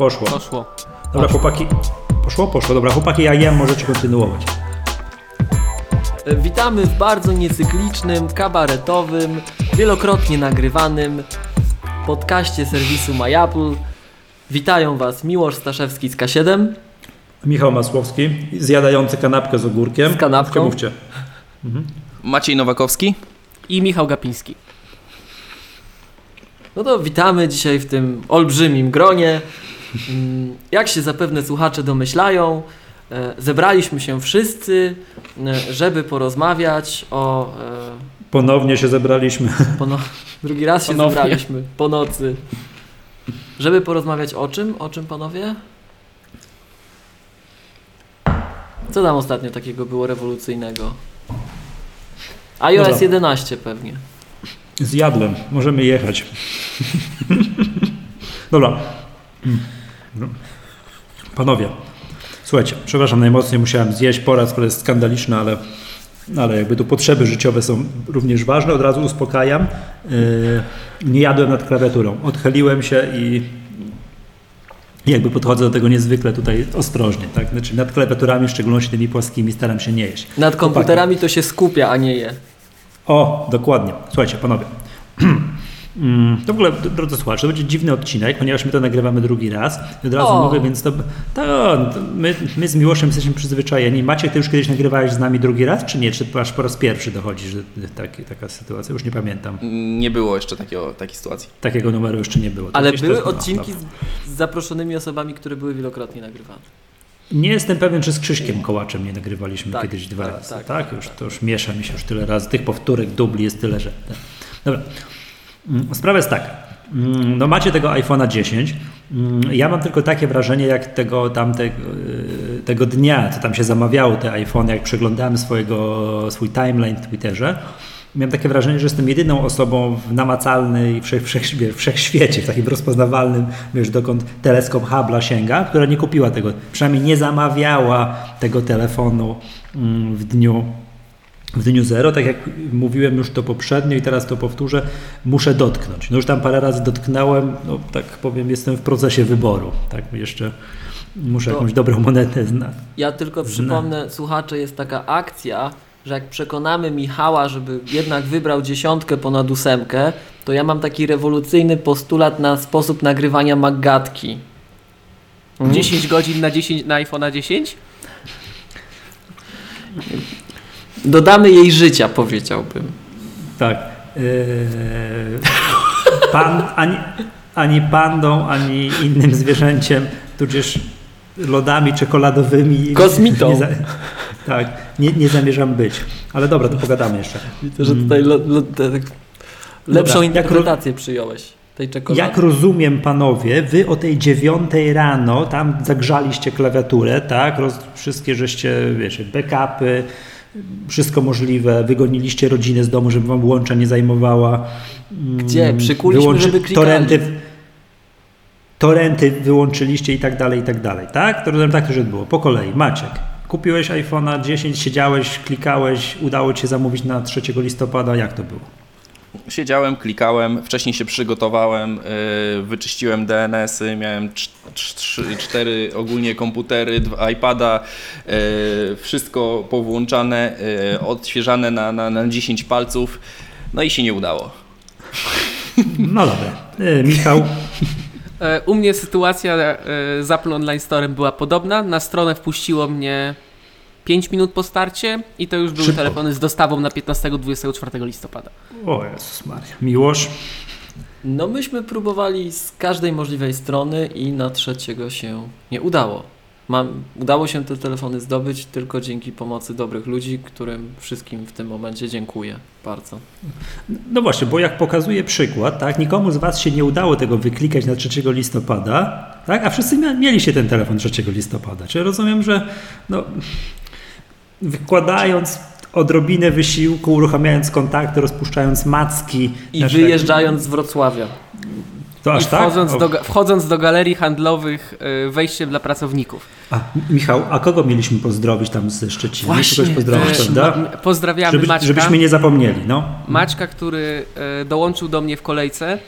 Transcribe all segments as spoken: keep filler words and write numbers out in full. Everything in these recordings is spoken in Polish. Poszło. Poszło. Dobra, poszło. chłopaki. Poszło, poszło. Dobra, chłopaki, ja jem, możecie kontynuować. Witamy w bardzo niecyklicznym, kabaretowym, wielokrotnie nagrywanym podcaście serwisu My Apple. Witają Was Miłosz Staszewski z K siedem. Michał Masłowski, zjadający kanapkę z ogórkiem. Z kanapką. Mówcie. Mhm. Maciej Nowakowski. I Michał Gapiński. No to witamy dzisiaj w tym olbrzymim gronie. Jak się zapewne słuchacze domyślają, zebraliśmy się wszyscy, żeby porozmawiać o... Ponownie się zebraliśmy. Pono... Drugi raz się Ponownie. zebraliśmy, po nocy. Żeby porozmawiać o czym? O czym, panowie? Co tam ostatnio takiego było rewolucyjnego? iOS jedenaście pewnie. Zjadłem. Możemy jechać. Dobra. Panowie, słuchajcie, przepraszam najmocniej, musiałem zjeść po raz, to jest skandaliczne, ale, ale jakby tu potrzeby życiowe są również ważne. Od razu uspokajam. Yy, nie jadłem nad klawiaturą. Odchyliłem się i jakby podchodzę do tego niezwykle tutaj ostrożnie. Tak? Znaczy nad klawiaturami, w szczególności tymi płaskimi, staram się nie jeść. Nad komputerami to się skupia, a nie je. O, dokładnie. Słuchajcie, panowie. To w ogóle, drodzy słuchacze, to będzie dziwny odcinek, ponieważ my to nagrywamy drugi raz. Od razu o. mówię, więc to, to my, my z Miłoszem jesteśmy przyzwyczajeni. Maciek, ty już kiedyś nagrywałeś z nami drugi raz, czy nie? Czy aż po raz pierwszy dochodzi, że taki, taka sytuacja? Już nie pamiętam. Nie było jeszcze takiego, takiej sytuacji. Takiego numeru jeszcze nie było. To Ale były odcinki no, z zaproszonymi osobami, które były wielokrotnie nagrywane. Nie jestem pewien, czy z Krzyśkiem Kołaczem nie nagrywaliśmy tak, kiedyś dwa tak, razy. Tak, tak, tak, już, to już miesza mi się już tyle razy. Tych powtórek, dubli jest tyle, że... Dobra. Sprawa jest taka, no macie tego iPhone'a dziesięć, ja mam tylko takie wrażenie jak tego, tamtego, tego dnia, co tam się zamawiało te iPhone, jak przeglądałem swojego, swój timeline w Twitterze, miałem takie wrażenie, że jestem jedyną osobą w namacalnej wszech, wszech, wszechświecie, w takim rozpoznawalnym, wiesz, dokąd teleskop Hubble'a sięga, która nie kupiła tego, przynajmniej nie zamawiała tego telefonu w dniu w dniu zero, tak jak mówiłem już to poprzednio i teraz to powtórzę, muszę dotknąć. No już tam parę razy dotknąłem, no tak powiem, jestem w procesie wyboru. Tak, jeszcze muszę to jakąś dobrą monetę znać. Ja tylko Zna. przypomnę, słuchacze, jest taka akcja, że jak przekonamy Michała, żeby jednak wybrał dziesiątkę ponad ósemkę, to ja mam taki rewolucyjny postulat na sposób nagrywania magatki. Mm. dziesięć godzin na, dziesięć, na iPhone'a dziesięć? Dodamy jej życia, powiedziałbym. Tak. Yy, pan, ani, ani pandą, ani innym zwierzęciem, tudzież lodami czekoladowymi. Kosmitą. Nie, tak, nie, nie zamierzam być. Ale dobra, to pogadamy jeszcze. Widzę, że tutaj lo, lo, tak, lepszą dobra, interpretację jak ro... przyjąłeś. Jak rozumiem, panowie, wy o tej dziewiątej rano tam zagrzaliście klawiaturę, tak? Roz, wszystkie żeście, wiecie, backupy, wszystko możliwe, wygoniliście rodzinę z domu, żeby wam łącza nie zajmowała. Gdzie? Przykuliśmy, Wyłączy... żeby klikali. Torenty, torenty wyłączyliście i tak dalej, i tak dalej, tak? To rozumiem, tak to już było. Po kolei. Maciek, kupiłeś iPhone'a dziesięć, siedziałeś, klikałeś, udało ci się zamówić na trzeciego listopada. Jak to było? Siedziałem, klikałem, wcześniej się przygotowałem, yy, wyczyściłem D N S-y, miałem cz- cz- cztery ogólnie komputery, dwa iPada, yy, wszystko powłączane, yy, odświeżane na, na, na dziesięć palców, no i się nie udało. No dobra, yy, Michał. U mnie sytuacja z Apple Online Store była podobna, na stronę wpuściło mnie pięć minut po starcie i to już były Szybko. telefony z dostawą na piętnastego do dwudziestego czwartego listopada. O Jezus Maria. Miłosz? No myśmy próbowali z każdej możliwej strony i na trzeciego się nie udało. Mam, udało się te telefony zdobyć tylko dzięki pomocy dobrych ludzi, którym wszystkim w tym momencie dziękuję bardzo. No właśnie, bo jak pokazuje przykład, tak, nikomu z was się nie udało tego wyklikać na trzeciego listopada, tak, a wszyscy mieliście ten telefon trzeciego listopada. Czyli rozumiem, że no... Wykładając odrobinę wysiłku, uruchamiając kontakty, rozpuszczając macki. I wyjeżdżając z Wrocławia. To aż I wchodząc, tak? do, wchodząc do galerii handlowych, wejściem dla pracowników. A, Michał, a kogo mieliśmy pozdrowić tam ze Szczecina? Właśnie, pozdrowić, ma, pozdrawiamy Żeby, Maćka. Żebyśmy nie zapomnieli. No. Maćka, który dołączył do mnie w kolejce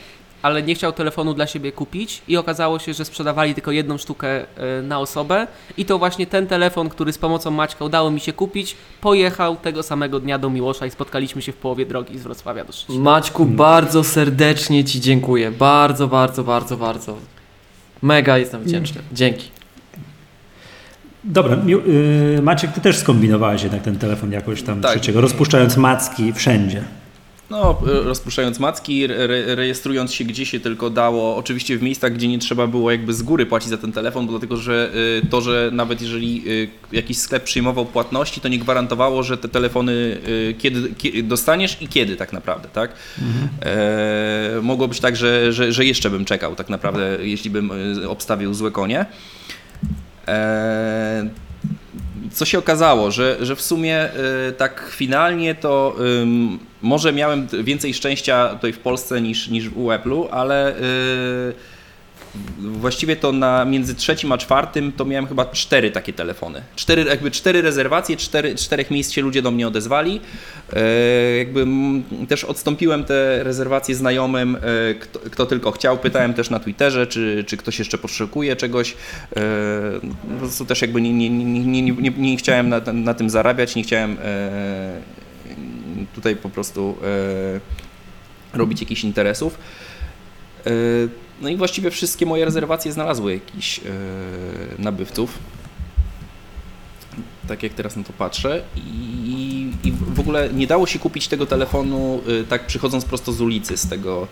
ale nie chciał telefonu dla siebie kupić i okazało się, że sprzedawali tylko jedną sztukę na osobę i to właśnie ten telefon, który z pomocą Maćka udało mi się kupić, pojechał tego samego dnia do Miłosza i spotkaliśmy się w połowie drogi z Wrocławia do Szczecina. Maćku, bardzo serdecznie Ci dziękuję, bardzo, bardzo, bardzo, bardzo. Mega jestem wdzięczny, dzięki. Dobra, Maciek, Ty też skombinowałeś jednak ten telefon jakoś tam tak. trzeciego, rozpuszczając macki wszędzie. No, rozpuszczając macki, re- rejestrując się gdzie się tylko dało, oczywiście w miejscach, gdzie nie trzeba było jakby z góry płacić za ten telefon, bo dlatego, że to, że nawet jeżeli jakiś sklep przyjmował płatności, to nie gwarantowało, że te telefony kiedy, kiedy dostaniesz i kiedy tak naprawdę, tak? Mhm. E, mogło być tak, że, że, że jeszcze bym czekał tak naprawdę, jeśli bym obstawił złe konie. E, Co się okazało, że, że w sumie y, tak finalnie to y, może miałem więcej szczęścia tutaj w Polsce niż, niż u Apple'u, ale y, właściwie to na między trzecim a czwartym to miałem chyba cztery takie telefony. Cztery, jakby cztery rezerwacje, cztery, czterech miejsc się ludzie do mnie odezwali. Y, jakby m, też odstąpiłem te rezerwacje znajomym, y, kto, kto tylko chciał. Pytałem też na Twitterze, czy, czy ktoś jeszcze poszukuje czegoś. Y, po prostu też jakby nie, nie, nie, nie, nie, nie chciałem na, na tym zarabiać, nie chciałem y, tutaj po prostu y, robić jakichś interesów. Y, No i właściwie wszystkie moje rezerwacje znalazły jakichś yy, nabywców. Tak jak teraz na to patrzę. I, i w ogóle nie dało się kupić tego telefonu yy, tak przychodząc prosto z ulicy, z tego,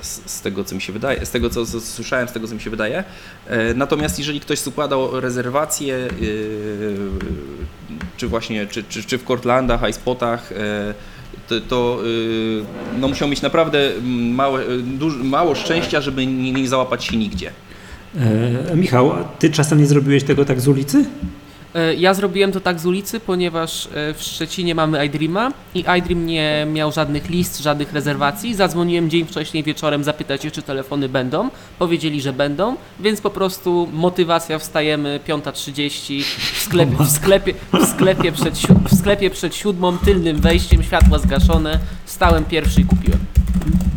z, z tego co mi się wydaje, z tego co z, słyszałem, z tego co mi się wydaje. Yy, natomiast jeżeli ktoś układał rezerwacje, yy, czy właśnie czy, czy, czy w Cortlandach, iSpotach, yy, to, to no, musiał mieć naprawdę małe, duż, mało szczęścia, żeby nie, nie załapać się nigdzie. E, Michał, ty czasem nie zrobiłeś tego tak z ulicy? E, ja zrobiłem to tak z ulicy, ponieważ w Szczecinie mamy iDreama i iDream nie miał żadnych list, żadnych rezerwacji. Zadzwoniłem dzień wcześniej wieczorem zapytać się, czy telefony będą. Powiedzieli, że będą, więc po prostu motywacja, wstajemy piąta trzydzieści w sklepie, w sklepie, w sklepie przed w sklepie przed siódmą, tylnym wejściem, światła zgaszone, stałem pierwszy i kupiłem.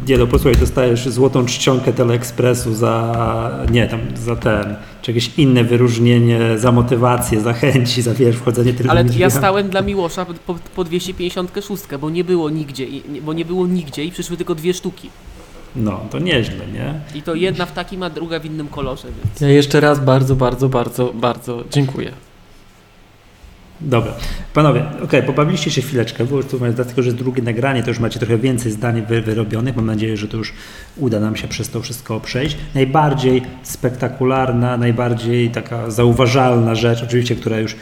Nie no, posłuchaj, dostajesz złotą czcionkę Teleekspresu za, nie tam, za ten, czy jakieś inne wyróżnienie, za motywację, za chęci, za wiesz, wchodzenie tylko. Ale ja stałem dla Miłosza po, po dwieście pięćdziesiąt sześć, bo nie było nigdzie, bo nie było nigdzie i przyszły tylko dwie sztuki. No, to nieźle, nie? I to jedna w takim, a druga w innym kolorze. Więc... Ja jeszcze raz bardzo, bardzo, bardzo, bardzo dziękuję. Dobra. Panowie, okej, okay, pobawiliście się chwileczkę, bo już to, dlatego, że drugie nagranie, to już macie trochę więcej zdań wyrobionych. Mam nadzieję, że to już uda nam się przez to wszystko przejść. Najbardziej spektakularna, najbardziej taka zauważalna rzecz, oczywiście, która już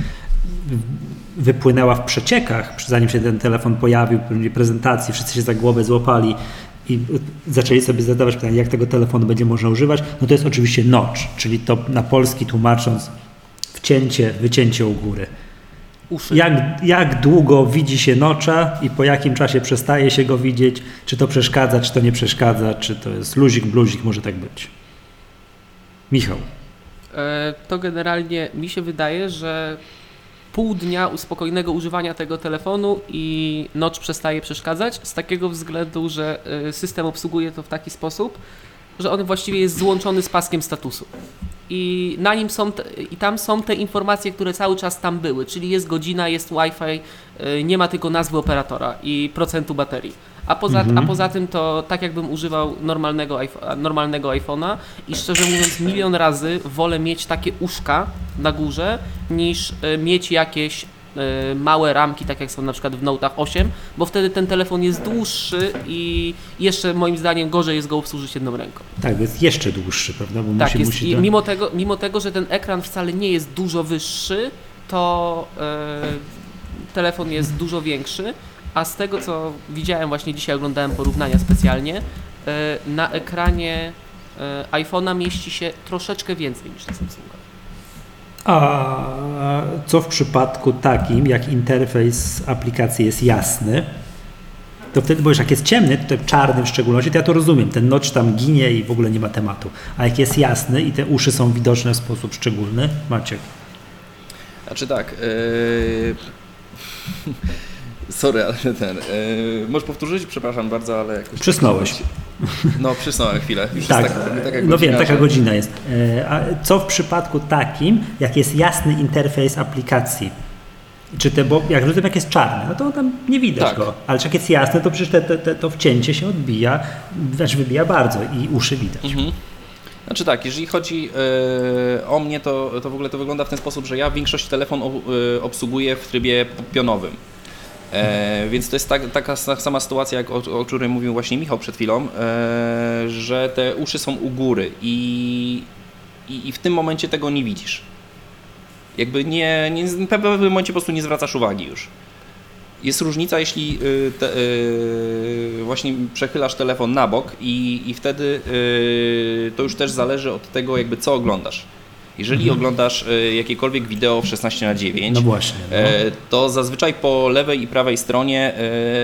wypłynęła w przeciekach, zanim się ten telefon pojawił, w prezentacji, wszyscy się za głowę złapali i zaczęli sobie zadawać pytanie, jak tego telefonu będzie można używać, no to jest oczywiście notch, czyli to na polski tłumacząc wcięcie, wycięcie u góry. Jak, jak długo widzi się notcha i po jakim czasie przestaje się go widzieć, czy to przeszkadza, czy to nie przeszkadza, czy to jest luzik, bluzik, może tak być. Michał. To generalnie mi się wydaje, że pół dnia spokojnego używania tego telefonu i notch przestaje przeszkadzać z takiego względu, że system obsługuje to w taki sposób, że on właściwie jest złączony z paskiem statusu. I na nim są te, i tam są te informacje, które cały czas tam były, czyli jest godzina, jest Wi-Fi, nie ma tylko nazwy operatora i procentu baterii. A poza, mhm. a poza tym to tak jakbym używał normalnego, normalnego iPhone'a i szczerze mówiąc milion razy wolę mieć takie uszka na górze niż mieć jakieś małe ramki, tak jak są na przykład w Note'ach osiem, bo wtedy ten telefon jest dłuższy i jeszcze moim zdaniem gorzej jest go obsłużyć jedną ręką. Tak, jest jeszcze dłuższy, prawda? Bo tak, musi, jest, musi i do... mimo, tego, mimo tego, że ten ekran wcale nie jest dużo wyższy, to yy, telefon jest dużo większy, a z tego co widziałem właśnie dzisiaj, oglądałem porównania specjalnie, yy, na ekranie yy, iPhone'a mieści się troszeczkę więcej niż na Samsunga. A co w przypadku takim, jak interfejs aplikacji jest jasny, to wtedy, bo już jak jest ciemny, to czarny w szczególności, to ja to rozumiem, ten notch tam ginie i w ogóle nie ma tematu. A jak jest jasny i te uszy są widoczne w sposób szczególny, Maciek? Znaczy tak, yy... sorry, ale ten, yy... możesz powtórzyć? Przepraszam bardzo, ale... jakoś. Przysnąłeś. No, przysnąłem chwilę. Już tak, jest tak, taka godzina, no wiem, taka godzina jest. A co w przypadku takim, jak jest jasny interfejs aplikacji? Czy te, bo jak rozumiem, jak jest czarny, no to tam nie widać tak. go, ale jak jest jasne, to przecież te, te, te, to wcięcie się odbija, znaczy wybija bardzo i uszy widać. Mhm. Znaczy tak, jeżeli chodzi yy, o mnie, to, to w ogóle to wygląda w ten sposób, że ja większość telefon ob, yy, obsługuję w trybie pionowym. E, więc to jest tak, taka sama sytuacja, jak o, o której mówił właśnie Michał przed chwilą, e, że te uszy są u góry i, i, i w tym momencie tego nie widzisz. Jakby nie, nie, w pewnym momencie po prostu nie zwracasz uwagi już. Jest różnica, jeśli te, yy, właśnie przechylasz telefon na bok i, i wtedy yy, to już też zależy od tego, jakby co oglądasz. Jeżeli mhm. oglądasz y, jakiekolwiek wideo w szesnaście na dziewięć, no właśnie, no. Y, to zazwyczaj po lewej i prawej stronie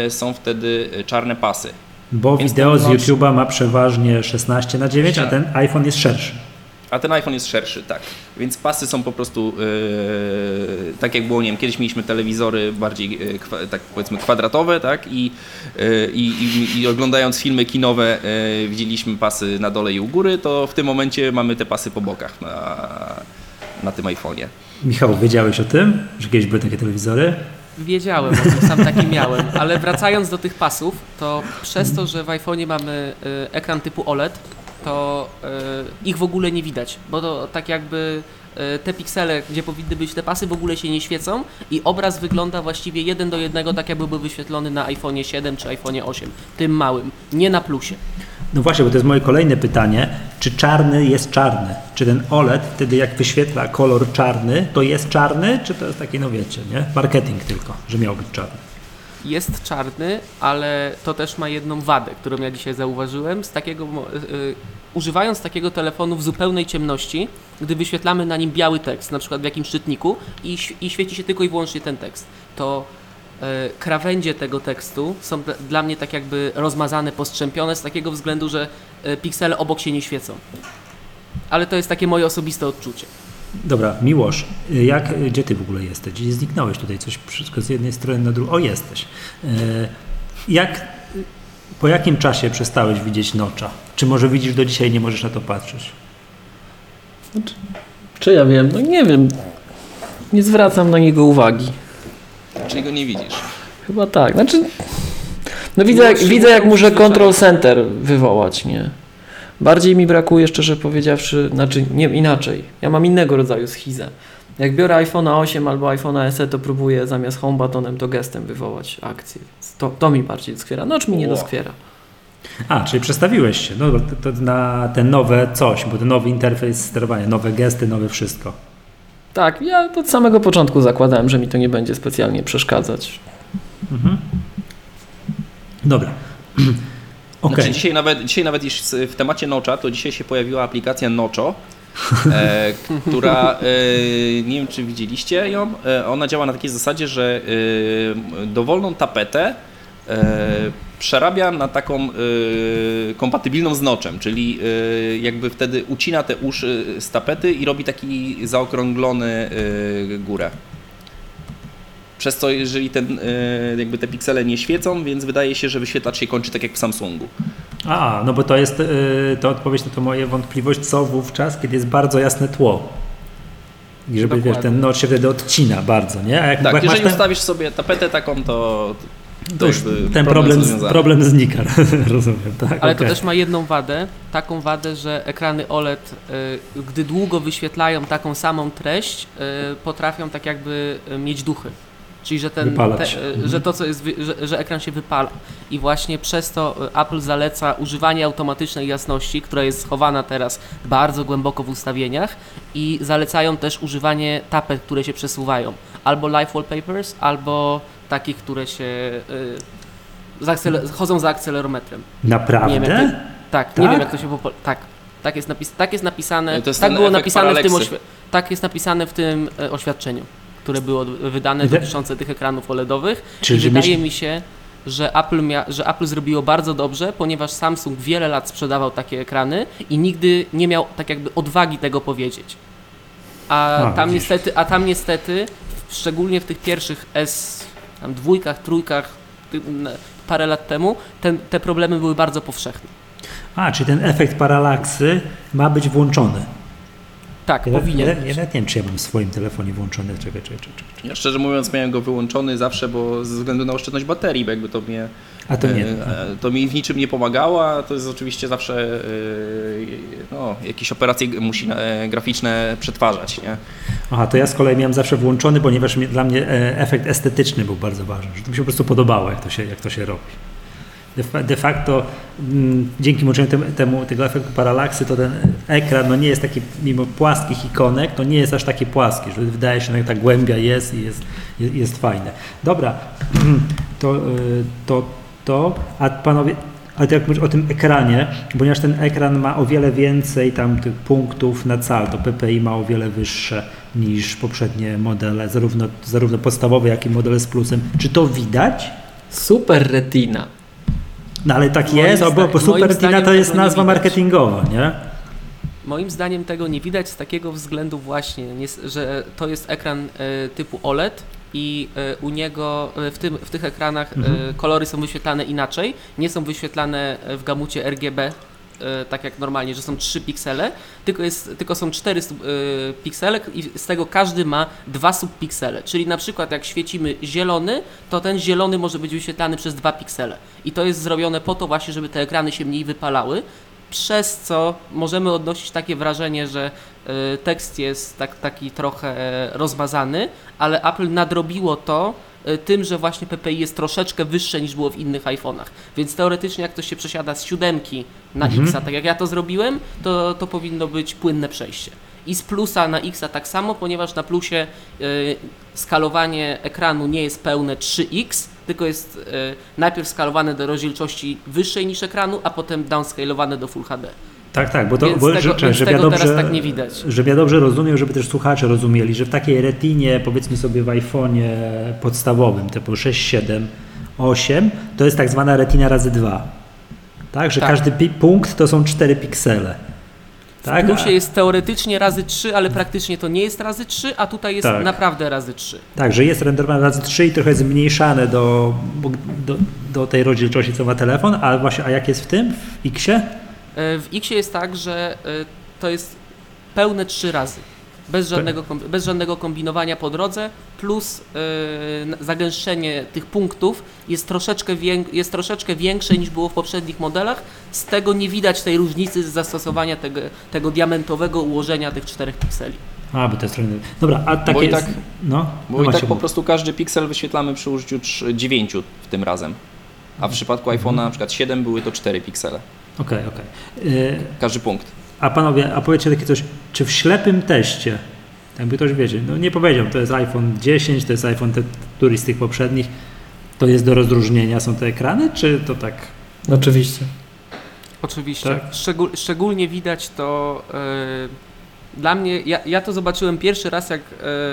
y, są wtedy czarne pasy. Bo więc wideo z YouTube'a ma przeważnie szesnaście na dziewięć, a ten iPhone jest szerszy. A ten iPhone jest szerszy, tak. Więc pasy są po prostu yy, tak jak było, nie wiem, kiedyś mieliśmy telewizory bardziej yy, kwa, tak powiedzmy kwadratowe, tak? I, yy, i, i oglądając filmy kinowe yy, widzieliśmy pasy na dole i u góry, to w tym momencie mamy te pasy po bokach na, na tym iPhone'ie. Michał, wiedziałeś o tym, że kiedyś były takie telewizory? Wiedziałem, bo sam taki miałem, ale wracając do tych pasów, to przez to, że w iPhone'ie mamy yy, ekran typu O L E D, to y, ich w ogóle nie widać, bo to tak jakby y, te piksele, gdzie powinny być te pasy, w ogóle się nie świecą i obraz wygląda właściwie jeden do jednego, tak jakby był wyświetlony na iPhone'ie siedem czy iPhone'ie osiem, tym małym, nie na plusie. No właśnie, bo to jest moje kolejne pytanie, czy czarny jest czarny? Czy ten O L E D wtedy jak wyświetla kolor czarny, to jest czarny, czy to jest taki, no wiecie, nie? Marketing tylko, że miał być czarny? Jest czarny, ale to też ma jedną wadę, którą ja dzisiaj zauważyłem. Z takiego, yy, używając takiego telefonu w zupełnej ciemności, gdy wyświetlamy na nim biały tekst, na przykład w jakimś czytniku i, i świeci się tylko i wyłącznie ten tekst, to yy, krawędzie tego tekstu są d- dla mnie tak jakby rozmazane, postrzępione z takiego względu, że yy, piksele obok się nie świecą. Ale to jest takie moje osobiste odczucie. Dobra, Miłosz, jak, gdzie ty w ogóle jesteś? Gdzie zniknąłeś tutaj? Coś wszystko z jednej strony na drugą. O, jesteś. Jak, po jakim czasie przestałeś widzieć nocza? Czy może widzisz do dzisiaj i nie możesz na to patrzeć? Czy, czy ja wiem? No nie wiem. Nie zwracam na niego uwagi. Czy go nie widzisz? Chyba tak. Znaczy, no widzę, jak, widzę jak muszę Control Center wywołać, nie? Bardziej mi brakuje, szczerze powiedziawszy, znaczy nie, inaczej, ja mam innego rodzaju schizę. Jak biorę iPhone'a osiem albo iPhone'a S E, to próbuję zamiast home buttonem to gestem wywołać akcję. To, to mi bardziej doskwiera, nocz mi nie doskwiera. A, czyli przestawiłeś się no, to, to na te nowe coś, bo ten nowy interfejs sterowania, nowe gesty, nowe wszystko. Tak, ja od samego początku zakładałem, że mi to nie będzie specjalnie przeszkadzać. Mhm. Dobra. Okay. Znaczy dzisiaj, nawet, dzisiaj nawet już w temacie nocza, to dzisiaj się pojawiła aplikacja Noczo, e, która, e, nie wiem czy widzieliście ją, e, ona działa na takiej zasadzie, że e, dowolną tapetę e, przerabia na taką e, kompatybilną z noczem, czyli e, jakby wtedy ucina te uszy z tapety i robi taki zaokrąglony e, górę. Przez co, jeżeli ten, jakby te piksele nie świecą, więc wydaje się, że wyświetlacz się kończy tak jak w Samsungu. A, no bo to jest yy, to odpowiedź na to moje wątpliwość, co wówczas, kiedy jest bardzo jasne tło. I żeby, wiesz, ten notch się wtedy odcina bardzo, nie? A jak tak, jeżeli ten... ustawisz sobie tapetę taką, to... To już ten problem, problem, problem znika, rozumiem. Tak? Ale okay. To też ma jedną wadę, taką wadę, że ekrany O L E D, y, gdy długo wyświetlają taką samą treść, y, potrafią tak jakby mieć duchy. Czyli że, ten, te, że to co jest, że, że ekran się wypala i właśnie przez to Apple zaleca używanie automatycznej jasności, która jest schowana teraz bardzo głęboko w ustawieniach i zalecają też używanie tapet, które się przesuwają, albo live wallpapers, albo takich, które się y, zaakceler- chodzą za akcelerometrem. Naprawdę? Nie wiem, jak to, tak, tak, nie wiem jak to się popol- tak. Tak jest, napis- tak jest napisane, to jest tak było napisane w tym oświ- tak jest napisane w tym y, oświadczeniu, które były wydane dotyczące tych ekranów O L E D owych. Czyli wydaje myśli... mi się, że Apple, mia... że Apple zrobiło bardzo dobrze, ponieważ Samsung wiele lat sprzedawał takie ekrany i nigdy nie miał tak jakby odwagi tego powiedzieć. A, a, tam, niestety, a tam niestety, szczególnie w tych pierwszych S, tam dwójkach, trójkach, parę lat temu, ten, te problemy były bardzo powszechne. A, czyli ten efekt paralaksy ma być włączony. Tak, ja powinien. Ja, ja nawet nie wiem, czy ja mam w swoim telefonie włączony. Czekaj, czekaj, czekaj. Ja szczerze mówiąc miałem go wyłączony zawsze, bo ze względu na oszczędność baterii, bo jakby to mnie... A to nie. To mi w niczym nie pomagało, a to jest oczywiście zawsze no, jakieś operacje musi graficzne przetwarzać. Nie? Aha, to ja z kolei miałem zawsze włączony, ponieważ dla mnie efekt estetyczny był bardzo ważny. To mi się po prostu podobało, jak to się, jak to się robi. De facto m, dzięki włączeniu temu, temu tego efektu paralaksy to ten ekran no nie jest taki, mimo płaskich ikonek, to nie jest aż taki płaski, że wydaje się, że ta głębia jest i jest, jest, jest fajne. Dobra, to, to, to, a panowie, ale to jak mówisz o tym ekranie, ponieważ ten ekran ma o wiele więcej tam tych punktów na cal, to P P I ma o wiele wyższe niż poprzednie modele, zarówno, zarówno podstawowe, jak i modele z plusem. Czy to widać? Super Retina. No ale tak moim jest, albo zda- Super Retina to jest nazwa marketingowa, nie? Moim zdaniem tego nie widać z takiego względu właśnie, że to jest ekran typu O L E D i u niego w, tym, w tych ekranach mhm. kolory są wyświetlane inaczej, nie są wyświetlane w gamucie R G B, tak jak normalnie, że są trzy piksele, tylko, jest, tylko są cztery piksele i z tego każdy ma dwa subpiksele, czyli na przykład jak świecimy zielony, to ten zielony może być wyświetlany przez dwa piksele i to jest zrobione po to właśnie, żeby te ekrany się mniej wypalały, przez co możemy odnosić takie wrażenie, że tekst jest tak, taki trochę rozmazany, ale Apple nadrobiło to tym, że właśnie P P I jest troszeczkę wyższe niż było w innych iPhone'ach. Więc teoretycznie jak ktoś się przesiada z siódemki na mhm. X, tak jak ja to zrobiłem, to, to powinno być płynne przejście. I z plusa na X tak samo, ponieważ na plusie y, skalowanie ekranu nie jest pełne trzy X, tylko jest y, najpierw skalowane do rozdzielczości wyższej niż ekranu, a potem downscalowane do Full H D. Tak, tak, bo to bo tego, życzę, że ja dobrze, tak nie widać. Żeby ja dobrze rozumiem, żeby też słuchacze rozumieli, że w takiej retinie, powiedzmy sobie w iPhone'ie podstawowym, typu sześć, siedem, osiem, to jest tak zwana retina razy dwa. Tak, że tak. Każdy pi- punkt to są cztery piksele. Tak? W plusie jest teoretycznie razy trzy, ale praktycznie to nie jest razy trzy, a tutaj jest tak. Naprawdę razy trzy. Tak, że jest renderowane razy trzy i trochę zmniejszane do, do, do tej rozdzielczości, co ma telefon, a właśnie, a jak jest w tym, w X-ie? W X jest tak, że to jest pełne trzy razy, bez żadnego, bez żadnego kombinowania po drodze, plus yy, zagęszczenie tych punktów jest troszeczkę, wiek, jest troszeczkę większe niż było w poprzednich modelach, z tego nie widać tej różnicy z zastosowania tego, tego diamentowego ułożenia tych czterech pikseli. A, bo to jest trochę... Dobra, a takie... Bo i tak, jest... no, bo no i tak po prostu każdy piksel wyświetlamy przy użyciu dziewięć w tym razem, a w przypadku iPhone'a na przykład siedem były to cztery piksele. Okej, okay, okej. Okay. Każdy punkt. A panowie, a powiedzcie takie coś, czy w ślepym teście, jakby ktoś wiecie, no nie powiedział, to jest iPhone dziesięć, to jest iPhone, te, któryś z tych poprzednich, to jest do rozróżnienia, są te ekrany, czy to tak? Oczywiście. Oczywiście. Tak? Szczegól, szczególnie widać to, yy, dla mnie, ja, ja to zobaczyłem pierwszy raz, jak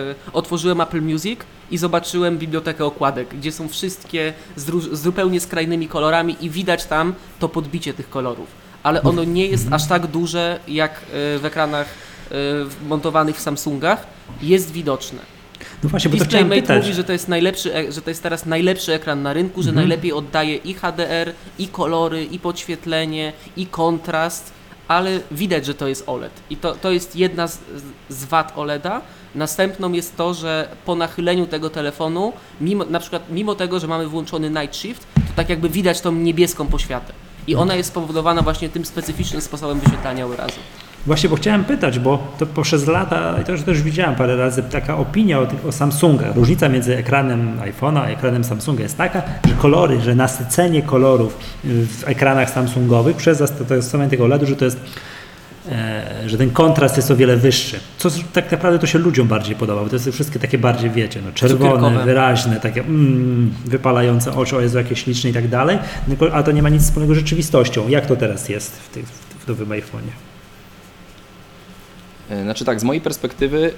yy, otworzyłem Apple Music i zobaczyłem bibliotekę okładek, gdzie są wszystkie z, ró- z zupełnie skrajnymi kolorami i widać tam to podbicie tych kolorów, ale ono nie jest aż tak duże jak w ekranach montowanych w Samsungach, jest widoczne. No właśnie, bo Display to Mate pytać. Mówi, że to jest najlepszy, że to jest teraz najlepszy ekran na rynku, że mhm. najlepiej oddaje i H D R, i kolory, i podświetlenie, i kontrast, ale widać, że to jest O L E D i to, to jest jedna z, z wad O L E D a. Następną jest to, że po nachyleniu tego telefonu, mimo, na przykład mimo tego, że mamy włączony Night Shift, to tak jakby widać tą niebieską poświatę. I ona jest spowodowana właśnie tym specyficznym sposobem wyświetlania wyrazu. Właśnie, bo chciałem pytać, bo to przez lata, i to już też widziałem parę razy, taka opinia o, o Samsungach. Różnica między ekranem iPhone'a a ekranem Samsunga jest taka, że kolory, że nasycenie kolorów w ekranach Samsungowych przez zastosowanie tego O L E D u, że to jest... że ten kontrast jest o wiele wyższy. Co tak naprawdę to się ludziom bardziej podoba, bo to jest wszystkie takie bardziej, wiecie, no, czerwone, cukierkowe. Wyraźne, takie mm, wypalające oczy, o Jezu, jakieś śliczne i tak dalej, a to nie ma nic wspólnego z rzeczywistością. Jak to teraz jest w, tej, w nowym iPhone'ie? Znaczy tak, z mojej perspektywy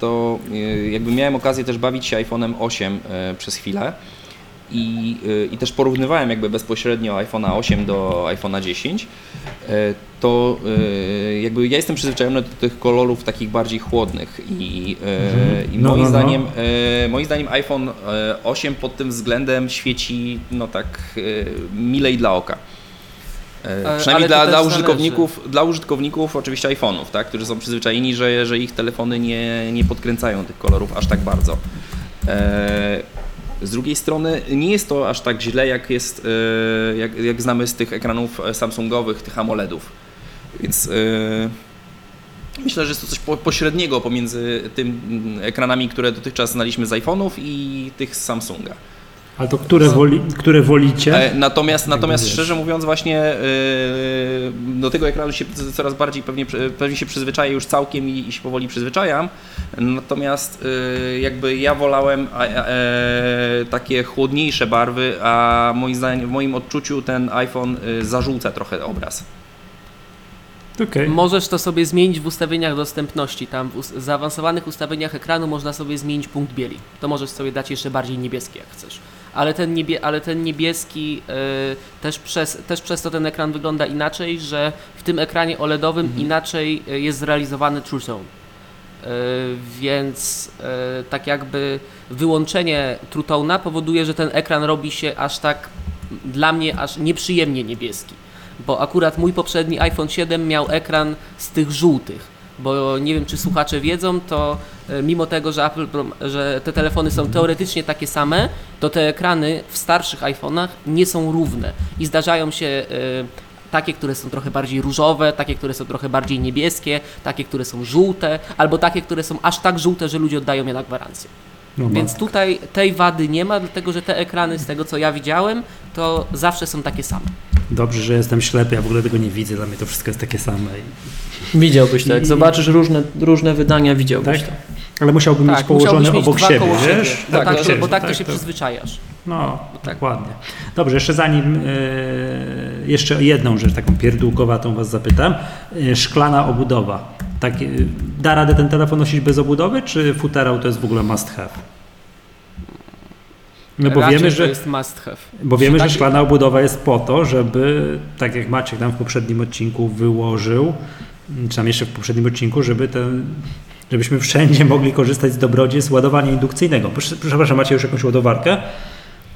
to jakby miałem okazję też bawić się iPhone'em osiem przez chwilę i, i też porównywałem jakby bezpośrednio iPhone'a osiem do iPhone'a dziesięć, to jakby ja jestem przyzwyczajony do tych kolorów takich bardziej chłodnych i, i no, moim, no, zdaniem, no. moim zdaniem iPhone osiem pod tym względem świeci no tak milej dla oka. E, przynajmniej dla, dla, użytkowników, dla użytkowników oczywiście iPhone'ów, tak, którzy są przyzwyczajeni, że, że ich telefony nie, nie podkręcają tych kolorów aż tak bardzo. E, z drugiej strony nie jest to aż tak źle, jak, jest, e, jak, jak znamy z tych ekranów Samsungowych, tych AMOLEDów. Więc e, myślę, że jest to coś pośredniego pomiędzy tym ekranami, które dotychczas znaliśmy z iPhone'ów i tych z Samsunga. Ale to które, woli, które wolicie? Natomiast, natomiast szczerze mówiąc właśnie yy, do tego ekranu się coraz bardziej pewnie, pewnie się przyzwyczaję już całkiem i, i się powoli przyzwyczajam. Natomiast yy, jakby ja wolałem a, a, takie chłodniejsze barwy, a moim zdaniem, w moim odczuciu ten iPhone zarzuca trochę obraz. Okay. Możesz to sobie zmienić w ustawieniach dostępności. Tam w us- zaawansowanych ustawieniach ekranu można sobie zmienić punkt bieli. To możesz sobie dać jeszcze bardziej niebieski, jak chcesz. Ale ten, niebie- ale ten niebieski yy, też, przez, też przez to ten ekran wygląda inaczej, że w tym ekranie OLEDowym mhm. inaczej jest zrealizowany True Tone. Yy, więc yy, tak jakby wyłączenie True Tone'a powoduje, że ten ekran robi się aż tak dla mnie aż nieprzyjemnie niebieski. Bo akurat mój poprzedni iPhone siedem miał ekran z tych żółtych, bo nie wiem, czy słuchacze wiedzą, to mimo tego, że, Apple, że te telefony są teoretycznie takie same, to te ekrany w starszych iPhone'ach nie są równe i zdarzają się y, takie, które są trochę bardziej różowe, takie, które są trochę bardziej niebieskie, takie, które są żółte, albo takie, które są aż tak żółte, że ludzie oddają je na gwarancję. No więc tutaj tej wady nie ma, dlatego że te ekrany, z tego co ja widziałem, to zawsze są takie same. Dobrze, że jestem ślepy, ja w ogóle tego nie widzę, dla mnie to wszystko jest takie same. Widziałbyś to, jak zobaczysz różne, różne wydania, widziałbyś tak? to. Ale musiałbym tak, mieć położone mieć obok siebie, wiesz? Bo tak, tak, się, bo tak, tak to się to... przyzwyczajasz. No, tak. Dokładnie. Dobrze, jeszcze zanim, yy, jeszcze jedną rzecz, taką pierdółkowatą was zapytam. Yy, szklana obudowa. Tak, da radę ten telefon nosić bez obudowy, czy futerał to jest w ogóle must have? No bo raczej wiemy, że, to jest must have. Bo wiemy, że szklana obudowa jest po to, żeby, tak jak Maciek nam w poprzednim odcinku wyłożył, czy tam jeszcze w poprzednim odcinku, żeby ten, żebyśmy wszędzie mogli korzystać z dobrodziejstw z ładowania indukcyjnego. Przepraszam, macie już jakąś ładowarkę?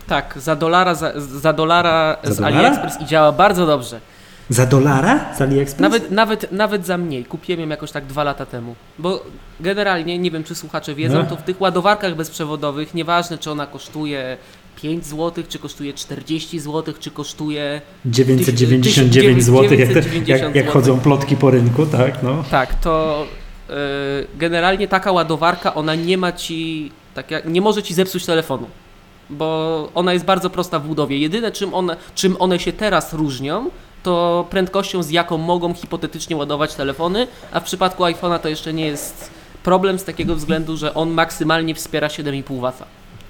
Tak, za dolara, za, za dolara za z dolara? AliExpress i działa bardzo dobrze. Za dolara? Z AliExpress? Nawet, nawet, nawet za mniej. Kupiłem ją jakoś tak dwa lata temu. Bo generalnie, nie wiem czy słuchacze wiedzą, no. to w tych ładowarkach bezprzewodowych, nieważne czy ona kosztuje pięć złotych, czy kosztuje czterdzieści złotych, czy kosztuje... dziewięćset dziewięćdziesiąt dziewięć złotych, jak, jak, jak chodzą plotki po rynku, tak? No. Tak, to yy, generalnie taka ładowarka, ona nie ma ci... Tak jak, nie może ci zepsuć telefonu. Bo ona jest bardzo prosta w budowie. Jedyne czym one, czym one się teraz różnią, to prędkością, z jaką mogą hipotetycznie ładować telefony, a w przypadku iPhone'a to jeszcze nie jest problem z takiego względu, że on maksymalnie wspiera siedem i pół wata.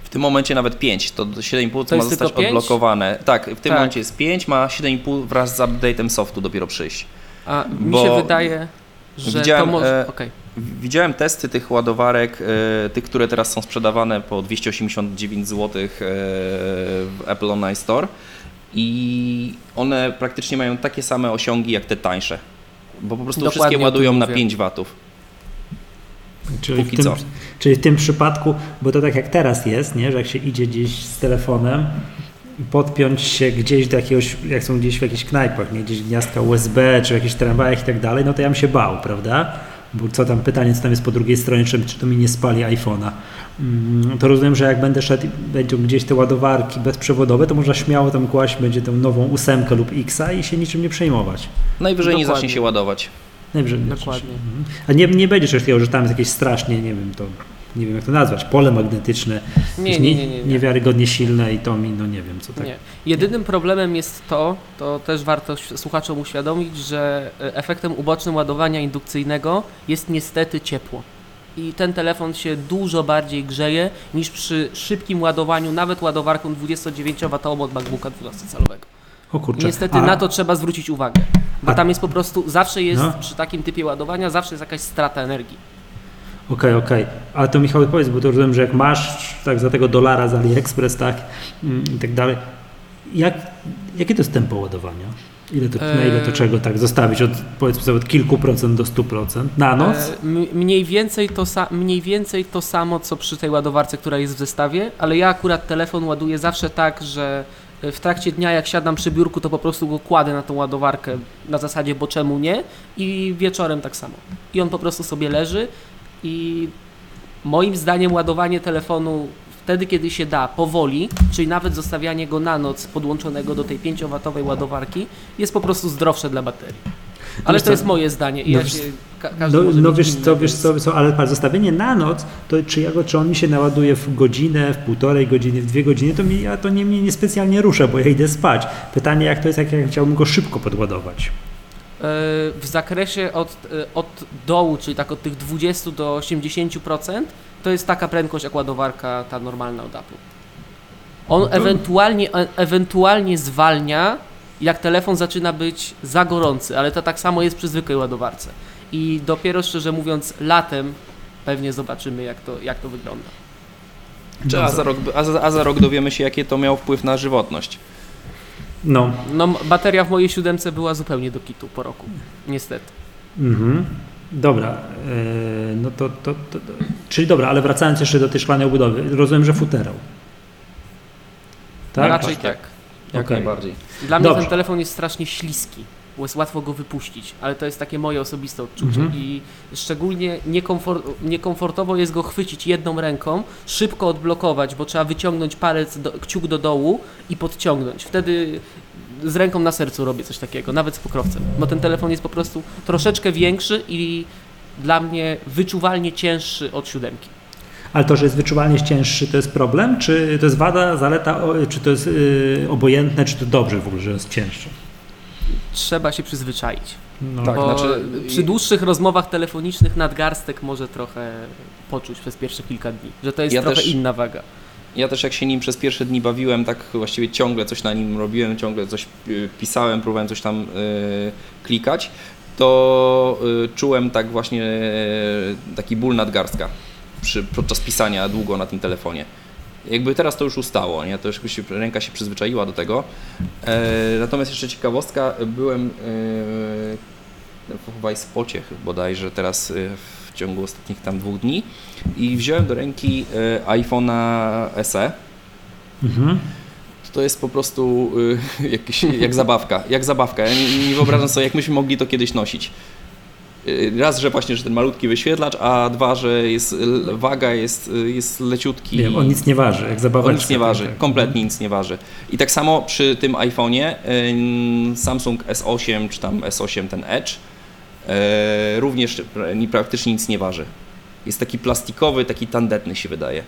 W tym momencie nawet pięć, to siedem i pół to ma zostać odblokowane. Tak, w tym tak. momencie jest pięć, ma siedem i pół wraz z update'em softu dopiero przyjść. A mi Bo się wydaje, że to może... Okay. Widziałem testy tych ładowarek, e, tych, które teraz są sprzedawane po dwieście osiemdziesiąt dziewięć złotych e, w Apple Online Store. I one praktycznie mają takie same osiągi jak te tańsze, bo po prostu dokładnie wszystkie ładują na pięć watów. Czyli w, tym, czyli w tym przypadku, bo to tak jak teraz jest, nie? Że jak się idzie gdzieś z telefonem, podpiąć się gdzieś do jakiegoś, jak są gdzieś w jakichś knajpach, nie? Gdzieś gniazdka U S B czy jakieś tramwajach i tak dalej, no to ja bym się bał, prawda? Bo co tam pytanie, co tam jest po drugiej stronie, czy, czy to mi nie spali iPhone'a. Mm, to rozumiem, że jak będę szedł i będą gdzieś te ładowarki bezprzewodowe, to można śmiało tam kłaść będzie tą nową ósemkę lub X-a i się niczym nie przejmować. Najwyżej Dokładnie. nie zacznie się ładować. Najwyżej nie Dokładnie. Mhm. A nie, nie będzie czegoś takiego, że tam jest jakieś strasznie, nie wiem, to nie wiem jak to nazwać, pole magnetyczne, nie, nie, nie, nie, nie. niewiarygodnie silne i to mi, no nie wiem co tak. Nie. Jedynym problemem jest to, to też warto słuchaczom uświadomić, że efektem ubocznym ładowania indukcyjnego jest niestety ciepło. I ten telefon się dużo bardziej grzeje niż przy szybkim ładowaniu, nawet ładowarką dwudziestodziewięciowatową od MacBooka dwunastocalowego. O kurczę. Niestety A... na to trzeba zwrócić uwagę, bo A... tam jest po prostu, zawsze jest no. przy takim typie ładowania, zawsze jest jakaś strata energii. Okej, okay, okej. Okay. Ale to Michał powiedz, bo to rozumiem, że jak masz tak za tego dolara z AliExpress, tak i tak dalej. Jak, jakie to jest tempo ładowania? Ile to, eee. Na ile to czego tak zostawić? Od, powiedzmy sobie od kilku procent do stu procent na noc? Eee, m- mniej, więcej to sa- mniej więcej to samo, co przy tej ładowarce, która jest w zestawie, ale ja akurat telefon ładuję zawsze tak, że w trakcie dnia, jak siadam przy biurku, to po prostu go kładę na tą ładowarkę na zasadzie, bo czemu nie, i wieczorem tak samo. I on po prostu sobie leży i moim zdaniem ładowanie telefonu wtedy, kiedy się da, powoli, czyli nawet zostawianie go na noc podłączonego do tej pięciowatowej ładowarki, jest po prostu zdrowsze dla baterii. Ale wiesz to co? Jest moje zdanie i no, ja się ka- każdy no, może no wiesz, co, wiesz co, co, ale zostawienie na noc, to czy, ja go, czy on mi się naładuje w godzinę, w półtorej godziny, w dwie godziny, to mi, ja to nie, mnie niespecjalnie ruszę, bo ja idę spać. Pytanie, jak to jest, jak ja chciałbym go szybko podładować? W zakresie od, od dołu, czyli tak od tych dwudziestu do osiemdziesięciu procent, to jest taka prędkość jak ładowarka ta normalna od Apple. On no to... ewentualnie, ewentualnie zwalnia, jak telefon zaczyna być za gorący, ale to tak samo jest przy zwykłej ładowarce. I dopiero, szczerze mówiąc, latem pewnie zobaczymy, jak to, jak to wygląda. Czy a za rok, a za, a za rok dowiemy się, jaki to miał wpływ na żywotność. No. No, bateria w mojej siódemce była zupełnie do kitu po roku, niestety. Mhm. Dobra, yy, no to, to, to, to... Czyli dobra, ale wracając jeszcze do tej szklanej obudowy, rozumiem, że futerał. Tak? No raczej tak. Jak okay. najbardziej. Dla mnie Dobrze. Ten telefon jest strasznie śliski, bo jest łatwo go wypuścić, ale to jest takie moje osobiste odczucie mm-hmm. i szczególnie niekomfort, niekomfortowo jest go chwycić jedną ręką, szybko odblokować, bo trzeba wyciągnąć palec, do, kciuk do dołu i podciągnąć. Wtedy z ręką na sercu robię coś takiego, nawet z pokrowcem, bo ten telefon jest po prostu troszeczkę większy i dla mnie wyczuwalnie cięższy od siódemki. Ale to, że jest wyczuwalnie cięższy, to jest problem? Czy to jest wada, zaleta, czy to jest yy, obojętne, czy to dobrze w ogóle, że jest cięższy? Trzeba się przyzwyczaić. No. Tak, znaczy... Przy dłuższych rozmowach telefonicznych nadgarstek może trochę poczuć przez pierwsze kilka dni, że to jest ja trochę też, inna waga. Ja też jak się nim przez pierwsze dni bawiłem, tak właściwie ciągle coś na nim robiłem, ciągle coś pisałem, próbowałem coś tam yy, klikać, to yy, czułem tak właśnie yy, taki ból nadgarstka. Przy, podczas pisania długo na tym telefonie. Jakby teraz to już ustało, nie? To już się, ręka się przyzwyczaiła do tego. E, natomiast jeszcze ciekawostka, byłem e, w Wajspocie bodajże teraz w ciągu ostatnich tam dwóch dni i wziąłem do ręki e, iPhone'a S E. Mhm. To jest po prostu e, jakieś, jak zabawka. Jak zabawka. Ja nie, nie wyobrażam sobie, jak myśmy mogli to kiedyś nosić. Raz, że właśnie, że ten malutki wyświetlacz, a dwa, że jest waga, jest, jest leciutki. Nie, on nic nie waży, jak zabaweczka. On nic nie waży, kompletnie nic nie waży. I tak samo przy tym iPhone'ie Samsung S osiem, czy tam S osiem ten Edge, również praktycznie nic nie waży. Jest taki plastikowy, taki tandetny się wydaje.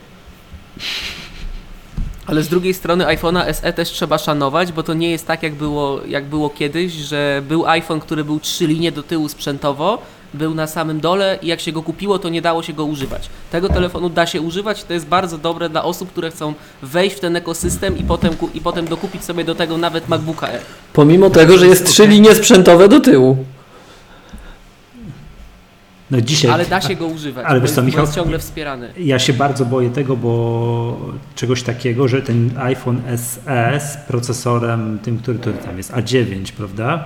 Ale z drugiej strony iPhone'a S E też trzeba szanować, bo to nie jest tak, jak było, jak było kiedyś, że był iPhone, który był trzy linie do tyłu sprzętowo, był na samym dole i jak się go kupiło, to nie dało się go używać. Tego telefonu da się używać, to jest bardzo dobre dla osób, które chcą wejść w ten ekosystem i potem, i potem dokupić sobie do tego nawet MacBooka Air. Pomimo tego, że jest trzy linie sprzętowe do tyłu. No dzisiaj, ale da się go używać, ale wiesz co, Michał, jest ciągle wspierany. Ja się bardzo boję tego, bo czegoś takiego, że ten iPhone S E z procesorem tym, który to tam jest, A dziewięć, prawda?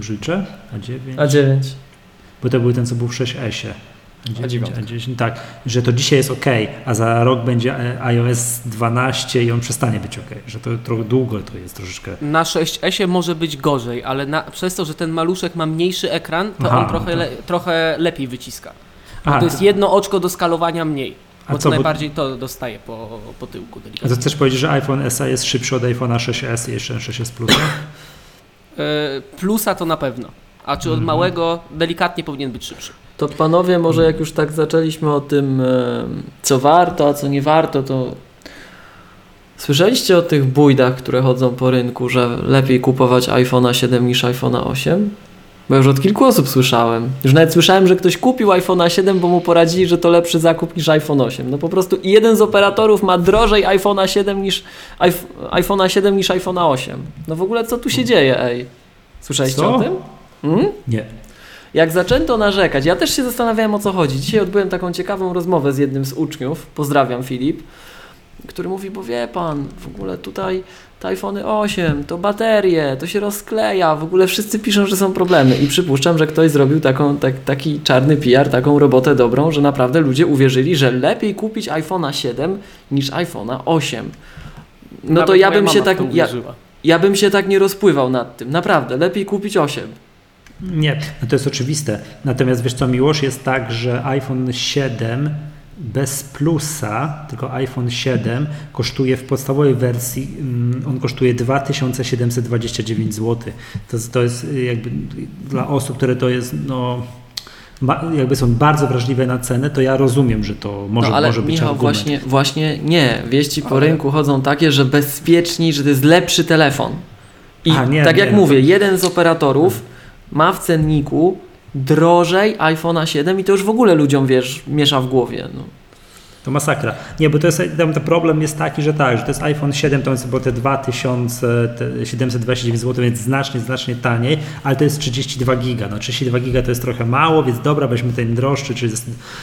Życzę? A dziewięć. A dziewięć. Bo to był ten, co był w sześć esie. A dziewięć, A dziewięć, tak, że to dzisiaj jest ok, a za rok będzie iOS dwanaście i on przestanie być ok, że to trochę długo to jest troszeczkę. Na sześć esie może być gorzej, ale na, przez to, że ten maluszek ma mniejszy ekran, to Aha, on trochę, no to... Le, trochę lepiej wyciska. Aha, to jest to... jedno oczko do skalowania mniej, bo a co, to najbardziej bo... to dostaje po, po tyłku delikatnie. A chcesz powiedzieć, że iPhone S E jest szybszy od iPhone'a sześć es i jeszcze sześć es plusa? Plusa to na pewno, a czy od hmm. małego delikatnie powinien być szybszy. To panowie, może jak już tak zaczęliśmy o tym, co warto, a co nie warto, to słyszeliście o tych bujdach, które chodzą po rynku, że lepiej kupować iPhone'a siedem niż iPhone'a osiem? Bo już od kilku osób słyszałem. Już nawet słyszałem, że ktoś kupił iPhone'a siedem, bo mu poradzili, że to lepszy zakup niż iPhone osiem. No po prostu jeden z operatorów ma drożej iPhone'a siedem niż iPhone'a siedem niż iPhone'a osiem. No w ogóle co tu się dzieje, ej? Słyszeliście co? O tym? Hmm? Nie. Jak zaczęto narzekać, ja też się zastanawiałem, o co chodzi. Dzisiaj odbyłem taką ciekawą rozmowę z jednym z uczniów, pozdrawiam, Filip, który mówi, bo wie pan, w ogóle tutaj te iPhone'y osiem, to baterie, to się rozkleja, w ogóle wszyscy piszą, że są problemy i przypuszczam, że ktoś zrobił taką, tak, taki czarny P R, taką robotę dobrą, że naprawdę ludzie uwierzyli, że lepiej kupić iPhone'a siedem niż iPhone'a osiem. No to ja bym się tak ja, ja bym się tak nie rozpływał nad tym. Naprawdę, lepiej kupić osiem. Nie, no to jest oczywiste. Natomiast wiesz co, Miłosz, jest tak, że iPhone siedem bez plusa, tylko iPhone siedem kosztuje w podstawowej wersji, on kosztuje dwa tysiące siedemset dwadzieścia dziewięć złotych. To, to jest jakby dla osób, które to jest, no jakby są bardzo wrażliwe na cenę, to ja rozumiem, że to może, no, ale może być Michał, argument. Właśnie, właśnie nie. Wieści po ale... rynku chodzą takie, że bezpieczniej, że to jest lepszy telefon. I A, nie, tak nie, jak nie, mówię, to... jeden z operatorów ma w cenniku drożej iPhone'a siedem i to już w ogóle ludziom, wiesz, miesza w głowie. No. To masakra. Nie, bo to jest, tam problem jest taki, że tak, że to jest iPhone siedem, to jest bo te dwa tysiące siedemset dwadzieścia dziewięć złotych, więc znacznie, znacznie taniej, ale to jest trzydzieści dwa giga. No trzydzieści dwa giga to jest trochę mało, więc dobra, weźmy ten droższy, czyli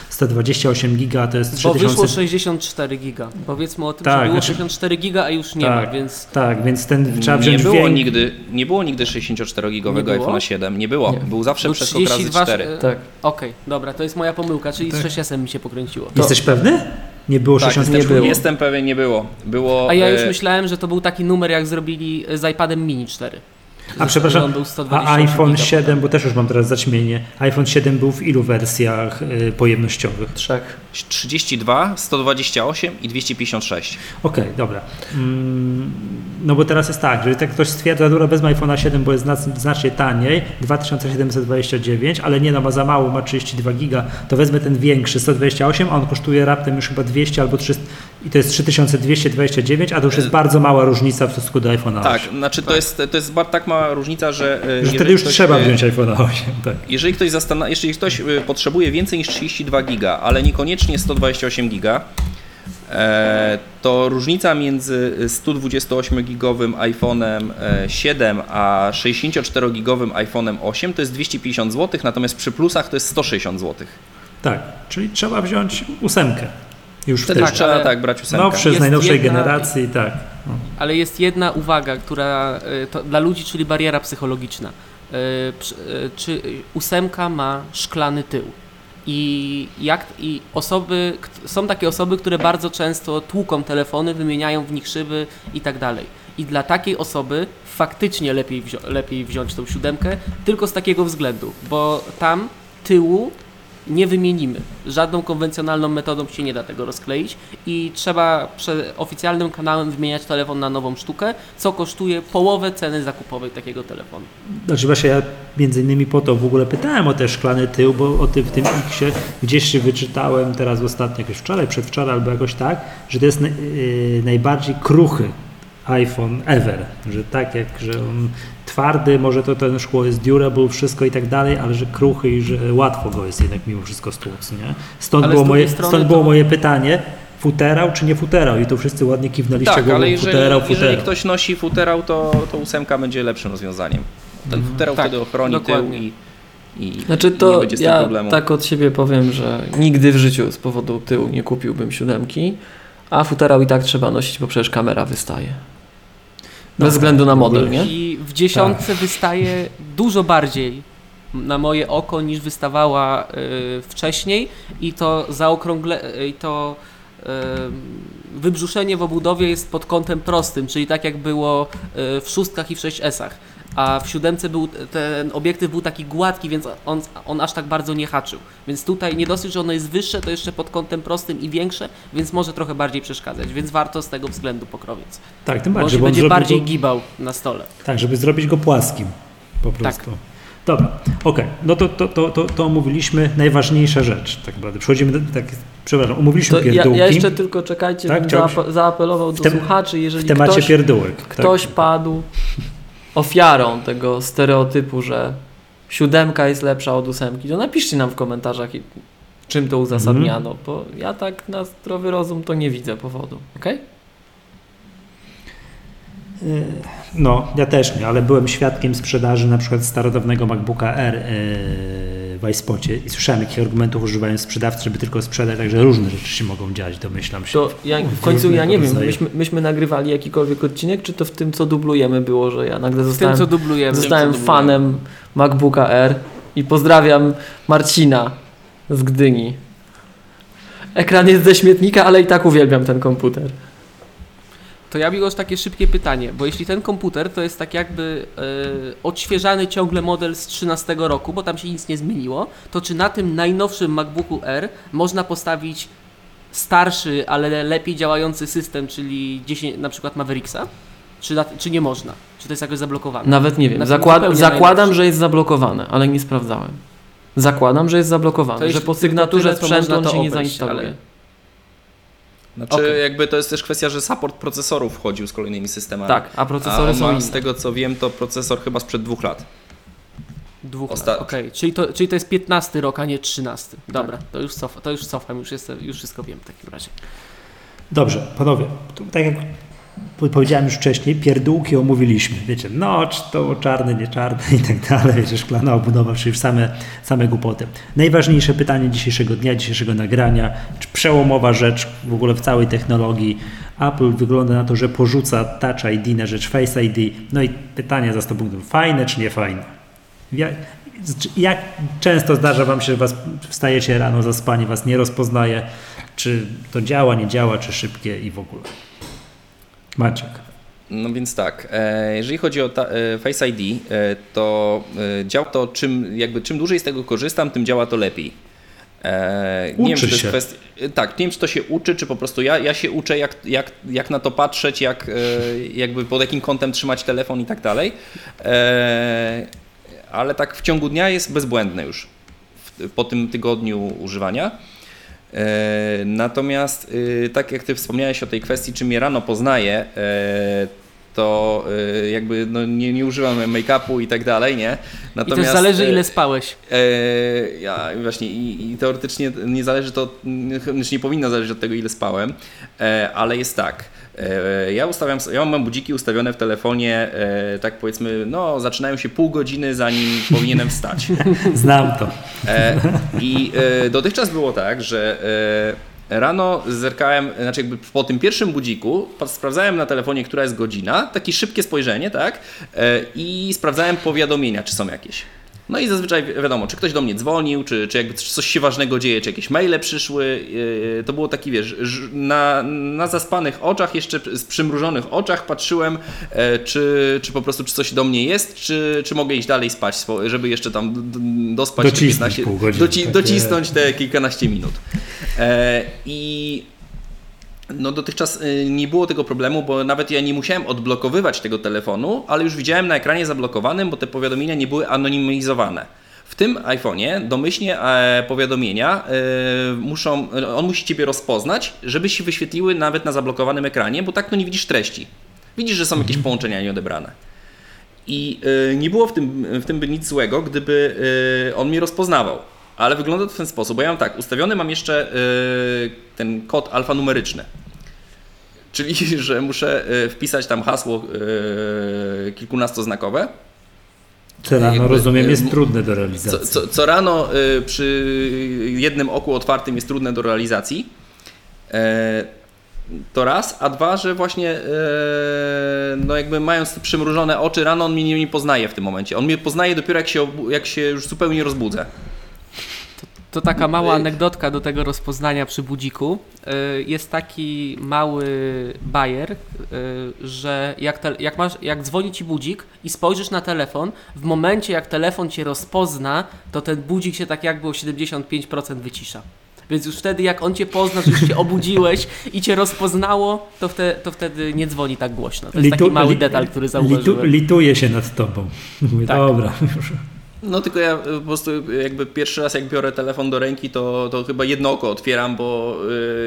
sto dwadzieścia osiem giga, to jest trzy tysiące... Bo wyszło sześćdziesiąt cztery giga. Powiedzmy o tym, tak, że było sześćdziesiąt cztery giga, a już nie tak, ma, więc... Tak, więc ten trzeba wziąć... Nie było wiek... nigdy, nie było nigdy sześćdziesięcioczterogigowego iPhone'a siedem, nie było. Nie. Był zawsze przeskok razy cztery. Tak. Okej, okay, dobra, to jest moja pomyłka, czyli tak. z sześć S mi się pokręciło. To... Jesteś pewny? Nie było tak, sześćdziesiąt cztery. Nie było. Jestem pewien, nie było. było. A ja już myślałem, że to był taki numer, jak zrobili z iPadem Mini cztery. A przepraszam, a iPhone siedem, bo też już mam teraz zaćmienie, iPhone siedem był w ilu wersjach y, pojemnościowych? Trzech. trzydzieści dwa, sto dwadzieścia osiem i dwieście pięćdziesiąt sześć. Okej, okay, dobra. Mm, no bo teraz jest tak, że tak ktoś stwierdza, dobra, wezmę iPhone'a siedem, bo jest znacznie taniej, dwa tysiące siedemset dwadzieścia dziewięć, ale nie no, ma za mało, ma trzydzieści dwa giga, to wezmę ten większy, sto dwadzieścia osiem, a on kosztuje raptem już chyba dwieście albo trzysta. I to jest trzy tysiące dwieście dwadzieścia dziewięć, a to już jest bardzo mała różnica w stosunku do iPhone'a osiem. Tak, znaczy to jest, to jest tak mała różnica, że... że wtedy już ktoś, trzeba wziąć iPhone'a osiem. Tak. Jeżeli ktoś, zastan- jeżeli ktoś potrzebuje więcej niż trzydzieści dwa giga, ale niekoniecznie sto dwadzieścia osiem giga, to różnica między sto dwadzieścia osiem gigowym iPhone'em siedem a sześćdziesięcioczterogigowym iPhone'em osiem to jest dwieście pięćdziesiąt złotych, natomiast przy plusach to jest sto sześćdziesiąt złotych. Tak, czyli trzeba wziąć ósemkę. Już wtedy tak, trzeba tak brać ósemkę. Nowszy, z najnowszej jedna, generacji, tak. No. Ale jest jedna uwaga, która to, dla ludzi, czyli bariera psychologiczna. Yy, czy ósemka ma szklany tył? I, jak, i osoby, są takie osoby, które bardzo często tłuką telefony, wymieniają w nich szyby i tak dalej. I dla takiej osoby faktycznie lepiej, wzi- lepiej wziąć tą siódemkę, tylko z takiego względu, bo tam tyłu nie wymienimy. Żadną konwencjonalną metodą się nie da tego rozkleić i trzeba przed oficjalnym kanałem wymieniać telefon na nową sztukę, co kosztuje połowę ceny zakupowej takiego telefonu. Znaczy właśnie ja między innymi po to w ogóle pytałem o te szklany tył, bo o tym, w tym Xie gdzieś wyczytałem teraz ostatnio, jakoś wczoraj, przedwczoraj albo jakoś tak, że to jest yy, najbardziej kruchy iPhone ever, że tak jak, że on twardy, może to ten szkło jest durable, wszystko i tak dalej, ale że kruchy i że łatwo go jest jednak mimo wszystko stłuc, nie? Stąd, było moje, stąd było to... moje pytanie, futerał czy nie futerał? I tu wszyscy ładnie kiwnęliście tak, głową, ale jeżeli, futerał, futerał. Jeżeli ktoś nosi futerał, to, to ósemka będzie lepszym rozwiązaniem. Ten futerał tak, wtedy ochroni dokładnie. Tył i, i, znaczy to i nie będzie z tym ja problemu. Tak od siebie powiem, że nigdy w życiu z powodu tyłu nie kupiłbym siódemki, a futerał i tak trzeba nosić, bo przecież kamera wystaje. Bez no, względu na model, nie? I w dziesiątce tak. wystaje dużo bardziej na moje oko niż wystawała y, wcześniej i to zaokrągle, i to y, wybrzuszenie w obudowie jest pod kątem prostym, czyli tak jak było y, w szóstkach i w sześć esach, a w siódemce był, ten obiektyw był taki gładki, więc on, on aż tak bardzo nie haczył. Więc tutaj nie dosyć, że ono jest wyższe, to jeszcze pod kątem prostym i większe, więc może trochę bardziej przeszkadzać, więc warto z tego względu pokrowiec. Tak, tym bardziej. Bo się bo on będzie bardziej go... gibał na stole. Tak, żeby zrobić go płaskim po prostu. Tak. Dobra, okej, okay. no to, to, to, to, to omówiliśmy najważniejsza rzecz, tak naprawdę. Przechodzimy do, tak, przepraszam, omówiliśmy pierdółki. Ja, ja jeszcze tylko, czekajcie, tak, zaap- zaapelował do tem- słuchaczy, jeżeli w temacie ktoś, pierdółek, tak. ktoś padł ofiarą tego stereotypu, że siódemka jest lepsza od ósemki, to napiszcie nam w komentarzach, czym to uzasadniano, mm-hmm. bo ja tak na zdrowy rozum to nie widzę powodu. Okej? Okay? No, ja też nie, ale byłem świadkiem sprzedaży na przykład starodawnego MacBooka Air yy, w iSpocie i słyszałem, jakich argumentów używają sprzedawcy, żeby tylko sprzedać, także różne rzeczy się mogą dziać, domyślam się. To ja, w końcu ja nie wiem, myśmy, myśmy nagrywali jakikolwiek odcinek, czy to w tym, co dublujemy było, że ja nagle zostałem, tym, co dublujemy, zostałem tym, co fanem dublujemy. MacBooka Air i pozdrawiam Marcina z Gdyni. Ekran jest ze śmietnika, ale i tak uwielbiam ten komputer. to ja bym miał takie szybkie pytanie, bo jeśli ten komputer to jest tak jakby yy, odświeżany ciągle model z trzynastego roku, bo tam się nic nie zmieniło, to czy na tym najnowszym MacBooku Air można postawić starszy, ale lepiej działający system, czyli dziesięć, na przykład Mavericksa? Czy, czy nie można? Czy to jest jakoś zablokowane? Nawet nie wiem. Zakład, zakładam, najnowszy. że jest zablokowane, ale nie sprawdzałem. Zakładam, że jest zablokowane, jest, że po sygnaturze sprzętu on się obejść, nie zainstaluje. Ale... Znaczy okay. jakby to jest też kwestia, że support procesorów wchodził z kolejnymi systemami. Tak, a procesory a są inne. Z tego co wiem, to procesor chyba sprzed dwóch lat. Dwóch Osta... lat, okej. Okay. Czyli, to, czyli to jest piętnasty rok, a nie trzynasty. Dobra, tak. to już cofa, to już cofam, już, jest, już wszystko wiem w takim razie. Dobrze, panowie, tak jak powiedziałem już wcześniej, pierdółki omówiliśmy. Wiecie, noc, to czarny, nie czarny i tak dalej, wiecie, szklana obudowa, czyli same, same głupoty. Najważniejsze pytanie dzisiejszego dnia, dzisiejszego nagrania, czy przełomowa rzecz w ogóle w całej technologii. Apple wygląda na to, że porzuca Touch I D na rzecz Face I D. No i pytanie za sto punktów, fajne czy nie fajne? Jak, jak często zdarza wam się, że was wstajecie rano zaspani, was nie rozpoznaje, czy to działa, nie działa, czy szybkie i w ogóle? Maciek. No więc tak, jeżeli chodzi o ta, Face I D, to działa to, czym, jakby, czym dłużej z tego korzystam, tym działa to lepiej. Uczy nie wiem, czy to jest kwestia, tak, nie wiem, czy to się uczy, czy po prostu ja, ja się uczę, jak, jak, jak na to patrzeć, jak, jakby pod jakim kątem trzymać telefon i tak dalej. Ale tak w ciągu dnia jest bezbłędne już po tym tygodniu używania. Natomiast tak jak ty wspomniałeś o tej kwestii, czy mnie rano poznaje, to jakby no nie, nie używam make-upu i tak dalej, nie? Natomiast, i też zależy ile spałeś. Ja właśnie i, i teoretycznie nie zależy to, znaczy nie powinno zależeć od tego ile spałem, ale jest tak. Ja ustawiam, ja mam budziki ustawione w telefonie, tak powiedzmy, no zaczynają się pół godziny zanim powinienem wstać. Znam to. I dotychczas było tak, że rano zerkałem, znaczy jakby po tym pierwszym budziku sprawdzałem na telefonie, która jest godzina, takie szybkie spojrzenie, tak, i sprawdzałem powiadomienia, czy są jakieś. No i zazwyczaj wiadomo, czy ktoś do mnie dzwonił, czy, czy jakby coś się ważnego dzieje, czy jakieś maile przyszły. To było taki, wiesz, na, na zaspanych oczach, jeszcze z przymrużonych oczach patrzyłem, czy, czy po prostu czy coś do mnie jest, czy, czy mogę iść dalej spać, żeby jeszcze tam dospać docisnąć, te piętnaście, doci, docisnąć te kilkanaście minut. I no dotychczas nie było tego problemu, bo nawet ja nie musiałem odblokowywać tego telefonu, ale już widziałem na ekranie zablokowanym, bo te powiadomienia nie były anonimizowane. W tym iPhone'ie domyślnie powiadomienia muszą, on musi Ciebie rozpoznać, żeby się wyświetliły nawet na zablokowanym ekranie, bo tak to nie widzisz treści. Widzisz, że są jakieś połączenia nieodebrane. I nie było w tym, w tym by nic złego, gdyby on mnie rozpoznawał. Ale wygląda to w ten sposób, bo ja mam tak, ustawiony mam jeszcze yy, ten kod alfanumeryczny, czyli że muszę yy, wpisać tam hasło yy, kilkunastoznakowe. Co rano, jakby, rozumiem, jest trudne do realizacji. Co, co, co rano yy, przy jednym oku otwartym jest trudne do realizacji. Yy, To raz, a dwa, że właśnie yy, no jakby mając przymrużone oczy rano, on mnie nie, nie poznaje w tym momencie. On mnie poznaje dopiero jak się, jak się już zupełnie rozbudzę. To taka mała anegdotka do tego rozpoznania przy budziku. Jest taki mały bajer, że jak, te, jak, masz, jak dzwoni ci budzik i spojrzysz na telefon, w momencie jak telefon cię rozpozna, to ten budzik się tak jakby o siedemdziesiąt pięć procent wycisza. Więc już wtedy jak on cię pozna, że już się obudziłeś i cię rozpoznało, to, wte, to wtedy nie dzwoni tak głośno. To jest Litu, taki mały detal, który zauważyłem. Lituje się nad tobą. Mówię, tak. Dobra. No tylko ja po prostu jakby pierwszy raz jak biorę telefon do ręki, to, to chyba jedno oko otwieram, bo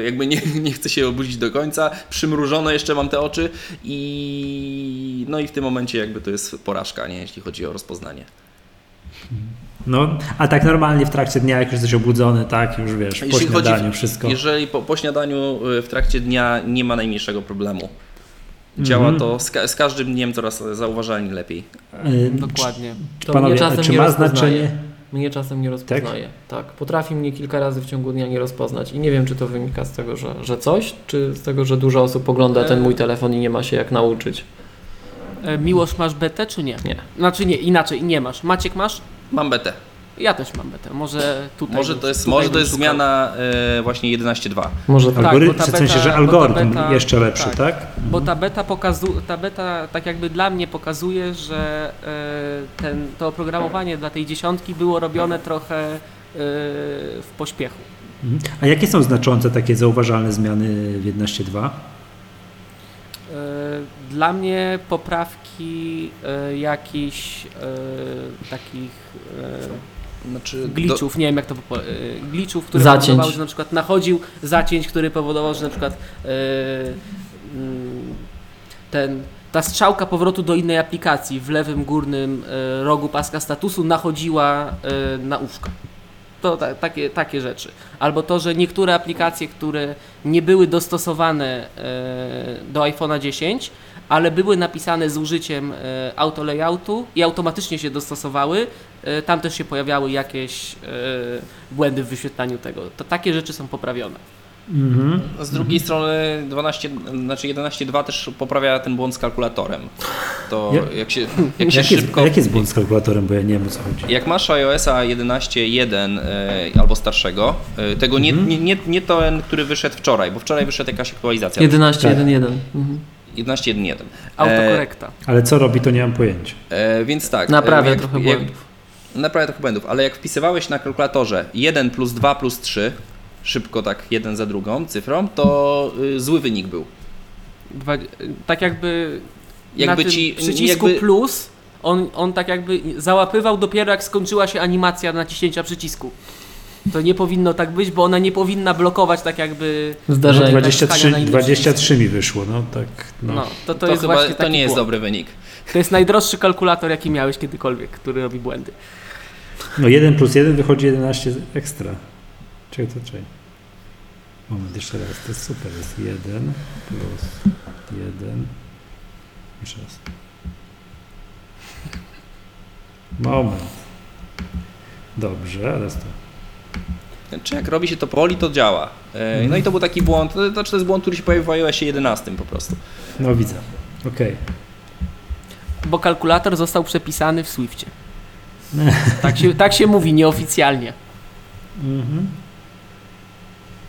jakby nie, nie chcę się obudzić do końca, przymrużone jeszcze mam te oczy i no i w tym momencie jakby to jest porażka, nie, jeśli chodzi o rozpoznanie. No, a tak normalnie w trakcie dnia, jak już jesteś obudzony, tak, już wiesz, po jeśli śniadaniu w, wszystko. Jeżeli po, po śniadaniu w trakcie dnia nie ma najmniejszego problemu. Działa mm-hmm. to z, ka- z każdym dniem coraz zauważalnie lepiej. Yy, Dokładnie. To panowie, mnie czasem czy nie ma znaczenie? Mnie czasem nie rozpoznaje. Tak? tak. Potrafi mnie kilka razy w ciągu dnia nie rozpoznać i nie wiem, czy to wynika z tego, że, że coś, czy z tego, że dużo osób ogląda ten mój telefon i nie ma się jak nauczyć. Miłosz, masz betę czy nie? Nie. Znaczy nie, inaczej, nie masz. Maciek, masz? Mam betę. Ja też mam betę. Może tutaj. Może to jest, może to jest zmiana e, właśnie jedenaście dwa. Może tak, algorytm, beta, w sensie, że algorytm beta, jeszcze lepszy, tak? tak? Bo ta beta, pokazu- ta beta tak jakby dla mnie pokazuje, że e, ten, to oprogramowanie dla tej dziesiątki było robione trochę e, w pośpiechu. A jakie są znaczące takie zauważalne zmiany w jedenaście dwa? Dla mnie poprawki y, jakichś y, takich y, znaczy, glitchów, do... nie wiem jak to po, y, glitchów, które zacięć. powodowały, że na przykład nachodził zacięć, który powodował, że na przykład y, y, ten, ta strzałka powrotu do innej aplikacji w lewym górnym y, rogu paska statusu nachodziła y, na ówka. To ta, takie, takie rzeczy. Albo to, że niektóre aplikacje, które nie były dostosowane e, do iPhone'a dziesięć, ale były napisane z użyciem e, auto layoutu i automatycznie się dostosowały, e, tam też się pojawiały jakieś e, błędy w wyświetlaniu tego. To takie rzeczy są poprawione. Mhm. Z drugiej mhm. strony dwanaście, znaczy jedenaście dwa też poprawia ten błąd z kalkulatorem. To ja, jak się, jak się jak szybko... Jest, jak jest błąd z kalkulatorem, bo ja nie wiem o co chodzi. Jak masz iOS-a jedenaście jeden y, albo starszego, y, tego mhm. nie, nie, nie ten, który wyszedł wczoraj, bo wczoraj wyszedł jakaś aktualizacja. jedenaście jeden jeden. Mhm. jedenaście jeden jeden. Autokorekta. E, ale co robi, to nie mam pojęcia. E, więc tak. Naprawia jak, trochę błędów. Jak, naprawia trochę błędów, ale jak wpisywałeś na kalkulatorze jeden plus dwa plus trzy, szybko tak jeden za drugą cyfrą, to y, zły wynik był. Dwa, tak jakby, jakby na ci, przycisku jakby... plus, on, on tak jakby załapywał dopiero jak skończyła się animacja naciśnięcia przycisku. To nie powinno tak być, bo ona nie powinna blokować tak jakby... Zdarzenie. dwadzieścia trzy, dwadzieścia trzy mi wyszło, no tak. No. No, to, to, to, jest chyba, właśnie to nie jest błąd. Dobry wynik. To jest najdroższy kalkulator, jaki miałeś kiedykolwiek, który robi błędy. No jeden plus jeden wychodzi jedenaście ekstra. Czekaj, to czekaj. Moment, jeszcze raz, to jest super, jest jeden plus jeden. Jeszcze raz. Moment. Dobrze, teraz to. Znaczy jak robi się to powoli, to działa. No mm. i to był taki błąd, to znaczy to jest błąd, który się pojawił w iOSie jedenaście po prostu. No widzę, okej. Okay. Bo kalkulator został przepisany w Swifcie. Tak się, tak się mówi, nieoficjalnie. Mhm.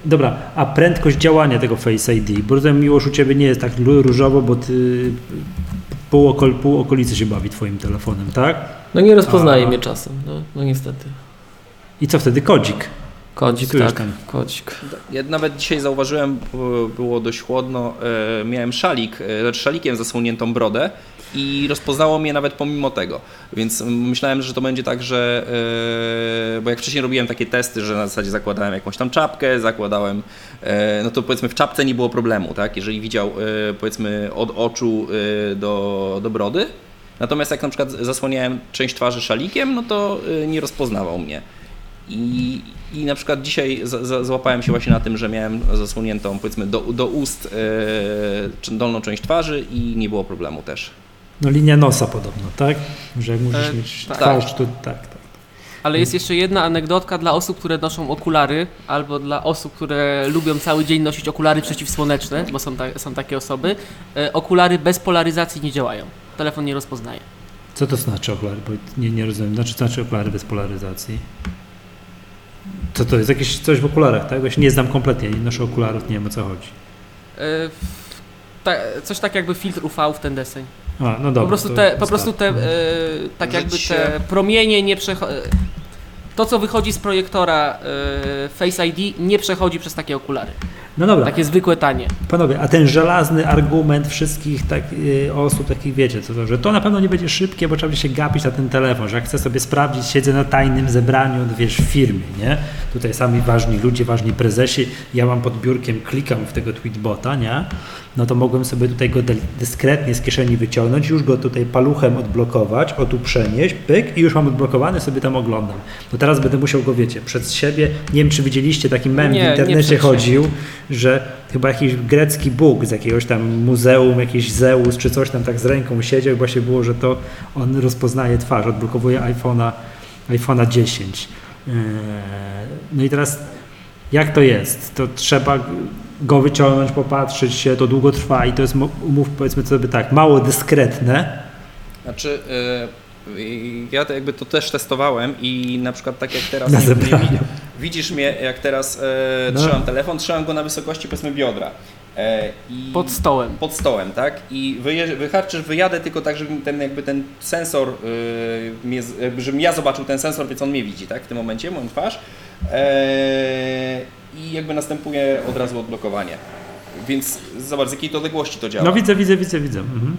Dobra, a prędkość działania tego Face I D, bo rozumiem, Miłosz, u Ciebie nie jest tak różowo, bo Ty pół, okol, pół okolicy się bawi Twoim telefonem, tak? No nie rozpoznaje a... mnie czasem, no, no niestety. I co wtedy? Kodzik? Kodzik, Słyszysz tak, tam? Kodzik. Ja nawet dzisiaj zauważyłem, było dość chłodno, miałem szalik, lecz szalikiem zasłoniętą brodę i rozpoznało mnie nawet pomimo tego, więc myślałem, że to będzie tak, że yy, bo jak wcześniej robiłem takie testy, że na zasadzie zakładałem jakąś tam czapkę, zakładałem, yy, no to powiedzmy w czapce nie było problemu, tak, jeżeli widział yy, powiedzmy od oczu yy, do, do brody, natomiast jak na przykład zasłaniałem część twarzy szalikiem, no to yy, nie rozpoznawał mnie. I, I na przykład dzisiaj z, z, złapałem się właśnie na tym, że miałem zasłoniętą powiedzmy do, do ust yy, dolną część twarzy i nie było problemu też. No linia nosa podobno, tak? Że jak musisz e, mieć tak. twarz, to tak, tak. Ale jest jeszcze jedna anegdotka dla osób, które noszą okulary, albo dla osób, które lubią cały dzień nosić okulary przeciwsłoneczne, bo są, ta, są takie osoby. E, okulary bez polaryzacji nie działają. Telefon nie rozpoznaje. Co to znaczy okulary? Bo nie, nie rozumiem. Znaczy, znaczy okulary bez polaryzacji? Co to jest? Jakieś coś w okularach, tak? Bo ja się nie znam kompletnie, nie noszę okularów, nie wiem o co chodzi. E, ta, coś tak jakby filtr U V w ten deseń. A, no dobra, po prostu te, po prostu te, yy, tak jakby Żyć te się... promienie nie przechodzi, to co wychodzi z projektora yy, Face I D nie przechodzi przez takie okulary. No dobra. Takie zwykłe tanie. Panowie, a ten żelazny argument wszystkich tak, yy, osób takich, wiecie, co to, że to na pewno nie będzie szybkie, bo trzeba będzie się gapić na ten telefon, że jak chcę sobie sprawdzić, siedzę na tajnym zebraniu, wiesz, w firmie, nie? Tutaj sami ważni ludzie, ważni prezesi, ja mam pod biurkiem, klikam w tego Tweetbota, nie? No to mogłem sobie tutaj go dyskretnie z kieszeni wyciągnąć, już go tutaj paluchem odblokować, o tu przenieść, pyk i już mam odblokowany, sobie tam oglądam. No teraz będę musiał go, wiecie, przed siebie, nie wiem czy widzieliście, taki mem nie, w internecie chodził, że chyba jakiś grecki bóg z jakiegoś tam muzeum, jakiś Zeus czy coś tam tak z ręką siedział i właśnie było, że to on rozpoznaje twarz, odblokowuje iPhone'a, iPhone'a dziesięć. No i teraz jak to jest? To trzeba go wyciągnąć, popatrzeć się, to długo trwa i to jest, umów powiedzmy sobie tak, mało dyskretne. Znaczy, ja to jakby to też testowałem i na przykład tak jak teraz nie, nie, widzisz mnie, jak teraz e, no. trzymam telefon, trzymam go na wysokości powiedzmy biodra. E, i pod stołem. Pod stołem, tak? I wyje, wycharczysz, wyjadę tylko tak, żeby ten jakby ten sensor, e, mnie, żebym ja zobaczył ten sensor, więc on mnie widzi, tak? W tym momencie, moją twarz. E, I jakby następuje od razu odblokowanie. Więc zobacz, z jakiej to odległości to działa. No widzę, widzę, widzę, widzę. Mhm.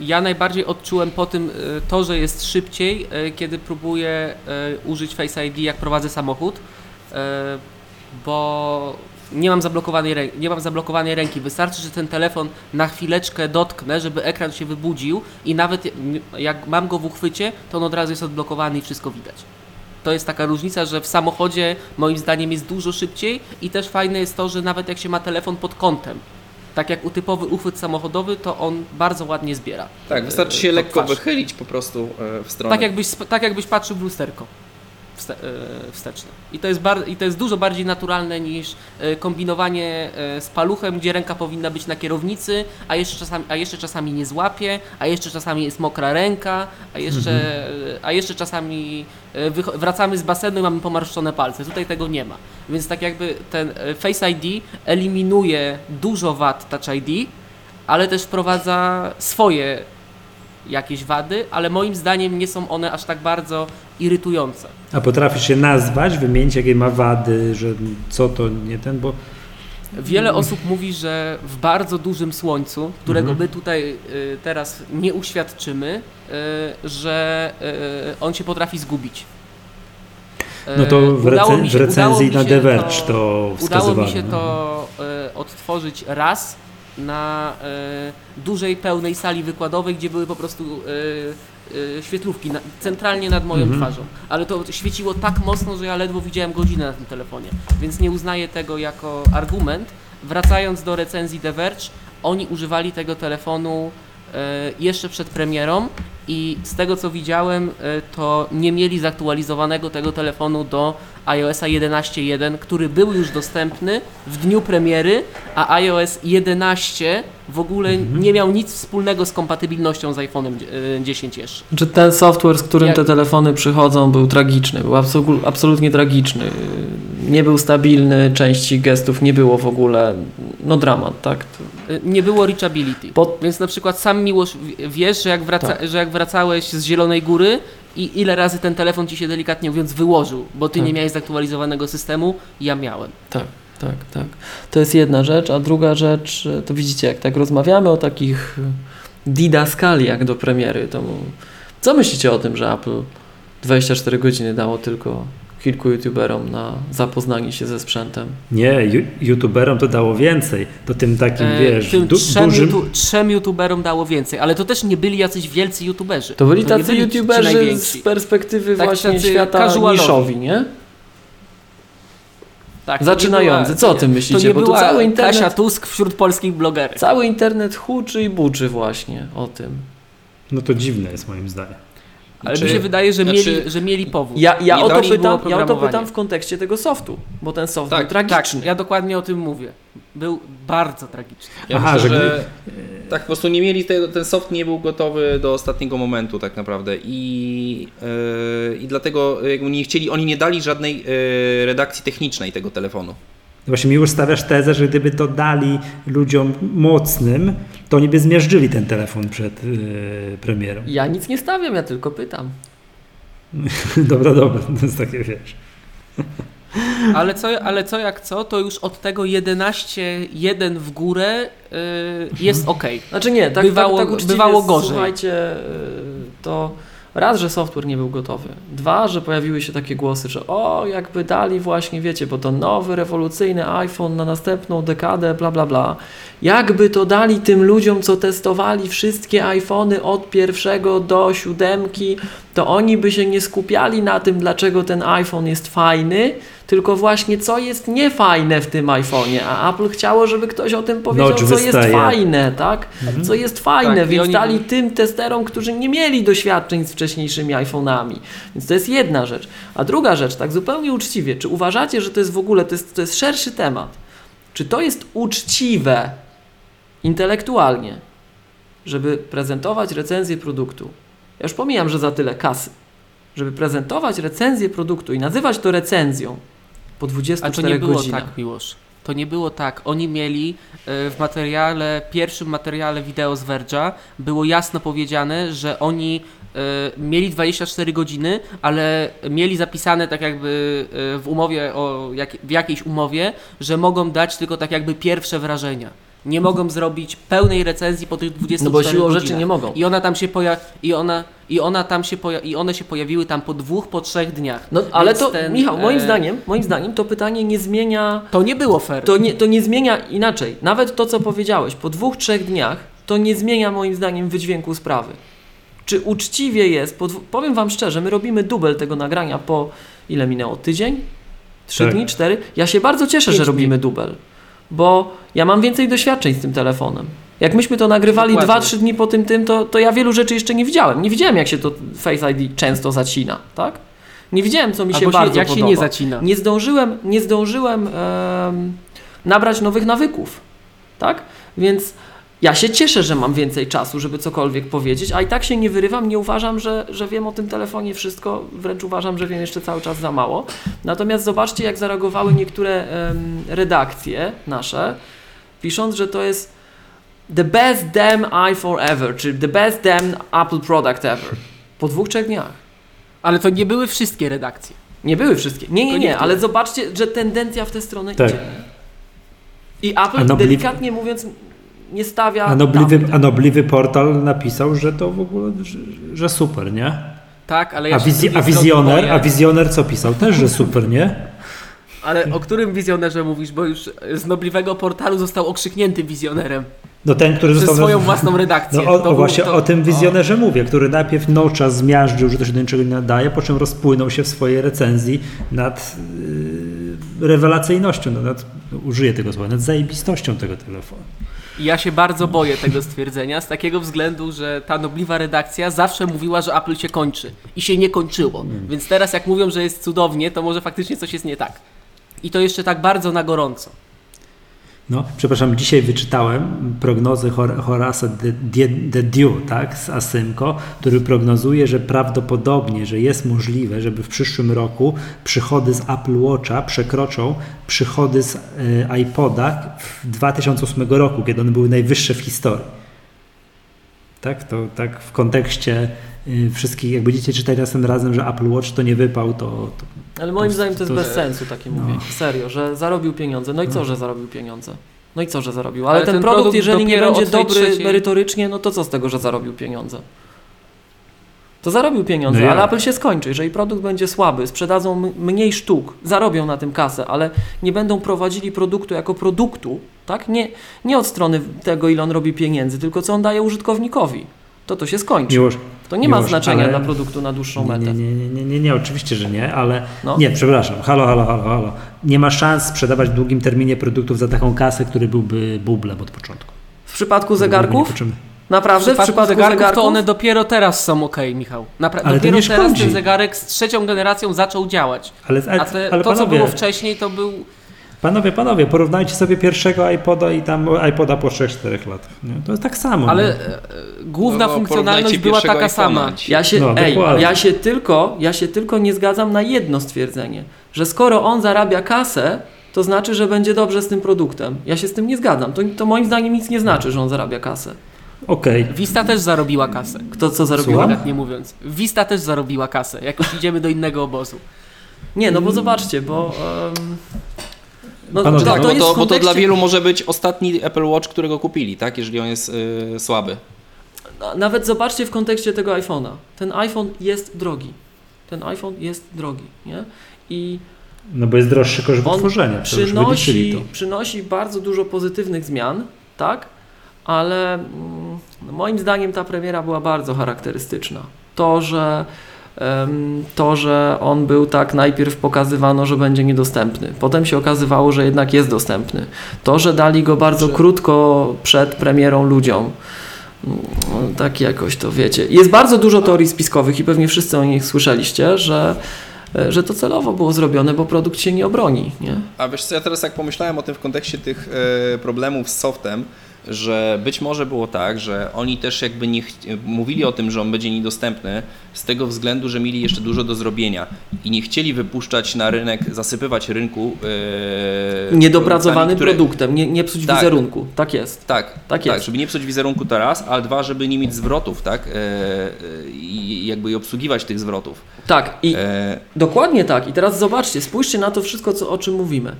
Ja najbardziej odczułem po tym to, że jest szybciej, kiedy próbuję użyć Face I D, jak prowadzę samochód, bo nie mam zablokowanej ręki, nie mam zablokowanej ręki. Wystarczy, że ten telefon na chwileczkę dotknę, żeby ekran się wybudził i nawet jak mam go w uchwycie, to on od razu jest odblokowany i wszystko widać. To jest taka różnica, że w samochodzie moim zdaniem jest dużo szybciej i też fajne jest to, że nawet jak się ma telefon pod kątem, tak jak u typowy uchwyt samochodowy, to on bardzo ładnie zbiera. Tak, wystarczy się lekko wychylić po prostu w stronę. Tak jakbyś, tak jakbyś patrzył w lusterko wsteczne. I to, jest bar- I to jest dużo bardziej naturalne niż kombinowanie z paluchem, gdzie ręka powinna być na kierownicy, a jeszcze czasami, a jeszcze czasami nie złapie, a jeszcze czasami jest mokra ręka, a jeszcze, a jeszcze czasami wycho- wracamy z basenu i mamy pomarszczone palce. Tutaj tego nie ma. Więc tak jakby ten Face I D eliminuje dużo wad Touch I D, ale też wprowadza swoje jakieś wady, ale moim zdaniem nie są one aż tak bardzo irytujące. A potrafisz się nazwać, wymienić, jakie ma wady, że co to nie ten, bo... Wiele osób mówi, że w bardzo dużym słońcu, którego my tutaj y, teraz nie uświadczymy, y, że y, on się potrafi zgubić. No to w, recen- się, w recenzji na The Verge to, to wskazywano. Udało mi się to y, odtworzyć raz na y, dużej, pełnej sali wykładowej, gdzie były po prostu... Y, świetlówki na, centralnie nad moją mm-hmm. twarzą, ale to świeciło tak mocno, że ja ledwo widziałem godzinę na tym telefonie, więc nie uznaję tego jako argument. Wracając do recenzji The Verge, oni używali tego telefonu y, jeszcze przed premierą i z tego co widziałem y, to nie mieli zaktualizowanego tego telefonu do iOS jedenaście jeden, który był już dostępny w dniu premiery, a iOS jedenaście w ogóle nie miał nic wspólnego z kompatybilnością z iPhone'em dziesięć jeszcze. Czy ten software, z którym Jak... te telefony przychodzą, był tragiczny, był absolu- absolutnie tragiczny. Nie był stabilny, części gestów nie było w ogóle, no dramat, tak? To... Nie było reachability. Pod... Więc na przykład sam Miłosz, wiesz, że jak, wraca- tak. że jak wracałeś z Zielonej Góry, i ile razy ten telefon ci się delikatnie mówiąc wyłożył, bo ty tak. nie miałeś zaktualizowanego systemu, ja miałem. Tak, tak, tak. To jest jedna rzecz, a druga rzecz, to widzicie, jak tak rozmawiamy o takich didaskaliach do premiery, to co myślicie o tym, że Apple dwadzieścia cztery godziny dało tylko kilku youtuberom na zapoznanie się ze sprzętem? Nie, ju- youtuberom to dało więcej, to tym takim, e, wiesz, tym du- trzem, dużym... Tu- trzem youtuberom dało więcej, ale to też nie byli jacyś wielcy youtuberzy. To byli to tacy byli youtuberzy z perspektywy tak, właśnie świata niszowi, nie? Tak, zaczynający. Co o tym myślicie? To nie Bo była to cały internet... Kasia Tusk wśród polskich blogerów. Cały internet huczy i buczy właśnie o tym. No to dziwne jest moim zdaniem. Ale czy, mi się wydaje, że, znaczy, mieli, że mieli powód. Ja, ja, o to pytam, ja o to pytam w kontekście tego softu, bo ten soft tak, był tragiczny. Tak, ja dokładnie o tym mówię. Był bardzo tragiczny. Ja Aha, myślę, że, że tak po prostu nie mieli, te, ten soft nie był gotowy do ostatniego momentu tak naprawdę i, yy, i dlatego jakby nie chcieli, oni nie dali żadnej yy, redakcji technicznej tego telefonu. Właśnie Miłosz, stawiasz tezę, że gdyby to dali ludziom mocnym, to oni by zmiażdżyli ten telefon przed yy, premierą. Ja nic nie stawiam, ja tylko pytam. dobra, dobra, to jest takie, wiesz. ale, co, ale co jak co, to już od tego jedenaście jeden w górę yy, jest okej. Okay. Znaczy nie, tak bywało, tak, tak uczciwie, bywało gorzej. Słuchajcie, to... Raz, że software nie był gotowy. Dwa, że pojawiły się takie głosy, że o, jakby dali właśnie, wiecie, bo to nowy, rewolucyjny iPhone na następną dekadę, bla, bla, bla. Jakby to dali tym ludziom, co testowali wszystkie iPhony od pierwszego do siódemki, to oni by się nie skupiali na tym, dlaczego ten iPhone jest fajny, tylko właśnie co jest niefajne w tym iPhone'ie, a Apple chciało, żeby ktoś o tym powiedział, Notch co wystaje. jest fajne, tak? Mhm. Co jest fajne, tak, więc oni... dali tym testerom, którzy nie mieli doświadczeń z wcześniejszymi iPhone'ami. Więc to jest jedna rzecz. A druga rzecz, tak zupełnie uczciwie, czy uważacie, że to jest w ogóle, to jest, to jest szerszy temat, czy to jest uczciwe intelektualnie, żeby prezentować recenzję produktu Ja już pomijam, że za tyle kasy, żeby prezentować recenzję produktu i nazywać to recenzją po dwudziestu czterech godzinach. A to nie było godzinach. Tak, Miłosz. To nie było tak. Oni mieli w materiale, pierwszym materiale wideo z Verge'a było jasno powiedziane, że oni mieli dwadzieścia cztery godziny, ale mieli zapisane tak jakby w umowie, o jak, w jakiejś umowie, że mogą dać tylko tak jakby pierwsze wrażenia. Nie mogą zrobić pełnej recenzji po tych dwudziestu czterech godzinach. No bo siłą godzinach. Rzeczy nie mogą. I ona tam się poja- i ona i ona tam się poja- i one się pojawiły tam po dwóch, po trzech dniach. No ale więc to ten, Michał, moim e... zdaniem, moim zdaniem to pytanie nie zmienia. To nie było fair. To nie, to nie zmienia inaczej. Nawet to, co powiedziałeś, po dwóch, trzech dniach to nie zmienia moim zdaniem wydźwięku sprawy. Czy uczciwie jest? Po dwu... Powiem wam szczerze, my robimy dubel tego nagrania po ile minęło? Tydzień? Trzy tak. dni? Cztery? Ja się bardzo cieszę, Pięć że robimy dni. dubel. Bo ja mam więcej doświadczeń z tym telefonem. Jak myśmy to nagrywali dwa trzy dni po tym, tym to, to ja wielu rzeczy jeszcze nie widziałem. Nie widziałem, jak się to Face I D często zacina, tak? Nie widziałem, co mi się, się bardzo jak podoba. Jak się nie zacina. Nie zdążyłem, nie zdążyłem um, nabrać nowych nawyków, tak? Więc ja się cieszę, że mam więcej czasu, żeby cokolwiek powiedzieć, a i tak się nie wyrywam, nie uważam, że, że wiem o tym telefonie wszystko, wręcz uważam, że wiem jeszcze cały czas za mało. Natomiast zobaczcie, jak zareagowały niektóre um, redakcje nasze, pisząc, że to jest the best damn iPhone ever, czy the best damn Apple product ever. Po dwóch, trzech dniach. Ale to nie były wszystkie redakcje. Nie były wszystkie. Nie, nie, nie, nie ale zobaczcie, że tendencja w tę stronę tak. idzie. I Apple, delikatnie mówiąc, nie stawia. A nobliwy, a nobliwy portal napisał, że to w ogóle, że, że super, nie? Tak, ale ja a, wiz, a, wizjoner, boję... a wizjoner co pisał? Też, że super, nie? Ale o którym wizjonerze mówisz? Bo już z nobliwego portalu został okrzyknięty wizjonerem. No ten, który przez został... swoją własną redakcję. No o, o właśnie to... o tym wizjonerze o. mówię, który najpierw noca zmiażdżył, że to się do niczego nie nadaje, po czym rozpłynął się w swojej recenzji nad yy, rewelacyjnością, nad, użyję tego słowa, nad zajebistością tego telefonu. Ja się bardzo boję tego stwierdzenia z takiego względu, że ta nobliwa redakcja zawsze mówiła, że Apple się kończy i się nie kończyło. Mm. Więc teraz jak mówią, że jest cudownie, to może faktycznie coś jest nie tak. I to jeszcze tak bardzo na gorąco. No, przepraszam, dzisiaj wyczytałem prognozy Horace'a de Dieu, tak, z Asymco, który prognozuje, że prawdopodobnie, że jest możliwe, żeby w przyszłym roku przychody z Apple Watcha przekroczą przychody z iPoda w dwa tysiące ósmym roku, kiedy one były najwyższe w historii. Tak, to tak w kontekście wszystkich, jak będziecie czytać następnym razem, że Apple Watch to nie wypał, to... to Ale moim to, zdaniem to jest to, bez że... sensu takie no. mówienie. Serio, że zarobił pieniądze. No i co, że zarobił pieniądze? No i co, że zarobił? Ale, Ale ten, ten produkt, produkt jeżeli nie będzie dobry trzeciej... merytorycznie, no to co z tego, że zarobił pieniądze? To zarobił pieniądze, no ale Apple się skończy. Jeżeli produkt będzie słaby, sprzedadzą m- mniej sztuk, zarobią na tym kasę, ale nie będą prowadzili produktu jako produktu, tak? Nie, nie od strony tego, ile on robi pieniędzy, tylko co on daje użytkownikowi. To to się skończy. Miłosz, to nie Miłosz, ma znaczenia ale... dla produktu na dłuższą metę. Nie, nie, nie, nie, nie, nie oczywiście, że nie, ale no. nie, przepraszam, halo, halo, halo, halo. Nie ma szans sprzedawać w długim terminie produktów za taką kasę, który byłby bublem od początku. W przypadku zegarków? Naprawdę? W przypadku, w przypadku zegarków, zegarków to one dopiero teraz są okej, okay, Michał. Napra- ale dopiero teraz szkodzi. Ten zegarek z trzecią generacją zaczął działać. Ale, ale, A te, ale to, panowie, co było wcześniej, to był... Panowie, panowie, porównajcie sobie pierwszego iPoda i tam iPoda po trzech czterech latach. Nie? To jest tak samo. Ale nie? główna no, funkcjonalność była taka sama. Ja się, no, ej, ja, się tylko, ja się tylko nie zgadzam na jedno stwierdzenie, że skoro on zarabia kasę, to znaczy, że będzie dobrze z tym produktem. Ja się z tym nie zgadzam. To, to moim zdaniem nic nie znaczy, że on zarabia kasę. Okej. Okay. Vista też zarobiła kasę. Kto co zarobiła? Tak nie mówiąc. Vista też zarobiła kasę, jak już idziemy do innego obozu. Nie, no bo zobaczcie, bo... Um... No, Panowie, tak, to bo, to, kontekście... bo to dla wielu może być ostatni Apple Watch, którego kupili, tak? Jeżeli on jest yy, słaby. Nawet zobaczcie w kontekście tego iPhone'a. Ten iPhone jest drogi. Ten iPhone jest drogi, nie? I no bo jest droższy koszt wytworzenia. Przynosi, to. przynosi bardzo dużo pozytywnych zmian, tak? Ale mm, no moim zdaniem ta premiera była bardzo charakterystyczna. To, że to, że on był tak, najpierw pokazywano, że będzie niedostępny. Potem się okazywało, że jednak jest dostępny. To, że dali go bardzo Dobrze. krótko przed premierą ludziom. Tak jakoś to wiecie. Jest bardzo dużo teorii spiskowych i pewnie wszyscy o nich słyszeliście, że, że to celowo było zrobione, bo produkt się nie obroni. Nie? A wiesz co, ja teraz jak pomyślałem o tym w kontekście tych problemów z softem, że być może było tak, że oni też jakby nie ch- mówili o tym, że on będzie niedostępny z tego względu, że mieli jeszcze dużo do zrobienia i nie chcieli wypuszczać na rynek, zasypywać rynku yy, niedopracowanym produktem, nie, nie psuć tak, wizerunku. Tak jest. Tak, tak jest. Tak, żeby nie psuć wizerunku to raz, a dwa, żeby nie mieć zwrotów, tak? I yy, jakby obsługiwać tych zwrotów. Tak, i yy. dokładnie tak. I teraz zobaczcie, spójrzcie na to wszystko, co, o czym mówimy.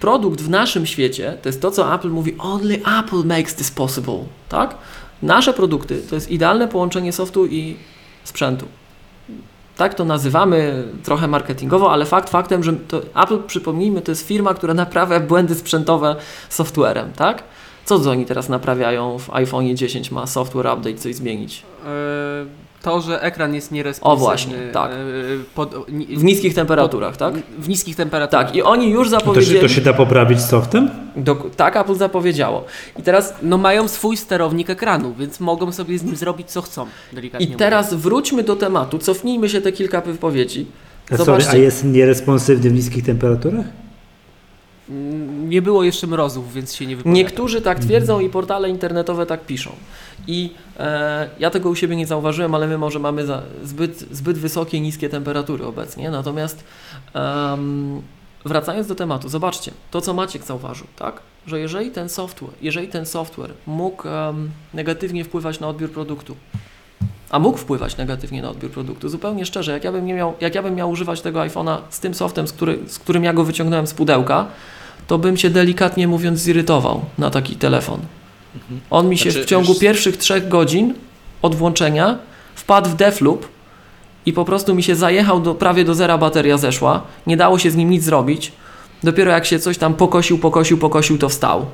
Produkt w naszym świecie to jest to, co Apple mówi, only Apple makes this possible, tak? Nasze produkty to jest idealne połączenie softu i sprzętu. Tak to nazywamy trochę marketingowo, ale fakt faktem, że to Apple, przypomnijmy, to jest firma, która naprawia błędy sprzętowe softwarem, tak? Co oni teraz naprawiają w iPhone dziesięć? Ma software update coś zmienić? Y- To, że ekran jest nieresponsywny. O właśnie, tak. Pod, ni, w niskich temperaturach, pod, tak? W niskich temperaturach. Tak, i oni już zapowiedzieli... To, to się da poprawić softem? Do, tak, Apple zapowiedziało. I teraz... No mają swój sterownik ekranu, więc mogą sobie z nim zrobić co chcą. Delikatnie I teraz mówiąc. Wróćmy do tematu, cofnijmy się te kilka wypowiedzi. Sorry, a jest nieresponsywny w niskich temperaturach? Nie było jeszcze mrozów, więc się nie wypowiada. Niektórzy tak twierdzą i portale internetowe tak piszą. I e, ja tego u siebie nie zauważyłem, ale my może mamy za, zbyt, zbyt wysokie, niskie temperatury obecnie. Natomiast um, wracając do tematu, zobaczcie, to co Maciek zauważył, tak? Że jeżeli ten software, jeżeli ten software mógł um, negatywnie wpływać na odbiór produktu, a mógł wpływać negatywnie na odbiór produktu. Zupełnie szczerze, jak ja bym, nie miał, jak ja bym miał używać tego iPhone'a z tym softem, z, który, z którym ja go wyciągnąłem z pudełka, to bym się delikatnie mówiąc zirytował na taki telefon. Mhm. On mi się znaczy, w ciągu wiesz... pierwszych trzech godzin od włączenia wpadł w defloop i po prostu mi się zajechał, do, prawie do zera bateria zeszła, nie dało się z nim nic zrobić. Dopiero jak się coś tam pokosił, pokosił, pokosił, to wstał.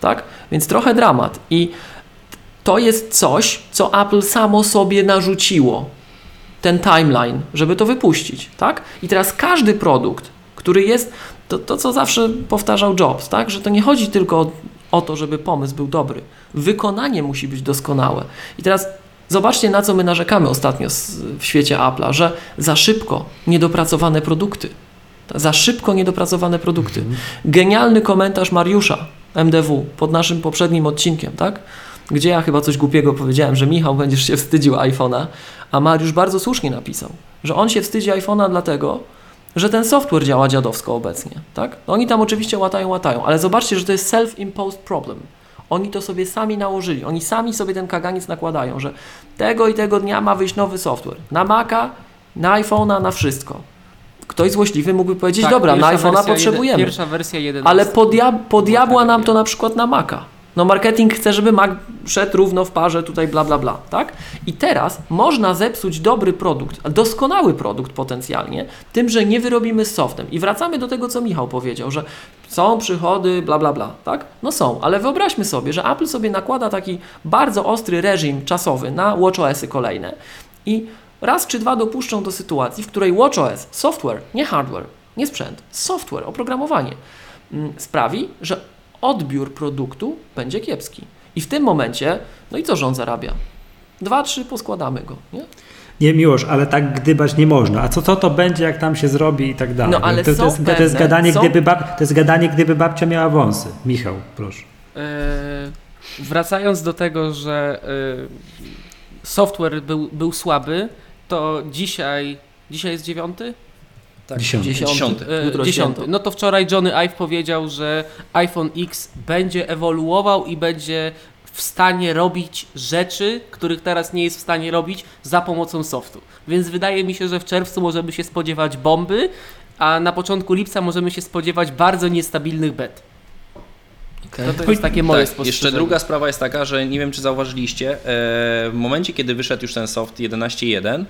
Tak? Więc trochę dramat. I to jest coś, co Apple samo sobie narzuciło, ten timeline, żeby to wypuścić, tak? I teraz każdy produkt, który jest, to, to co zawsze powtarzał Jobs, tak? Że to nie chodzi tylko o, o to, żeby pomysł był dobry. Wykonanie musi być doskonałe. I teraz zobaczcie, na co my narzekamy ostatnio w świecie Apple'a, że za szybko niedopracowane produkty. Za szybko niedopracowane produkty. Genialny komentarz Mariusza M D W pod naszym poprzednim odcinkiem, tak? Gdzie ja chyba coś głupiego powiedziałem, że Michał, będziesz się wstydził iPhone'a, a Mariusz bardzo słusznie napisał, że on się wstydzi iPhone'a dlatego, że ten software działa dziadowsko obecnie, tak? No oni tam oczywiście łatają, łatają, ale zobaczcie, że to jest self-imposed problem. Oni to sobie sami nałożyli, oni sami sobie ten kaganiec nakładają, że tego i tego dnia ma wyjść nowy software. Na Maca, na iPhone'a, na wszystko. Ktoś złośliwy mógłby powiedzieć, tak, dobra, na iPhone'a potrzebujemy, jeden, pierwsza wersja jedenasta. Ale podja- podjabła nam to na przykład na Maca. No marketing chce, żeby Mac szedł równo w parze, tutaj bla, bla, bla, tak? I teraz można zepsuć dobry produkt, doskonały produkt potencjalnie, tym, że nie wyrobimy z softem. I wracamy do tego, co Michał powiedział, że są przychody, bla, bla, bla, tak? No są, ale wyobraźmy sobie, że Apple sobie nakłada taki bardzo ostry reżim czasowy na watchOSy kolejne i raz czy dwa dopuszczą do sytuacji, w której watchOS, software, nie hardware, nie sprzęt, software, oprogramowanie, m, sprawi, że odbiór produktu będzie kiepski. I w tym momencie, no i co rząd zarabia? Dwa, trzy, poskładamy go, nie? Nie, Miłosz, ale tak gdybać nie można. A co, co to będzie, jak tam się zrobi i tak dalej? No, ale to, są to, jest, pewne, to, jest gadanie, są... gdyby bab... to jest gadanie, gdyby babcia miała wąsy. Michał, proszę. Yy, wracając do tego, że yy, software był, był słaby, to dzisiaj, dzisiaj jest dziewiąty? Tak, dziesiąty. No to wczoraj Johnny Ive powiedział, że iPhone X będzie ewoluował i będzie w stanie robić rzeczy, których teraz nie jest w stanie robić za pomocą softu. Więc wydaje mi się, że w czerwcu możemy się spodziewać bomby, a na początku lipca możemy się spodziewać bardzo niestabilnych bet. Okay. To, to jest takie moje tak, spostrzeżenie. Jeszcze druga sprawa jest taka, że nie wiem, czy zauważyliście, e, w momencie, kiedy wyszedł już ten soft jedenaście jeden,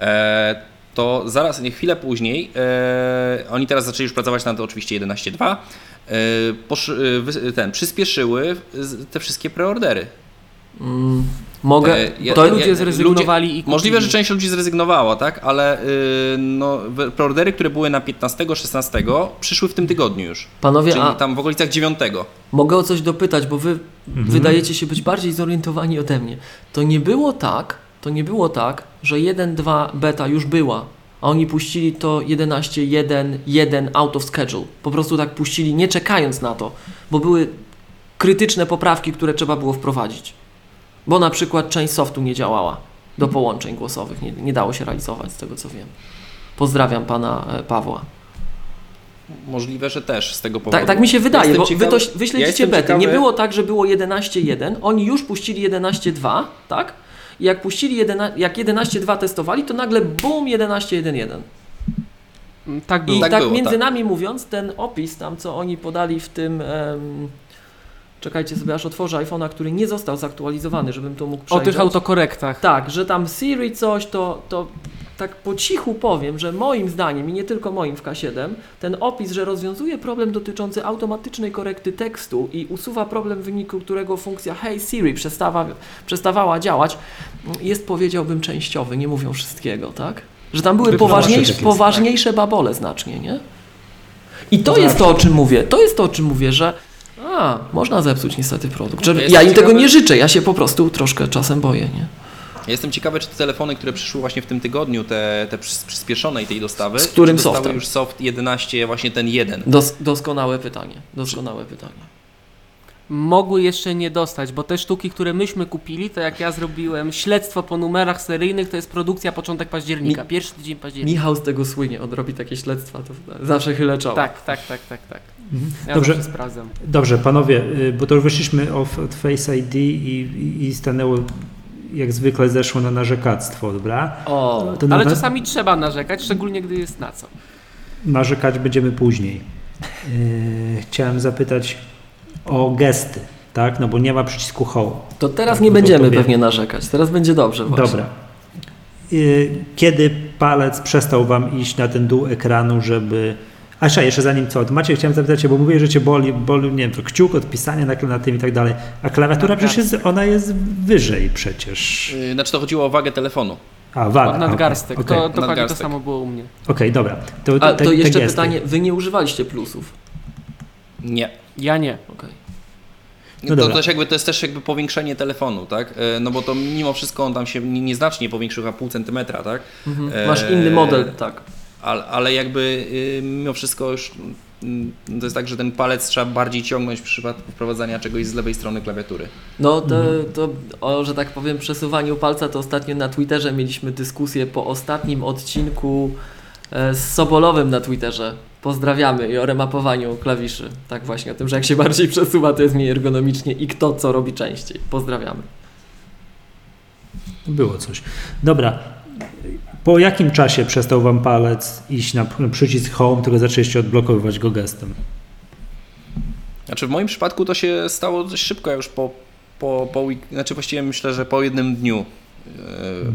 e, to zaraz, nie, chwilę później, e, oni teraz zaczęli już pracować nad oczywiście jedenaście dwa, e, posz, e, ten, przyspieszyły te wszystkie preordery. Mm, mogę, e, ja, to ja, ludzie zrezygnowali ludzie, i kupili. Możliwe, że część ludzi zrezygnowała, tak, ale y, no, preordery, które były na piętnastego, szesnastego przyszły w tym tygodniu już. Panowie, czyli a tam w okolicach dziewiątego. Mogę o coś dopytać, bo wy mhm. wydajecie się być bardziej zorientowani ode mnie. To nie było tak, To nie było tak, że jeden dwa beta już była, a oni puścili to jedenaście jeden jeden out of schedule. Po prostu tak puścili, nie czekając na to, bo były krytyczne poprawki, które trzeba było wprowadzić. Bo na przykład część softu nie działała do połączeń głosowych. Nie, nie dało się realizować, z tego co wiem. Pozdrawiam pana Pawła. Możliwe, że też z tego powodu. Tak, tak mi się wydaje, jestem bo ciekawy, wy to wyśledzicie ja bety. Ciekawy. Nie było tak, że było jedenaście jeden. Oni już puścili jedenaście dwa, tak? I jak puścili jedenaście, jak jedenaście dwa testowali, to nagle bum, jedenaście jeden jeden. Tak było. I tak, tak było, między tak. nami mówiąc, ten opis tam, co oni podali w tym... Em, czekajcie sobie, aż otworzę iPhone'a, który nie został zaktualizowany, żebym to mógł przejrzeć. O tych autokorektach. Tak, że tam Siri coś, to... to tak po cichu powiem, że moim zdaniem i nie tylko moim w K siedem, ten opis, że rozwiązuje problem dotyczący automatycznej korekty tekstu i usuwa problem, w wyniku którego funkcja Hey Siri przestawa, przestawała działać, jest, powiedziałbym, częściowy, nie mówią wszystkiego, tak? Że tam były poważniejsze, poważniejsze babole znacznie, nie? I to jest to, o czym mówię, to jest to, o czym mówię, że a, można zepsuć niestety produkt. Że ja im tego nie życzę, ja się po prostu troszkę czasem boję, nie? Ja jestem ciekawy, czy te telefony, które przyszły właśnie w tym tygodniu, te, te przyspieszonej tej dostawy, z którym dostały softem? Już soft jedenaście, właśnie ten jeden. Dos, doskonałe pytanie, doskonałe pytanie. Mogły jeszcze nie dostać, bo te sztuki, które myśmy kupili, to jak ja zrobiłem śledztwo po numerach seryjnych, to jest produkcja początek października, Mi- pierwszy tydzień października. Michał z tego słynie, on robi takie śledztwa, to zawsze chylę czoło. Tak, tak, tak, tak, tak. Mhm. Ja dobrze, sprawdzam. Dobrze, panowie, bo to już wyszliśmy od, od Face I D i, i stanęło... jak zwykle zeszło na narzekactwo, dobra? O, to ale nawet... czasami trzeba narzekać, szczególnie gdy jest na co. Narzekać będziemy później. Yy, chciałem zapytać o gesty, tak? No bo nie ma przycisku Home. To teraz tak, nie no będziemy pewnie narzekać, teraz będzie dobrze właśnie. Dobra. Yy, kiedy palec przestał wam iść na ten dół ekranu, żeby... Asia, jeszcze zanim co, od Maciej chciałem zapytać, bo mówię, że cię boli, boli, nie wiem, to kciuk, odpisanie na klawiaturę i tak dalej, a klawiatura przecież jest, ona jest wyżej przecież. Yy, znaczy to chodziło o wagę telefonu. A, waga. Od nadgarstek, okay. to, to, nadgarstek. To samo było u mnie. Okej, okay, dobra. To, to, a te, to jeszcze pytanie, wy nie używaliście plusów? Nie. Ja nie. Okay. No to, też jakby, to jest też jakby powiększenie telefonu, tak? No bo to mimo wszystko on tam się nieznacznie powiększył, chyba pół centymetra, tak? Mhm. Masz e... inny model, tak. Ale, ale jakby yy, mimo wszystko już yy, to jest tak, że ten palec trzeba bardziej ciągnąć w przypadku wprowadzania czegoś z lewej strony klawiatury. No to, to o, że tak powiem, przesuwaniu palca to ostatnio na Twitterze mieliśmy dyskusję po ostatnim odcinku yy, z Sobolowym na Twitterze. Pozdrawiamy i o remapowaniu klawiszy. Tak właśnie, o tym, że jak się bardziej przesuwa, to jest mniej ergonomicznie i kto co robi częściej. Pozdrawiamy. Było coś. Dobra. Po jakim czasie przestał wam palec iść na przycisk Home, tylko zaczęliście odblokowywać go gestem? Znaczy w moim przypadku to się stało dość szybko, ja już po, po, po znaczy właściwie myślę, że po jednym dniu.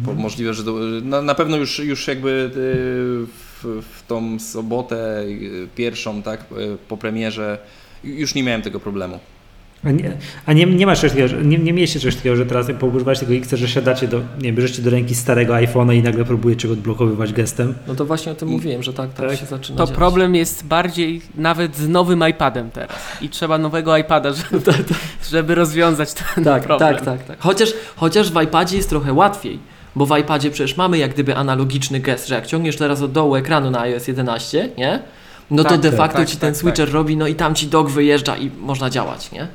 Mm-hmm. Możliwe, że do, na, na pewno już, już jakby w, w tą sobotę pierwszą, tak, po premierze już nie miałem tego problemu. A nie, a nie, nie masz czegoś takiego, nie, nie mieliście czegoś takiego, że teraz jak używasz tego X, że siadacie do, nie bierzecie do ręki starego iPhone'a i nagle próbujecie go odblokowywać gestem? No to właśnie o tym I, mówiłem, że tak, tak, tak się zaczyna To dziać. Problem jest bardziej nawet z nowym iPadem teraz i trzeba nowego iPada, żeby, żeby rozwiązać ten tak, problem. Tak, tak, tak. Chociaż, chociaż w iPadzie jest trochę łatwiej. Bo w iPadzie przecież mamy jak gdyby analogiczny gest, że jak ciągniesz teraz od dołu ekranu na iOS jedenaście, nie? No tak, to de facto tak, ci tak, ten tak, switcher tak. robi, no i tam ci dok wyjeżdża i można działać, nie?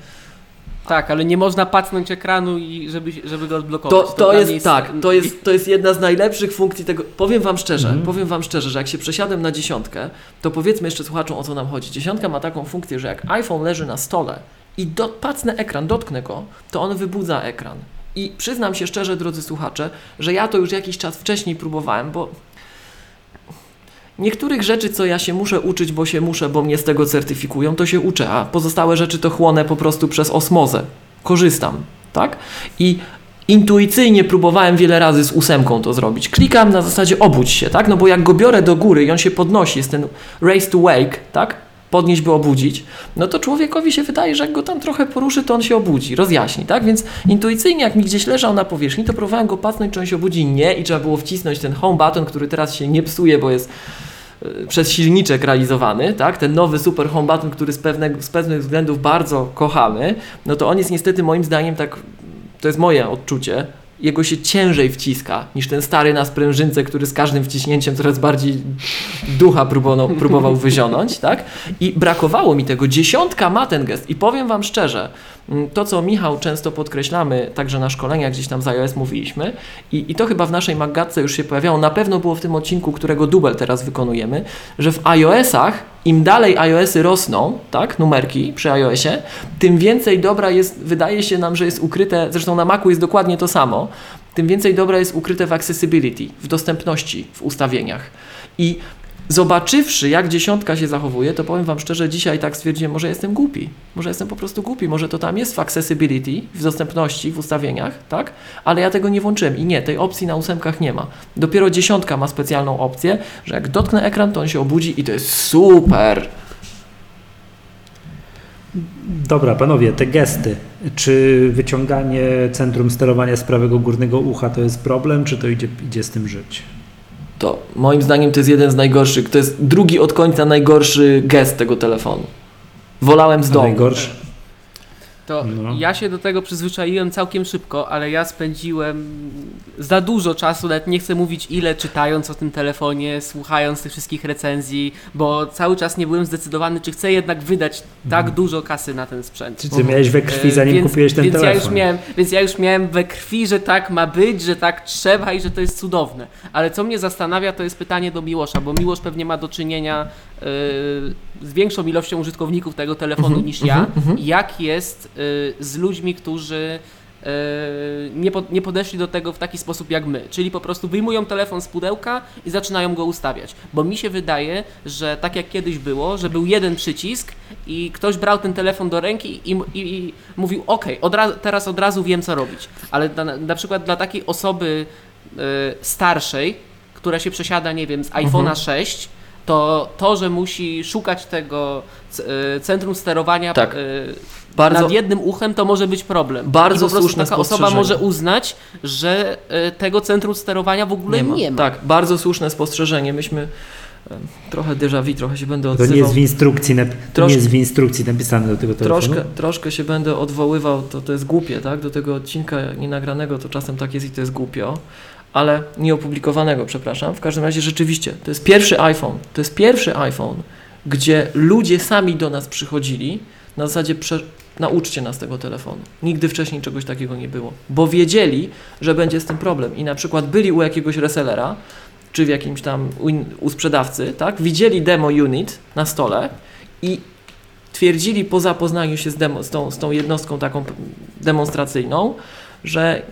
Tak, ale nie można pacnąć ekranu, i żeby, żeby go odblokować. To, to, to jest tak, to jest, to jest jedna z najlepszych funkcji tego. Powiem wam szczerze, mm. powiem wam szczerze, że jak się przesiadłem na dziesiątkę, to powiedzmy jeszcze słuchaczom, o co nam chodzi. Dziesiątka ma taką funkcję, że jak iPhone leży na stole i do, pacnę ekran, dotknę go, to on wybudza ekran. I przyznam się szczerze, drodzy słuchacze, że ja to już jakiś czas wcześniej próbowałem, bo niektórych rzeczy, co ja się muszę uczyć, bo się muszę, bo mnie z tego certyfikują, to się uczę, a pozostałe rzeczy to chłonę po prostu przez osmozę. Korzystam, tak? I intuicyjnie próbowałem wiele razy z ósemką to zrobić. Klikam na zasadzie obudź się, tak? No bo jak go biorę do góry i on się podnosi, jest ten race to wake, tak? Podnieść, by obudzić, no to człowiekowi się wydaje, że jak go tam trochę poruszy, to on się obudzi, rozjaśni, tak? Więc intuicyjnie, jak mi gdzieś leżał na powierzchni, to próbowałem go pacnąć, czy on się obudzi, nie, i trzeba było wcisnąć ten home button, który teraz się nie psuje, bo jest przez silniczek realizowany, tak? Ten nowy super home button, który z, pewnego, z pewnych względów bardzo kochamy, no to on jest niestety moim zdaniem tak, to jest moje odczucie, jego się ciężej wciska niż ten stary na sprężynce, który z każdym wciśnięciem coraz bardziej ducha próbował, próbował wyzionąć, tak? I brakowało mi tego. Dziesiątka ma ten gest i powiem wam szczerze, to, co Michał często podkreślamy, także na szkoleniach gdzieś tam z iOS mówiliśmy i, i to chyba w naszej Maggatce już się pojawiało, na pewno było w tym odcinku, którego dubel teraz wykonujemy, że w iOS-ach im dalej iOS-y rosną, tak, numerki przy iOS-ie, tym więcej dobra jest, wydaje się nam, że jest ukryte, zresztą na Macu jest dokładnie to samo, tym więcej dobra jest ukryte w accessibility, w dostępności, w ustawieniach. I zobaczywszy, jak dziesiątka się zachowuje, to powiem Wam szczerze, dzisiaj tak stwierdziłem, może jestem głupi, może jestem po prostu głupi, może to tam jest w accessibility, w dostępności, w ustawieniach, tak? Ale ja tego nie włączyłem i nie, tej opcji na ósemkach nie ma. Dopiero dziesiątka ma specjalną opcję, że jak dotknę ekran, to on się obudzi i to jest super. Dobra, panowie, te gesty. Czy wyciąganie centrum sterowania z prawego górnego ucha to jest problem, czy to idzie, idzie z tym żyć? To moim zdaniem to jest jeden z najgorszych. To jest drugi od końca najgorszy gest tego telefonu. Wolałem z domu. Najgorszy. To no. Ja się do tego przyzwyczaiłem całkiem szybko, ale ja spędziłem za dużo czasu, nawet nie chcę mówić ile, czytając o tym telefonie, słuchając tych wszystkich recenzji, bo cały czas nie byłem zdecydowany, czy chcę jednak wydać tak mm. dużo kasy na ten sprzęt. Czy ty miałeś we krwi, zanim więc, kupiłeś ten więc telefon. Ja już miałem, więc ja już miałem we krwi, że tak ma być, że tak trzeba i że to jest cudowne. Ale co mnie zastanawia, to jest pytanie do Miłosza, bo Miłosz pewnie ma do czynienia yy, z większą ilością użytkowników tego telefonu mm-hmm, niż ja. Mm-hmm. Jak jest z ludźmi, którzy nie, po, nie podeszli do tego w taki sposób jak my, czyli po prostu wyjmują telefon z pudełka i zaczynają go ustawiać, bo mi się wydaje, że tak jak kiedyś było, że był jeden przycisk i ktoś brał ten telefon do ręki i, i, i mówił ok, od razu, teraz od razu wiem co robić, ale na, na przykład dla takiej osoby y, starszej, która się przesiada, nie wiem, z iPhone'a sześć, to to, że musi szukać tego y, centrum sterowania tak. y, Bardzo, nad jednym uchem, to może być problem. Bardzo I po prostu taka osoba może uznać, że y, tego centrum sterowania w ogóle nie ma. nie ma. Tak, bardzo słuszne spostrzeżenie. Myśmy y, trochę déjà vu, trochę się będę odzywał. To nie jest w instrukcji, nap- troszkę, nie jest w instrukcji napisane do tego telefonu. Troszkę, troszkę się będę odwoływał, to, to jest głupie, tak? Do tego odcinka nienagranego to czasem tak jest i to jest głupio. Ale nieopublikowanego, przepraszam. W każdym razie rzeczywiście, to jest pierwszy iPhone, to jest pierwszy iPhone, gdzie ludzie sami do nas przychodzili na zasadzie prze... nauczcie nas tego telefonu. Nigdy wcześniej czegoś takiego nie było, bo wiedzieli, że będzie z tym problem i na przykład byli u jakiegoś resellera, czy w jakimś tam u, u sprzedawcy, tak? Widzieli demo unit na stole i twierdzili po zapoznaniu się z, demo, z, tą, z tą jednostką taką demonstracyjną, że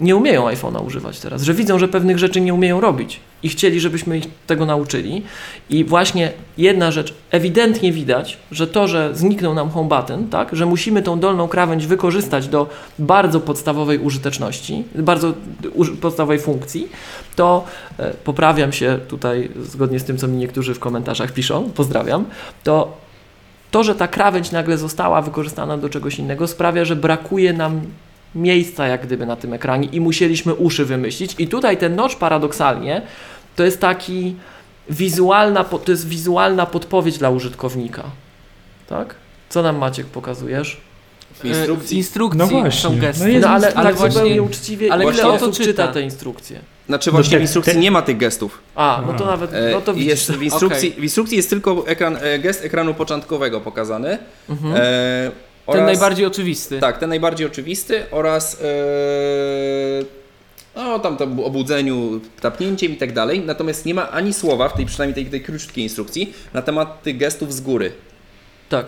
nie umieją iPhone'a używać teraz, że widzą, że pewnych rzeczy nie umieją robić i chcieli, żebyśmy ich tego nauczyli. I właśnie jedna rzecz, ewidentnie widać, że to, że zniknął nam home button, tak, że musimy tą dolną krawędź wykorzystać do bardzo podstawowej użyteczności, bardzo uż- podstawowej funkcji, to e, poprawiam się tutaj zgodnie z tym, co mi niektórzy w komentarzach piszą, pozdrawiam, to to, że ta krawędź nagle została wykorzystana do czegoś innego, sprawia, że brakuje nam miejsca jak gdyby na tym ekranie i musieliśmy uszy wymyślić. I tutaj ten notch paradoksalnie to jest taki wizualna, to jest wizualna podpowiedź dla użytkownika. Tak? Co nam, Maciek, pokazujesz? W instrukcji, e, w instrukcji no właśnie, są gesty. No, jest, no ale tak ale zupełnie uczciwie, ale ile osób czyta? czyta te instrukcje? Znaczy właśnie w instrukcji nie ma tych gestów. A, no to nawet... No to jest, w, instrukcji, okay. w instrukcji jest tylko ekran, gest ekranu początkowego pokazany. Mhm. E, Ten oraz, najbardziej oczywisty. Tak, ten najbardziej oczywisty oraz yy, no tam, tam obudzeniu, tapnięciem i tak dalej. Natomiast nie ma ani słowa, w tej przynajmniej tej, tej króciutkiej instrukcji, na temat tych gestów z góry. Tak.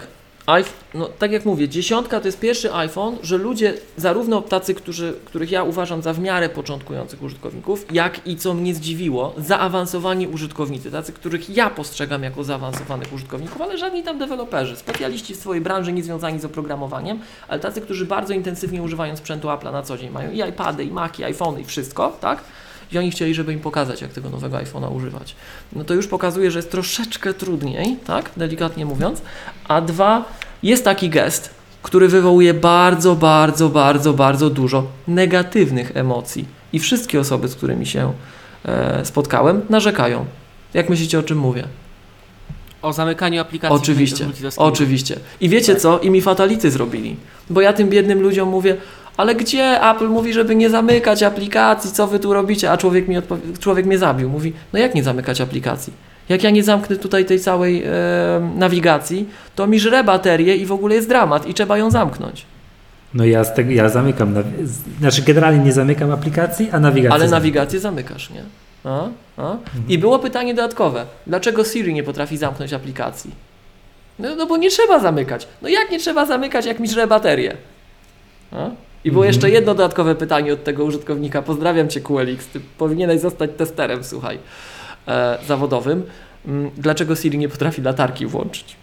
I, no, tak jak mówię, dziesiątka to jest pierwszy iPhone, że ludzie, zarówno tacy, którzy, których ja uważam za w miarę początkujących użytkowników, jak i, co mnie zdziwiło, zaawansowani użytkownicy, tacy, których ja postrzegam jako zaawansowanych użytkowników, ale żadni tam deweloperzy, specjaliści w swojej branży, nie związani z oprogramowaniem, ale tacy, którzy bardzo intensywnie używają sprzętu Apple'a na co dzień, mają i iPady, i Maci, i iPhone, i wszystko, tak? I oni chcieli, żeby im pokazać, jak tego nowego iPhone'a używać. No to już pokazuje, że jest troszeczkę trudniej, tak, delikatnie mówiąc. A dwa, jest taki gest, który wywołuje bardzo, bardzo, bardzo, bardzo dużo negatywnych emocji. I wszystkie osoby, z którymi się e, spotkałem, narzekają. Jak myślicie, o czym mówię? O zamykaniu aplikacji. Oczywiście, oczywiście. I wiecie co? I mi fatalicy zrobili. Bo ja tym biednym ludziom mówię, ale gdzie? Apple mówi, żeby nie zamykać aplikacji, co wy tu robicie? A człowiek, mi odpo- człowiek mnie zabił. Mówi, no jak nie zamykać aplikacji? Jak ja nie zamknę tutaj tej całej e, nawigacji, to mi żre baterię i w ogóle jest dramat i trzeba ją zamknąć. No ja, z tego, ja zamykam, znaczy generalnie nie zamykam aplikacji, a nawigację Ale nawigację zamykam. zamykasz, nie? A? A? Mhm. I było pytanie dodatkowe. Dlaczego Siri nie potrafi zamknąć aplikacji? No, no bo nie trzeba zamykać. No jak nie trzeba zamykać, jak mi żre baterię? A? I było mhm. jeszcze jedno dodatkowe pytanie od tego użytkownika. Pozdrawiam Cię Q L X, Ty powinieneś zostać testerem, słuchaj, e, zawodowym. Dlaczego Siri nie potrafi latarki włączyć?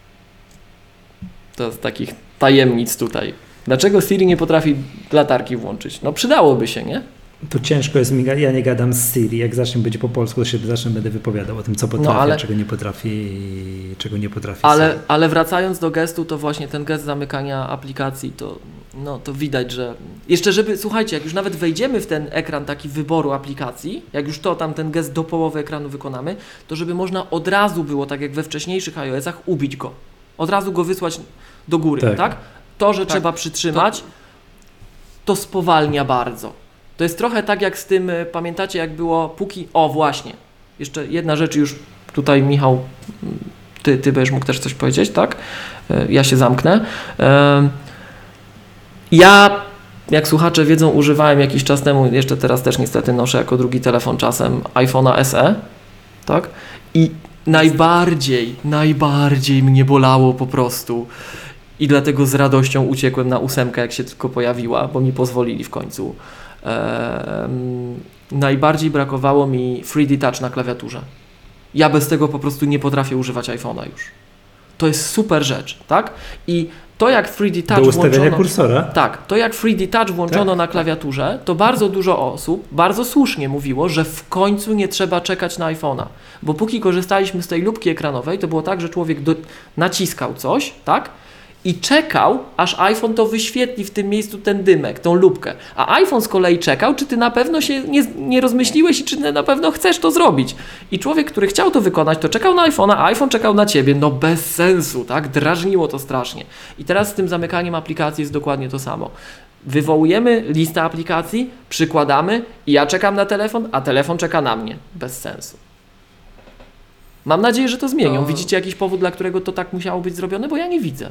To z takich tajemnic tutaj. Dlaczego Siri nie potrafi latarki włączyć? No przydałoby się, nie? To ciężko jest mi, ja nie gadam z Siri. Jak zacznie być po polsku, to się zacznę, będę wypowiadał o tym, co potrafi, no ale, czego nie potrafi i czego nie potrafi. Ale, ale wracając do gestu, to właśnie ten gest zamykania aplikacji, to, no, to widać, że... Jeszcze żeby, słuchajcie, jak już nawet wejdziemy w ten ekran taki wyboru aplikacji, jak już to tam ten gest do połowy ekranu wykonamy, to żeby można od razu było, tak jak we wcześniejszych iOS-ach, ubić go. Od razu go wysłać do góry, tak? tak? To, że tak, trzeba przytrzymać, to... to spowalnia bardzo. To jest trochę tak jak z tym, pamiętacie jak było póki, o właśnie, jeszcze jedna rzecz już tutaj Michał, ty, ty będziesz mógł też coś powiedzieć, tak? Ja się zamknę. Ja, jak słuchacze wiedzą, używałem jakiś czas temu, jeszcze teraz też niestety noszę jako drugi telefon czasem iPhone'a S E, tak? I najbardziej, najbardziej mnie bolało po prostu. I dlatego z radością uciekłem na ósemkę, jak się tylko pojawiła, bo mi pozwolili w końcu. Ehm, najbardziej brakowało mi trzy D Touch na klawiaturze. Ja bez tego po prostu nie potrafię używać iPhone'a już. To jest super rzecz, tak? I to jak trzy D Touch do ustawienia włączono, kursora? Tak, to jak trzy D Touch włączono tak? na klawiaturze, to bardzo dużo osób bardzo słusznie mówiło, że w końcu nie trzeba czekać na iPhone'a. Bo póki korzystaliśmy z tej lupki ekranowej, to było tak, że człowiek do, naciskał coś, tak? I czekał, aż iPhone to wyświetli w tym miejscu ten dymek, tą lupkę. A iPhone z kolei czekał, czy ty na pewno się nie, nie rozmyśliłeś i czy ty na pewno chcesz to zrobić. I człowiek, który chciał to wykonać, to czekał na iPhone'a, a iPhone czekał na ciebie. No bez sensu, tak? Drażniło to strasznie. I teraz z tym zamykaniem aplikacji jest dokładnie to samo. Wywołujemy listę aplikacji, przykładamy i ja czekam na telefon, a telefon czeka na mnie. Bez sensu. Mam nadzieję, że to zmienią. Widzicie jakiś powód, dla którego to tak musiało być zrobione? Bo ja nie widzę.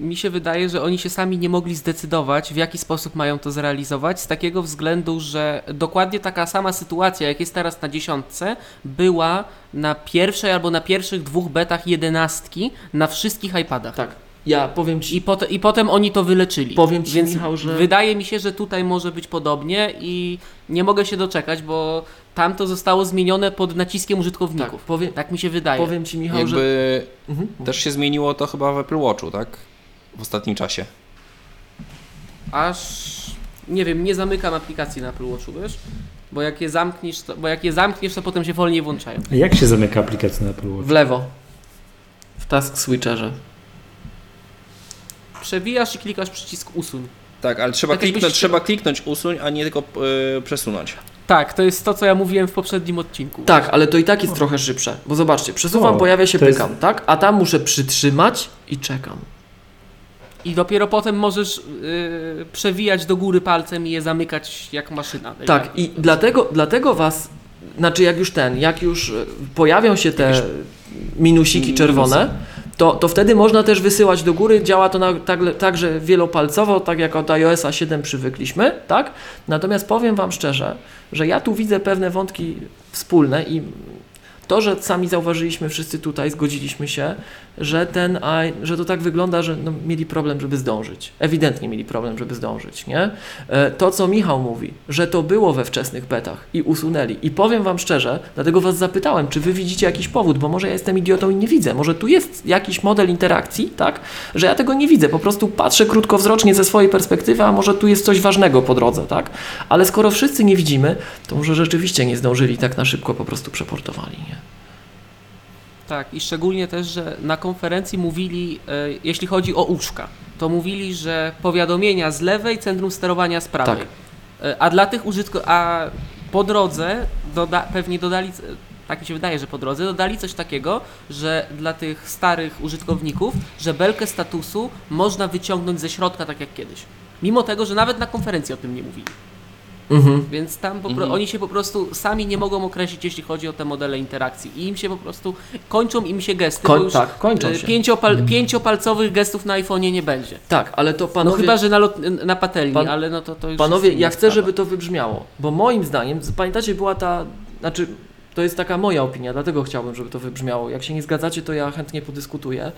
Mi się wydaje, że oni się sami nie mogli zdecydować, w jaki sposób mają to zrealizować, z takiego względu, że dokładnie taka sama sytuacja, jak jest teraz na dziesiątce, była na pierwszej albo na pierwszych dwóch betach jedenastki na wszystkich iPadach. Tak, ja powiem Ci... I, pot- i potem oni to wyleczyli. Powiem Ci, Więc Michał, że... wydaje mi się, że tutaj może być podobnie i nie mogę się doczekać, bo tam to zostało zmienione pod naciskiem użytkowników. Tak, powiem, tak mi się wydaje. Powiem Ci, Michał, Jakby że... Mhm. Też się zmieniło to chyba w Apple Watchu, tak? W ostatnim czasie. Aż... Nie wiem, nie zamykam aplikacji na Apple Watchu, wiesz? Bo jak je zamkniesz, to, bo jak je zamkniesz, to potem się wolniej włączają. A jak się zamyka aplikację na Apple Watchu? W lewo. W task switcherze. Przewijasz i klikasz przycisk usuń. Tak, ale trzeba, tak kliknąć, jakbyś... trzeba kliknąć usuń, a nie tylko yy, przesunąć. Tak, to jest to, co ja mówiłem w poprzednim odcinku. Tak, ale to i tak jest o. trochę szybsze, bo zobaczcie, przesuwam, o, pojawia się, pykam, jest... tak? A tam muszę przytrzymać i czekam. I dopiero potem możesz yy, przewijać do góry palcem i je zamykać jak maszyna. Tak, jak i dlatego, dlatego was, znaczy jak już ten, jak już pojawią się te minusiki czerwone, to, to wtedy można też wysyłać do góry. Działa to na, tak, także wielopalcowo, tak jak od iOS-a siedem przywykliśmy, tak? Natomiast powiem Wam szczerze, że ja tu widzę pewne wątki wspólne i to, że sami zauważyliśmy wszyscy tutaj, zgodziliśmy się, że, ten, że to tak wygląda, że no, mieli problem, żeby zdążyć. Ewidentnie mieli problem, żeby zdążyć, nie? To, co Michał mówi, że to było we wczesnych betach i usunęli. I powiem Wam szczerze, dlatego Was zapytałem, czy Wy widzicie jakiś powód, bo może ja jestem idiotą i nie widzę. Może tu jest jakiś model interakcji, tak? Że ja tego nie widzę. Po prostu patrzę krótkowzrocznie ze swojej perspektywy, a może tu jest coś ważnego po drodze, tak? Ale skoro wszyscy nie widzimy, to może rzeczywiście nie zdążyli, tak na szybko po prostu przeportowali, nie? Tak, i szczególnie też, że na konferencji mówili, e, jeśli chodzi o uszka, to mówili, że powiadomienia z lewej, centrum sterowania z prawej. Tak. E, a dla tych użytko- a po drodze doda- pewnie dodali, tak mi się wydaje, że po drodze dodali coś takiego, że dla tych starych użytkowników, że belkę statusu można wyciągnąć ze środka, tak jak kiedyś. Mimo tego, że nawet na konferencji o tym nie mówili. Mhm. Więc tam po pro- mhm. oni się po prostu sami nie mogą określić, jeśli chodzi o te modele interakcji i im się po prostu, kończą im się gesty, Koń, bo już tak, kończą się. Pięciopal- mhm. pięciopalcowych gestów na iPhone'ie nie będzie. Tak, ale to panowie... No chyba, że na, lot- na patelni, pan, ale no to, to już... Panowie, ja chcę, żeby to wybrzmiało, bo moim zdaniem, pamiętacie, była ta... Znaczy, to jest taka moja opinia, dlatego chciałbym, żeby to wybrzmiało. Jak się nie zgadzacie, to ja chętnie podyskutuję.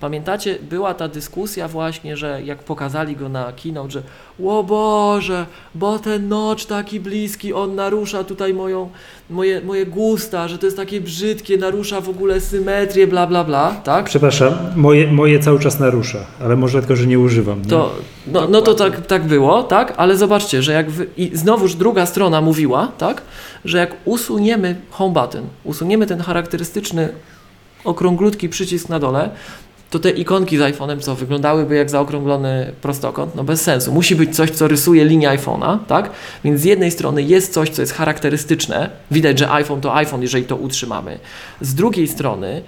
Pamiętacie, była ta dyskusja właśnie, że jak pokazali go na keynote, że o Boże, bo ten notch taki bliski, on narusza tutaj moją, moje, moje gusta, że to jest takie brzydkie, narusza w ogóle symetrię, bla, bla, bla, tak? Przepraszam, moje, moje cały czas narusza, ale może tylko, że nie używam. Nie? To, no, no to tak, tak było, tak? Ale zobaczcie, że jak wy... i znowuż druga strona mówiła, tak? Że jak usuniemy home button, usuniemy ten charakterystyczny okrąglutki przycisk na dole, to te ikonki z iPhone'em co wyglądałyby jak zaokrąglony prostokąt, no bez sensu. Musi być coś, co rysuje linię iPhone'a, tak? Więc z jednej strony jest coś, co jest charakterystyczne, widać, że iPhone to iPhone, jeżeli to utrzymamy. Z drugiej strony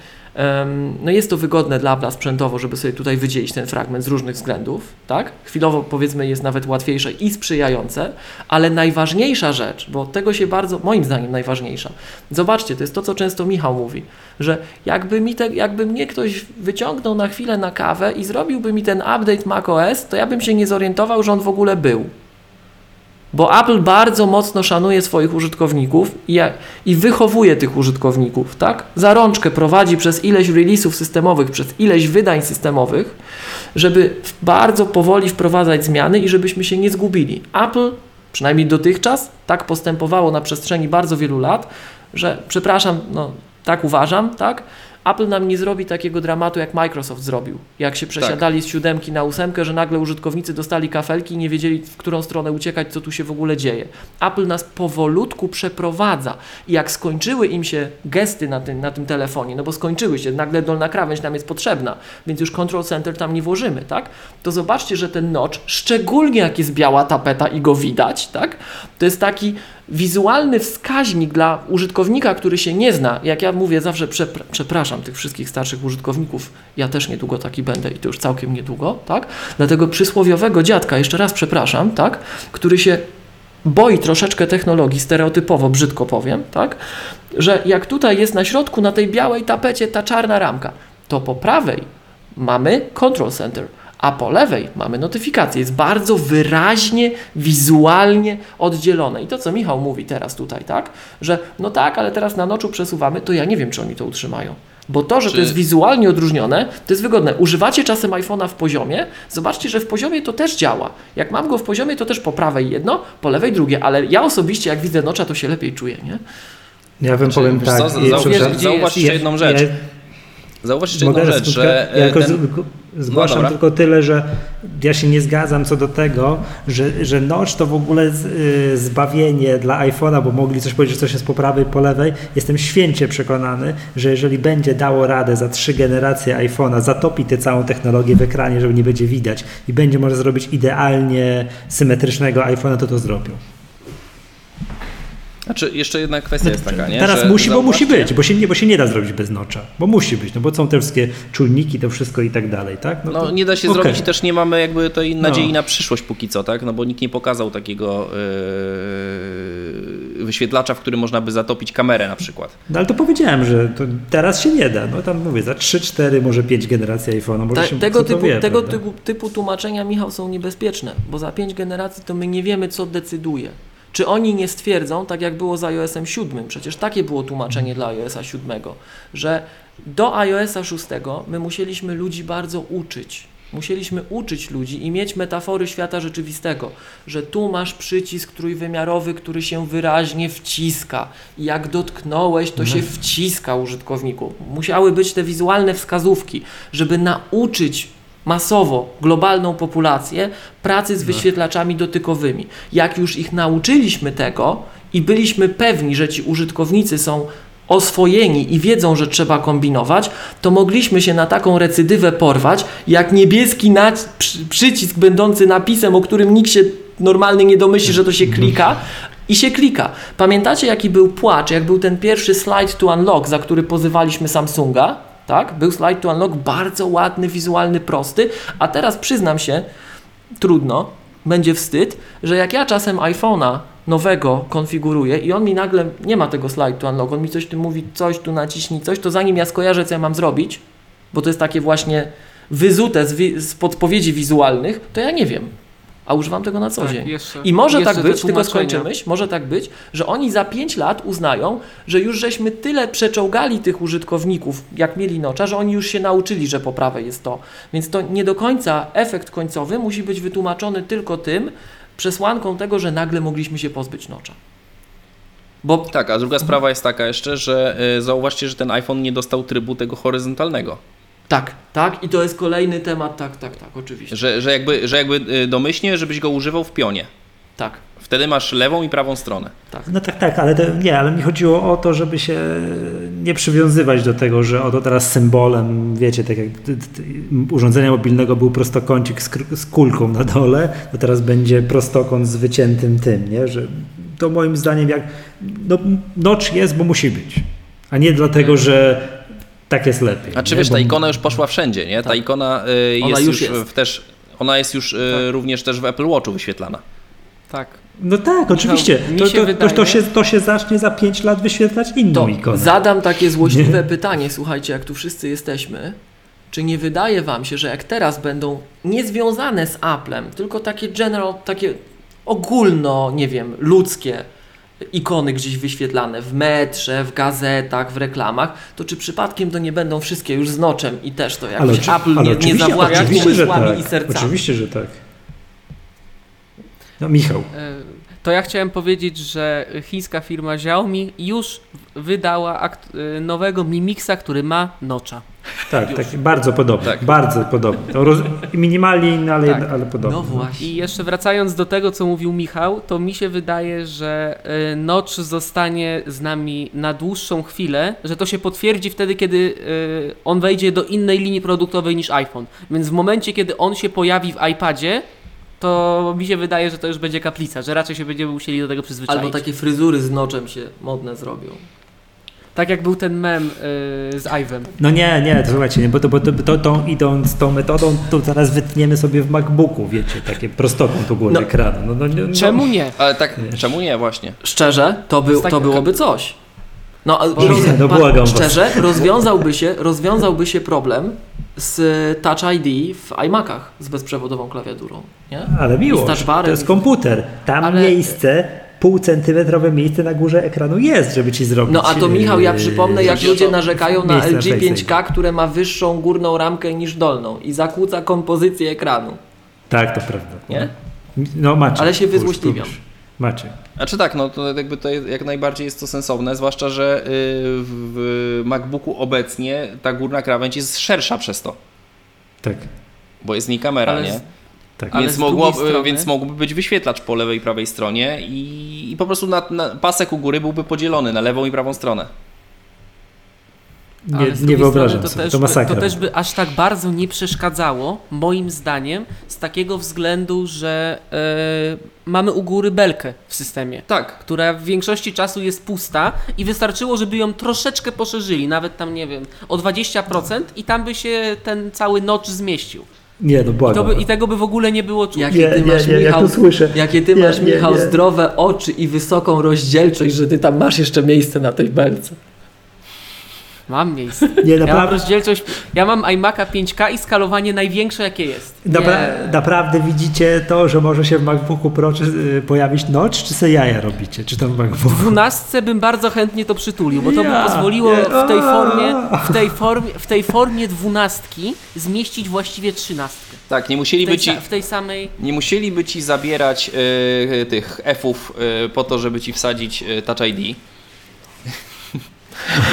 um, no jest to wygodne dla Apple'a sprzętowo, żeby sobie tutaj wydzielić ten fragment z różnych względów, tak? Chwilowo powiedzmy jest nawet łatwiejsze i sprzyjające, ale najważniejsza rzecz, bo tego się bardzo, moim zdaniem najważniejsza, zobaczcie, to jest to, co często Michał mówi, że jakby, mi te, jakby mnie ktoś wyciągnął na chwilę na kawę i zrobiłby mi ten update macOS, to ja bym się nie zorientował, że on w ogóle był. Bo Apple bardzo mocno szanuje swoich użytkowników i, i wychowuje tych użytkowników, tak? Za rączkę prowadzi przez ileś releasów systemowych, przez ileś wydań systemowych, żeby bardzo powoli wprowadzać zmiany i żebyśmy się nie zgubili. Apple, przynajmniej dotychczas, tak postępowało na przestrzeni bardzo wielu lat, że przepraszam, no tak uważam, tak? Apple nam nie zrobi takiego dramatu, jak Microsoft zrobił. Jak się przesiadali tak. z siódemki na ósemkę, że nagle użytkownicy dostali kafelki i nie wiedzieli, w którą stronę uciekać, co tu się w ogóle dzieje. Apple nas powolutku przeprowadza. I jak skończyły im się gesty na tym, na tym telefonie, no bo skończyły się, nagle dolna krawędź nam jest potrzebna, więc już Control Center tam nie włożymy, tak? To zobaczcie, że ten notch, szczególnie jak jest biała tapeta i go widać, tak? To jest taki wizualny wskaźnik dla użytkownika, który się nie zna. Jak ja mówię zawsze, przepra- przepraszam tych wszystkich starszych użytkowników, ja też niedługo taki będę i to już całkiem niedługo, tak? Dlatego przysłowiowego dziadka, jeszcze raz przepraszam, tak? Który się boi troszeczkę technologii, stereotypowo, brzydko powiem, tak? Że jak tutaj jest na środku, na tej białej tapecie ta czarna ramka, to po prawej mamy Control Center, a po lewej mamy notyfikację. Jest bardzo wyraźnie, wizualnie oddzielone. I to, co Michał mówi teraz tutaj, tak, że no tak, ale teraz na noczu przesuwamy, to ja nie wiem, czy oni to utrzymają. Bo to, że czy... to jest wizualnie odróżnione, to jest wygodne. Używacie czasem iPhone'a w poziomie, zobaczcie, że w poziomie to też działa. Jak mam go w poziomie, to też po prawej jedno, po lewej drugie, ale ja osobiście, jak widzę nocza, to się lepiej czuję, nie? Ja bym znaczy, powiem tak. Co, za, za, za, zauważ jeszcze jedną rzecz. Ja, Zauważcie jedną rzecz, że... Ja tylko ten... zgłaszam no, tylko tyle, że ja się nie zgadzam co do tego, że, że notch to w ogóle z, y, zbawienie dla iPhone'a, bo mogli coś powiedzieć, że coś jest po prawej, po lewej. Jestem święcie przekonany, że jeżeli będzie dało radę za trzy generacje iPhone'a, zatopi tę całą technologię w ekranie, żeby nie będzie widać i będzie można zrobić idealnie symetrycznego iPhone'a, to to zrobią. Znaczy, jeszcze jedna kwestia jest taka, nie? Teraz że musi, bo musi być, bo się, nie, bo się nie da zrobić bez notcha, bo musi być, no bo są te wszystkie czujniki, to wszystko i tak dalej, tak? No, no to, nie da się okay. zrobić, też nie mamy jakby tej nadziei no. na przyszłość póki co, tak? No bo nikt nie pokazał takiego yy, wyświetlacza, w którym można by zatopić kamerę na przykład. No ale to powiedziałem, że to teraz się nie da, no tam mówię, za trzy, cztery, może pięć generacji iPhone'a, może Ta, się tego typu, wie, tego typu, typu tłumaczenia, Michał, są niebezpieczne, bo za pięć generacji to my nie wiemy, co decyduje. Czy oni nie stwierdzą, tak jak było z iOS-em siedem, przecież takie było tłumaczenie dla iOS-a siedem, że do iOS-a szóstego my musieliśmy ludzi bardzo uczyć. Musieliśmy uczyć ludzi i mieć metafory świata rzeczywistego, że tu masz przycisk trójwymiarowy, który się wyraźnie wciska i jak dotknąłeś, to się wciska użytkowniku. Musiały być te wizualne wskazówki, żeby nauczyć masowo globalną populację pracy z wyświetlaczami dotykowymi. Jak już ich nauczyliśmy tego i byliśmy pewni, że ci użytkownicy są oswojeni i wiedzą, że trzeba kombinować, to mogliśmy się na taką recydywę porwać, jak niebieski nac- przycisk będący napisem, o którym nikt się normalny nie domyśli, że to się klika, i się klika. Pamiętacie, jaki był płacz, jak był ten pierwszy slide to unlock, za który pozywaliśmy Samsunga? Tak? Był slide to unlock, bardzo ładny, wizualny, prosty, a teraz przyznam się, trudno, będzie wstyd, że jak ja czasem iPhone'a nowego konfiguruję i on mi nagle, nie ma tego slide to unlock, on mi coś tu mówi, coś tu naciśnij, coś, to zanim ja skojarzę, co ja mam zrobić, bo to jest takie właśnie wyzute z, wi- z podpowiedzi wizualnych, to ja nie wiem. A używam tego na co tak, dzień. Jeszcze, I może tak być, tylko skończę myśl, może tak być, że oni za pięć lat uznają, że już żeśmy tyle przeczołgali tych użytkowników, jak mieli nocza, że oni już się nauczyli, że po prawej jest to. Więc to nie do końca efekt końcowy musi być wytłumaczony tylko tym, przesłanką tego, że nagle mogliśmy się pozbyć nocza. Bo... Tak, a druga sprawa jest taka jeszcze, że yy, zauważcie, że ten iPhone nie dostał trybu tego horyzontalnego. Tak, tak i to jest kolejny temat, tak, tak, tak, oczywiście. Że, że, jakby, że jakby domyślnie, żebyś go używał w pionie. Tak. Wtedy masz lewą i prawą stronę. Tak. No tak, tak, ale to, nie, ale mi chodziło o to, żeby się nie przywiązywać do tego, że oto teraz symbolem, wiecie, tak jak urządzenia mobilnego był prostokącik z, z kulką na dole, to teraz będzie prostokąt z wyciętym tym, nie? Że to moim zdaniem jak, no notch jest, bo musi być, a nie dlatego, że tak jest lepiej. A czy wiesz, ta ikona już poszła wszędzie, nie? Ta tak. ikona y, jest już, już jest. W też, ona jest już y, tak. również też w Apple Watchu wyświetlana. Tak. No tak, oczywiście. To, to, to, to, się, to się zacznie za pięć lat wyświetlać inną ikonę. Zadam takie złośliwe nie? pytanie, słuchajcie, jak tu wszyscy jesteśmy. Czy nie wydaje wam się, że jak teraz będą niezwiązane z Applem, tylko takie general, takie ogólno, nie wiem, ludzkie ikony gdzieś wyświetlane w metrze, w gazetach, w reklamach, to czy przypadkiem to nie będą wszystkie już z noczem i też to jakoś oczy- Apple nie, nie zawładzi umysłami tak. i sercami? Oczywiście, że tak. No Michał. To ja chciałem powiedzieć, że chińska firma Xiaomi już wydała akt- nowego Mi Mixa, który ma notcha. Tak, tak, bardzo podobny, tak. bardzo podobny. Roz- minimalnie inny, ale, tak. ale podobny. No właśnie. I jeszcze wracając do tego, co mówił Michał, to mi się wydaje, że notch zostanie z nami na dłuższą chwilę, że to się potwierdzi wtedy, kiedy on wejdzie do innej linii produktowej niż iPhone. Więc w momencie, kiedy on się pojawi w iPadzie, to mi się wydaje, że to już będzie kaplica, że raczej się będziemy musieli do tego przyzwyczaić. Albo takie fryzury z noczem się modne zrobią. Tak jak był ten mem yy, z Iwem. No nie, nie, to słuchajcie, nie, bo, to, bo to, to, to idąc tą metodą, to zaraz wytniemy sobie w MacBooku, wiecie, takie prostokąt u góry no. ekranu. No, no, no, no. Czemu nie? Ale tak, wiesz. Czemu nie właśnie? Szczerze, to, był, to byłoby coś. No, Boże, no błagam szczerze, was. rozwiązałby się, rozwiązałby się problem z Touch I D w iMacach z bezprzewodową klawiaturą. Nie? Ale miło, to jest komputer. Tam ale... miejsce, półcentymetrowe miejsce na górze ekranu jest, żeby ci zrobić. No a to Michał, ja przypomnę, jak ludzie narzekają na L G pięć K, które ma wyższą górną ramkę niż dolną i zakłóca kompozycję ekranu. Tak, to prawda. Nie? No Maciek. Ale się wyzłośliwiam. Maciek. Znaczy tak, no to jakby to jest, jak najbardziej jest to sensowne, zwłaszcza, że w MacBooku obecnie ta górna krawędź jest szersza przez to. Tak. Bo jest w niej kamera, ale nie? Z... Tak. Więc, mogło, strony... więc mógłby być wyświetlacz po lewej i prawej stronie i, i po prostu na, na pasek u góry byłby podzielony na lewą i prawą stronę. Nie, nie wyobrażam to sobie, też, to masakra. To też by aż tak bardzo nie przeszkadzało, moim zdaniem, z takiego względu, że yy, mamy u góry belkę w systemie, tak. która w większości czasu jest pusta i wystarczyło, żeby ją troszeczkę poszerzyli, nawet tam, nie wiem, o dwadzieścia procent i tam by się ten cały notch zmieścił. Nie, no błagam. I, by, I tego by w ogóle nie było czuć. Jakie ty masz, nie, nie, Michał, ja to słyszę. Jakie ty nie, masz, nie, Michał, nie. zdrowe oczy i wysoką rozdzielczość, że ty tam masz jeszcze miejsce na tej belce. Mam miejsce. Nie, napra- ja mam rozdzielczość. Ja mam iMac'a pięć K i skalowanie największe, jakie jest. Napra- naprawdę widzicie to, że może się w MacBooku Pro czy, y, pojawić notch, czy se jaja robicie? Czy tam w MacBooku? W dwunastce bym bardzo chętnie to przytulił, bo to ja, by pozwoliło nie, w tej formie, w tej formie, w tej formie dwunastki zmieścić właściwie trzynastkę. Tak, nie musieliby w tej, ci, w tej samej... nie musieliby ci zabierać y, tych F-ów y, po to, żeby ci wsadzić y, Touch I D.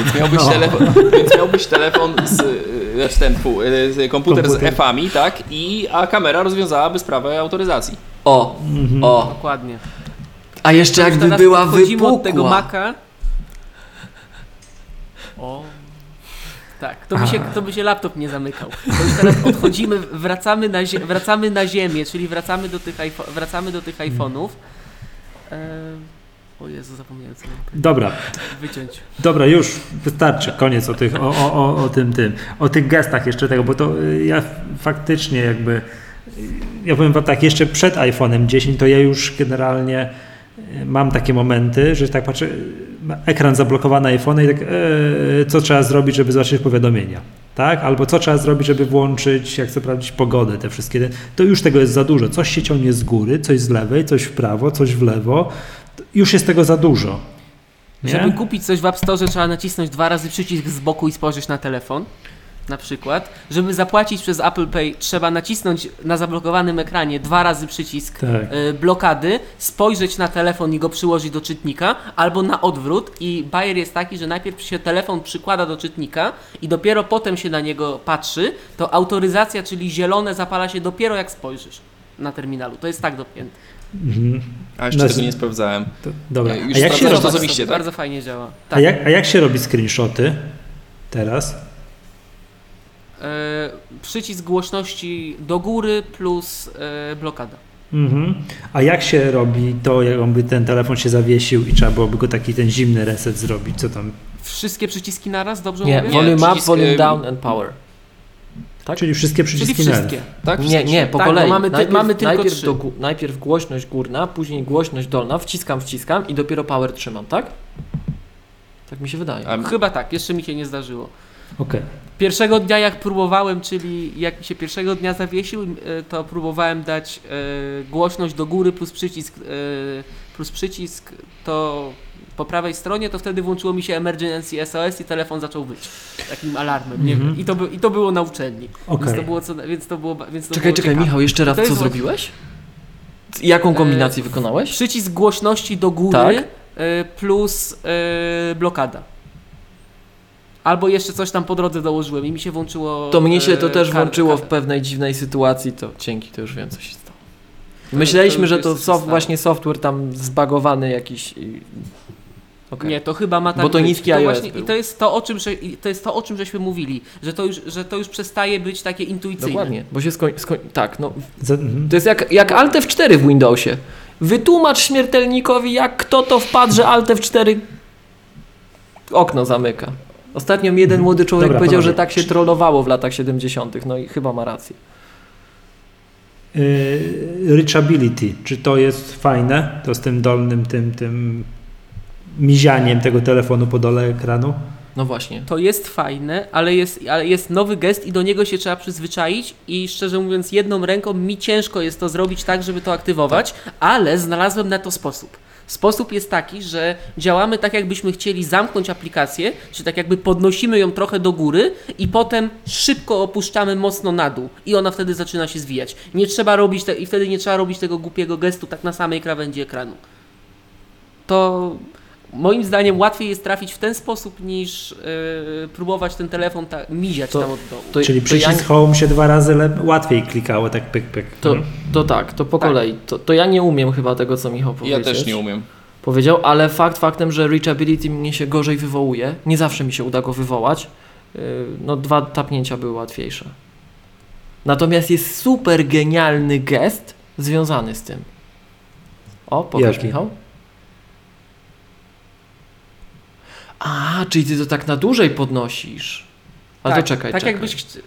Więc miałbyś, no. telefon, więc miałbyś telefon z, znaczy ten, komputer, komputer z F-ami, tak? I, a kamera rozwiązałaby sprawę autoryzacji. O, mhm. o. Dokładnie. A jeszcze jakby była wypukła. Od tego Maca. O. Tak, to by, się, to by się laptop nie zamykał. To już teraz odchodzimy, wracamy na, zie- wracamy na ziemię, czyli wracamy do tych, iPo- wracamy do tych iPhone'ów. E- O Jezu, zapomniałem sobie. Dobra. Wyciąć. Dobra, już wystarczy. Koniec o tych, o, o, o, o tym, tym, o tych gestach jeszcze tego, bo to ja faktycznie jakby, ja powiem wam tak, jeszcze przed iPhone'em dziesięć to ja już generalnie mam takie momenty, że tak patrzę, ekran zablokowany iPhone'a i tak, yy, co trzeba zrobić, żeby zobaczyć powiadomienia, tak? Albo co trzeba zrobić, żeby włączyć, jak chcę sprawdzić pogodę, te wszystkie, to już tego jest za dużo. Coś się ciągnie z góry, coś z lewej, coś w prawo, coś w lewo, już jest tego za dużo. Nie? Żeby kupić coś w App Store, trzeba nacisnąć dwa razy przycisk z boku i spojrzeć na telefon. Na przykład, żeby zapłacić przez Apple Pay, trzeba nacisnąć na zablokowanym ekranie dwa razy przycisk tak. y, blokady, spojrzeć na telefon i go przyłożyć do czytnika, albo na odwrót. I bajer jest taki, że najpierw się telefon przykłada do czytnika i dopiero potem się na niego patrzy, to autoryzacja, czyli zielone, zapala się dopiero jak spojrzysz na terminalu. To jest tak dopięte. Mhm. A jeszcze no, tego nie sprawdzałem. To, dobra. Już a jak się robi, to osobiście, to tak? Bardzo fajnie działa. Tak. A, jak, a jak się robi screenshoty teraz? Yy, przycisk głośności do góry plus yy, blokada. Mm-hmm. A jak się robi to, jakby ten telefon się zawiesił i trzeba byłoby go taki ten zimny reset zrobić? Co tam? Wszystkie przyciski naraz, dobrze nie, mówię? Volume up, volume down and power. Tak? Czyli wszystkie przyciski Czyli wszystkie, naraz. Tak? Wszystkie. Nie, nie, po tak, kolei. Mamy, ty- najpierw, mamy tylko najpierw, trzy. Do, najpierw głośność górna, później głośność dolna, wciskam, wciskam i dopiero power trzymam, tak? Tak mi się wydaje. A, Chyba tak, jeszcze mi się nie zdarzyło. Okay. Pierwszego dnia jak próbowałem, czyli jak mi się pierwszego dnia zawiesił, to próbowałem dać y, głośność do góry plus przycisk, y, plus przycisk to po prawej stronie, to wtedy włączyło mi się emergency S O S i telefon zaczął wyć takim alarmem. Mm-hmm. Nie wiem. I, to by, I to było na uczelni. Okay. Więc to było co, więc to było, więc to czekaj, było czekaj, ciekawe. Michał, jeszcze raz to co zrobiłeś? Jaką kombinację e, wykonałeś? Przycisk głośności do góry tak. y, plus y, blokada. Albo jeszcze coś tam po drodze dołożyłem i mi się włączyło... To mnie się to też kar- włączyło kar- w pewnej dziwnej sytuacji, to dzięki, to już wiem, co się stało. Myśleliśmy, że to soft, właśnie software tam zbagowany jakiś... Okay. Nie, to chyba ma tak... Bo to być. niski to iOS właśnie, i to jest to, o czym, to jest to, o czym żeśmy mówili, że to już, że to już przestaje być takie intuicyjne. Dokładnie, bo się skoń... skoń tak, no... To jest jak, jak Alt F cztery w Windowsie. Wytłumacz śmiertelnikowi, jak kto to wpadł, że Alt F cztery okno zamyka. Ostatnio jeden hmm. młody człowiek Dobra, powiedział, panowie. że tak się trollowało w latach siedemdziesiątych. No i chyba ma rację. Yy, reachability. Czy to jest fajne? To z tym dolnym, tym, tym mizianiem tego telefonu po dole ekranu? No właśnie. To jest fajne, ale jest, ale jest nowy gest i do niego się trzeba przyzwyczaić i szczerze mówiąc jedną ręką mi ciężko jest to zrobić tak, żeby to aktywować, tak. ale znalazłem na to sposób. Sposób jest taki, że działamy tak, jakbyśmy chcieli zamknąć aplikację, czyli tak jakby podnosimy ją trochę do góry i potem szybko opuszczamy mocno na dół i ona wtedy zaczyna się zwijać. Nie trzeba robić te- i wtedy nie trzeba robić tego głupiego gestu tak na samej krawędzi ekranu. To moim zdaniem łatwiej jest trafić w ten sposób niż yy, próbować ten telefon ta- miziać to, tam od dołu. To, czyli to przycisk ja... Home się dwa razy lep- łatwiej klikało, tak pyk, pyk. To, to tak, to po tak. kolei. To, to ja nie umiem chyba tego, co Michał powiedział. Ja też nie umiem. Powiedział, ale fakt faktem, że reachability mnie się gorzej wywołuje. Nie zawsze mi się uda go wywołać. Yy, no dwa tapnięcia były łatwiejsze. Natomiast jest super genialny gest związany z tym. O, pokaż Jaki? Michał. A, czyli ty to tak na dłużej podnosisz. Ale tak, to czekaj, tak czekaj. Jakbyś chci...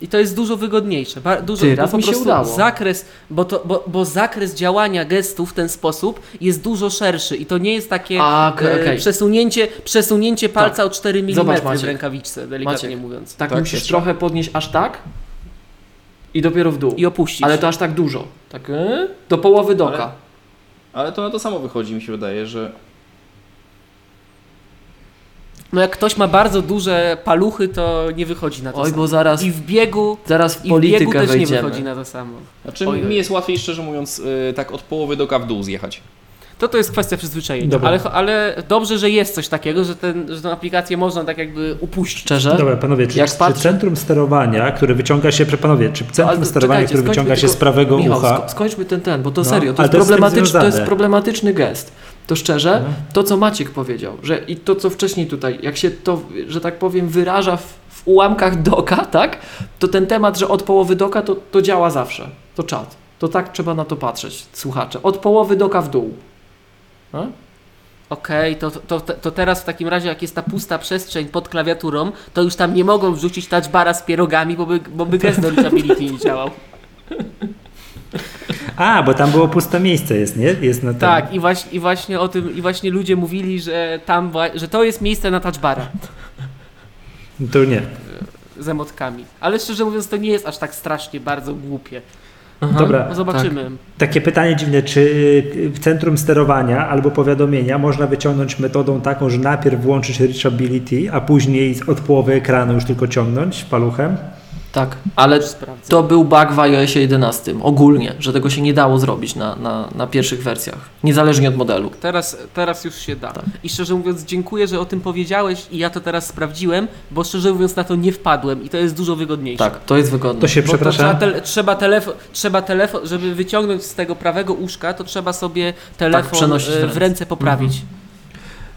I to jest dużo wygodniejsze. Dużo, ty, raz mi się udało. Zakres, bo, to, bo, bo zakres działania gestu w ten sposób jest dużo szerszy i to nie jest takie A, okay, okay. E, przesunięcie, przesunięcie palca tak. o cztery milimetry Zobacz, w rękawiczce, delikatnie Maciek, mówiąc. Tak, tak musisz jest. trochę podnieść aż tak i dopiero w dół. I opuścić. Ale to aż tak dużo. Tak, yy? Do połowy doka. Ale, ale to na to samo wychodzi, mi się wydaje, że... No jak ktoś ma bardzo duże paluchy, to nie wychodzi na to Oj, samo. Bo zaraz, I w biegu, zaraz w i w biegu też wejdziemy. Nie wychodzi na to samo. Znaczy Oj, mi jest łatwiej, szczerze mówiąc, yy, tak od połowy do w dół zjechać. To to jest kwestia przyzwyczajenia, ale, ale dobrze, że jest coś takiego, że, ten, że tę aplikację można tak jakby upuścić. Szczerze? Dobra, panowie, czy, czy, patrzę... czy centrum sterowania, które wyciąga się, panowie, czy centrum ale, sterowania, czekajcie, które wyciąga się tylko, z prawego Michał, ucha... Sko- skończmy ten ten, bo to no, serio, to jest, to, jest problematycz, to jest problematyczny gest. To szczerze, mhm. to co Maciek powiedział, że i to co wcześniej tutaj, jak się to, że tak powiem, wyraża w, w ułamkach doka, tak, to ten temat, że od połowy doka to, to działa zawsze, to czad. To tak trzeba na to patrzeć, słuchacze. Od połowy doka w dół. Hmm? Okej, okay, to, to, to teraz w takim razie jak jest ta pusta przestrzeń pod klawiaturą, to już tam nie mogą wrzucić touchbara z pierogami, bo by, bo by gest do reachability nie działał. A, bo tam było puste miejsce, jest, nie? Jest na tak, i właśnie, i właśnie o tym, i właśnie ludzie mówili, że tam, że to jest miejsce na touchbara. To nie. Z emotkami. Ale szczerze mówiąc, to nie jest aż tak strasznie bardzo głupie. Aha, dobra, zobaczymy. Tak. Takie pytanie dziwne, czy w centrum sterowania albo powiadomienia można wyciągnąć metodą taką, że najpierw włączyć Reachability, a później od połowy ekranu już tylko ciągnąć paluchem? Tak, ale to był bug w iOSie jedenaście ogólnie, że tego się nie dało zrobić na, na, na pierwszych wersjach, niezależnie od modelu. Teraz, teraz już się da. Tak. I szczerze mówiąc dziękuję, że o tym powiedziałeś i ja to teraz sprawdziłem, bo szczerze mówiąc na to nie wpadłem i to jest dużo wygodniejsze. Tak, to jest wygodne. To się przepraszam. To trzeba, te, trzeba, telefon, trzeba telefon, żeby wyciągnąć z tego prawego uszka, to trzeba sobie telefon tak, w ręce poprawić. Mhm.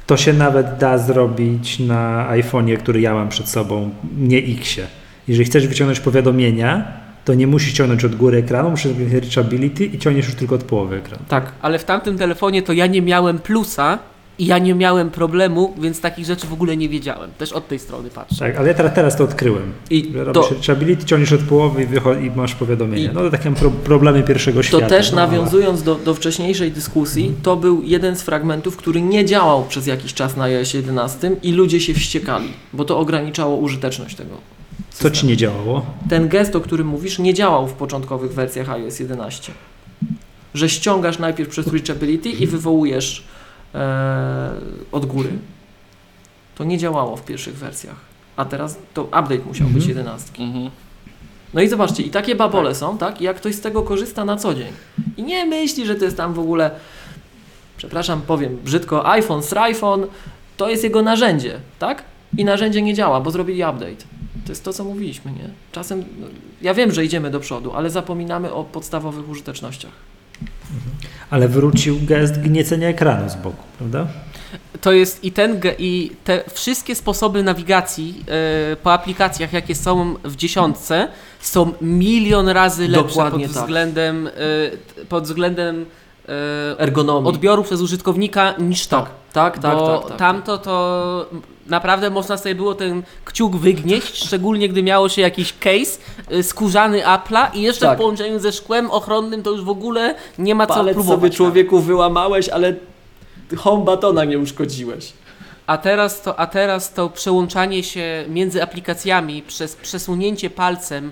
To się nawet da zrobić na iPhone'ie, który ja mam przed sobą, nie X'ie. Jeżeli chcesz wyciągnąć powiadomienia, to nie musisz ciągnąć od góry ekranu, musisz zrobić Reachability i ciągniesz już tylko od połowy ekranu. Tak, ale w tamtym telefonie to ja nie miałem plusa i ja nie miałem problemu, więc takich rzeczy w ogóle nie wiedziałem. Też od tej strony patrzę. Tak, ale ja teraz, teraz to odkryłem. I robisz to... Reachability, ciągniesz od połowy i, wycho- i masz powiadomienia. I... No to takie pro- problemy pierwszego to świata. To też no, nawiązując do, do wcześniejszej dyskusji, to był jeden z fragmentów, który nie działał przez jakiś czas na iOSie jedenaście i ludzie się wściekali, bo to ograniczało użyteczność tego. Co ci nie działało? Ten gest, o którym mówisz, nie działał w początkowych wersjach iOS jedenaście. Że ściągasz najpierw przez Reachability i wywołujesz ee, od góry. To nie działało w pierwszych wersjach. A teraz to update musiał mhm. być jedenastki. Mhm. No i zobaczcie, i takie babole tak. są, tak? I jak ktoś z tego korzysta na co dzień i nie myśli, że to jest tam w ogóle, przepraszam, powiem brzydko, iPhone z iPhone, to jest jego narzędzie, tak? I narzędzie nie działa, bo zrobili update. To jest to, co mówiliśmy, nie? Czasem, ja wiem, że idziemy do przodu, ale zapominamy o podstawowych użytecznościach. Ale wrócił gest gniecenia ekranu z boku, prawda? To jest i ten, i te wszystkie sposoby nawigacji yy, po aplikacjach, jakie są w dziesiątce, są milion razy lepsze. Dokładnie pod względem, yy, pod względem ergonomii odbioru przez użytkownika niż to. Tak, tak, tak. Bo tak, tak, tamto to naprawdę można sobie było ten kciuk wygnieść, szczególnie gdy miało się jakiś case skórzany Apple'a i jeszcze tak. w połączeniu ze szkłem ochronnym to już w ogóle nie ma co próbować. Palec sobie człowieku wyłamałeś, ale home buttona nie uszkodziłeś. A teraz to, a teraz to przełączanie się między aplikacjami przez przesunięcie palcem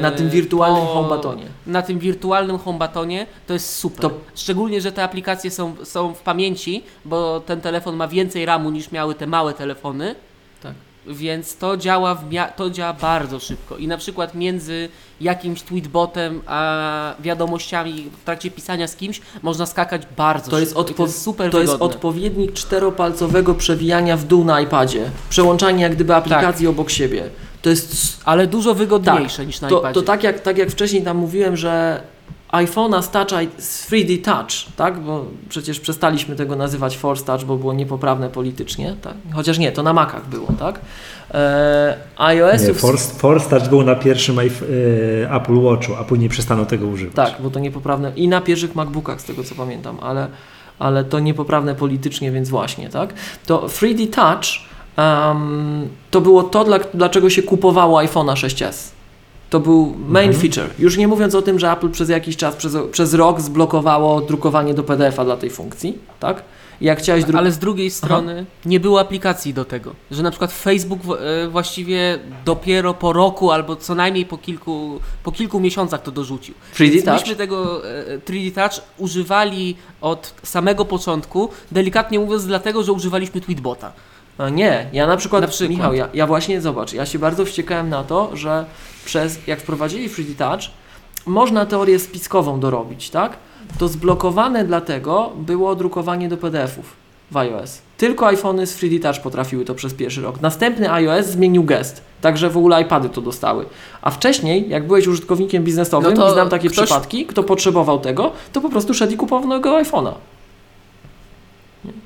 na tym wirtualnym to, home buttonie. Na tym wirtualnym home buttonie to jest super. To... Szczególnie, że te aplikacje są, są w pamięci, bo ten telefon ma więcej ramu niż miały te małe telefony. Tak. Więc to działa, w mia- to działa bardzo szybko. I na przykład między jakimś tweetbotem a wiadomościami w trakcie pisania z kimś można skakać bardzo to szybko. Jest odpo- to jest super To wygodne. Jest odpowiednik czteropalcowego przewijania w dół na iPadzie. Przełączanie jak gdyby aplikacji tak. obok siebie. To jest, ale dużo wygodniejsze tak, niż na iPadzie. To, to tak, jak, tak jak wcześniej tam mówiłem, że iPhone'a z, touch, z trzy D Touch, tak? Bo przecież przestaliśmy tego nazywać Force Touch, bo było niepoprawne politycznie. Tak? Chociaż nie, to na Macach było, tak? E, iOS-ów... nie, Force, Force Touch był na pierwszym y, Apple Watchu, a później przestano tego używać. Tak, bo to niepoprawne i na pierwszych MacBookach, z tego co pamiętam, ale, ale to niepoprawne politycznie, więc właśnie, tak? To trzy D Touch Um, to było to, dla, dlaczego się kupowało iPhone'a sześć S. To był main mhm. feature. Już nie mówiąc o tym, że Apple przez jakiś czas, przez, przez rok zblokowało drukowanie do P D F-a dla tej funkcji, tak? Jak chciałeś dru- Ale z drugiej strony Aha. nie było aplikacji do tego, że na przykład Facebook w, e, właściwie dopiero po roku albo co najmniej po kilku, po kilku miesiącach to dorzucił. trzy D Touch? Myśmy tego e, trzy D Touch używali od samego początku, delikatnie mówiąc dlatego, że używaliśmy Tweetbota. No nie, ja na przykład, na przykład. Michał, ja, ja właśnie, zobacz, ja się bardzo wściekałem na to, że przez, jak wprowadzili trzy D Touch, można teorię spiskową dorobić, tak? To zblokowane dlatego było drukowanie do P D F-ów w iOS. Tylko iPhony z trzy D Touch potrafiły to przez pierwszy rok. Następny iOS zmienił gest, także w ogóle iPady to dostały. A wcześniej, jak byłeś użytkownikiem biznesowym no i znam takie ktoś... przypadki, kto potrzebował tego, to po prostu szedł i kupował go iPhone'a.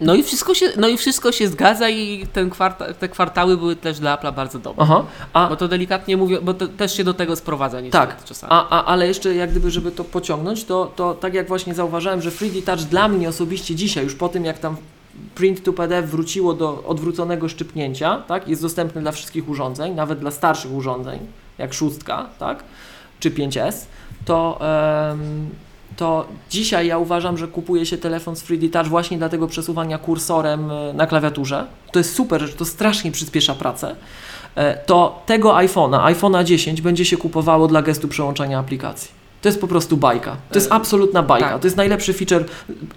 No i wszystko się, no i wszystko się zgadza i ten kwarta, te kwartały były też dla Apple'a bardzo dobre. Aha, a, bo to delikatnie mówię, bo to, też się do tego sprowadza niestety tak, czasami. A, a, ale jeszcze jak gdyby, żeby to pociągnąć, to, to tak jak właśnie zauważyłem, że trzy D Touch dla mnie osobiście dzisiaj, już po tym jak tam print to P D F wróciło do odwróconego szczypnięcia, tak, jest dostępny dla wszystkich urządzeń, nawet dla starszych urządzeń, jak szóstka, tak, czy pięć S, to... Um, to dzisiaj ja uważam, że kupuje się telefon z trzy D Touch właśnie dla tego przesuwania kursorem na klawiaturze. To jest super rzecz, to strasznie przyspiesza pracę. To tego iPhone'a, iPhone'a dziesięć będzie się kupowało dla gestu przełączania aplikacji. To jest po prostu bajka. To jest absolutna bajka. Tak. To jest najlepszy feature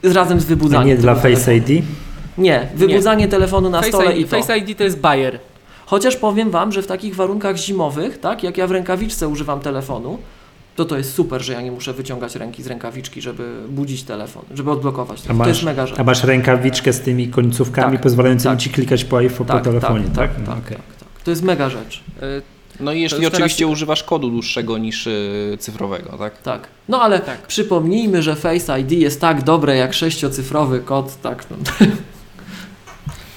razem z wybudzaniem. A nie dla Face I D? Nie, wybudzanie nie. telefonu na Face stole I D, i to. Face I D to jest bajer. Chociaż powiem Wam, że w takich warunkach zimowych, tak, jak ja w rękawiczce używam telefonu, to to jest super, że ja nie muszę wyciągać ręki z rękawiczki, żeby budzić telefon, żeby odblokować telefon. Masz, to jest mega rzecz. A masz rękawiczkę z tymi końcówkami tak, pozwalającymi tak, Ci klikać po iPhone, tak, po telefonie, tak? Tak, tak, tak, okay. tak, tak. To jest mega rzecz. No i jeśli oczywiście teraz... używasz kodu dłuższego niż yy, cyfrowego, tak? Tak. No ale tak. przypomnijmy, że Face I D jest tak dobre jak sześciocyfrowy kod, tak? No.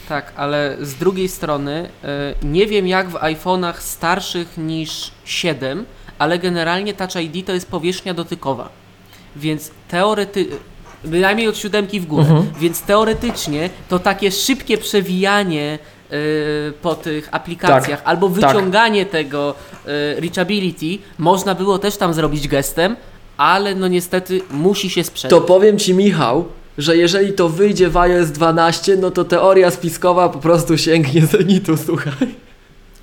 Tak, ale z drugiej strony yy, nie wiem jak w iPhone'ach starszych niż siedem, ale generalnie Touch I D to jest powierzchnia dotykowa, więc teoretycznie, bynajmniej od siódemki w górę, mhm. więc teoretycznie to takie szybkie przewijanie po tych aplikacjach, tak, albo wyciąganie tak. tego y, Reachability można było też tam zrobić gestem, ale no niestety musi się sprzedać. To powiem Ci, Michał, że jeżeli to wyjdzie w iOS dwanaście, no to teoria spiskowa po prostu sięgnie zenitu, słuchaj.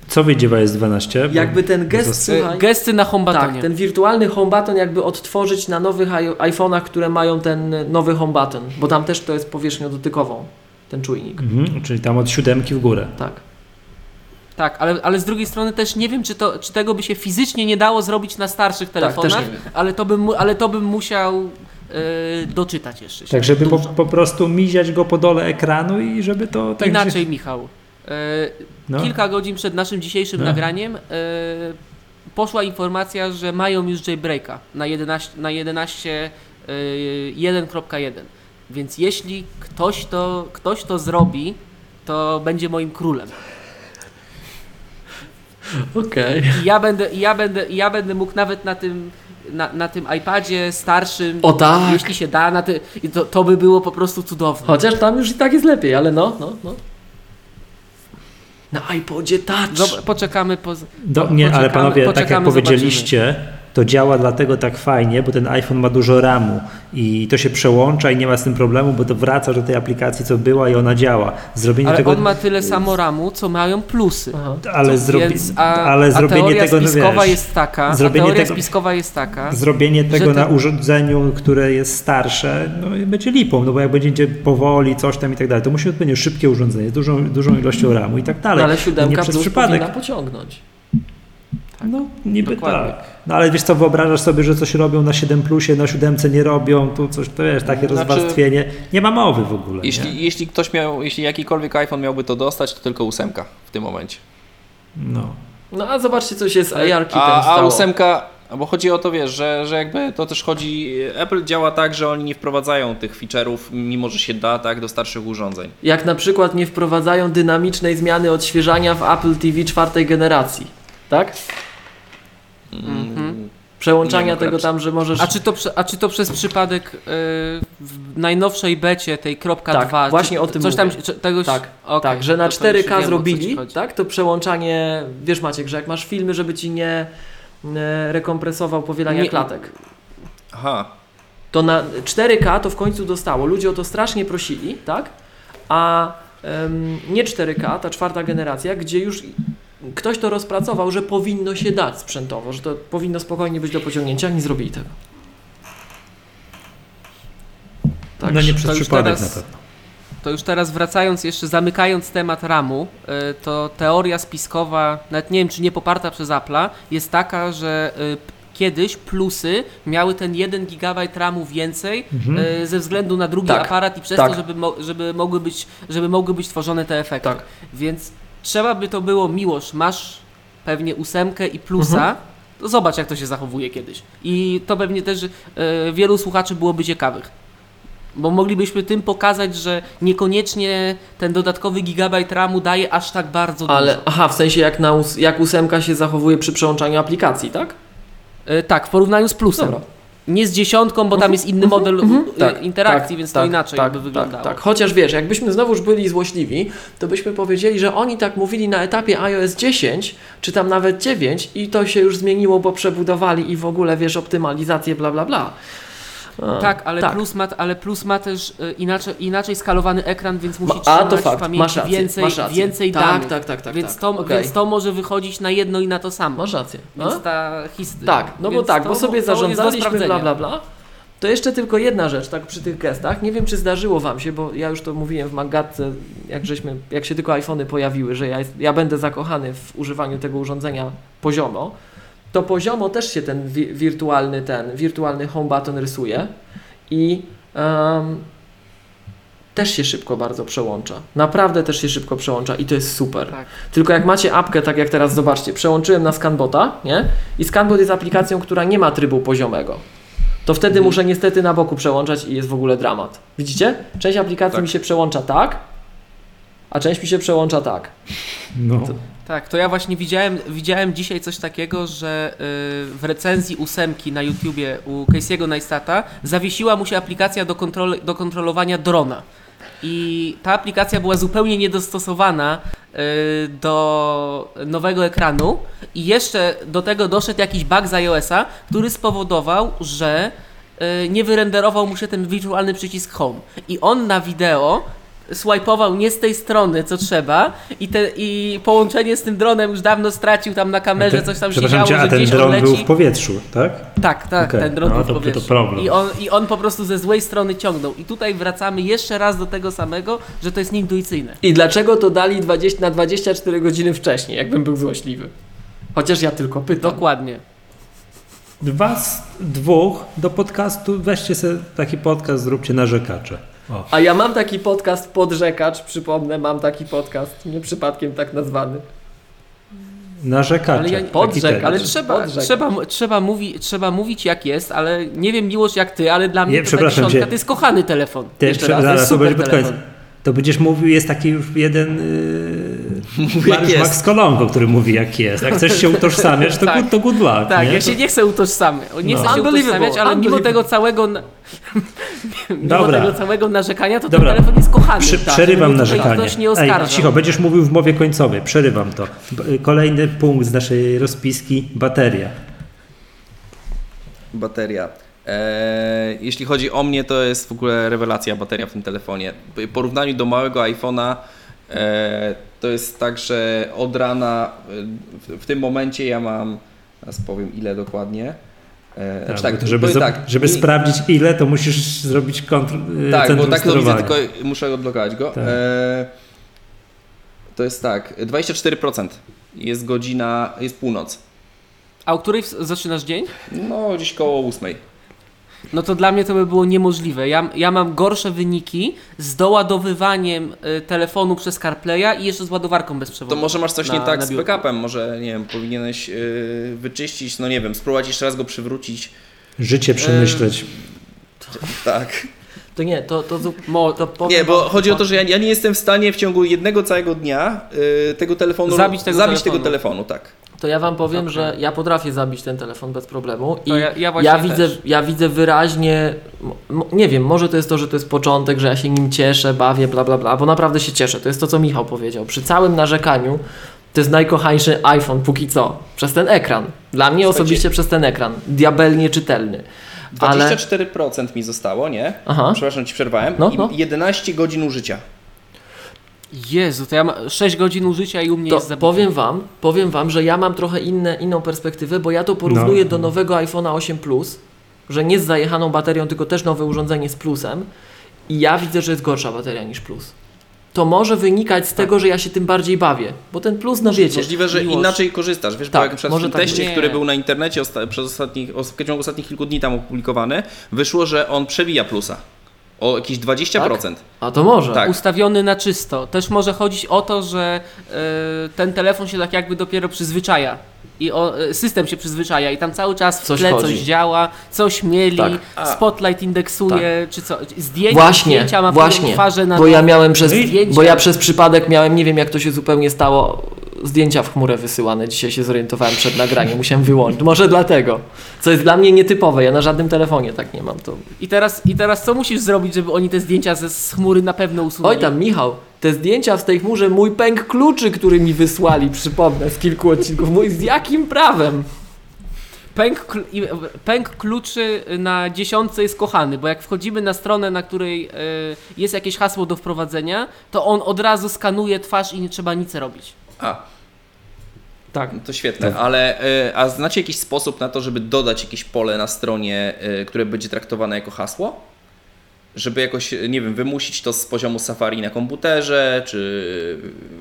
Co wyjdzie w iOS dwanaście? Jakby ten gest, słuchaj, gesty na home buttonie. Tak, ten wirtualny home button jakby odtworzyć na nowych iPhone'ach, które mają ten nowy home button, bo tam też to jest powierzchnią dotykową. Ten czujnik. Mhm, czyli tam od siódemki w górę. Tak. Tak, ale, ale z drugiej strony też nie wiem, czy, to, czy tego by się fizycznie nie dało zrobić na starszych telefonach, tak, ale, to bym, ale to bym musiał yy, doczytać jeszcze. Tak, żeby po, po prostu miziać go po dole ekranu i żeby to... Tak inaczej, się... Michał. Yy, no. Kilka godzin przed naszym dzisiejszym no. nagraniem yy, poszła informacja, że mają już jailbreaka na jedenaście, na jedenaście, yy, jeden kropka jeden. Więc jeśli ktoś to, ktoś to zrobi, to będzie moim królem. Okej. Okay. Ja będę, ja, będę, ja będę mógł nawet na tym, na, na tym iPadzie starszym, o tak. jeśli się da, na ty, to, to by było po prostu cudowne. Chociaż tam już i tak jest lepiej, ale no, no, no. Na iPodzie Touch. Dobra, poczekamy. Po, Do, nie, poczekamy, ale panowie, tak jak powiedzieliście... Zobaczymy. To działa dlatego tak fajnie, bo ten iPhone ma dużo ramu i to się przełącza i nie ma z tym problemu, bo to wraca do tej aplikacji, co była i ona działa. Zrobienie ale tego... on ma tyle samo ramu, co mają plusy. Aha. Ale, zrobi... więc, a, ale zrobienie a teoria tego... Spiskowa wiesz, jest taka, zrobienie a teoria tego... spiskowa jest taka... Zrobienie tego na ty... urządzeniu, które jest starsze, no będzie lipą, no bo jak będzie powoli coś tam i tak dalej, to musi być szybkie urządzenie z dużą, dużą ilością ramu i tak dalej. No ale siódemka plus powinna pociągnąć. Tak, no niby dokładnie. Tak. No ale wiesz co, wyobrażasz sobie, że coś robią na siedem plusie, na siódemce nie robią, tu coś, to wiesz, takie znaczy, rozwarstwienie. Nie ma mowy w ogóle. Jeśli, nie? jeśli ktoś miał, jeśli jakikolwiek iPhone miałby to dostać, to tylko ósemka w tym momencie. No. No a zobaczcie, co się z A R-ki a, tam stało. A ósemka, bo chodzi o to, wiesz, że, że jakby to też chodzi, Apple działa tak, że oni nie wprowadzają tych feature'ów, mimo że się da, tak, do starszych urządzeń. Jak na przykład nie wprowadzają dynamicznej zmiany odświeżania w Apple T V czwartej generacji. Tak? Mm-hmm. Przełączania no, tego tam, że możesz... A czy to, a czy to przez przypadek yy, w najnowszej becie tej kropka tak, dwa... właśnie czy, o tym coś mówię. Tam, czy, tegoś... Tak, okay, tak, że na cztery K zrobili tak, to przełączanie... Wiesz Maciek, że jak masz filmy, żeby ci nie e, rekompresował powielania nie. klatek. Aha. To na cztery K to w końcu dostało. Ludzie o to strasznie prosili, tak? A ym, nie cztery K, ta czwarta generacja, gdzie już... Ktoś to rozpracował, że powinno się dać sprzętowo, że to powinno spokojnie być do pociągnięcia, nie zrobili tego. Tak, no nie przez przypadek teraz, na pewno. To już teraz wracając, jeszcze zamykając temat ramu, to teoria spiskowa, nawet nie wiem czy nie poparta przez Apple'a, jest taka, że kiedyś plusy miały ten jeden gigabajt ramu więcej mhm. ze względu na drugi tak, aparat i przez tak. to, żeby, mo- żeby, mogły być, żeby mogły być tworzone te efekty. Tak. Więc... Trzeba by to było, Miłosz, masz pewnie ósemkę i plusa, mhm. to zobacz jak to się zachowuje kiedyś. I to pewnie też y, wielu słuchaczy byłoby ciekawych, bo moglibyśmy tym pokazać, że niekoniecznie ten dodatkowy gigabajt ramu daje aż tak bardzo dużo. Ale, aha, w sensie jak, na, jak ósemka się zachowuje przy przełączaniu aplikacji, tak? Y, tak, w porównaniu z plusem. Dobra. Nie z dziesiątką, bo tam jest inny model mm-hmm, mm-hmm. interakcji, tak, więc tak, to inaczej tak, by wyglądało. Tak, tak. Chociaż wiesz, jakbyśmy znowuż byli złośliwi, to byśmy powiedzieli, że oni tak mówili na etapie iOS dziesięć, czy tam nawet dziewięć i to się już zmieniło, bo przebudowali i w ogóle, wiesz, optymalizację, bla, bla, bla. A, tak, ale, tak. Plus ma, ale plus ma też inaczej, inaczej skalowany ekran, więc musi trzymać w pamięci masz rację, więcej, masz rację. więcej tak, danych. Tak, tak, tak. Więc, tak, to, okay. więc to może wychodzić na jedno i na to samo. Masz rację. Więc ta historia. Tak, no bo tak, to, bo sobie zarządzaliśmy bla, bla, bla. To jeszcze tylko jedna rzecz, tak przy tych gestach. Nie wiem, czy zdarzyło Wam się, bo ja już to mówiłem w Magatce, jak żeśmy, jak się tylko iPhony pojawiły, że ja, ja będę zakochany w używaniu tego urządzenia poziomo. To poziomo też się ten wi- wirtualny ten, wirtualny home button rysuje i um, też się szybko bardzo przełącza. Naprawdę też się szybko przełącza i to jest super. Tak. Tylko jak macie apkę, tak jak teraz zobaczcie, przełączyłem na ScanBota, nie? I ScanBot jest aplikacją, która nie ma trybu poziomego. To wtedy hmm. muszę niestety na boku przełączać i jest w ogóle dramat. Widzicie? Część aplikacji tak. mi się przełącza tak, a część mi się przełącza tak. No. To... Tak, to ja właśnie widziałem, widziałem dzisiaj coś takiego, że yy, w recenzji ósemki na YouTubie u Casey'ego Neistata zawiesiła mu się aplikacja do, kontrol- do kontrolowania drona. I ta aplikacja była zupełnie niedostosowana yy, do nowego ekranu i jeszcze do tego doszedł jakiś bug z iOS-a, który spowodował, że yy, nie wyrenderował mu się ten wirtualny przycisk Home. I on na wideo swajpował nie z tej strony, co trzeba i, te, i połączenie z tym dronem już dawno stracił tam na kamerze, ten, coś tam się działo, że a ten dron odleci. Był w powietrzu, tak? Tak, tak, okay. ten dron no, był w powietrzu. To problem. I, on, I on po prostu ze złej strony ciągnął. I tutaj wracamy jeszcze raz do tego samego, że to jest nieintuicyjne. I dlaczego to dali dwadzieścia na dwadzieścia cztery godziny wcześniej, jakbym był złośliwy? Chociaż ja tylko pytam. Dokładnie. Dwa z dwóch do podcastu, weźcie sobie taki podcast, zróbcie narzekacze. O. A ja mam taki podcast Podrzekacz, przypomnę, mam taki podcast, nie przypadkiem tak nazwany. Narzekacze. Ale ja, podrzek, ale trzeba, podrzek. Trzeba, trzeba, mówi, trzeba mówić jak jest, ale nie wiem Miłosz jak ty, ale dla mnie nie, to ta dziesiątka, cię. To jest kochany telefon. Ty, Jeszcze raz, to jest super to telefon. To będziesz mówił, jest taki już jeden yy, Mariusz Max Kolonko, który mówi jak jest. Jak chcesz się utożsamiać, to, tak, good, to good luck. Tak, nie? ja się nie chcę utożsamiać, nie no. chcę się utożsamiać, ale mimo tego całego mimo tego całego narzekania, to Dobra. ten telefon jest kochany. Prze- tak, przerywam narzekanie. Ej, cicho, będziesz mówił w mowie końcowej, przerywam to. Kolejny punkt z naszej rozpiski, bateria. Bateria. Jeśli chodzi o mnie, to jest w ogóle rewelacja bateria w tym telefonie. W porównaniu do małego iPhone'a to jest tak, że od rana w tym momencie ja mam, teraz powiem ile dokładnie. Tak, tak, żeby za, tak, żeby i, sprawdzić ile, to musisz zrobić kontrolę. Tak, bo tak to widzę, tylko muszę odblokować go. Tak. To jest tak, dwadzieścia cztery procent jest godzina, jest północ. A o której zaczynasz dzień? No gdzieś koło ósmej. No to dla mnie to by było niemożliwe. Ja, ja mam gorsze wyniki z doładowywaniem y, telefonu przez CarPlaya i jeszcze z ładowarką bezprzewodową. To może masz coś na, nie tak z backupem, może nie wiem, powinieneś y, wyczyścić, no nie wiem, spróbować jeszcze raz go przywrócić. Życie przemyśleć. Yy, tak. To nie, to... to, to, to powiem, nie, bo chodzi o to, że ja, ja nie jestem w stanie w ciągu jednego całego dnia y, tego telefonu... Zabić tego zabić telefonu. Tego telefonu, tak. To ja Wam powiem, okay. że ja potrafię zabić ten telefon bez problemu i ja, ja, ja, widzę, ja widzę wyraźnie, nie wiem, może to jest to, że to jest początek, że ja się nim cieszę, bawię, bla, bla, bla, bo naprawdę się cieszę. To jest to, co Michał powiedział. Przy całym narzekaniu to jest najkochańszy iPhone póki co. Przez ten ekran. Dla mnie Słuchajcie. osobiście przez ten ekran. Diabelnie czytelny. Ale... dwadzieścia cztery procent mi zostało, nie? Aha. Przepraszam, Ci przerwałem. No, no. I jedenaście godzin użycia. Jezu, to ja mam sześć godzin użycia i u mnie to jest zabawne. Powiem wam, powiem wam, że ja mam trochę inne, inną perspektywę, bo ja to porównuję no. do nowego iPhone'a osiem Plus, że nie z zajechaną baterią, tylko też nowe urządzenie z plusem i ja widzę, że jest gorsza bateria niż plus. To może wynikać z tak. tego, że ja się tym bardziej bawię, bo ten plus, no wiecie... Możliwe, że miłość. Inaczej korzystasz, wiesz, tak, bo jak przed tym tak teście, nie. który był na internecie osta- przez ostatnich, w ciągu ostatnich kilku dni tam opublikowany, wyszło, że on przebija plusa. O jakieś dwadzieścia procent. Tak? A to może. Tak. Ustawiony na czysto. Też może chodzić o to, że y, ten telefon się tak jakby dopiero przyzwyczaja. I o, y, system się przyzwyczaja i tam cały czas w tle coś, coś działa, coś mieli, tak. Spotlight indeksuje, tak. czy co. Zdjęcia, właśnie, zdjęcia ma właśnie. Twarze na bo ja miałem przez, Bo ja przez przypadek miałem, nie wiem jak to się zupełnie stało, zdjęcia w chmurę wysyłane. Dzisiaj się zorientowałem przed nagraniem, musiałem wyłączyć. Może dlatego. Co jest dla mnie nietypowe, ja na żadnym telefonie tak nie mam. To... I, teraz, I teraz co musisz zrobić, żeby oni te zdjęcia ze z chmury na pewno usunęli? Oj tam Michał, te zdjęcia z tej chmurze, mój pęk kluczy, który mi wysłali, przypomnę, z kilku odcinków. Mój z jakim prawem? Pęk, pęk kluczy na dziesiątce jest kochany, bo jak wchodzimy na stronę, na której jest jakieś hasło do wprowadzenia, to on od razu skanuje twarz i nie trzeba nic robić. A. Tak. No to świetne, tak. Ale a znacie jakiś sposób na to, żeby dodać jakieś pole na stronie, które będzie traktowane jako hasło? Żeby jakoś, nie wiem, wymusić to z poziomu Safari na komputerze, czy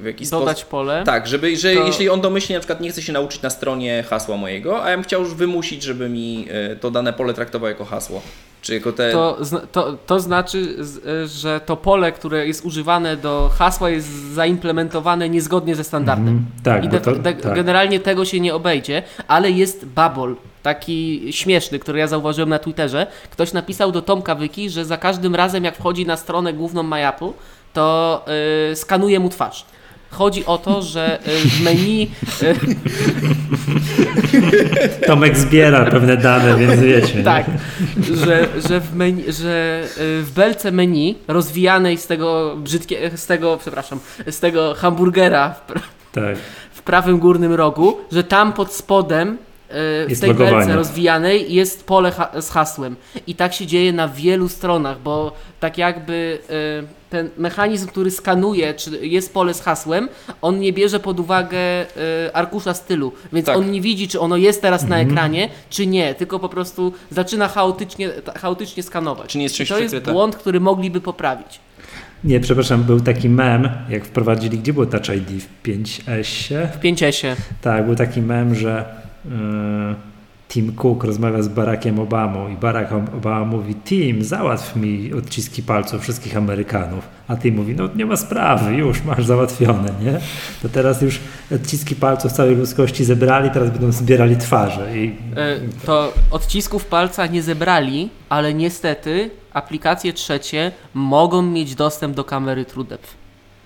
w jakiś sposób. Dodać pole. Tak, żeby, że to... jeśli on domyślnie na przykład nie chce się nauczyć na stronie hasła mojego, a ja bym chciał już wymusić, żeby mi to dane pole traktowało jako hasło. Czy jako te... to, to, to znaczy, że to pole, które jest używane do hasła, jest zaimplementowane niezgodnie ze standardem. Mm, tak, I de, to, de, tak. Generalnie tego się nie obejdzie, ale jest bubble. Taki śmieszny, który ja zauważyłem na Twitterze. Ktoś napisał do Tomka Wyki, że za każdym razem jak wchodzi na stronę główną MyApple, to yy, skanuje mu twarz. Chodzi o to, że w menu... Tomek zbiera pewne dane, więc wiecie. Tak, że, że, w menu, że w belce menu rozwijanej z tego brzydkie, z tego, przepraszam, z tego hamburgera w, tak. w prawym górnym rogu, że tam pod spodem w jest tej logowanie. Belce rozwijanej jest pole ha- z hasłem. I tak się dzieje na wielu stronach, bo tak jakby y, ten mechanizm, który skanuje, czy jest pole z hasłem, on nie bierze pod uwagę y, arkusza stylu, więc tak. on nie widzi, czy ono jest teraz mhm. na ekranie, czy nie, tylko po prostu zaczyna chaotycznie, chaotycznie skanować. Czy nie jest I to jest błąd, który mogliby poprawić. Nie, przepraszam, był taki mem, jak wprowadzili, gdzie było Touch I D? W pięć esie? W pięć esie. Tak, był taki mem, że Tim Cook rozmawia z Barackiem Obamą i Barack Obama mówi: Tim, załatw mi odciski palców wszystkich Amerykanów. A Tim mówi: no nie ma sprawy, już masz załatwione, nie? To teraz już odciski palców całej ludzkości zebrali, teraz będą zbierali twarze. I... To odcisków palca nie zebrali, ale niestety aplikacje trzecie mogą mieć dostęp do kamery TrueDepth.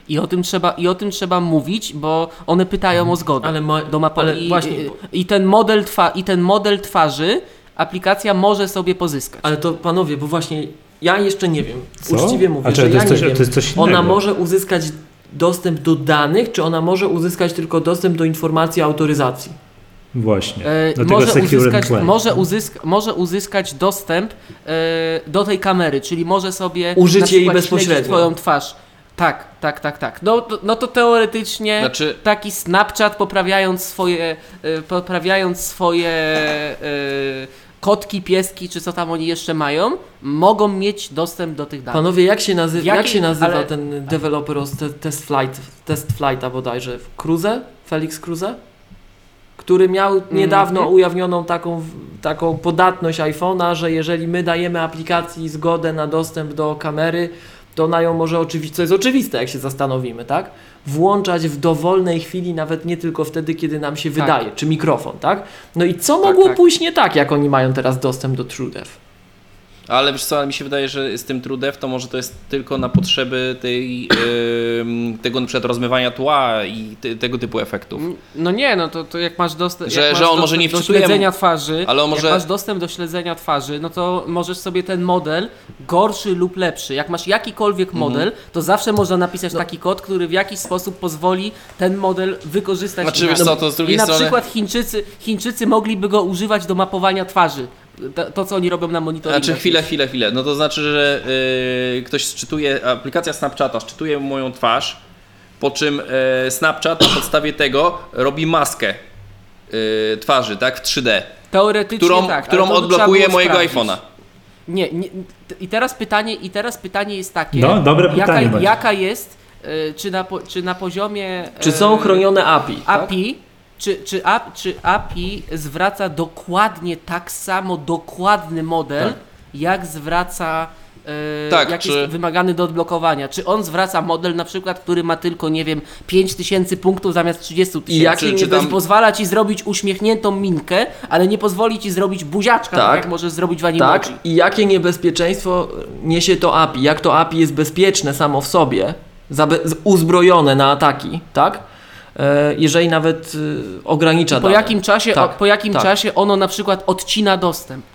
I o tym trzeba, i o tym trzeba mówić, bo one pytają o zgodę. Ale ma, do mapa- ale i, właśnie, bo... i, ten model twa- I ten model twarzy aplikacja może sobie pozyskać. Ale to panowie, bo właśnie ja jeszcze nie wiem. Co? Uczciwie mówię, A, że to ja coś, nie wiem. To jest coś innego. Ona może uzyskać dostęp do danych, czy ona może uzyskać tylko dostęp do informacji o autoryzacji? Właśnie. Do tego może, uzyskać, może, uzysk- może uzyskać dostęp yy, do tej kamery, czyli może sobie użyć jej bezpośrednio swoją twarz. Tak, tak, tak, tak. No to, no to teoretycznie znaczy... taki Snapchat poprawiając swoje, y, poprawiając swoje y, kotki, pieski, czy co tam oni jeszcze mają, mogą mieć dostęp do tych danych. Panowie, jak się nazywa, Jakie... jak się nazywa Ale... ten deweloper od te, test, flight, test Flighta bodajże? Kruse? Felix Kruse? Który miał niedawno mm-hmm. ujawnioną taką, taką podatność iPhone'a, że jeżeli my dajemy aplikacji zgodę na dostęp do kamery, to ona ją może oczywiście, co jest oczywiste, jak się zastanowimy, tak? Włączać w dowolnej chwili, nawet nie tylko wtedy, kiedy nam się tak. wydaje, czy mikrofon, tak? No i co tak, mogło tak. pójść nie tak, jak oni mają teraz dostęp do TrueDepth? Ale wiesz co, mi się wydaje, że z tym TrueDepth to może to jest tylko na potrzeby tej, yy, tego na przykład rozmywania tła i ty, tego typu efektów. No nie, no to, to jak masz, dost- że, jak masz że on dostęp może nie do śledzenia mu... twarzy, ale on może... jak masz dostęp do śledzenia twarzy, no to możesz sobie ten model, gorszy lub lepszy, jak masz jakikolwiek model, mhm. to zawsze można napisać no. taki kod, który w jakiś sposób pozwoli ten model wykorzystać. Znaczy, wiesz co, to z drugiej I na strony... przykład Chińczycy, Chińczycy mogliby go używać do mapowania twarzy. To, to, co oni robią na monitoringu. Znaczy, chwilę, chwilę, chwilę. No to znaczy, że yy, ktoś szczytuje, aplikacja Snapchata szczytuje moją twarz, po czym yy, Snapchat na podstawie tego robi maskę yy, twarzy, tak? W trzy D. Teoretycznie którą, tak. Którą odblokuje mojego iPhone'a. Nie, nie i, teraz pytanie, i teraz pytanie jest takie. No, dobre pytanie. Jaka, jaka jest, yy, czy, na, czy na poziomie... Yy, czy są chronione A P I? Tak? A P I. Czy, czy, A P I, czy A P I zwraca dokładnie tak samo dokładny model, tak. jak zwraca, yy, tak, jak czy... jest wymagany do odblokowania? Czy on zwraca model na przykład, który ma tylko, nie wiem, pięć tysięcy punktów zamiast trzydzieści tysięcy? Jak czy, nie czy tam... pozwala ci zrobić uśmiechniętą minkę, ale nie pozwoli ci zrobić buziaczka, tak, tak jak możesz zrobić w animacji. Tak, i jakie niebezpieczeństwo niesie to A P I? Jak to A P I jest bezpieczne samo w sobie, zabe- uzbrojone na ataki, tak? Jeżeli nawet ogranicza po dane. Jakim czasie, tak, o, po jakim tak. czasie ono na przykład odcina dostęp.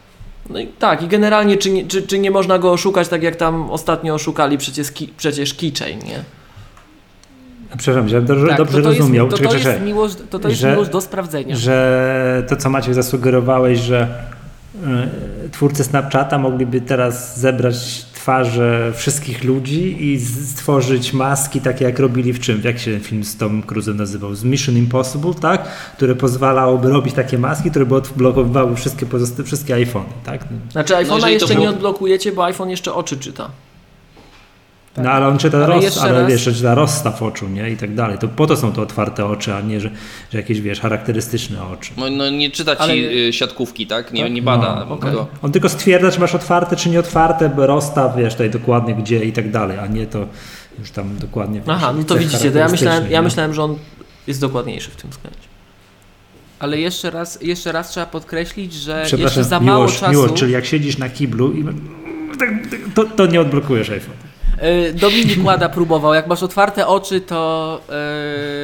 No i tak, i generalnie czy nie, czy, czy nie można go oszukać tak jak tam ostatnio oszukali przecież, przecież keychain, nie? Przepraszam, że dobrze, tak, dobrze to to rozumiał. Jest, to, to, jest miłość, to, to jest że, miłość do sprawdzenia. Że to, co Maciek zasugerowałeś, że y, twórcy Snapchata mogliby teraz zebrać twarze wszystkich ludzi i stworzyć maski takie, jak robili w czym? Jak się film z Tom Cruise'em nazywał? Z Mission Impossible, tak? Które pozwalałoby robić takie maski, które by odblokowywały wszystkie pozostałe, wszystkie iPhony, tak? Znaczy iPhone'a no, jeszcze było... nie odblokujecie, bo iPhone jeszcze oczy czyta. Tak. No ale on czyta ale roz, ale, raz... wiesz, czyta rozstaw oczu, nie? I tak dalej. To po to są to otwarte oczy, a nie, że, że jakieś, wiesz, charakterystyczne oczy. No, no nie czyta ci ale... siatkówki, tak? Nie, tak? nie bada. No, okay. tego. On tylko stwierdza, czy masz otwarte, czy nie otwarte, bo rozstaw, wiesz, tutaj dokładnie gdzie i tak dalej, a nie to już tam dokładnie... Aha, wiesz, no to widzicie, to ja myślałem, ja myślałem, że on jest dokładniejszy w tym względzie. Ale jeszcze raz, jeszcze raz trzeba podkreślić, że jeszcze za mało miłość, czasu... Miłość, czyli jak siedzisz na kiblu, i to, to nie odblokujesz iPhone. Dominik Łada próbował, jak masz otwarte oczy, to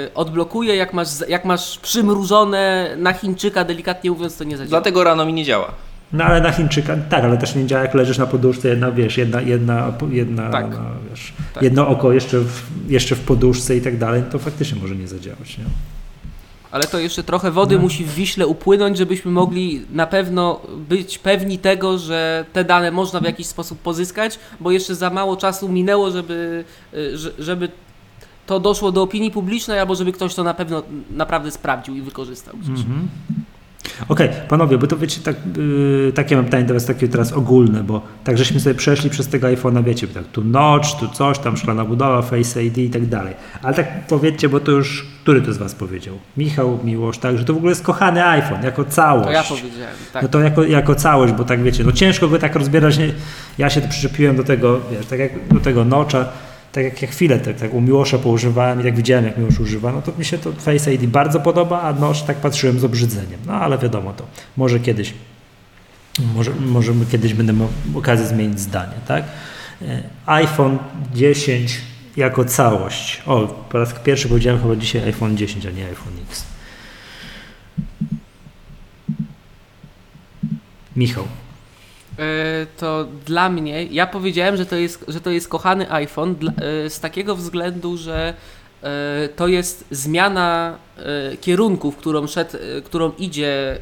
yy, odblokuje, jak masz, jak masz przymrużone na Chińczyka, delikatnie mówiąc, to nie zadziała. Dlatego rano mi nie działa. No ale na Chińczyka, tak, ale też nie działa, jak leżysz na poduszce, jedna, wiesz, jedna, jedna, jedna, tak. no, wiesz, tak. jedno oko jeszcze w, jeszcze w poduszce i tak dalej, to faktycznie może nie zadziałać, nie? Ale to jeszcze trochę wody no. musi w Wiśle upłynąć, żebyśmy mogli na pewno być pewni tego, że te dane można w jakiś sposób pozyskać, bo jeszcze za mało czasu minęło, żeby, żeby to doszło do opinii publicznej, albo żeby ktoś to na pewno naprawdę sprawdził i wykorzystał. Mhm. Okej, okay, panowie, bo to wiecie, tak, yy, takie mam pytanie do was, takie teraz ogólne, bo tak żeśmy sobie przeszli przez tego iPhone'a, wiecie, tak tu notch, tu coś, tam szklana budowa, Face I D i tak dalej. Ale tak powiedzcie, bo to już, który to z was powiedział? Michał, Miłosz, tak, że to w ogóle jest kochany iPhone, jako całość. To ja powiedziałem, tak. No to jako, jako całość, bo tak wiecie, no ciężko go tak rozbierać, nie? Ja się przyczepiłem do tego, wiesz, tak jak do tego notcha. Tak jak ja chwilę tak, tak u Miłosza poużywałem i tak widziałem, jak Miłosz używa, no to mi się to Face I D bardzo podoba, a noż tak patrzyłem z obrzydzeniem. No ale wiadomo to, może kiedyś, może, może kiedyś będę miał okazję zmienić zdanie, tak? iPhone dziesięć jako całość. O, po raz pierwszy powiedziałem chyba dzisiaj iPhone dziesięć, a nie iPhone X. Michał. To dla mnie, ja powiedziałem, że to jest, że to jest kochany iPhone z takiego względu, że to jest zmiana kierunku, w którą szedł, którą idzie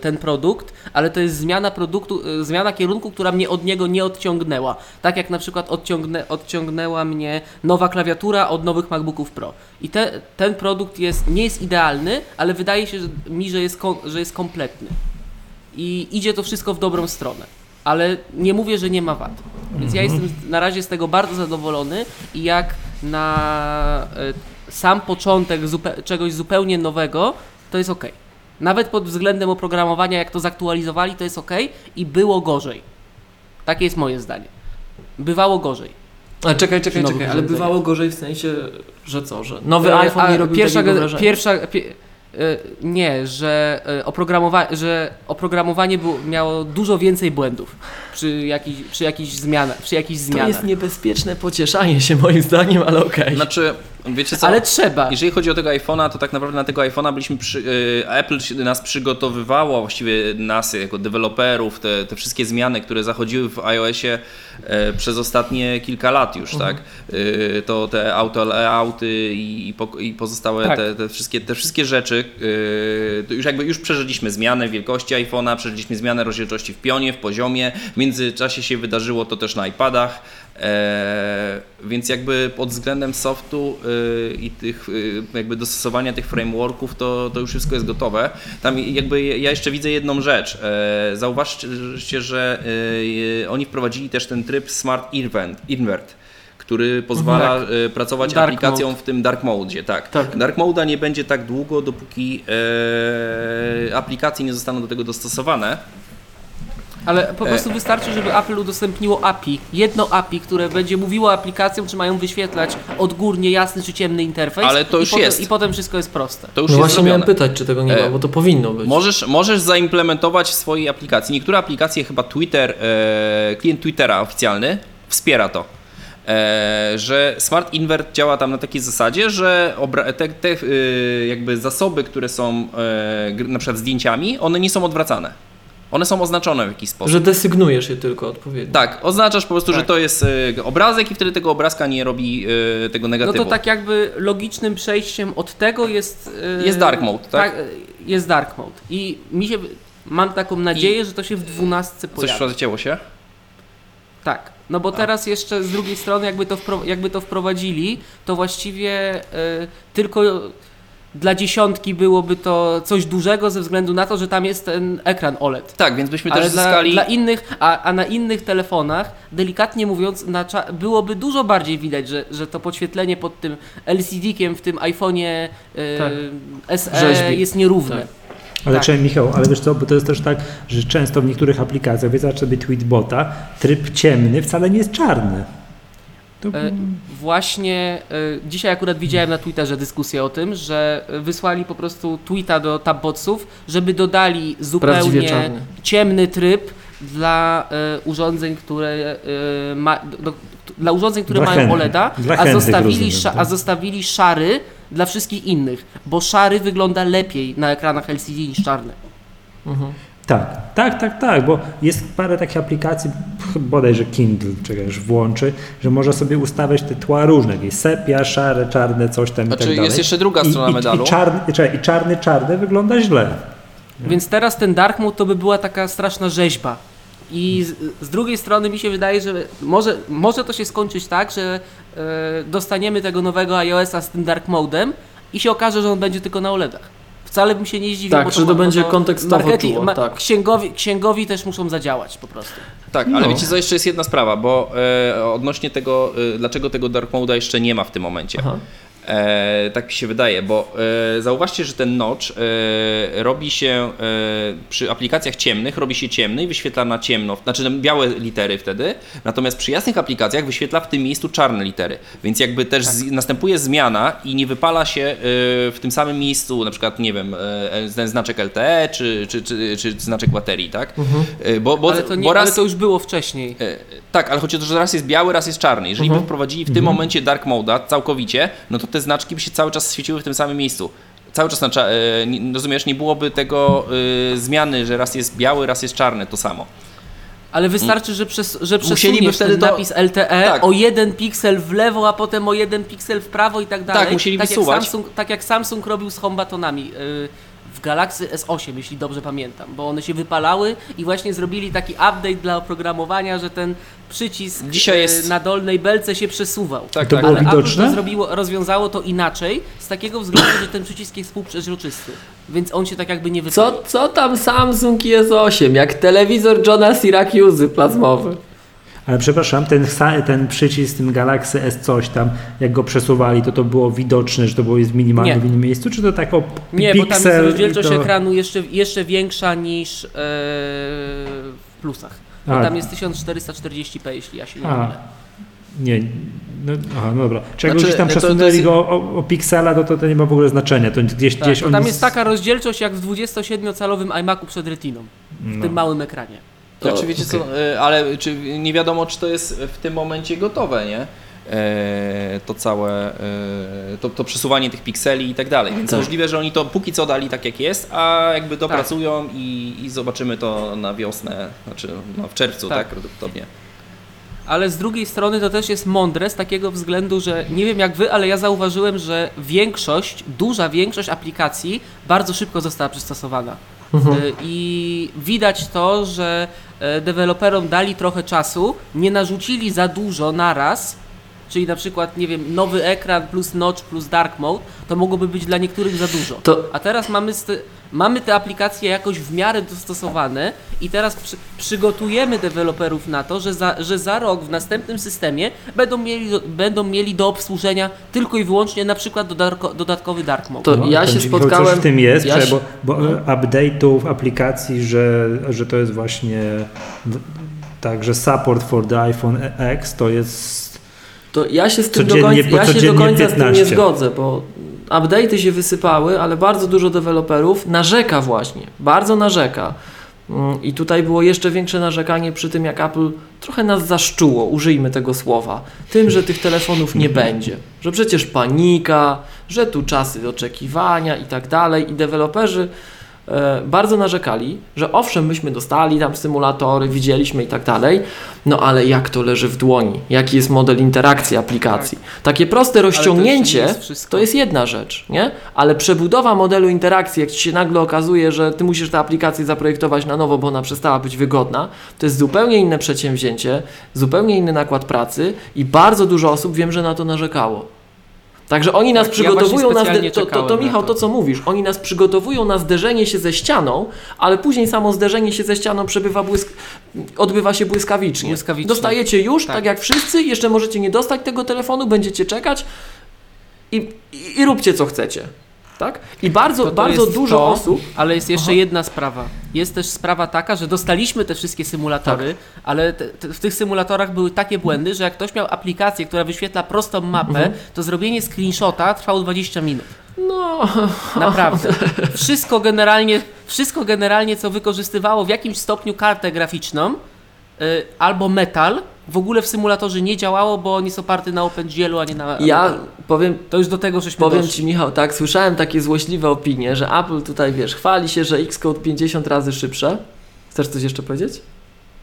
ten produkt, ale to jest zmiana produktu, zmiana kierunku, która mnie od niego nie odciągnęła. Tak jak na przykład odciągnę, odciągnęła mnie nowa klawiatura od nowych MacBooków Pro. I te, ten produkt jest, nie jest idealny, ale wydaje się że mi, że jest, że jest kompletny. I idzie to wszystko w dobrą stronę. Ale nie mówię, że nie ma wad. Więc ja jestem na razie z tego bardzo zadowolony i jak na sam początek zupe- czegoś zupełnie nowego, to jest okej. Nawet pod względem oprogramowania, jak to zaktualizowali, to jest okej i było gorzej. Takie jest moje zdanie. Bywało gorzej. A czekaj, czekaj, czekaj, ale bywało gorzej w sensie, że co, że nowy iPhone nie robił takiego wrażenia. Pierwsza... Pi- Nie, że, oprogramowa- że oprogramowanie było, miało dużo więcej błędów przy, jakich, przy, jakichś zmianach, przy jakichś zmianach. To jest niebezpieczne pocieszanie się moim zdaniem, ale okej. Okay. Znaczy, wiecie co? Ale trzeba. Jeżeli chodzi o tego iPhone'a, to tak naprawdę na tego iPhone'a byliśmy przy, Apple nas przygotowywało, właściwie nas jako deweloperów, te, te wszystkie zmiany, które zachodziły w iOSie przez ostatnie kilka lat już, mhm. tak? To te auto layouty i, i pozostałe tak. te, te, wszystkie, te wszystkie rzeczy, to już jakby już przeżyliśmy zmianę wielkości iPhone'a, przeżyliśmy zmianę rozdzielczości w pionie, w poziomie, w międzyczasie się wydarzyło to też na iPadach, eee, więc jakby pod względem softu yy, i tych yy, jakby dostosowania tych frameworków to, to już wszystko jest gotowe. Tam jakby ja jeszcze widzę jedną rzecz, eee, zauważcie, że yy, oni wprowadzili też ten tryb Smart Invert, Invert. który pozwala tak. pracować dark aplikacją mode. w tym Dark Mode. Tak. tak. Dark Mode'a nie będzie tak długo, dopóki e, aplikacje nie zostaną do tego dostosowane. Ale po prostu e. wystarczy, żeby Apple udostępniło A P I. Jedno A P I, które będzie mówiło aplikacjom, czy mają wyświetlać odgórnie jasny czy ciemny interfejs. Ale to już i jest. Potem, I potem wszystko jest proste. To już no jest właśnie zrobione. Miałem pytać, czy tego nie ma, e. bo to powinno być. Możesz, możesz zaimplementować w swojej aplikacji. Niektóre aplikacje, chyba Twitter, e, klient Twittera oficjalny wspiera to. E, że Smart Invert działa tam na takiej zasadzie, że obra- te, te y, jakby zasoby, które są y, na przykład zdjęciami, one nie są odwracane. one są oznaczone w jakiś sposób. Że desygnujesz je tylko odpowiednio. Tak, oznaczasz po prostu, tak. że to jest obrazek i wtedy tego obrazka nie robi tego negatywu. No to tak jakby logicznym przejściem od tego jest... Jest Dark Mode, tak? tak jest Dark Mode i mi się... Mam taką nadzieję, I że to się w dwunastce pojawi. Coś rozcięło się? Tak, no bo A. teraz jeszcze z drugiej strony jakby to, wpro, jakby to wprowadzili, to właściwie y, tylko dla dziesiątki byłoby to coś dużego ze względu na to, że tam jest ten ekran O L E D. Tak, więc byśmy Ale też zyskali... Dla, dla innych, a, a na innych telefonach, delikatnie mówiąc, na cza- byłoby dużo bardziej widać, że, że to podświetlenie pod tym L C D-kiem w tym iPhone'ie y, tak. S E Rzeźbi. Jest nierówne. Tak. Ale tak. Cześć Michał, ale wiesz co, bo to jest też tak, że często w niektórych aplikacjach, wystarczy sobie Tweetbota, tryb ciemny wcale nie jest czarny. To... E, właśnie e, dzisiaj akurat widziałem na Twitterze dyskusję o tym, że wysłali po prostu tweeta do tabbotsów, żeby dodali zupełnie ciemny tryb dla e, urządzeń, które e, ma, do, dla urządzeń, które dla mają chęty. OLEDa, dla a zostawili, rozumiem, tak? a zostawili szary dla wszystkich innych, bo szary wygląda lepiej na ekranach L C D niż czarny. Mhm. Tak, tak, tak, tak, bo jest parę takich aplikacji, bodajże Kindle, czekaj, już włączy, że można sobie ustawiać te tła różne, jakieś sepia, szare, czarne, coś tam znaczy i tak dalej. Jest jeszcze druga strona I, i, medalu. I czarny, czekaj, i czarny, czarny wygląda źle. Więc teraz ten Dark Mode to by była taka straszna rzeźba. I z, z drugiej strony mi się wydaje, że może, może to się skończyć tak, że yy, dostaniemy tego nowego iOS-a z tym Dark Modem i się okaże, że on będzie tylko na OLEDach. Wcale bym się nie zdziwił, tak, bo to, że to będzie to kontekstowo marketi, czuło, ma, tak. księgowi, księgowi też muszą zadziałać po prostu. Tak, ale no. wiecie co, jeszcze jest jedna sprawa, bo e, odnośnie tego, e, dlaczego tego Dark Moda jeszcze nie ma w tym momencie. Aha. E, tak mi się wydaje, bo e, zauważcie, że ten notch e, robi się e, przy aplikacjach ciemnych, robi się ciemny i wyświetla na ciemno, znaczy białe litery wtedy, natomiast przy jasnych aplikacjach wyświetla w tym miejscu czarne litery, więc jakby też tak. z, następuje zmiana i nie wypala się e, w tym samym miejscu, na przykład, nie wiem, e, znaczek L T E czy, czy, czy, czy znaczek baterii, tak? Mhm. E, bo, bo, ale, to nie, bo raz, ale to już było wcześniej. E, tak, ale chodzi o to, że raz jest biały, raz jest czarny. Jeżeli mhm. by wprowadzili w tym mhm. momencie Dark Moda całkowicie, no to te znaczki by się cały czas świeciły w tym samym miejscu. Cały czas, cza- y, rozumiesz, nie byłoby tego y, zmiany, że raz jest biały, raz jest czarny, to samo. Ale wystarczy, że, przes- że przesuniesz wtedy ten to... napis L T E tak. o jeden piksel w lewo, a potem o jeden piksel w prawo i tak dalej. Tak, musieliby tak suwać. Jak Samsung, tak jak Samsung robił z homebatonami y, w Galaxy S osiem, jeśli dobrze pamiętam, bo one się wypalały i właśnie zrobili taki update dla oprogramowania, że ten przycisk jest... na dolnej belce się przesuwał. Tak, to tak. Było ale widoczne? Apple to zrobiło, rozwiązało to inaczej, z takiego względu, że ten przycisk jest półprzeźroczysty, więc on się tak jakby nie wypala. Co, co tam Samsung S osiem, jak telewizor Johna Siracuse'y plazmowy. Ale przepraszam, ten, ten przycisk, ten Galaxy S coś tam, jak go przesuwali, to to było widoczne, że to było jest minimalne nie. w innym miejscu, czy to tak o p- Nie, piksel bo tam jest rozdzielczość to... ekranu jeszcze, jeszcze większa niż yy, w plusach. Bo tam jest tysiąc czterysta czterdzieści p, jeśli ja się nie mylę. Nie, no, aha, no dobra. Czy jak znaczy, gdzieś tam przesunęli jest... go o, o piksela, to, to to nie ma w ogóle znaczenia. To gdzieś, tak, gdzieś to on tam jest... jest taka rozdzielczość jak w dwudziestosiedmiocalowym iMacu przed Retiną, w no. tym małym ekranie. To znaczy, wiecie okay. co, ale czy nie wiadomo, czy to jest w tym momencie gotowe, nie? E, to całe, e, to, to przesuwanie tych pikseli i tak dalej. Więc tak. możliwe, że oni to póki co dali tak jak jest, a jakby dopracują tak. i, i zobaczymy to na wiosnę, znaczy no, w czerwcu, tak, prawdopodobnie. Tak, ale z drugiej strony to też jest mądre z takiego względu, że nie wiem jak wy, ale ja zauważyłem, że większość, duża większość aplikacji bardzo szybko została przystosowana. I widać to, że deweloperom dali trochę czasu, nie narzucili za dużo naraz, czyli na przykład, nie wiem, nowy ekran plus notch plus dark mode, to mogłoby być dla niektórych za dużo. To... A teraz mamy, st- mamy te aplikacje jakoś w miarę dostosowane i teraz przy- przygotujemy deweloperów na to, że za, że za rok w następnym systemie będą mieli do, będą mieli do obsłużenia tylko i wyłącznie na przykład dodarko- dodatkowy dark mode. To no, ja się spotkałem... Coś w tym jest, ja się... bo, bo no. update'ów aplikacji, że, że to jest właśnie tak, że support for the iPhone X to jest... To ja się z tym do końca, ja się do końca z tym nie zgodzę, bo update'y się wysypały, ale bardzo dużo deweloperów narzeka właśnie, bardzo narzeka. I tutaj było jeszcze większe narzekanie przy tym, jak Apple trochę nas zaszczuło, użyjmy tego słowa, tym, że tych telefonów nie będzie, że przecież panika, że tu czasy oczekiwania i tak dalej i deweloperzy bardzo narzekali, że owszem, myśmy dostali tam symulatory, widzieliśmy i tak dalej, no ale jak to leży w dłoni, jaki jest model interakcji aplikacji. Takie proste rozciągnięcie to jest, to jest jedna rzecz, nie? Ale przebudowa modelu interakcji, jak ci się nagle okazuje, że ty musisz tę aplikację zaprojektować na nowo, bo ona przestała być wygodna, to jest zupełnie inne przedsięwzięcie, zupełnie inny nakład pracy i bardzo dużo osób wiem, że na to narzekało. Także oni nas tak, przygotowują ja na zde- to, to, to Michał, na to. to co mówisz, oni nas przygotowują na zderzenie się ze ścianą, ale później samo zderzenie się ze ścianą przebywa błysk- odbywa się błyskawicznie. błyskawicznie. Dostajecie już, tak. tak jak wszyscy, jeszcze możecie nie dostać tego telefonu, będziecie czekać i, i, i róbcie co chcecie. Tak? I bardzo, to to bardzo dużo to, osób... Ale jest jeszcze Aha. jedna sprawa. Jest też sprawa taka, że dostaliśmy te wszystkie symulatory, tak. ale te, te, w tych symulatorach były takie błędy, że jak ktoś miał aplikację, która wyświetla prostą mapę, mhm. to zrobienie screenshota trwało dwadzieścia minut. No... Naprawdę. Wszystko generalnie, wszystko generalnie, co wykorzystywało w jakimś stopniu kartę graficzną y, albo metal, w ogóle w symulatorze nie działało, bo on jest oparty na OpenGL-u, a nie na... Ja na... powiem... To już do tego żeśmy Powiem doszli. Ci, Michał, tak, słyszałem takie złośliwe opinie, że Apple tutaj, wiesz, chwali się, że Xcode pięćdziesiąt razy szybsze. Chcesz coś jeszcze powiedzieć?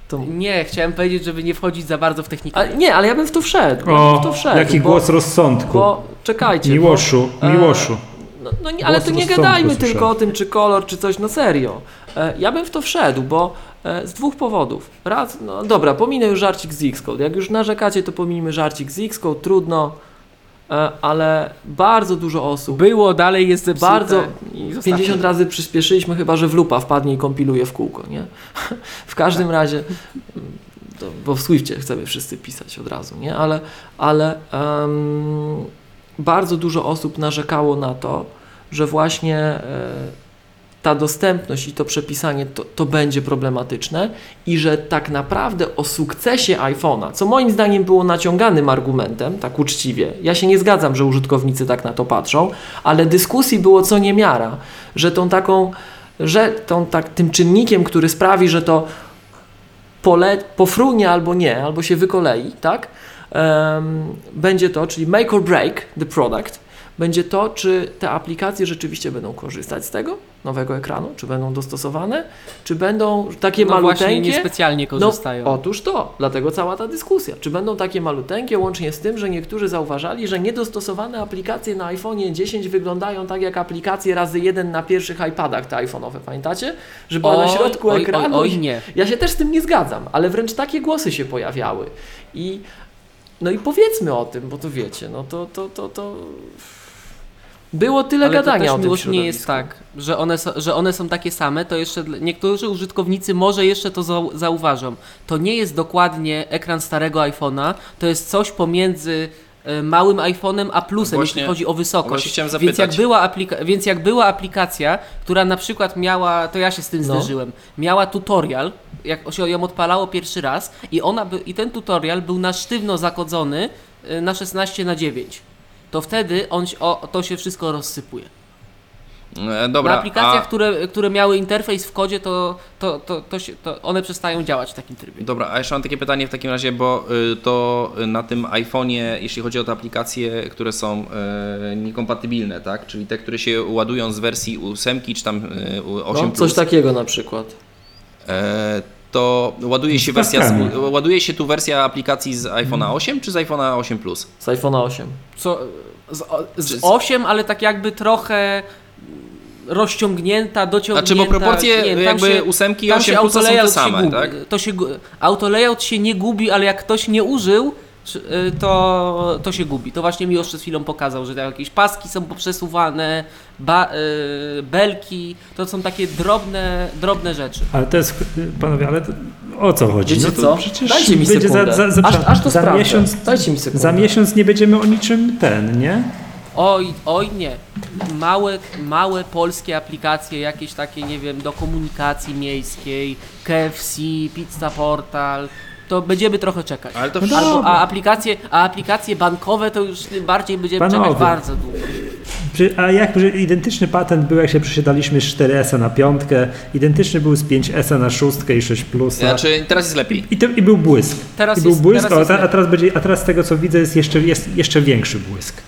To... Nie, chciałem powiedzieć, żeby nie wchodzić za bardzo w technikę. Nie, ale ja bym w to wszedł. O, w to wszedł, jaki bo, głos rozsądku. Bo, czekajcie. Miłoszu, bo, Miłoszu. No, no nie, ale to nie gadajmy tylko słyszałem. O tym, czy kolor, czy coś, no serio. Ja bym w to wszedł, bo z dwóch powodów. Raz, no dobra, pominę już żarcik z Xcode. Jak już narzekacie, to pominimy żarcik z Xcode, trudno, ale bardzo dużo osób... Było, dalej jest zepsute. Bardzo, pięćdziesiąt razy przyspieszyliśmy, chyba że w lupa wpadnie i kompiluje w kółko, nie? W każdym tak. razie, to, bo w Swiftie chcemy wszyscy pisać od razu, nie? Ale, ale um, bardzo dużo osób narzekało na to, że właśnie... E, ta dostępność i to przepisanie to, to będzie problematyczne i że tak naprawdę o sukcesie iPhone'a, co moim zdaniem było naciąganym argumentem, tak uczciwie, ja się nie zgadzam, że użytkownicy tak na to patrzą, ale dyskusji było co niemiara, że tą taką, że tą, tak, tym czynnikiem, który sprawi, że to pole, pofrunie albo nie, albo się wykolei, tak, um, będzie to, czyli make or break the product, będzie to, czy te aplikacje rzeczywiście będą korzystać z tego nowego ekranu, czy będą dostosowane, czy będą takie no maluteńkie. Właśnie niespecjalnie korzystają. No, otóż to, dlatego cała ta dyskusja. Czy będą takie maluteńkie, łącznie z tym, że niektórzy zauważali, że niedostosowane aplikacje na iPhone'ie dziesięć wyglądają tak jak aplikacje razy jeden na pierwszych iPadach te iPhone'owe, pamiętacie? Że była oj, na środku oj, ekranu. Oj, oj, nie. Ja się też z tym nie zgadzam, ale wręcz takie głosy się pojawiały. I, no i powiedzmy o tym, bo to wiecie, no to... to, to, to... Było tyle ale gadania to też, Miłosz, o tym środowisku. Nie jest tak, że one, so, że one są takie same, to jeszcze niektórzy użytkownicy może jeszcze to zau- zauważą. To nie jest dokładnie ekran starego iPhone'a, to jest coś pomiędzy y, małym iPhone'em a plusem, właśnie, jeśli chodzi o wysokość. Więc jak, była aplika- więc jak była aplikacja, która na przykład miała, to ja się z tym no. zderzyłem, miała tutorial, jak się ją odpalało pierwszy raz i, ona by, i ten tutorial był na sztywno zakodzony y, na szesnaście na dziewięć. To wtedy on, o, to się wszystko rozsypuje. E, dobra, na aplikacjach, a... które, które miały interfejs w kodzie, to, to, to, to, się, to one przestają działać w takim trybie. Dobra, a jeszcze mam takie pytanie w takim razie, bo y, to na tym iPhone'ie, jeśli chodzi o te aplikacje, które są y, niekompatybilne, tak? Czyli te, które się ładują z wersji osiem czy tam y, osiem plus. No, coś takiego na przykład. E, to ładuje się, wersja, ładuje się tu wersja aplikacji z iPhone'a osiem czy z iPhone'a osiem plus? Z iPhone'a osiem. Co, z, z osiem, ale tak jakby trochę rozciągnięta, dociągnięta. Znaczy, bo proporcje nie, jakby się, ósemki i osiem plus są te same, gubi, tak? To się, autolayout się nie gubi, ale jak ktoś nie użył, to, to się gubi. To właśnie Miłosz przed chwilą pokazał, że jakieś paski są poprzesuwane, ba, yy, belki, to są takie drobne, drobne rzeczy. Ale to jest, panowie, ale to, o co chodzi? Wiecie no to co? Przecież dajcie mi sekundę. Za, za, za, aż, aż to za sprawdzę. Miesiąc, dajcie mi sekundę. Za miesiąc nie będziemy o niczym ten, nie? Oj, oj nie. Małe, małe polskie aplikacje, jakieś takie, nie wiem, do komunikacji miejskiej, K F C, Pizza Portal, to będziemy trochę czekać. Ale to no albo, a, aplikacje, a aplikacje bankowe to już bardziej będziemy Panowie. czekać bardzo długo. A jak identyczny patent był, jak się przesiadaliśmy z cztery S na piątkę, identyczny był z pięć S na szóstkę i sześć plus. Znaczy teraz jest lepiej. I, to, i był błysk. Teraz I był jest, błysk, teraz a, teraz będzie, a teraz z tego co widzę jest jeszcze, jest jeszcze większy błysk.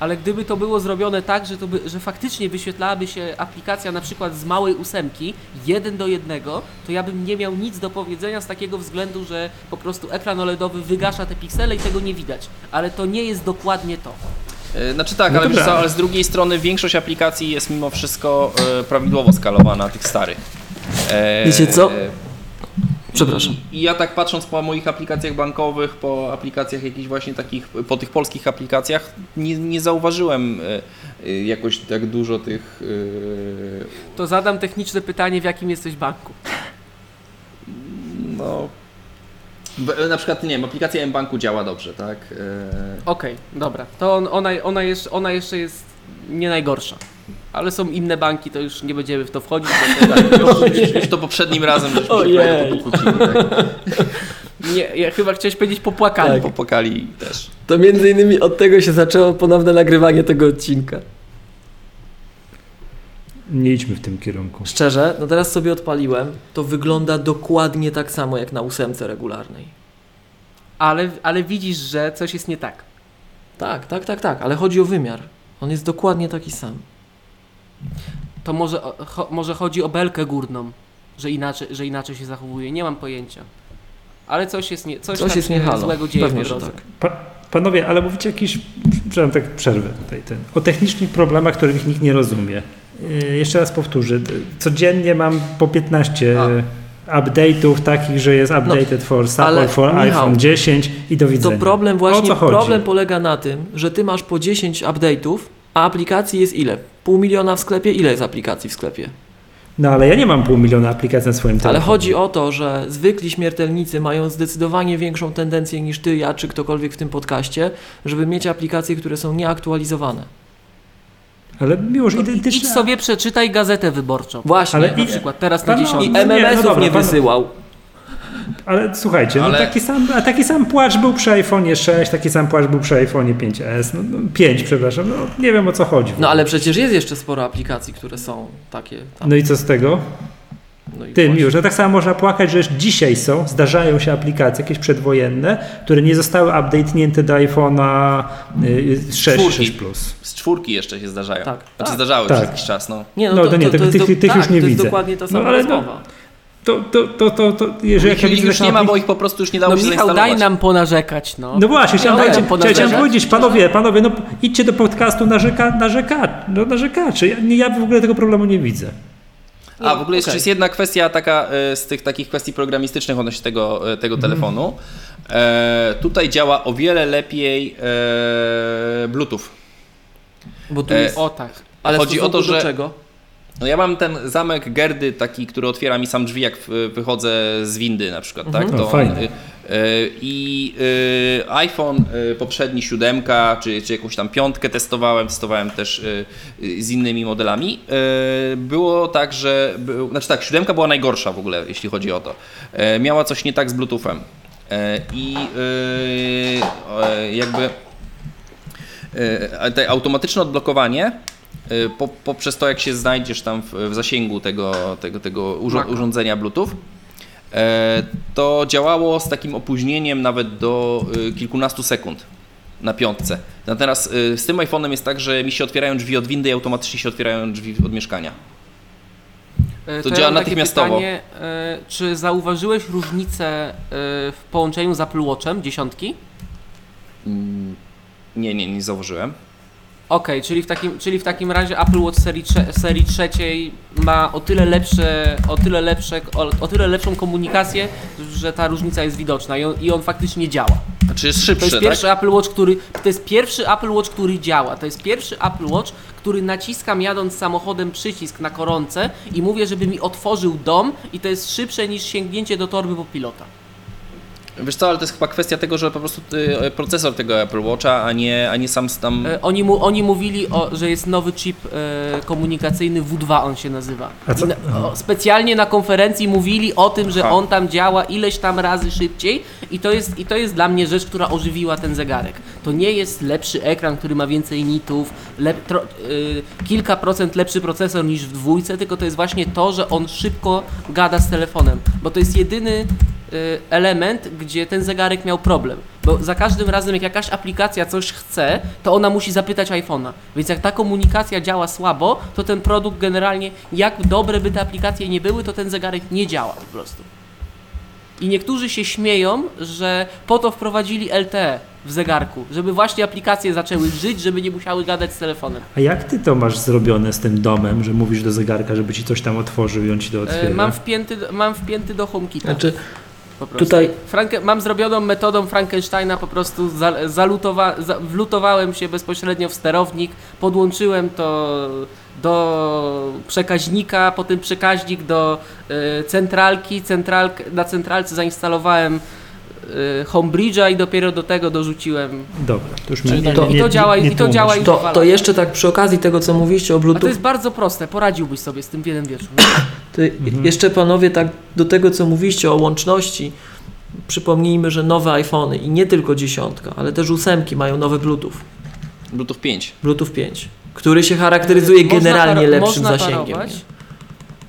ale gdyby to było zrobione tak, że, to by, że faktycznie wyświetlałaby się aplikacja na przykład z małej ósemki, jeden do jednego, to ja bym nie miał nic do powiedzenia z takiego względu, że po prostu ekran OLEDowy wygasza te piksele i tego nie widać, ale to nie jest dokładnie to. Znaczy tak, no ale, wiesz, ale z drugiej strony większość aplikacji jest mimo wszystko e, prawidłowo skalowana, tych starych. E, Wiecie co? E, Przepraszam. I, I ja tak patrząc po moich aplikacjach bankowych, po aplikacjach jakichś właśnie takich, po tych polskich aplikacjach, nie, nie zauważyłem e, jakoś tak dużo tych... E, to zadam techniczne pytanie, w jakim jesteś banku? No... Na przykład, nie wiem, aplikacja M-Banku działa dobrze, tak? Yy... Okej, okay, dobra. To on, ona, ona, jeszcze, ona jeszcze jest nie najgorsza. Ale są inne banki, to już nie będziemy w to wchodzić. Już, już, już to poprzednim razem żeśmy się pokłócili. Tak? Nie, ja chyba chciałeś powiedzieć popłakali. Tak. Popłakali też. To między innymi od tego się zaczęło ponowne nagrywanie tego odcinka. Nie idźmy w tym kierunku. Szczerze, no teraz sobie odpaliłem, to wygląda dokładnie tak samo jak na ósemce regularnej. Ale, ale widzisz, że coś jest nie tak. Tak, tak, tak, tak, ale chodzi o wymiar. On jest dokładnie taki sam. To może, cho, może chodzi o belkę górną, że inaczej, że inaczej się zachowuje, nie mam pojęcia. Ale coś jest nie, coś coś tak jest nie halo. Złego dzieje pewnie, w tej drodze. Tak. Panowie, ale mówicie jakiś, przepraszam, tak przerwę tutaj, ten, o technicznych problemach, których nikt nie rozumie. Jeszcze raz powtórzę, codziennie mam po piętnaście A. update'ów takich, że jest updated no, for support for Michał, iPhone dziesięć i do widzenia. To problem właśnie, problem polega na tym, że ty masz po dziesięć update'ów, a aplikacji jest ile? Pół miliona w sklepie? Ile jest aplikacji w sklepie? No ale ja nie mam pół miliona aplikacji na swoim telefonie. Ale chodzi o to, że zwykli śmiertelnicy mają zdecydowanie większą tendencję niż ty, ja czy ktokolwiek w tym podcaście, żeby mieć aplikacje, które są nieaktualizowane. Ale miłoż, identyczne. Idź sobie przeczytaj Gazetę Wyborczą. Właśnie, ale na i, przykład teraz na no, dziesiątym. I M M S-ów no dobra, nie wysyłał. Ale słuchajcie, ale... No taki, sam, taki sam płacz był przy iPhone'ie sześć, taki sam płacz był przy iPhone'ie pięć S, no, no, pięć przepraszam, no nie wiem o co chodzi. No ale przecież jest jeszcze sporo aplikacji, które są takie. Tam. No i co z tego? No Ty, Miłosz, no tak samo można płakać, że dzisiaj są, zdarzają się aplikacje jakieś przedwojenne, które nie zostały update'nięte do iPhone'a sześć, sześć plus. Z czwórki jeszcze się zdarzają. Tak, znaczy tak, zdarzały tak. Przez jakiś czas. No. Nie, no, no to, to nie, to, to tych, do, tych tak, już nie to widzę. Dokładnie ta sama no, ale no, to, to, to, to, to jeżeli ich, ja ich już nie ma, bo ich po prostu już nie dało no, się Michał, daj nam ponarzekać. No, no właśnie, chciałem ja ja powiedzieć, panowie, panowie, no idźcie do podcastu narzeka, narzeka, no, narzekaczy. Ja, ja w ogóle tego problemu nie widzę. A w ogóle jeszcze okay. Jest jedna kwestia taka z tych takich kwestii programistycznych odnośnie tego, tego mm. telefonu. E, tutaj działa o wiele lepiej e, Bluetooth. Bo tu jest e, o tak. Ale chodzi o to, że do czego? No ja mam ten zamek Gerdy taki, który otwiera mi sam drzwi, jak wychodzę z windy na przykład. Mm-hmm. Tak? To on, e, I e, iPhone e, poprzedni siódemka, czy, czy jakąś tam piątkę testowałem, testowałem też e, z innymi modelami. E, było tak, że... Był, znaczy tak, siódemka była najgorsza w ogóle, jeśli chodzi o to. E, miała coś nie tak z Bluetoothem. E, I e, jakby e, te automatyczne odblokowanie Po, poprzez to, jak się znajdziesz tam w, w zasięgu tego, tego, tego urząd- urządzenia Bluetooth, e, to działało z takim opóźnieniem nawet do e, kilkunastu sekund na piątce. Natomiast e, z tym iPhone'em jest tak, że mi się otwierają drzwi od windy i automatycznie się otwierają drzwi od mieszkania. To, to działa ja natychmiastowo. Pytanie, e, czy zauważyłeś różnicę e, w połączeniu z Apple Watchem dziesiątki? Mm, nie, nie, nie zauważyłem. Okej, okay, czyli, czyli w takim razie Apple Watch serii, serii trzeciej ma o tyle, lepsze, o, tyle lepsze, o, o tyle lepszą komunikację, że ta różnica jest widoczna i on, i on faktycznie działa. Znaczy jest szybszy, to jest pierwszy tak? Apple Watch, który, to jest pierwszy Apple Watch, który działa. To jest pierwszy Apple Watch, który naciskam jadąc samochodem przycisk na koronce i mówię, żeby mi otworzył dom i to jest szybsze niż sięgnięcie do torby po pilota. Wiesz co, ale to jest chyba kwestia tego, że po prostu procesor tego Apple Watcha, a nie, a nie sam tam... Oni, mu, oni mówili, o, że jest nowy chip e, komunikacyjny, W dwa on się nazywa. Na, o, specjalnie na konferencji mówili o tym, że on tam działa ileś tam razy szybciej i to jest, i to jest dla mnie rzecz, która ożywiła ten zegarek. To nie jest lepszy ekran, który ma więcej nitów, lep, tro, y, kilka procent lepszy procesor niż w dwójce, tylko to jest właśnie to, że on szybko gada z telefonem, bo to jest jedyny element, gdzie ten zegarek miał problem. Bo za każdym razem, jak jakaś aplikacja coś chce, to ona musi zapytać iPhone'a. Więc jak ta komunikacja działa słabo, to ten produkt generalnie, jak dobre by te aplikacje nie były, to ten zegarek nie działa po prostu. I niektórzy się śmieją, że po to wprowadzili L T E w zegarku, żeby właśnie aplikacje zaczęły żyć, żeby nie musiały gadać z telefonem. A jak ty to masz zrobione z tym domem, że mówisz do zegarka, żeby ci coś tam otworzył i on ci to otwiera? E, mam, wpięty, mam wpięty do HomeKita. Znaczy... Po prostu. Tutaj... Franke... Mam zrobioną metodą Frankensteina, po prostu za... zalutowa... za... wlutowałem się bezpośrednio w sterownik, podłączyłem to do przekaźnika, potem przekaźnik do yy, centralki, Central... na centralce zainstalowałem Homebridge'a i dopiero do tego dorzuciłem. Dobra, to już mi to, nie, i to działa, nie, nie i to działa i to, to jeszcze tak przy okazji tego, co mówiście o Bluetooth. A to jest bardzo proste, poradziłbyś sobie z tym w jeden wieczór. Mhm. Jeszcze panowie, tak do tego, co mówiście o łączności, przypomnijmy, że nowe iPhony i nie tylko dziesiątka, ale też ósemki mają nowy Bluetooth. Bluetooth pięć. Bluetooth pięć, który się charakteryzuje można generalnie par- lepszym można zasięgiem.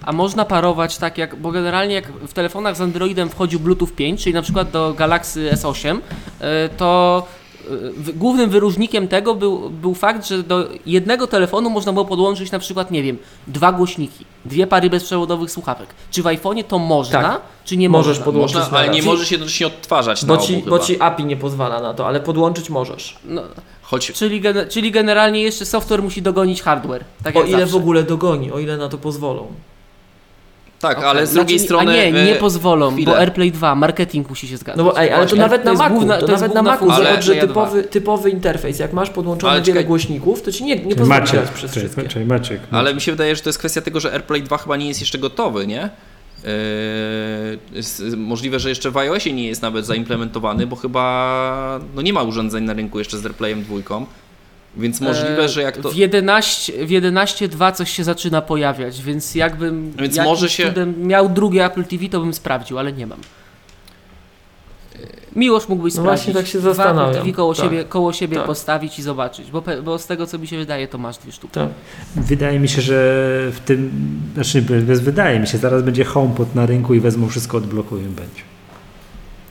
A można parować tak jak, bo generalnie jak w telefonach z Androidem wchodził Bluetooth pięć, czyli na przykład do Galaxy S osiem, to głównym wyróżnikiem tego był, był fakt, że do jednego telefonu można było podłączyć na przykład, nie wiem, dwa głośniki, dwie pary bezprzewodowych słuchawek. Czy w iPhone'ie to można, tak, czy nie możesz można? Podłączyć można, na ale nie możesz jednocześnie odtwarzać bo na obu, ci, bo ci A P I nie pozwala na to, ale podłączyć możesz. No. Choć... Czyli, gen- czyli generalnie jeszcze software musi dogonić hardware. Tak jak o ile zawsze. W ogóle dogoni, o ile na to pozwolą. Tak, okay. Ale z drugiej znaczy, strony... A nie, nie pozwolą, chwilę. Bo AirPlay dwa, marketing musi się zgadzać. No bo, ej, ale to Właśnie. nawet na Macu, to, główna, to, to nawet na Macu, zobacz, że typowy, typowy interfejs, jak masz podłączone ale wiele czekaj. głośników, to ci nie, nie pozwala przez wszystkie. Czekaj, czekaj, Maciek, no. Ale mi się wydaje, że to jest kwestia tego, że AirPlay dwa chyba nie jest jeszcze gotowy, nie? Yy, możliwe, że jeszcze w iOSie nie jest nawet zaimplementowany, bo chyba no nie ma urządzeń na rynku jeszcze z AirPlayem dwa. Więc możliwe, że jak to... jedenaście, w jedenaście dwa coś się zaczyna pojawiać, więc jakbym więc może się... miał drugie Apple T V, to bym sprawdził, ale nie mam. Miłosz mógłbyś no sprawdzić. Właśnie tak się zastanawiam. Dwa Apple T V koło tak. siebie, koło siebie tak. postawić i zobaczyć, bo, bo z tego, co mi się wydaje, to masz dwie sztuki. Tak. Wydaje mi się, że w tym... Znaczy, wydaje mi się, zaraz będzie HomePod na rynku i wezmą wszystko, odblokują będzie.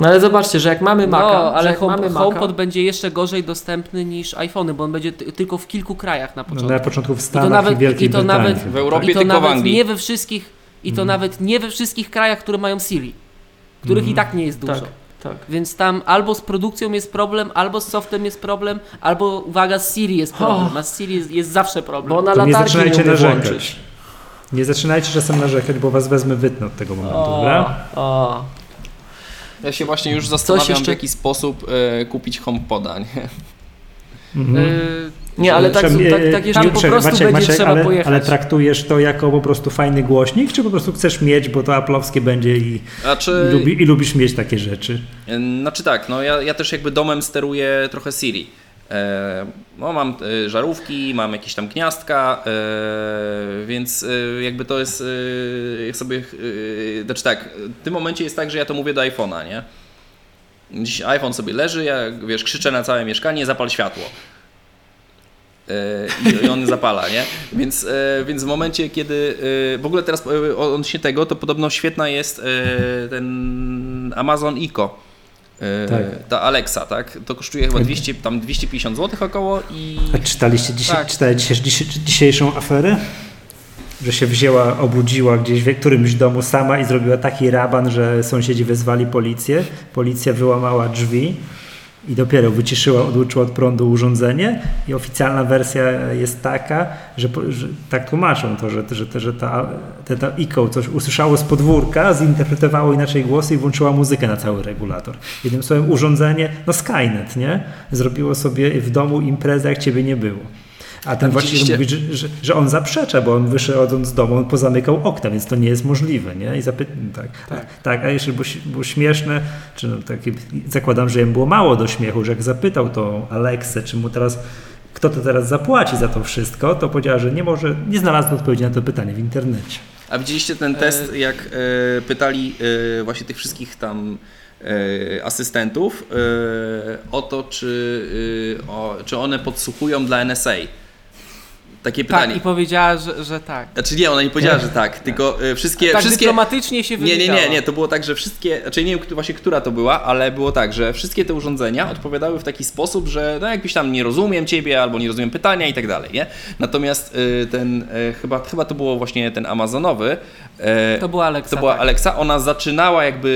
No ale zobaczcie, że jak mamy Maca, no, ale jak home, mamy HomePod będzie jeszcze gorzej dostępny niż iPhony, bo on będzie t- tylko w kilku krajach na początku. No, na początku w Stanach i, to nawet, i Wielkiej i to Brytanii. Nawet, w Europie i to tylko nawet w nie we wszystkich I to mm. nawet nie we wszystkich krajach, które mają Siri, których mm. i tak nie jest dużo. Tak, tak. Więc tam albo z produkcją jest problem, albo z softem jest problem, albo uwaga, z Siri jest problem. Oh. A z Siri jest, jest zawsze problem. Bo na to nie zaczynajcie narzekać. Nie zaczynajcie czasem narzekać, bo was wezmę wytnę od tego momentu, o, dobra? O. Ja się właśnie już zastanawiam, w jaki sposób y, kupić HomePoda, nie? Mhm. Y, nie, ale tak, Trzeba, tak, tak jeszcze nie, po prostu Maciek, będzie Maciek, trzeba ale, pojechać. Ale traktujesz to jako po prostu fajny głośnik, czy po prostu chcesz mieć, bo to Apple'owskie będzie i, znaczy, i, lubi, i lubisz mieć takie rzeczy? Znaczy tak, no ja, ja też jakby domem steruję trochę Siri. No, mam żarówki, mam jakieś tam gniazdka, więc jakby to jest, jak sobie, znaczy tak, w tym momencie jest tak, że ja to mówię do iPhone'a, nie? Dziś iPhone sobie leży, ja wiesz, krzyczę na całe mieszkanie, zapal światło. I on zapala, nie? Więc, więc w momencie, kiedy w ogóle teraz odnośnie tego, to podobno świetna jest ten Amazon Echo. Yy, tak. Ta Alexa, tak? To kosztuje chyba dwieście, tam dwieście pięćdziesiąt złotych około i... A czytaliście dzisiaj, tak. czytaliście dzisiejszą aferę? Że się wzięła, obudziła gdzieś w którymś domu sama i zrobiła taki raban, że sąsiedzi wezwali policję. Policja wyłamała drzwi i dopiero wyciszyła, odłączyła od prądu urządzenie i oficjalna wersja jest taka, że, że tak tłumaczą to, że, że, że ta, ta, ta Echo coś usłyszało z podwórka, zinterpretowało inaczej głosy i włączyła muzykę na cały regulator. Jednym słowem urządzenie, no Skynet, nie? Zrobiło sobie w domu imprezę, jak ciebie nie było. A ten właściciel mówi, że, że, że on zaprzecza, bo on wyszedł z domu, on pozamykał okna, więc to nie jest możliwe, nie? I zapyt... tak, tak. tak, a jeszcze było, było śmieszne, czy no, takie, zakładam, że im było mało do śmiechu, że jak zapytał tą Aleksę, czy mu teraz, kto to teraz zapłaci za to wszystko, to powiedziała, że nie może, nie znalazła odpowiedzi na to pytanie w internecie. A widzieliście ten test, e... jak e, pytali e, właśnie tych wszystkich tam asystentów e, o to, czy, e, o, czy one podsłuchują dla N S A? Takie pytanie. Tak, i powiedziała, że, że tak. Znaczy nie, ona nie powiedziała, że tak, tylko y, wszystkie... Tak wszystkie... dyplomatycznie się wyglądało. Nie, nie, nie, nie, to było tak, że wszystkie, znaczy nie wiem właśnie, która to była, ale było tak, że wszystkie te urządzenia odpowiadały w taki sposób, że no jakbyś tam nie rozumiem ciebie, albo nie rozumiem pytania i tak dalej, nie? Natomiast y, ten, y, chyba, chyba to było właśnie ten amazonowy. Y, to była Alexa. To była tak. Alexa, ona zaczynała jakby,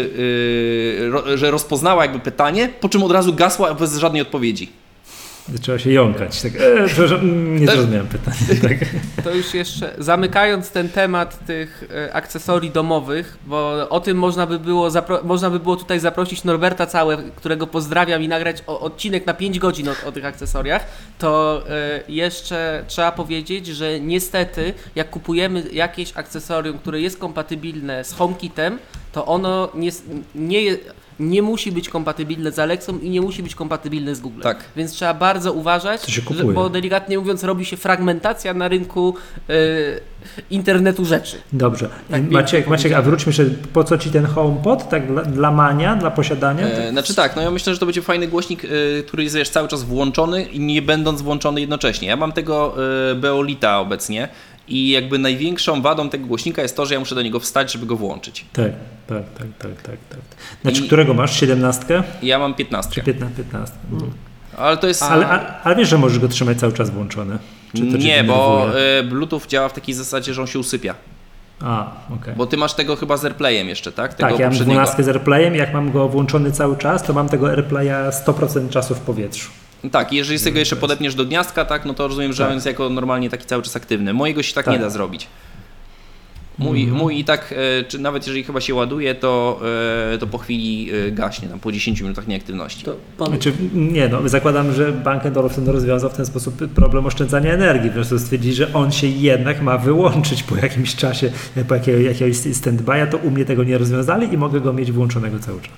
y, ro, że rozpoznała jakby pytanie, po czym od razu gasła bez żadnej odpowiedzi. Zaczęła się jąkać. Tak, e, przepraszam, nie zrozumiałem pytania. Tak. To już jeszcze, zamykając ten temat tych e, akcesorii domowych, bo o tym można by było, zapro- można by było tutaj zaprosić Norberta Całe, którego pozdrawiam, i nagrać o, odcinek na pięć godzin o, o tych akcesoriach, to e, jeszcze trzeba powiedzieć, że niestety jak kupujemy jakieś akcesorium, które jest kompatybilne z HomeKitem, to ono nie, nie jest... nie musi być kompatybilne z Alexą i nie musi być kompatybilne z Googlem. Tak. Więc trzeba bardzo uważać, się że, bo delikatnie mówiąc robi się fragmentacja na rynku yy, internetu rzeczy. Dobrze. Tak Maciek, Maciek, a wróćmy się, po co ci ten HomePod? Tak dla, dla mania, dla posiadania? Yy, tak? Znaczy tak, no ja myślę, że to będzie fajny głośnik, yy, który jest wiesz, cały czas włączony i nie będąc włączony jednocześnie. Ja mam tego yy, Beolita obecnie. I jakby największą wadą tego głośnika jest to, że ja muszę do niego wstać, żeby go włączyć. Tak, tak, tak, tak, tak. tak. Znaczy, I którego masz? siedemnastkę? Ja mam piętnastkę. piętnastkę. Mm. Ale to jest. Ale, ale, ale wiesz, że możesz go trzymać cały czas włączony? Czy to nie, bo y, Bluetooth działa w takiej zasadzie, że on się usypia. A, okay. Bo ty masz tego chyba z AirPlayem jeszcze, tak? Tego tak, ja mam dwunastkę z AirPlayem. Jak mam go włączony cały czas, to mam tego AirPlaya sto procent czasu w powietrzu. Tak, jeżeli sobie go jeszcze podepniesz do gniazdka, tak, no to rozumiem, że tak. On jest jako normalnie taki cały czas aktywny. Mojego się tak, tak. nie da zrobić. Mój, mm. mój i tak, czy nawet jeżeli chyba się ładuje, to, to po chwili gaśnie, tam po dziesięciu minutach nieaktywności. To pan... znaczy, nie no, zakładam, że Bank and Olufsen rozwiązał w ten sposób problem oszczędzania energii. Po prostu stwierdzi, że on się jednak ma wyłączyć po jakimś czasie, po jakiegoś stand-by'a, to u mnie tego nie rozwiązali i mogę go mieć włączonego cały czas.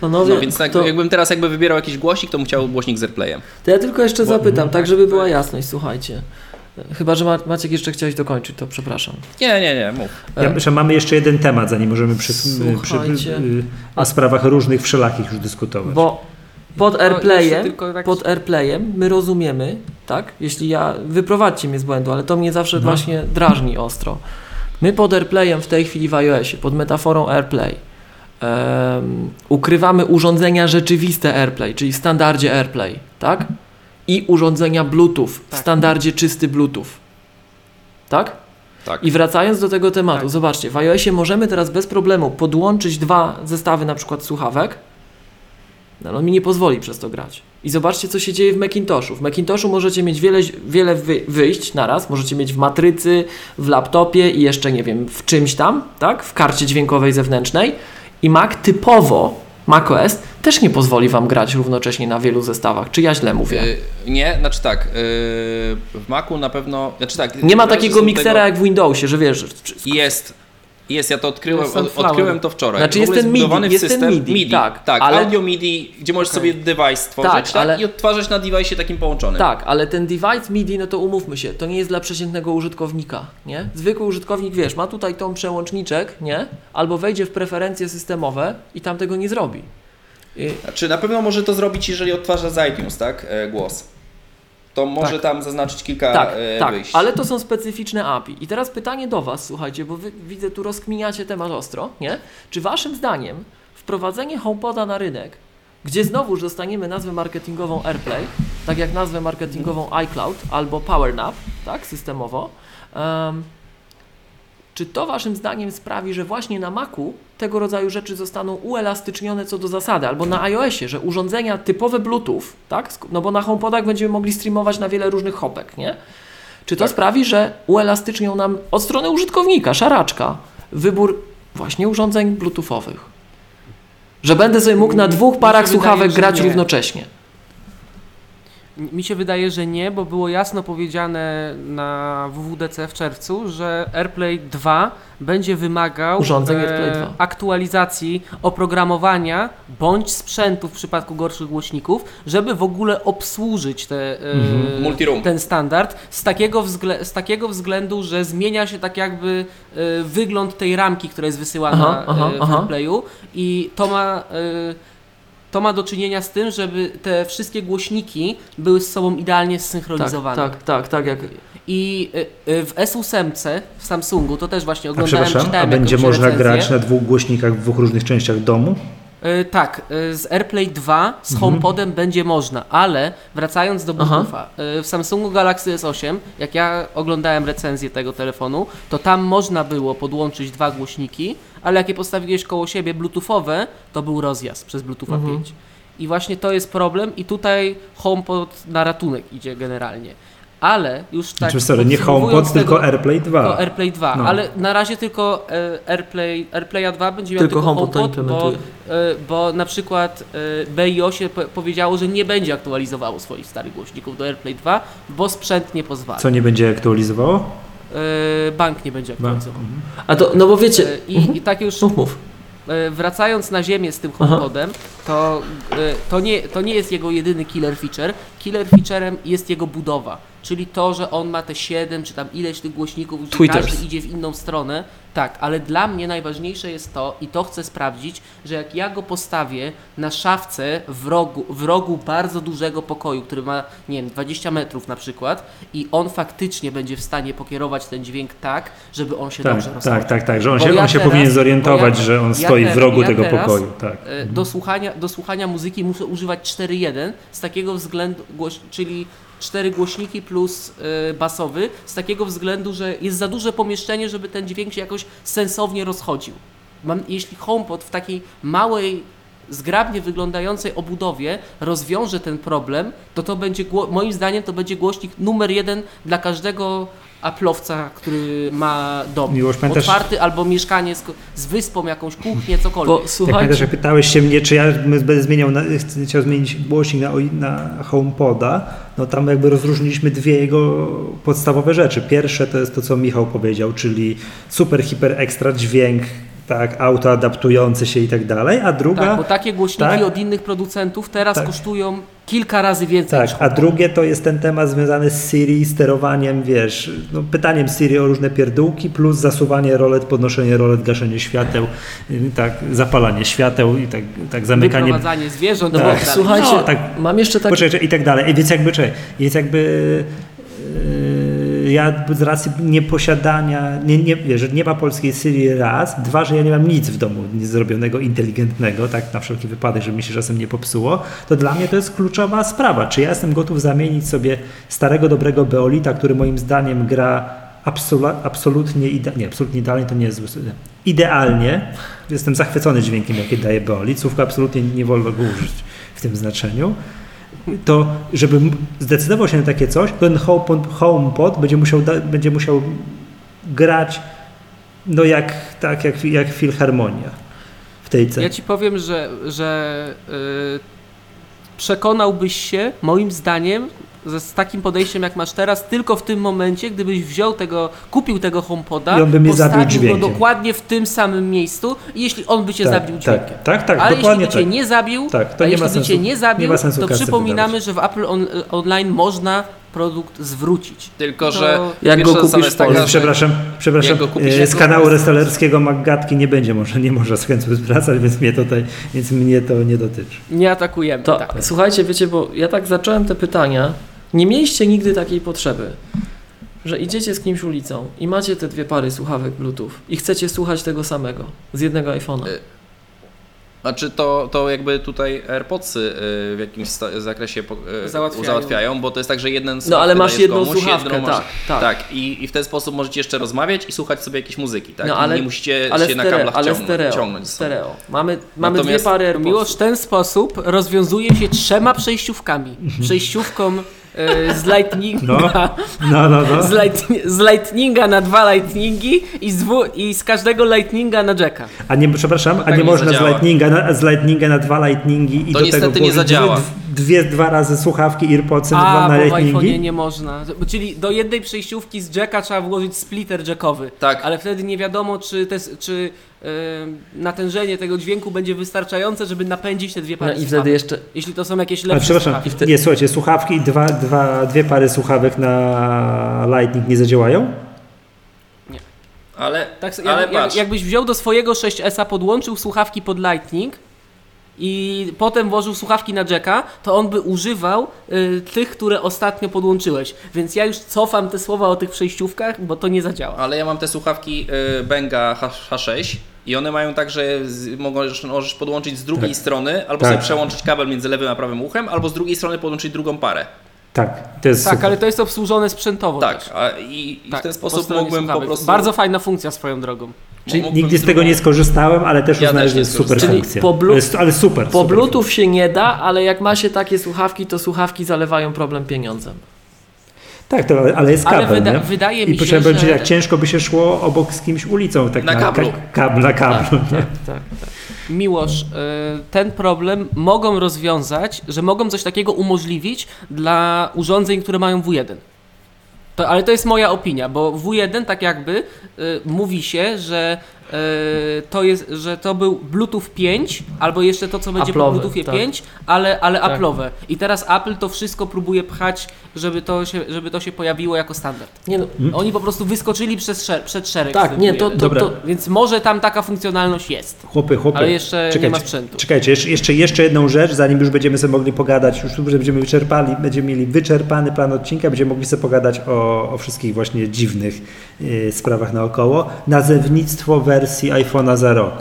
Panowie, no więc tak, to... jakbym teraz jakby wybierał jakiś głośnik, to bym chciał głośnik z AirPlayem. To ja tylko jeszcze zapytam, Bo... tak żeby była jasność, słuchajcie. Chyba że Maciek jeszcze chciałeś dokończyć, to przepraszam. Nie, nie, nie, mów. Ja, że mamy jeszcze jeden temat, zanim możemy przy, przy, o sprawach różnych, wszelakich już dyskutować. Bo pod AirPlayem, tak... pod AirPlayem my rozumiemy, tak? Jeśli ja, wyprowadźcie mnie z błędu, ale to mnie zawsze no. właśnie drażni ostro. My pod AirPlayem w tej chwili w iOSie, pod metaforą AirPlay, um, ukrywamy urządzenia rzeczywiste AirPlay, czyli w standardzie AirPlay, tak? I urządzenia Bluetooth, tak. w standardzie czysty Bluetooth. Tak? Tak. I wracając do tego tematu, tak. zobaczcie, w iOSie możemy teraz bez problemu podłączyć dwa zestawy na przykład słuchawek. No, no mi nie pozwoli przez to grać. I zobaczcie, co się dzieje w Macintoshu. W Macintoshu możecie mieć wiele, wiele wy, wyjść naraz. Możecie mieć w matrycy, w laptopie i jeszcze, nie wiem, w czymś tam, tak? W karcie dźwiękowej zewnętrznej. I Mac typowo... macOS też nie pozwoli wam grać równocześnie na wielu zestawach. Czy ja źle mówię? Yy, nie, znaczy tak. Yy, w Macu na pewno... Znaczy tak, nie ma takiego miksera tego... jak w Windowsie, że wiesz... Wszystko. Jest, jest, ja to odkryłem, od, odkryłem to wczoraj. Znaczy jest ten MIDI, jest system, ten MIDI, MIDI tak, tak, ale... audio MIDI, gdzie możesz okay. sobie device stworzyć tak, tak, ale... i odtwarzać na device'ie takim połączonym. Tak, ale ten device MIDI, no to umówmy się, to nie jest dla przeciętnego użytkownika, nie? Zwykły użytkownik, wiesz, ma tutaj tą przełączniczek, nie? Albo wejdzie w preferencje systemowe i tam tego nie zrobi. I... Znaczy na pewno może to zrobić, jeżeli odtwarza z iTunes, tak? E, głos. To może tak. tam zaznaczyć kilka tak, e, tak, wyjść. Ale to są specyficzne A P I. I teraz pytanie do was, słuchajcie, bo wy, widzę, tu rozkminiacie temat ostro, nie? Czy waszym zdaniem wprowadzenie HomePoda na rynek, gdzie znowuż dostaniemy nazwę marketingową AirPlay, tak jak nazwę marketingową iCloud albo PowerNap, tak, systemowo, um, czy to waszym zdaniem sprawi, że właśnie na Macu tego rodzaju rzeczy zostaną uelastycznione co do zasady, albo na iOSie, że urządzenia typowe Bluetooth, tak? No bo na HomePodach będziemy mogli streamować na wiele różnych hopek, nie? Czy to tak. sprawi, że uelastycznią nam od strony użytkownika, szaraczka, wybór właśnie urządzeń Bluetoothowych? Że będę sobie mógł na dwóch parach słuchawek wydaje, grać równocześnie? Mi się wydaje, że nie, bo było jasno powiedziane na W W D C w czerwcu, że AirPlay dwa będzie wymagał urządzeń AirPlay dwa. Aktualizacji oprogramowania bądź sprzętu w przypadku gorszych głośników, żeby w ogóle obsłużyć te, mm-hmm. e, ten standard z takiego, wzglę- z takiego względu, że zmienia się tak jakby e, wygląd tej ramki, która jest wysyłana aha, aha, e, w aha. AirPlayu i to ma... E, To ma do czynienia z tym, żeby te wszystkie głośniki były z sobą idealnie zsynchronizowane. Tak, tak, tak. tak jak I w S osiem w Samsungu to też właśnie oglądałem, czytałem. A przepraszam, a będzie można recenzję. grać na dwóch głośnikach w dwóch różnych częściach domu? Yy, tak, yy, z AirPlay dwa z HomePodem mhm. będzie można, ale wracając do Bluetootha, yy, w Samsungu Galaxy S osiem, jak ja oglądałem recenzję tego telefonu, to tam można było podłączyć dwa głośniki, ale jak je postawiłeś koło siebie bluetoothowe, to był rozjazd przez Bluetootha mhm. pięć. I właśnie to jest problem i tutaj HomePod na ratunek idzie generalnie. Ale już tak... Znaczy, sorry, nie HomePod, tylko AirPlay dwa. To AirPlay dwa, no. Ale na razie tylko AirPlay, AirPlaya dwa będzie miał tylko, tylko HomePod, HomePod bo, bo na przykład B I O S powiedziało, że nie będzie aktualizowało swoich starych głośników do AirPlay dwa, bo sprzęt nie pozwala. Co nie będzie aktualizowało? Bank nie będzie aktualizował. Mhm. A to, no bo wiecie... I, mhm. i tak już... Mów, mów. Wracając na ziemię z tym HomePodem, to, to, nie, to nie jest jego jedyny killer feature. Killer featurem jest jego budowa, czyli to, że on ma te siedem czy tam ileś tych głośników, gdzie każdy idzie w inną stronę. Tak, ale dla mnie najważniejsze jest to, i to chcę sprawdzić, że jak ja go postawię na szafce w rogu, w rogu bardzo dużego pokoju, który ma, nie wiem, dwadzieścia metrów na przykład, i on faktycznie będzie w stanie pokierować ten dźwięk tak, żeby on się tak, dobrze rozpoczął. Tak, tak, tak, że on bo się, ja on się teraz, powinien zorientować, ja, że on stoi ja teraz, w rogu ja tego teraz, pokoju. Tak. Do, słuchania, do słuchania muzyki muszę używać cztery jeden z takiego względu, czyli... cztery głośniki plus y, basowy, z takiego względu, że jest za duże pomieszczenie, żeby ten dźwięk się jakoś sensownie rozchodził. Mam, jeśli HomePod w takiej małej, zgrabnie wyglądającej obudowie rozwiąże ten problem, to to będzie, moim zdaniem, to będzie głośnik numer jeden dla każdego Apple'owca, który ma dom Miłosz, pamiętasz... otwarty albo mieszkanie z, z wyspą, jakąś kuchnię, cokolwiek. Bo, słuchajcie... Jak pamiętasz, jak pytałeś się mnie, czy ja będę zmieniał, na, chciał zmienić głośnik na, na HomePoda, no tam jakby rozróżniliśmy dwie jego podstawowe rzeczy. Pierwsze to jest to, co Michał powiedział, czyli super, hiper, ekstra dźwięk, tak, auto adaptujące się i tak dalej, a druga... Tak, bo takie głośniki tak, od innych producentów teraz tak. kosztują kilka razy więcej. Tak, a drugie to jest ten temat związany z Siri, sterowaniem, wiesz, no, pytaniem Siri o różne pierdółki, plus zasuwanie rolet, podnoszenie rolet, gaszenie świateł, tak, zapalanie świateł i tak, tak zamykanie... Wyprowadzanie zwierząt. Tak, tak. Słuchajcie, no, tak, mam jeszcze tak... Poczekaj, i tak dalej, więc jakby, czekaj, jest jakby... Ja z racji nieposiadania, nie, nie, że nie ma polskiej Siri raz, dwa, że ja nie mam nic w domu nie zrobionego, inteligentnego, tak na wszelki wypadek, żeby mi się czasem nie popsuło, to dla mnie to jest kluczowa sprawa. Czy ja jestem gotów zamienić sobie starego, dobrego Beolita, który moim zdaniem gra absolu- absolutnie, ide- nie, absolutnie idealnie, to nie jest zły, idealnie. Jestem zachwycony dźwiękiem, jaki daje Beolit, słówka absolutnie nie wolno go użyć w tym znaczeniu. To żeby zdecydował się na takie coś, ten HomePod będzie musiał, da, będzie musiał grać no jak, tak, jak, jak filharmonia w tej cenie. Ja ci powiem, że, że yy, przekonałbyś się, moim zdaniem, że z takim podejściem jak masz teraz, tylko w tym momencie, gdybyś wziął tego, kupił tego HomePoda, i on by mnie zabił dźwiękiem. Go dokładnie w tym samym miejscu, i jeśli on by cię tak, zabił dźwiękiem. Tak, tak, tak, ale dokładnie jeśli by cię tak. nie zabił, tak, to nie jeśli ma sensu, cię nie zabił, nie to przypominamy, wydawać. Że w Apple on, Online można produkt zwrócić. Tylko, to, że jak go kupisz tak, że... Przepraszam, przepraszam kupisz, z kanału resellerskiego Maggatki nie będzie, może nie może z chęcią zwracać, więc mnie, tutaj, więc mnie to nie dotyczy. Nie atakujemy. To, tak. Słuchajcie, wiecie, bo ja tak zacząłem te pytania. Nie mieliście nigdy takiej potrzeby, że idziecie z kimś ulicą i macie te dwie pary słuchawek Bluetooth i chcecie słuchać tego samego z jednego iPhone'a. Znaczy to, to jakby tutaj AirPodsy w jakimś sta- zakresie po- załatwiają. załatwiają, bo to jest tak, że jeden słuchawkę no, ale masz jedną komuś, słuchawkę, jedną masz, tak. tak. tak i, I w ten sposób możecie jeszcze rozmawiać i słuchać sobie jakichś muzyki, tak? No, ale, nie musicie ale się stereo, na kablach ale stereo, ciągnąć. Stereo. Mamy, mamy dwie pary AirPodsów. Miłosz, w ten sposób rozwiązuje się trzema przejściówkami. Przejściówką z Lightninga, no, no, no, no. Z, light, z Lightninga na dwa Lightningi i z, w, i z każdego Lightninga na Jacka. A nie, przepraszam, no, a tak nie można zadziała. z Lightninga na, z Lightninga na dwa Lightningi i to do tego nie zadziała. Dwie, dwa razy słuchawki AirPodsy, dwa na Lightningi? A, bo w iPhone'ie nie można. Czyli do jednej przejściówki z Jacka trzeba włożyć splitter Jackowy. Tak. Ale wtedy nie wiadomo, czy, te, czy yy, natężenie tego dźwięku będzie wystarczające, żeby napędzić te dwie pary no i wtedy jeszcze, jeśli to są jakieś lepsze przepraszam, słuchawki. Wtedy... Nie, słuchajcie, słuchawki i dwa, dwa, dwie pary słuchawek na Lightning nie zadziałają? Nie. Ale, tak, ale jak, jak, jakbyś wziął do swojego six S podłączył słuchawki pod Lightning, i potem włożył słuchawki na jacka, to on by używał y, tych, które ostatnio podłączyłeś. Więc ja już cofam te słowa o tych przejściówkach, bo to nie zadziała. Ale ja mam te słuchawki y, Benga H sześć i one mają tak, że z, możesz, możesz podłączyć z drugiej tak. strony, albo tak. sobie przełączyć kabel między lewym a prawym uchem, albo z drugiej strony podłączyć drugą parę. Tak, to jest tak, super. Ale to jest obsłużone sprzętowo. Tak, a i, i tak, w ten sposób mogłem po prostu... Bardzo fajna funkcja swoją drogą. Czyli mógłbym nigdy z tego nie skorzystałem, ale też ja uznałem, że jest super funkcja. Po blu... jest, ale super. Po super Bluetooth się nie da, ale jak ma się takie słuchawki, to słuchawki zalewają problem pieniądzem. Tak, to, ale jest kabel, ale wyda- nie? Wydaje mi I się, że... jak ciężko by się szło obok z kimś ulicą. Tak na, na kablu. Kab- na kablu. Tak, tak, tak, tak. Miłosz, ten problem mogą rozwiązać, że mogą coś takiego umożliwić dla urządzeń, które mają W jeden. To, ale to jest moja opinia, bo W jeden tak jakby y, mówi się, że, y, to jest, że to był Bluetooth pięć, albo jeszcze to, co będzie Apple'owy, po Bluetoothie tak. pięć, ale, ale tak. Apple'owe. I teraz Apple to wszystko próbuje pchać, żeby to się, żeby to się pojawiło jako standard. Nie, no, hmm? Oni po prostu wyskoczyli przez szer- przed szereg. Tak, nie, to, to, to, więc może tam taka funkcjonalność jest. Chłopy, chłopy. Ale jeszcze czekajcie, nie ma sprzętu. Czekajcie, jeszcze, jeszcze jedną rzecz, zanim już będziemy sobie mogli pogadać, już będziemy wyczerpali, będziemy mieli wyczerpany plan odcinka, będziemy mogli sobie pogadać o O, o wszystkich właśnie dziwnych yy, sprawach naokoło. Nazewnictwo wersji iPhone'a za rok.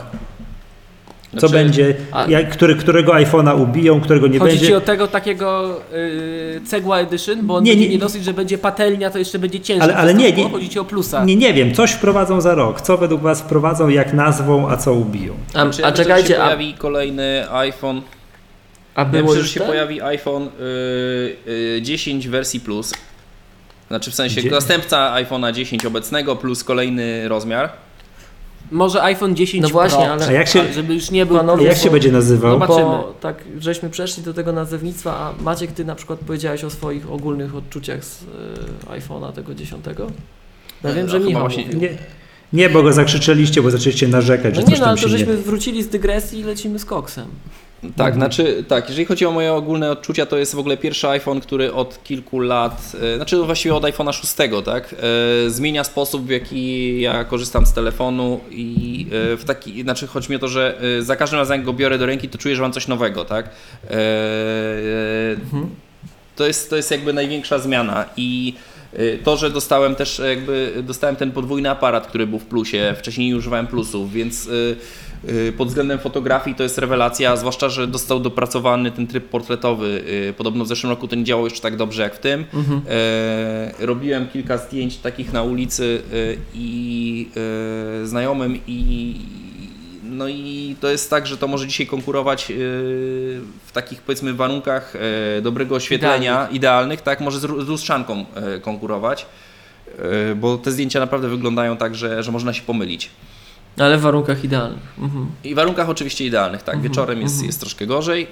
Co znaczy, będzie, a... jak, który, którego iPhone'a ubiją, którego nie Chodzi będzie. Chodzi ci o tego takiego yy, Cegła Edition, bo on nie, nie, nie dosyć, że będzie patelnia, to jeszcze będzie ciężko. Ale, ale nie, nie, chodzi ci o plusa. Nie, nie wiem, coś wprowadzą za rok. Co według was wprowadzą, jak nazwą, a co ubiją. A, a, a czekajcie, się a... pojawi kolejny iPhone. A było już się ten? Pojawi iPhone yy, yy, dziesięć wersji plus. Znaczy w sensie Gdzie? Następca iPhone'a dziesięć obecnego plus kolejny rozmiar. Może iPhone dziesięć no właśnie, Pro, ale a jak się, żeby już nie był... Panowie, jak się bo, będzie nazywał? Zobaczymy. Bo tak żeśmy przeszli do tego nazewnictwa, a Maciek, ty na przykład powiedziałeś o swoich ogólnych odczuciach z y, iPhone'a tego dziesiątego. Ja wiem, że no, Michał właśnie... nie, nie, bo go zakrzyczeliście, bo zaczęliście narzekać, no że nie, coś no, tam się nie... No nie, ale to żeśmy wrócili z dygresji i lecimy z koksem. Tak, mhm. znaczy tak, jeżeli chodzi o moje ogólne odczucia, to jest w ogóle pierwszy iPhone, który od kilku lat, yy, znaczy właściwie od iPhone'a szóstego, tak, yy, zmienia sposób, w jaki ja korzystam z telefonu i yy, w taki, znaczy chodzi mi o to, że yy, za każdym razem jak go biorę do ręki, to czuję, że mam coś nowego, tak. Yy, mhm. to, jest, to jest jakby największa zmiana i to, że dostałem też jakby, dostałem ten podwójny aparat, który był w plusie, wcześniej nie używałem plusów, więc pod względem fotografii to jest rewelacja, zwłaszcza, że został dopracowany ten tryb portretowy. Podobno w zeszłym roku to nie działało jeszcze tak dobrze jak w tym. Mhm. Robiłem kilka zdjęć takich na ulicy i znajomym i no i to jest tak, że to może dzisiaj konkurować w takich powiedzmy warunkach dobrego oświetlenia, idealnych, idealnych tak, może z lustrzanką konkurować, bo te zdjęcia naprawdę wyglądają tak, że, że można się pomylić. Ale w warunkach idealnych. Mhm. I w warunkach oczywiście idealnych, tak, mhm. wieczorem jest, mhm. jest troszkę gorzej.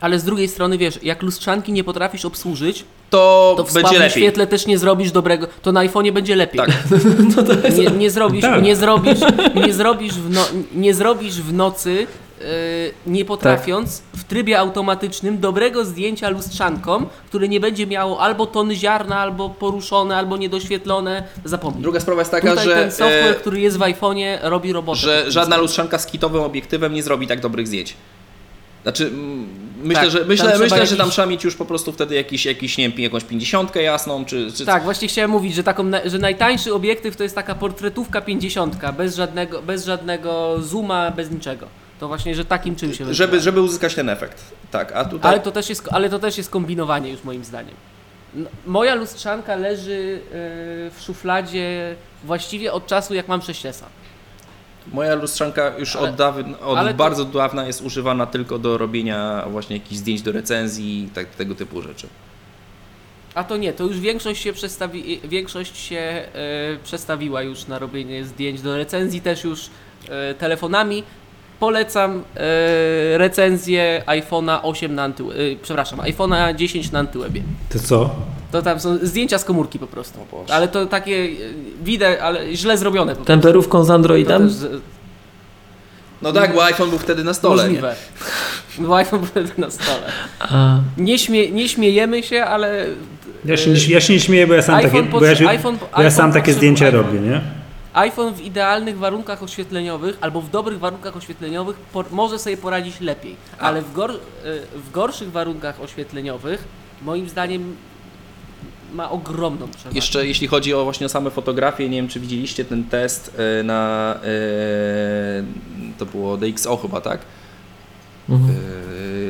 Ale z drugiej strony wiesz, jak lustrzanki nie potrafisz obsłużyć, to, to w słabym świetle też nie zrobisz dobrego, to na iPhonie będzie lepiej. Tak. No to jest... nie, nie, zrobisz, tak. nie, zrobisz, nie, zrobisz w no, nie zrobisz w nocy, yy, nie potrafiąc tak. w trybie automatycznym dobrego zdjęcia lustrzankom, które nie będzie miało albo tony ziarna, albo poruszone, albo niedoświetlone, zapomnij. Druga sprawa jest taka, Tutaj że ten software, e... który jest w iPhonie, robi robotę. Że żadna lustrzanka z kitowym obiektywem nie zrobi tak dobrych zdjęć. Znaczy, myślę, tak, że, myślę, myślę jakiś... że tam trzeba mieć już po prostu wtedy jakiś, jakiś nie wiem, jakąś pięćdziesiątkę jasną, czy, czy... Tak, właśnie chciałem mówić, że, taką, że najtańszy obiektyw to jest taka portretówka pięćdziesiątka, bez żadnego, bez żadnego zooma, bez niczego. To właśnie, że takim czymś się... Żeby, żeby uzyskać ten efekt, tak. A tutaj... ale, to też jest, ale to też jest kombinowanie już moim zdaniem. No, moja lustrzanka leży yy, w szufladzie właściwie od czasu, jak mam sześć S a. Moja lustrzanka już ale, od, dawna, od bardzo to... dawna jest używana tylko do robienia właśnie jakichś zdjęć do recenzji, tak, tego typu rzeczy. A to nie, to już większość się, przestawi... większość się yy, przestawiła już na robienie zdjęć do recenzji, też już yy, telefonami. Polecam yy, recenzję iPhone'a osiem na anty... yy, przepraszam, iPhone'a dziesięć na Antywebie. To co? To tam są zdjęcia z komórki po prostu, ale to takie widać, ale źle zrobione. Temperówką z Androidem? Też... No tak, bo iPhone był wtedy na stole. Możliwe, nie? Bo iPhone był wtedy na stole. Nie, śmie- nie śmiejemy się, ale... Ja się nie, ja się nie śmieję, bo ja sam iPhone takie, pod... bo ja się, iPhone, bo ja sam takie zdjęcia iPhone. robię, nie? iPhone w idealnych warunkach oświetleniowych albo w dobrych warunkach oświetleniowych por- może sobie poradzić lepiej, A. ale w, gor- w gorszych warunkach oświetleniowych moim zdaniem ma ogromną przewagę. Jeszcze jeśli chodzi o właśnie same fotografie, nie wiem czy widzieliście ten test na, yy, to było D X O chyba, tak? Mhm.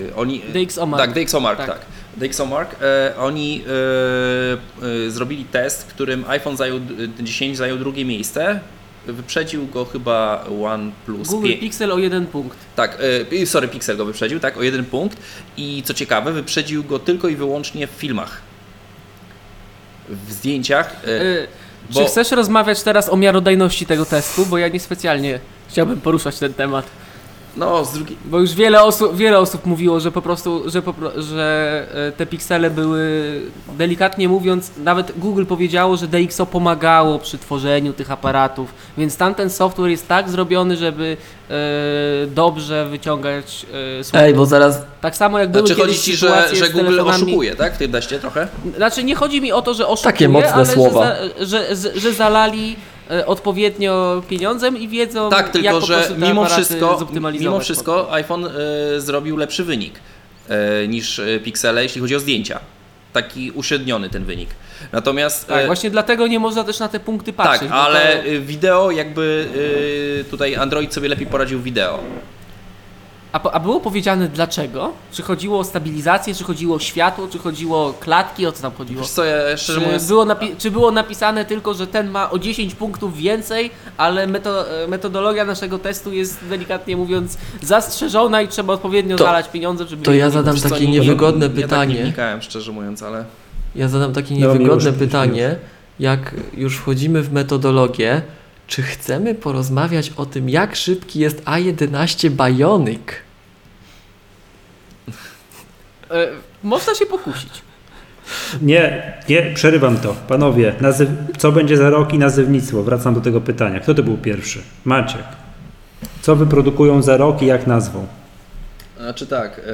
Yy, oni, D X O Mark. Tak, D X O Mark, tak. tak. D X O Mark, e, oni e, e, zrobili test, w którym iPhone zajął, dziesięć zajął drugie miejsce, wyprzedził go chyba OnePlus Google pięć. Pixel o jeden punkt. Tak, e, sorry, Pixel go wyprzedził, tak, o jeden punkt i co ciekawe, wyprzedził go tylko i wyłącznie w filmach, w zdjęciach. E, e, bo... Czy chcesz rozmawiać teraz o miarodajności tego testu, bo ja niespecjalnie chciałbym poruszać ten temat. No, z drugiej... Bo już wiele osób, wiele osób mówiło, że po prostu, że, popro- że te piksele były, delikatnie mówiąc, nawet Google powiedziało, że D X O pomagało przy tworzeniu tych aparatów, więc tamten software jest tak zrobiony, żeby e, dobrze wyciągać e, słupy. Ej, bo zaraz... Tak samo jak były znaczy, kiedyś sytuacje chodzi ci, że, że Google oszukuje, tak? W tym daście trochę? Znaczy nie chodzi mi o to, że oszukuje, takie mocne ale słowa. Że, za, że, że, że zalali... odpowiednio pieniądzem i wiedzą, tak, tylko, jak po prostu te mimo wszystko, zoptymalizować. Mimo wszystko iPhone y, zrobił lepszy wynik y, niż Pixele, jeśli chodzi o zdjęcia. Taki uśredniony ten wynik. Natomiast... Tak, właśnie dlatego nie można też na te punkty patrzeć. Tak, ale to... wideo jakby y, tutaj Android sobie lepiej poradził wideo. A, po, a było powiedziane dlaczego? Czy chodziło o stabilizację, czy chodziło o światło, czy chodziło o klatki, o co tam chodziło? Co, ja szczerze czy, mówiąc... było napi- czy było napisane tylko, że ten ma o dziesięć punktów więcej, ale meto- metodologia naszego testu jest delikatnie mówiąc zastrzeżona i trzeba odpowiednio to, zalać pieniądze, żeby... To ja zadam takie niewygodne nie, pytanie. Ja tak nie wnikałem, szczerze mówiąc, ale... Ja zadam takie niewygodne no, pytanie, jak już wchodzimy w metodologię, czy chcemy porozmawiać o tym, jak szybki jest A jedenaście Bionic? E, można się pokusić. Nie, nie, przerywam to. Panowie, nazyw- co będzie za rok i nazewnictwo? Wracam do tego pytania. Kto to był pierwszy? Maciek. Co wyprodukują za rok i jak nazwą? Znaczy tak, ee,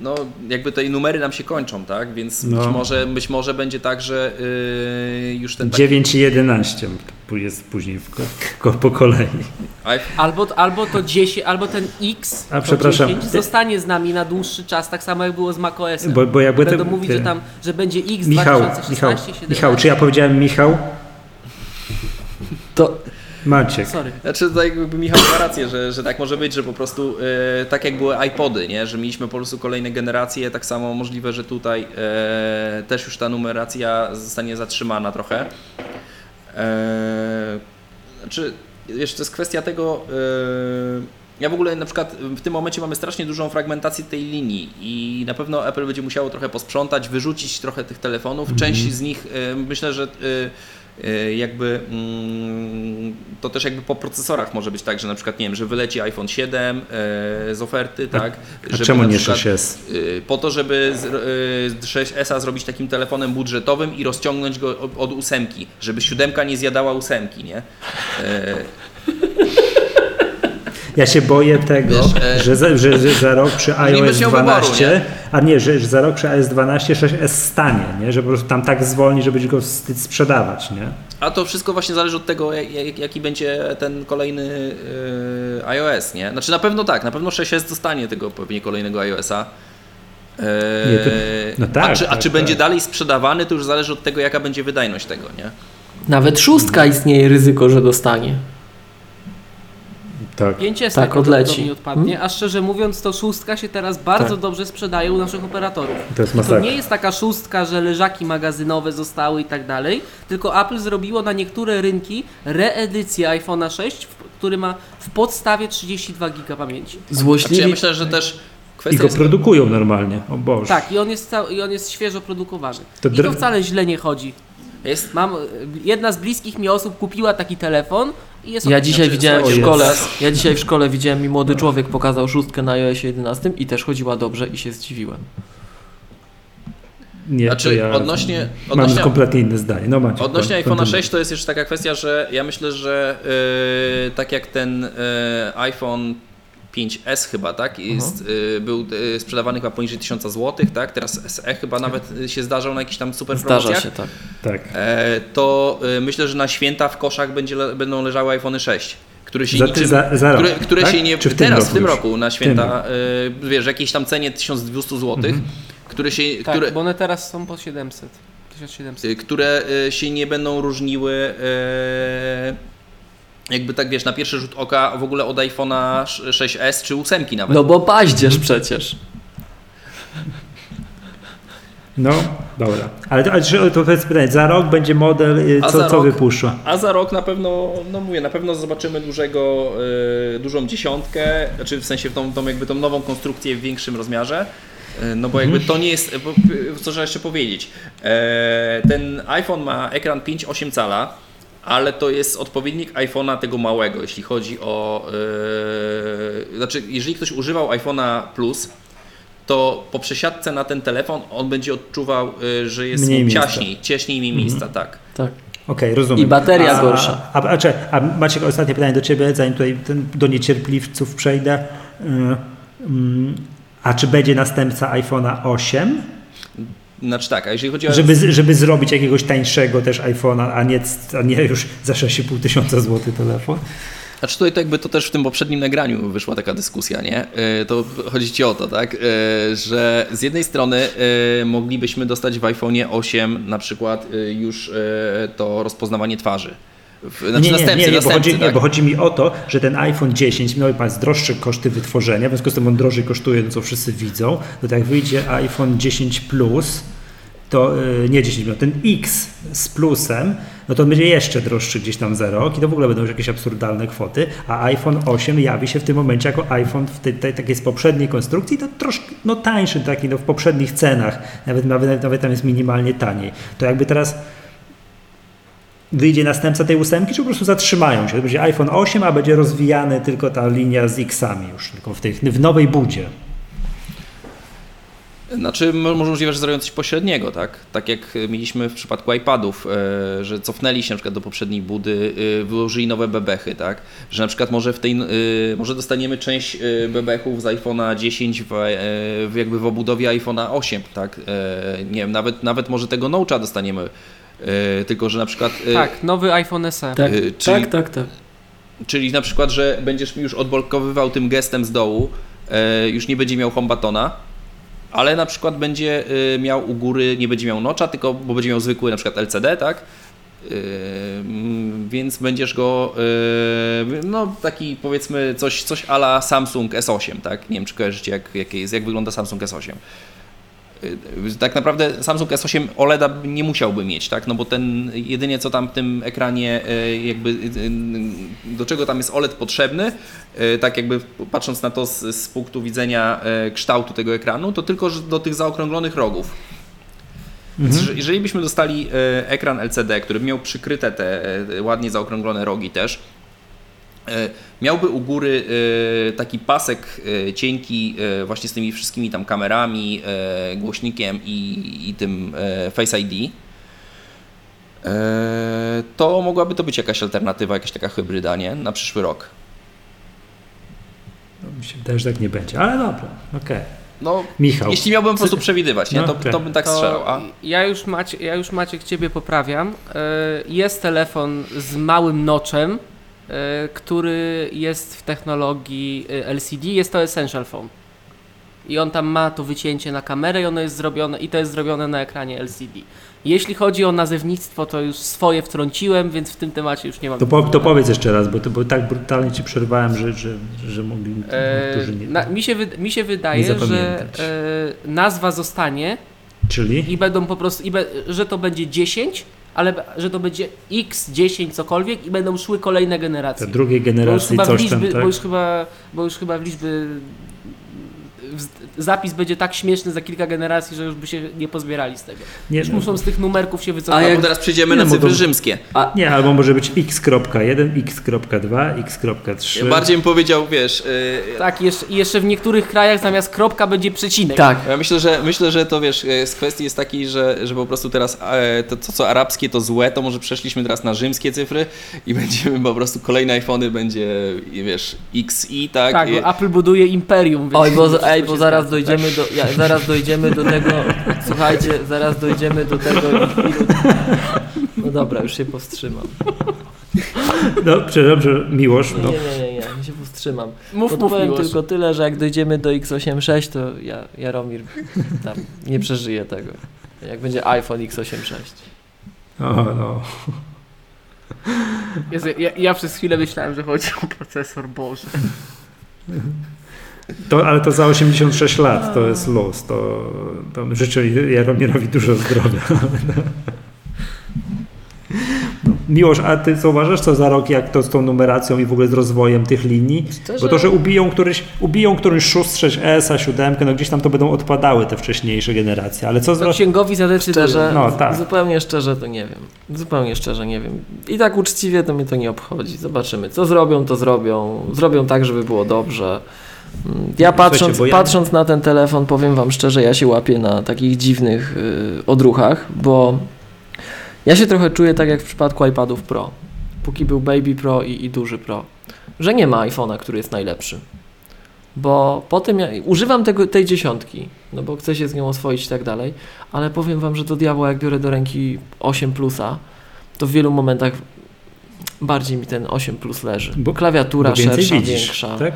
no jakby te numery nam się kończą, tak? Więc no. być, może, być może będzie tak, że e, już ten... Taki... dziewięć i jedenaście jest później w ko- ko- po kolei. Albo, albo to dziesięć, albo ten X A, przepraszam. dziesięć zostanie z nami na dłuższy czas, tak samo jak było z macOS-em. Bo, bo jakby Będą te, mówić, te... że tam, że będzie X Michał, dwa tysiące szesnaście, siedemnaście. Michał, Michał, czy ja powiedziałem Michał? To... Maciek. Sorry. Znaczy tutaj jakby Michał ma rację, że, że tak może być, że po prostu e, tak jak były iPody, nie? Że mieliśmy po prostu kolejne generacje, tak samo możliwe, że tutaj e, też już ta numeracja zostanie zatrzymana trochę. Eee, znaczy, jeszcze to jest kwestia tego, eee, ja w ogóle na przykład w tym momencie mamy strasznie dużą fragmentację tej linii i na pewno Apple będzie musiało trochę posprzątać, wyrzucić trochę tych telefonów, część mm-hmm. z nich e, myślę, że e, e, jakby mm, to też jakby po procesorach może być tak, że na przykład nie wiem, że wyleci iPhone siedem e, z oferty, a, tak? A żeby czemu nie sześć S? E, po to, żeby z, e, sześć S zrobić takim telefonem budżetowym i rozciągnąć go od, od ósemki, żeby siódemka nie zjadała ósemki, nie? E, Ja się boję tego, Wiesz, że, za, że, że za rok przy iOS dwanaście, wyboru, nie? a nie, że, że za rok przy iOS dwanaście sześć S stanie, nie? Że po prostu tam tak zwolni, że będzie go wstyd sprzedawać, nie? A to wszystko właśnie zależy od tego, jak, jaki będzie ten kolejny yy, iOS, nie? Znaczy na pewno tak, na pewno sześć S dostanie tego pewnie kolejnego iOS-a. Yy, nie, to, no tak, a czy, a czy tak, będzie tak. dalej sprzedawany, to już zależy od tego, jaka będzie wydajność tego, nie? Nawet szóstka istnieje ryzyko, że dostanie. Tak. pięć S tak odleci. Odpadnie, a szczerze mówiąc, to szóstka się teraz bardzo tak. dobrze sprzedaje u naszych operatorów. To, jest to nie jest taka szóstka, że leżaki magazynowe zostały i tak dalej, tylko Apple zrobiło na niektóre rynki reedycję iPhone'a sześć, który ma w podstawie trzydzieści dwa giga pamięci. Złośliwie. Znaczy, ja myślę, że też kwestia I go jest... produkują normalnie. O Boże. Tak, i on jest, cał... I on jest świeżo produkowany. To dr... I to wcale źle nie chodzi. Jest. Mam, jedna z bliskich mi osób kupiła taki telefon i jest... Ja dzisiaj, widziałem w szkole, ja dzisiaj w szkole widziałem i młody człowiek pokazał szóstkę na iOS jedenaście i też chodziła dobrze i się zdziwiłem. Nie, znaczy, ja odnośnie, odnośnie, mam kompletnie inne zdanie. No, Maciek, odnośnie iPhone'a sześć to jest jeszcze taka kwestia, że ja myślę, że yy, tak jak ten yy, iPhone pięć S chyba, tak? Jest, mhm. Był sprzedawany chyba poniżej tysiąca złotych, tak? Teraz S E chyba nawet się zdarzał na jakichś tam super promocjach. Zdarza się, tak. To myślę, że na święta w koszach będzie, będą leżały iPhone sześć. Które się, za niczym, za, za rok, które, które tak? się nie. W teraz, w tym już? roku na święta, tym. Wiesz, jakiejś tam cenie tysiąc dwieście złotych, mhm. które się. Tak, które, bo one teraz są po siedemset. tysiąc siedemset. Które się nie będą różniły. Jakby tak wiesz, na pierwszy rzut oka w ogóle od iPhone'a sześć S czy osiem nawet. No bo paździerz przecież. No, dobra. Ale to, ale to jest pytanie, za rok będzie model, co, co wypuszcza? A za rok na pewno, no mówię, na pewno zobaczymy dużego, yy, dużą dziesiątkę, znaczy w sensie tą, tą jakby tą nową konstrukcję w większym rozmiarze. No bo jakby to nie jest, co trzeba jeszcze powiedzieć, e, ten iPhone ma ekran pięć przecinek osiem cala, ale to jest odpowiednik iPhone'a tego małego, jeśli chodzi o, e, znaczy jeżeli ktoś używał iPhone'a Plus, to po przesiadce na ten telefon on będzie odczuwał, że jest mniej mu ciaśniej, ciaśniej mniej miejsca, mm-hmm. tak. tak. Okej, rozumiem. I bateria a, gorsza. A, a, a, a Maciek, ostatnie pytanie do Ciebie, zanim tutaj ten, do niecierpliwców przejdę. A czy będzie następca iPhone'a osiem? Znaczy tak, a jeżeli chodzi o... Żeby, żeby zrobić jakiegoś tańszego też iPhone'a, a nie, a nie już za sześć i pół tysiąca złotych telefon? Znaczy tutaj to jakby to też w tym poprzednim nagraniu wyszła taka dyskusja, nie? To chodzi Ci o to, tak? Że z jednej strony moglibyśmy dostać w iPhone'ie osiem na przykład już to rozpoznawanie twarzy. Znaczy nie, następcy, nie, nie, bo następcy, chodzi, tak? nie, bo chodzi mi o to, że ten iPhone dziesięć miał droższe koszty wytworzenia, w związku z tym on drożej kosztuje, no co wszyscy widzą, to tak wyjdzie iPhone dziesięć Plus, to nie dziesięć, no ten X z plusem, no to on będzie jeszcze droższy gdzieś tam za rok i to w ogóle będą już jakieś absurdalne kwoty, a iPhone osiem jawi się w tym momencie jako iPhone w tej, tej takiej z poprzedniej konstrukcji, to troszkę no tańszy, taki no w poprzednich cenach, nawet, nawet, nawet tam jest minimalnie taniej. To jakby teraz wyjdzie następca tej ósemki, czy po prostu zatrzymają się? To będzie iPhone osiem, a będzie rozwijany tylko ta linia z X-ami już, tylko w, tych, w nowej budzie. Znaczy możliwe, że zrobią coś pośredniego, tak? Tak jak mieliśmy w przypadku iPadów, że cofnęli się na przykład do poprzedniej budy, wyłożyli nowe bebechy, tak? Że na przykład może w tej, może dostaniemy część bebechów z iPhone'a dziesięć w, jakby w obudowie iPhone'a osiem, tak? Nie wiem, nawet, nawet może tego Notcha dostaniemy, tylko że na przykład... Tak, nowy iPhone S E. Tak, czyli, tak, tak, tak. Czyli na przykład, że będziesz już odblokowywał tym gestem z dołu, już nie będzie miał home buttona, ale na przykład będzie miał u góry, nie będzie miał notcha, tylko bo będzie miał zwykły na przykład L C D, tak? Yy, więc będziesz go, yy, no taki powiedzmy coś, coś a la Samsung S osiem, tak? Nie wiem, czy kojarzycie jak, jak, jest, jak wygląda Samsung S osiem. Yy, tak naprawdę Samsung S osiem OLEDa nie musiałby mieć, tak? No bo ten jedynie co tam w tym ekranie, yy, jakby yy, do czego tam jest O L E D potrzebny, tak jakby patrząc na to z, z punktu widzenia e, kształtu tego ekranu, to tylko do tych zaokrąglonych rogów. Mhm. Więc jeżeli byśmy dostali e, ekran L C D, który miał przykryte te e, ładnie zaokrąglone rogi też, e, miałby u góry e, taki pasek e, cienki e, właśnie z tymi wszystkimi tam kamerami, e, głośnikiem i, i tym e, Face I D, e, to mogłaby to być jakaś alternatywa, jakaś taka hybryda, nie? Na przyszły rok. No, mi się wydaje, że tak nie będzie, ale dobra, okej. Okay. No, Michał. Jeśli miałbym po prostu przewidywać, nie? No, to, okay. to bym tak strzelał. A? Ja, już Macie, ja już Maciek Ciebie poprawiam. Jest telefon z małym notchem, który jest w technologii L C D, jest to Essential Phone. I on tam ma to wycięcie na kamerę i ono jest zrobione, i to jest zrobione na ekranie L C D. Jeśli chodzi o nazewnictwo, to już swoje wtrąciłem, więc w tym temacie już nie mam... To, po, to powiedz jeszcze raz, bo, to, bo tak brutalnie Ci przerwałem, że, że, że mogli... Eee, nie, na, mi, się wy, mi się wydaje, że e, nazwa zostanie. Czyli? I będą po prostu, i be, że to będzie dziesięć, ale że to będzie X dziesięć cokolwiek i będą szły kolejne generacje. Te drugiej generacji coś liczby, tam, tak? Bo już chyba, bo już chyba w liczby... zapis będzie tak śmieszny za kilka generacji, że już by się nie pozbierali z tego. Nie, już no. Muszą z tych numerków się wycofać. A jak teraz przyjdziemy nie, na cyfry to... rzymskie? A... Nie, albo może być x jeden, x dwa, x trzy. Ja bardziej bym powiedział, wiesz... Yy... Tak, jeszcze, jeszcze w niektórych krajach zamiast kropka będzie przecinek. Tak. Ja myślę, że myślę, że to wiesz, z kwestii jest takiej, że, że po prostu teraz yy, to, to co arabskie to złe, to może przeszliśmy teraz na rzymskie cyfry i będziemy po prostu kolejne iPhony będzie, wiesz, X I, tak? Tak, bo Apple buduje imperium. Więc Oj, bo, ej, bo zaraz dojdziemy do, ja, zaraz dojdziemy do tego, słuchajcie, zaraz dojdziemy do tego. No dobra, już się powstrzymam. Dobrze, dobrze, Miłosz. No. Nie, nie, nie, nie, nie się powstrzymam. Mów, mów, powiem Miłosz. Tylko tyle, że jak dojdziemy do X osiemdziesiąt sześć, to ja, Jaromir tam nie przeżyje tego. Jak będzie iPhone X osiemdziesiąt sześć. O, no. Jezu, ja, ja przez chwilę myślałem, że chodzi o procesor, Boże. To, ale to za osiemdziesiąt sześć lat to jest luz. To, to życzę Jaromirowi dużo zdrowia. Miłosz, a ty co uważasz, co za rok, jak to z tą numeracją i w ogóle z rozwojem tych linii? Szczerze? Bo to, że ubiją któryś, ubiją któryś sześć, sześć S, siedem, no gdzieś tam to będą odpadały te wcześniejsze generacje. Ale co za... Księgowi zadecydują. No, tak. Zupełnie szczerze to nie wiem. Zupełnie szczerze nie wiem. I tak uczciwie to mnie to nie obchodzi. Zobaczymy. Co zrobią, to zrobią. Zrobią tak, żeby było dobrze. Ja patrząc, ja... patrząc na ten telefon, powiem wam szczerze, ja się łapię na takich dziwnych yy, odruchach, bo... Ja się trochę czuję tak jak w przypadku iPadów Pro, póki był Baby Pro i, i duży Pro, że nie ma iPhone'a, który jest najlepszy, bo potem ja używam tego, tej dziesiątki, no bo chcę się z nią oswoić i tak dalej, ale powiem wam, że do diabła jak biorę do ręki osiem plusa, to w wielu momentach bardziej mi ten osiem plus leży, bo klawiatura bo szersza, widzisz, większa. Tak?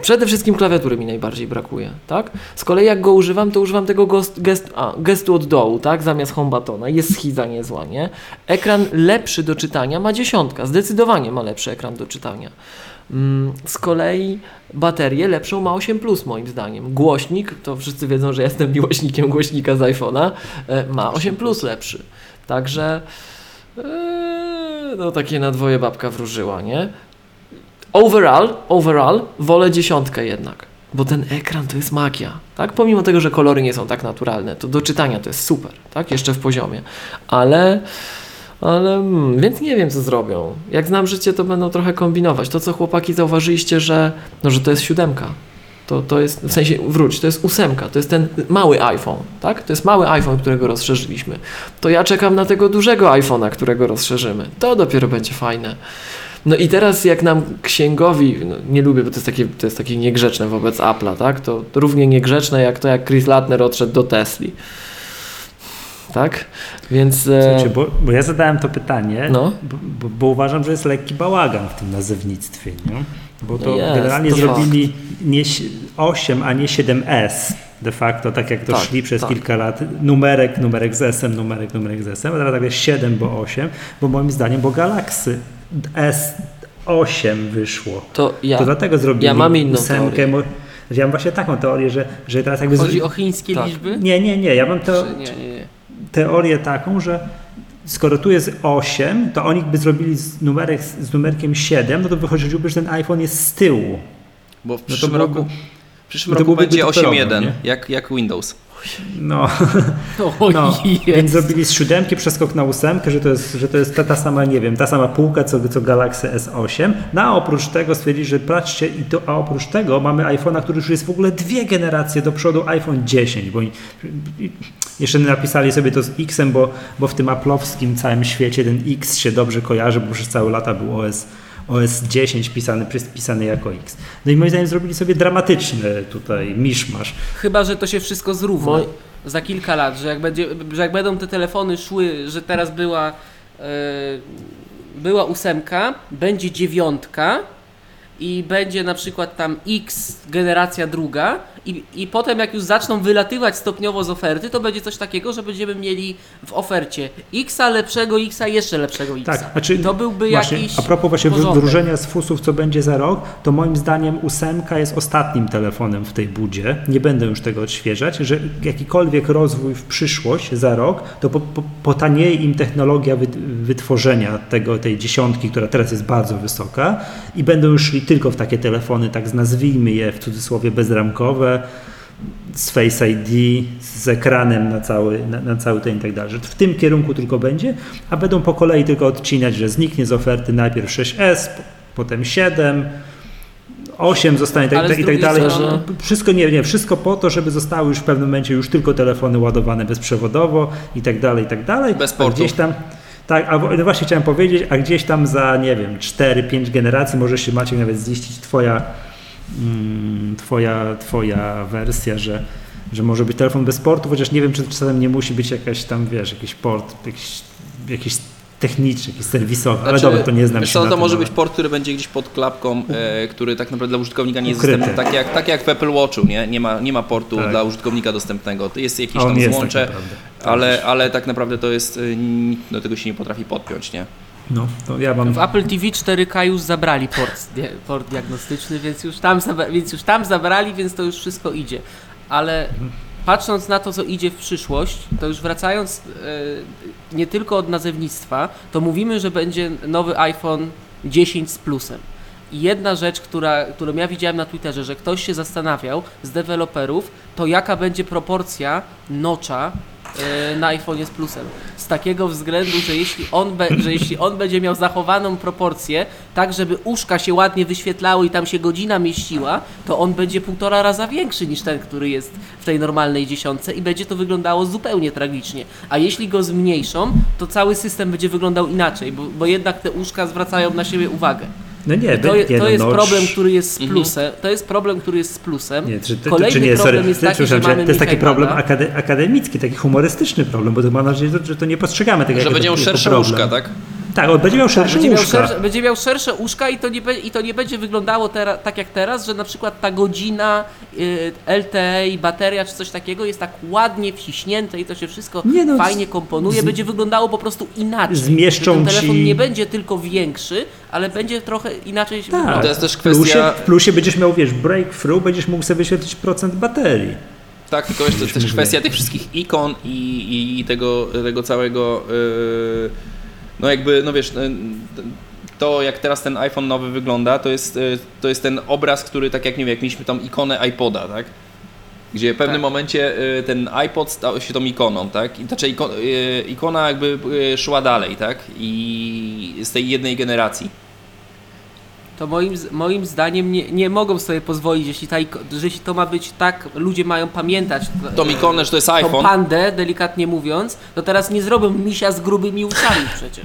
Przede wszystkim klawiatury mi najbardziej brakuje, tak? Z kolei jak go używam, to używam tego gest, gest, a, gestu od dołu, tak? Zamiast homebatona. Jest schiza niezła, nie? Ekran lepszy do czytania ma dziesiątka. Zdecydowanie ma lepszy ekran do czytania. Z kolei baterię lepszą ma osiem plus moim zdaniem. Głośnik, to wszyscy wiedzą, że jestem miłośnikiem głośnika z iPhone'a, ma osiem plus lepszy. Także no takie na dwoje babka wróżyła, nie? Overall, overall wolę dziesiątkę jednak, bo ten ekran to jest magia, tak? Pomimo tego, że kolory nie są tak naturalne, to do czytania to jest super, tak? Jeszcze w poziomie, ale, ale więc nie wiem, co zrobią. Jak znam życie, to będą trochę kombinować. To, co chłopaki zauważyliście, że, no, że to jest siódemka, to, to jest, w sensie wróć, to jest ósemka, to jest ten mały iPhone, tak? To jest mały iPhone, którego rozszerzyliśmy. To ja czekam na tego dużego iPhone'a, którego rozszerzymy. To dopiero będzie fajne. No i teraz jak nam księgowi, no nie lubię, bo to jest takie, to jest takie niegrzeczne wobec Apple'a, tak? To, to równie niegrzeczne jak to, jak Chris Latner odszedł do Tesli. Tak? Więc... Słuchajcie, bo, bo ja zadałem to pytanie, no. bo, bo, bo uważam, że jest lekki bałagan w tym nazewnictwie, nie? Bo to yes, generalnie to zrobili nie osiem, a nie siedem S. De facto, tak jak to tak, szli przez tak. kilka lat, numerek, numerek z S-em, numerek, numerek z S-em, a teraz tak jest siedem, bo osiem, bo moim zdaniem, bo Galaxy S osiem wyszło. To, ja, to dlatego zrobili ja mam inną ósemkę. Teorię. Ja mam właśnie taką teorię, że, że teraz jakby... Chodzi o chińskie tak. liczby? Nie, nie, nie. Ja mam teo... nie, nie, nie. teorię taką, że skoro tu jest osiem, to oni by zrobili z, numerek, z numerkiem siedem, no to wychodziłoby, że ten iPhone jest z tyłu. Bo w przyszłym no roku... W przyszłym roku będzie osiem jeden, jak, jak Windows. No, no, no. Więc zrobili z siódemki przeskok na ósemkę, że to jest, że to jest ta, ta sama, nie wiem, ta sama półka, co, co Galaxy S osiem. No a oprócz tego stwierdzili, że patrzcie, i to, a oprócz tego mamy iPhone'a, który już jest w ogóle dwie generacje do przodu, iPhone dziesięć, bo i, i, jeszcze napisali sobie to z X-em, bo, bo w tym aplowskim całym świecie ten X się dobrze kojarzy, bo przez całe lata był O S O S dziesięć pisany, pisany jako X. No i moim zdaniem zrobili sobie dramatyczny tutaj miszmasz. Chyba, że to się wszystko zrówna Moi... za kilka lat, że jak, będzie, że jak będą te telefony szły, że teraz była yy, była ósemka, będzie dziewiątka i będzie na przykład tam X generacja druga i, i potem jak już zaczną wylatywać stopniowo z oferty, to będzie coś takiego, że będziemy mieli w ofercie X-a lepszego, X-a jeszcze lepszego X-a. Tak, znaczy, to byłby właśnie, jakiś a propos właśnie wróżenia z fusów, co będzie za rok, to moim zdaniem ósemka jest ostatnim telefonem w tej budzie. Nie będę już tego odświeżać, że jakikolwiek rozwój w przyszłość za rok, to po, po, potanieje im technologia wytworzenia tego, tej dziesiątki, która teraz jest bardzo wysoka i będą już szli tylko w takie telefony, tak nazwijmy je w cudzysłowie bezramkowe, kamerę, z Face I D, z ekranem na cały, na, na cały ten i tak dalej. W tym kierunku tylko będzie, a będą po kolei tylko odcinać, że zniknie z oferty najpierw six S, potem siedem, osiem zostanie tak, tak, i tak dalej. Że... Wszystko nie, nie, wszystko po to, żeby zostały już w pewnym momencie już tylko telefony ładowane bezprzewodowo i tak dalej, i tak dalej. Bez portów. Gdzieś tam, tak, a właśnie chciałem powiedzieć, a gdzieś tam za, nie wiem, cztery pięć generacji może się Maciek nawet ziścić twoja Twoja, twoja wersja, że, że może być telefon bez portu, chociaż nie wiem, czy czasem nie musi być jakaś tam, wiesz, jakiś port, jakiś, jakiś techniczny, jakiś serwisowy, znaczy, ale dobra, to nie znam wiesz, się. To, to może nawet być port, który będzie gdzieś pod klapką, e, który tak naprawdę dla użytkownika nie jest ukryty. Dostępny, tak jak, tak jak w Apple Watchu, nie, nie, ma, nie ma portu tak. dla użytkownika dostępnego, to jest jakieś tam jest złącze, tak ale, ale tak naprawdę to jest, nikt do tego się nie potrafi podpiąć, nie? No, to ja mam... W Apple T V cztery K już zabrali port, port diagnostyczny, więc już, tam zabra- więc już tam zabrali, więc to już wszystko idzie. Ale patrząc na to, co idzie w przyszłość, to już wracając yy, nie tylko od nazewnictwa, to mówimy, że będzie nowy iPhone dziesięć z plusem. I jedna rzecz, która, którą ja widziałem na Twitterze, że ktoś się zastanawiał z deweloperów, to jaka będzie proporcja notcha na iPhone'ie z plusem. Z takiego względu, że jeśli on, be, że jeśli on będzie miał zachowaną proporcję, tak żeby uszka się ładnie wyświetlały i tam się godzina mieściła, to on będzie półtora raza większy niż ten, który jest w tej normalnej dziesiątce i będzie to wyglądało zupełnie tragicznie. A jeśli go zmniejszą, to cały system będzie wyglądał inaczej, bo, bo jednak te uszka zwracają na siebie uwagę. No nie, to, nie, to no jest notch. problem, który jest z plusem. Mhm. To jest problem, który jest z plusem. Nie, czy, Kolejny czy nie, problem sorry, jest taki, że mamy To jest taki problem akade, akademicki, taki humorystyczny problem, bo to mam nadzieję, że to nie postrzegamy tego. Że będzie miał szersze łóżka, tak? Tak, on będzie miał szersze będzie miał łóżka. Szersze, będzie miał szersze łóżka i to nie, i to nie będzie wyglądało tera, tak jak teraz, że na przykład ta godzina y, L T E, bateria czy coś takiego jest tak ładnie wciśnięte i to się wszystko nie no, fajnie komponuje. Z, będzie wyglądało po prostu inaczej. Zmieszczą ten telefon ci... nie będzie tylko większy, ale będzie trochę inaczej. Tak. No to jest też kwestia... plusie, w plusie będziesz miał, wiesz, breakthrough, będziesz mógł sobie wyświetlić procent baterii. Tak, tylko jest to też kwestia tych wszystkich ikon i, i, i tego, tego całego... Yy... No jakby, no wiesz, to jak teraz ten iPhone nowy wygląda, to jest, to jest ten obraz, który tak jak, nie wiem, jak mieliśmy tam ikonę iPoda, tak? Gdzie w pewnym tak. momencie ten iPod stał się tą ikoną, tak? I znaczy ikona jakby szła dalej, tak? I z tej jednej generacji. To moim, moim zdaniem nie, nie mogą sobie pozwolić, jeśli, ta, jeśli to ma być tak, ludzie mają pamiętać tą ikonę, że to jest iPhone. Tą pandę, delikatnie mówiąc, to teraz nie zrobią misia z grubymi uszami przecież.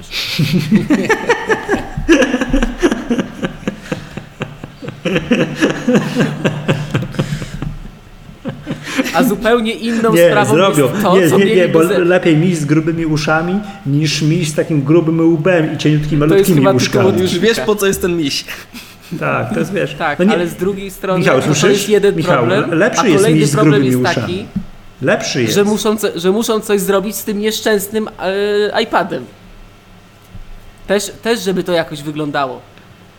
A zupełnie inną nie, sprawą zrobią. jest to, nie, co nie, nie, bo ze... lepiej miś z grubymi uszami, niż miś z takim grubym łbem i cieniutkimi, malutkimi uszkami. Już wiesz, po co jest ten miś. Tak, to jest, wiesz. Tak, no nie, ale z drugiej strony Michał, to, to jest jeden Michał, problem, lepszy a kolejny jest miś z problem jest taki, uszami. Lepszy jest. Że, muszą, że muszą coś zrobić z tym nieszczęsnym yy, iPadem. Też, też, żeby to jakoś wyglądało.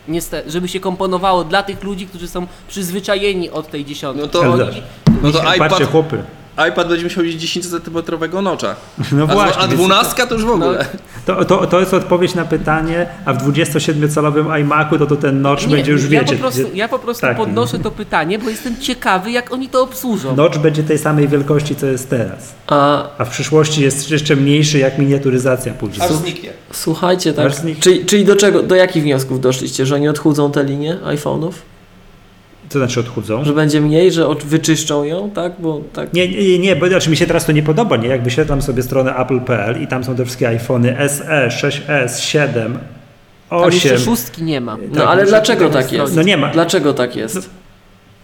Niestety, żeby się komponowało dla tych ludzi, którzy są przyzwyczajeni od tej dziesiątki. No to, oni, no to iPad, patrzcie, chłopy. iPad będzie musiał mieć dziesięciocentimetrowego notcha. No właśnie. A dwunastka to już w ogóle. No. To, to, to jest odpowiedź na pytanie, a w dwudziestosiedmiocalowym iMacu to, to ten notch nie, będzie już, ja wiecie. Po prostu, ja po prostu tak, podnoszę no. to pytanie, bo jestem ciekawy, jak oni to obsłużą. Notch będzie tej samej wielkości, co jest teraz. A, a w przyszłości jest jeszcze mniejszy, jak miniaturyzacja pójdzie. Aż zniknie. Słuchajcie, tak. Czyli, czyli do czego, do jakich wniosków doszliście? Że oni odchudzą te linie iPhone'ów? To znaczy odchudzą? Że będzie mniej, że wyczyszczą ją, tak? Bo tak... Nie, nie, nie, bo znaczy mi się teraz to nie podoba, nie? Jak wyświetlam sobie stronę apple kropka p l i tam są te wszystkie iPhony S E, six S, siedem, osiem. Tam jeszcze szóstki nie ma. No tak, ale dlaczego tak jest? No nie ma. Dlaczego tak jest? No,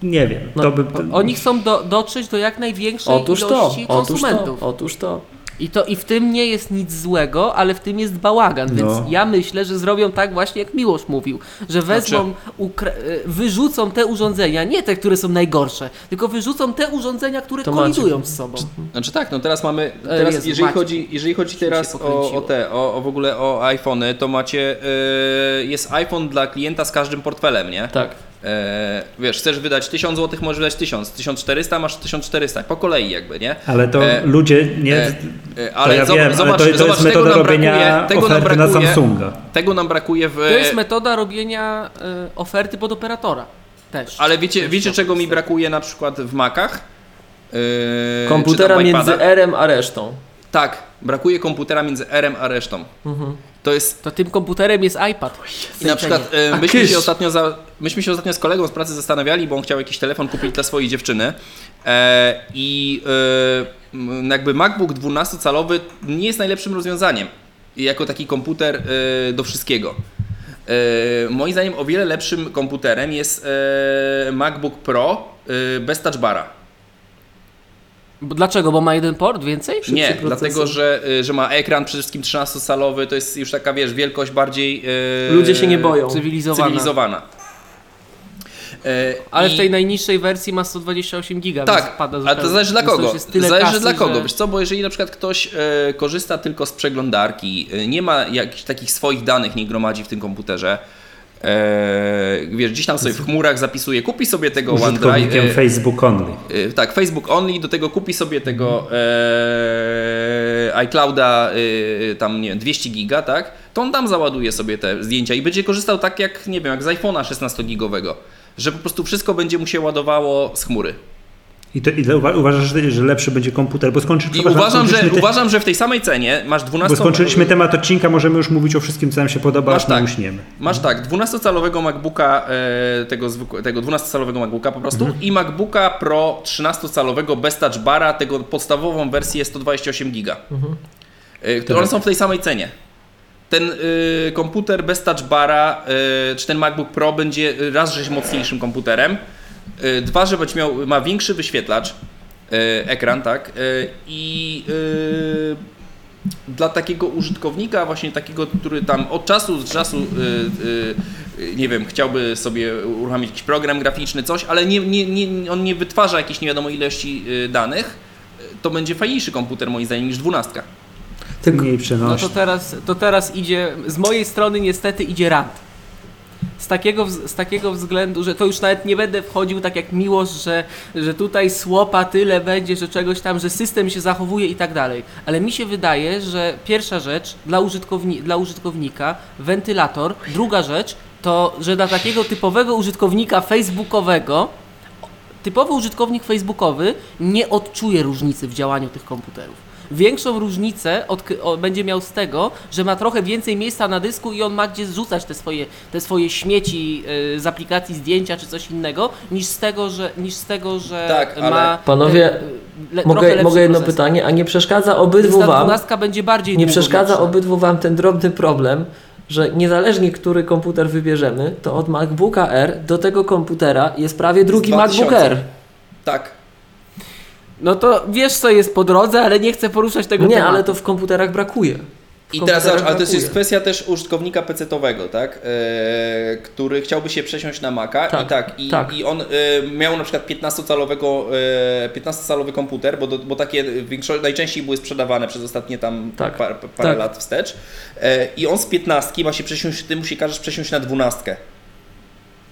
nie wiem. No, to by... Oni chcą do, dotrzeć do jak największej otóż ilości to, konsumentów. Otóż to, otóż to. I, to, I w tym nie jest nic złego, ale w tym jest bałagan, no. Więc ja myślę, że zrobią tak właśnie jak Miłosz mówił, że wezmą, ukra- wyrzucą te urządzenia, nie te, które są najgorsze, tylko wyrzucą te urządzenia, które to kolidują macie. z sobą. Znaczy tak, no teraz mamy, teraz, Jezu, jeżeli, chodzi, jeżeli chodzi teraz o, o te, o, o w ogóle o iPhony, to macie, yy, jest iPhone dla klienta z każdym portfelem, nie? Tak. Eee, wiesz, chcesz wydać tysiąc złotych, możesz wydać tysiąc, tysiąc czterysta, masz tysiąc czterysta, po kolei jakby, nie? Ale to eee, ludzie nie... Eee, eee, ale ja zobacz, wiem, zobacz, ale to, to zobacz, jest metoda robienia brakuje, oferty brakuje, na Samsunga. Tego nam brakuje w... To jest metoda robienia e, oferty pod operatora. Też. Ale wiecie, też wiecie czego mi brakuje na przykład w Macach? Yy, komputera między R-em a resztą. Tak, brakuje komputera między R-em a resztą. Mhm. To jest... to tym komputerem jest iPad. I na przykład y, myśmy, się ostatnio za, myśmy się ostatnio z kolegą z pracy zastanawiali, bo on chciał jakiś telefon kupić dla swojej dziewczyny e, i y, jakby MacBook dwunastocalowy nie jest najlepszym rozwiązaniem jako taki komputer y, do wszystkiego. Y, moim zdaniem o wiele lepszym komputerem jest y, MacBook Pro y, bez Touch Bara. Dlaczego? Bo ma jeden port więcej? Szybszy nie, procesor. Dlatego, że, że ma ekran przede wszystkim trzynastocalowy, to jest już taka, wiesz, wielkość bardziej... Yy, Ludzie się nie boją. Cywilizowana. cywilizowana. Yy, Ale i... w tej najniższej wersji ma sto dwadzieścia osiem giga. Tak, ale to zależy dla kogo. Zależy kasy, dla kogo, że... wiesz co, bo jeżeli na przykład ktoś yy, korzysta tylko z przeglądarki, yy, nie ma jakichś takich swoich danych, nie gromadzi w tym komputerze, Eee, wiesz, gdzieś tam sobie w chmurach zapisuje, kupi sobie tego OneDrive. Użytkownikiem eee, Facebook Only. Eee, tak, Facebook Only, do tego kupi sobie tego eee, iClouda eee, tam nie, dwieście giga, tak? To on tam załaduje sobie te zdjęcia i będzie korzystał tak jak, nie wiem, jak z iPhone'a szesnastogigowego, że po prostu wszystko będzie mu się ładowało z chmury. I, to, i uwa- uważasz, że lepszy będzie komputer, bo skończy, I uważam, że, te... uważam, że w tej samej cenie masz dwunastocalowego... Bo skończyliśmy temat odcinka, możemy już mówić o wszystkim, co nam się podoba, aż tak, nie uśniemy. Masz tak, dwunastocalowego MacBooka, tego, zwykłe, tego dwunastocalowego MacBooka po prostu mhm. i MacBooka Pro trzynastocalowego bez Touch Bara, tego podstawową wersję sto dwadzieścia osiem giga, mhm. które one są w tej samej cenie. Ten y, komputer bez Touch Bara, y, czy ten MacBook Pro będzie raz, żeś mocniejszym komputerem, dwa, że będzie miał, ma większy wyświetlacz, yy, ekran, tak, yy, i yy, dla takiego użytkownika właśnie takiego, który tam od czasu do czasu, yy, yy, nie wiem, chciałby sobie uruchomić jakiś program graficzny, coś, ale nie, nie, nie, on nie wytwarza jakiejś nie wiadomo ilości danych, to będzie fajniejszy komputer moim zdaniem niż dwunastka. Tylko mniej przenośny. No to teraz, to teraz idzie, z mojej strony niestety idzie rant. Z takiego, z takiego względu, że to już nawet nie będę wchodził tak jak Miłosz, że, że tutaj słopa tyle będzie, że czegoś tam, że system się zachowuje i tak dalej. Ale mi się wydaje, że pierwsza rzecz dla, użytkowni- dla użytkownika, wentylator, druga rzecz to, że dla takiego typowego użytkownika facebookowego, typowy użytkownik facebookowy nie odczuje różnicy w działaniu tych komputerów. Większą różnicę odkry- o, będzie miał z tego, że ma trochę więcej miejsca na dysku i on ma gdzie zrzucać te swoje, te swoje śmieci yy, z aplikacji zdjęcia czy coś innego, niż z tego, że, niż z tego, że tak, ma... Ale... Panowie, le- mogę, mogę jedno procesor. pytanie, a nie przeszkadza obydwu wam... będzie bardziej nie przeszkadza obydwu wam ten drobny problem, że niezależnie, który komputer wybierzemy, to od MacBooka Air do tego komputera jest prawie drugi MacBook Air. Tak. No to wiesz, co jest po drodze, ale nie chcę poruszać tego nie, tematu. Nie, ale to w komputerach brakuje. W I teraz, ale to jest kwestia też użytkownika pecetowego, tak? Yy, który chciałby się przesiąść na Maca tak, i tak, i, tak. i on y, miał na przykład piętnastocalowego, y, piętnastocalowy komputer, bo, do, bo takie większo- najczęściej były sprzedawane przez ostatnie tam tak, par, parę tak. lat wstecz. Yy, I on z piętnastki ma się przesiąść, ty mu się każesz przesiąść na dwunastkę.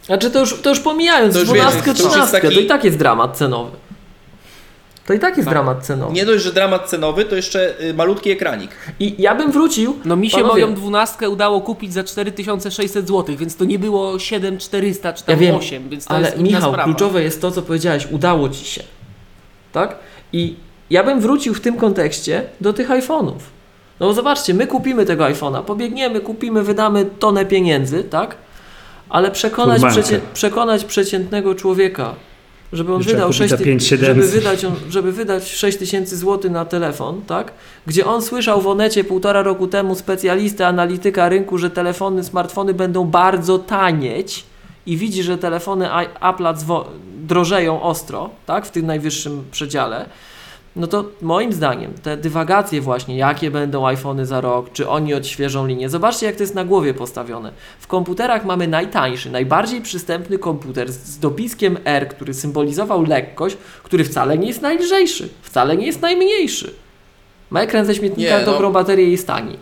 Znaczy to już, to już pomijając, to już dwunastkę, trzynastkę, to, taki... to i tak jest dramat cenowy. To i tak jest tak. dramat cenowy. Nie dość, że dramat cenowy, to jeszcze malutki ekranik. I ja bym wrócił. No mi się moją dwunastkę udało kupić za cztery tysiące sześćset złotych, więc to nie było siedem tysięcy czterysta czy tam ja osiem, więc to ale jest Michał, sprawa. Kluczowe jest to, co powiedziałeś, udało ci się. Tak? I ja bym wrócił w tym kontekście do tych iPhone'ów. No bo zobaczcie, my kupimy tego iPhone'a, pobiegniemy, kupimy, wydamy tonę pieniędzy, tak? Ale przekonać, przecie, przekonać przeciętnego człowieka, żeby on wydał sześć, żeby wydać, żeby wydać sześć tysięcy złotych na telefon, tak? Gdzie on słyszał w Onecie półtora roku temu specjalistę, analityka rynku, że telefony, smartfony będą bardzo tanieć i widzi, że telefony Apple'a dzwo- drożeją ostro, tak? W tym najwyższym przedziale. No to moim zdaniem te dywagacje właśnie, jakie będą iPhony za rok, czy oni odświeżą linię. Zobaczcie, jak to jest na głowie postawione. W komputerach mamy najtańszy, najbardziej przystępny komputer z dopiskiem R, który symbolizował lekkość, który wcale nie jest najlżejszy, wcale nie jest najmniejszy. Ma ekran ze śmietnika, nie, no. dobrą baterię i jest tani.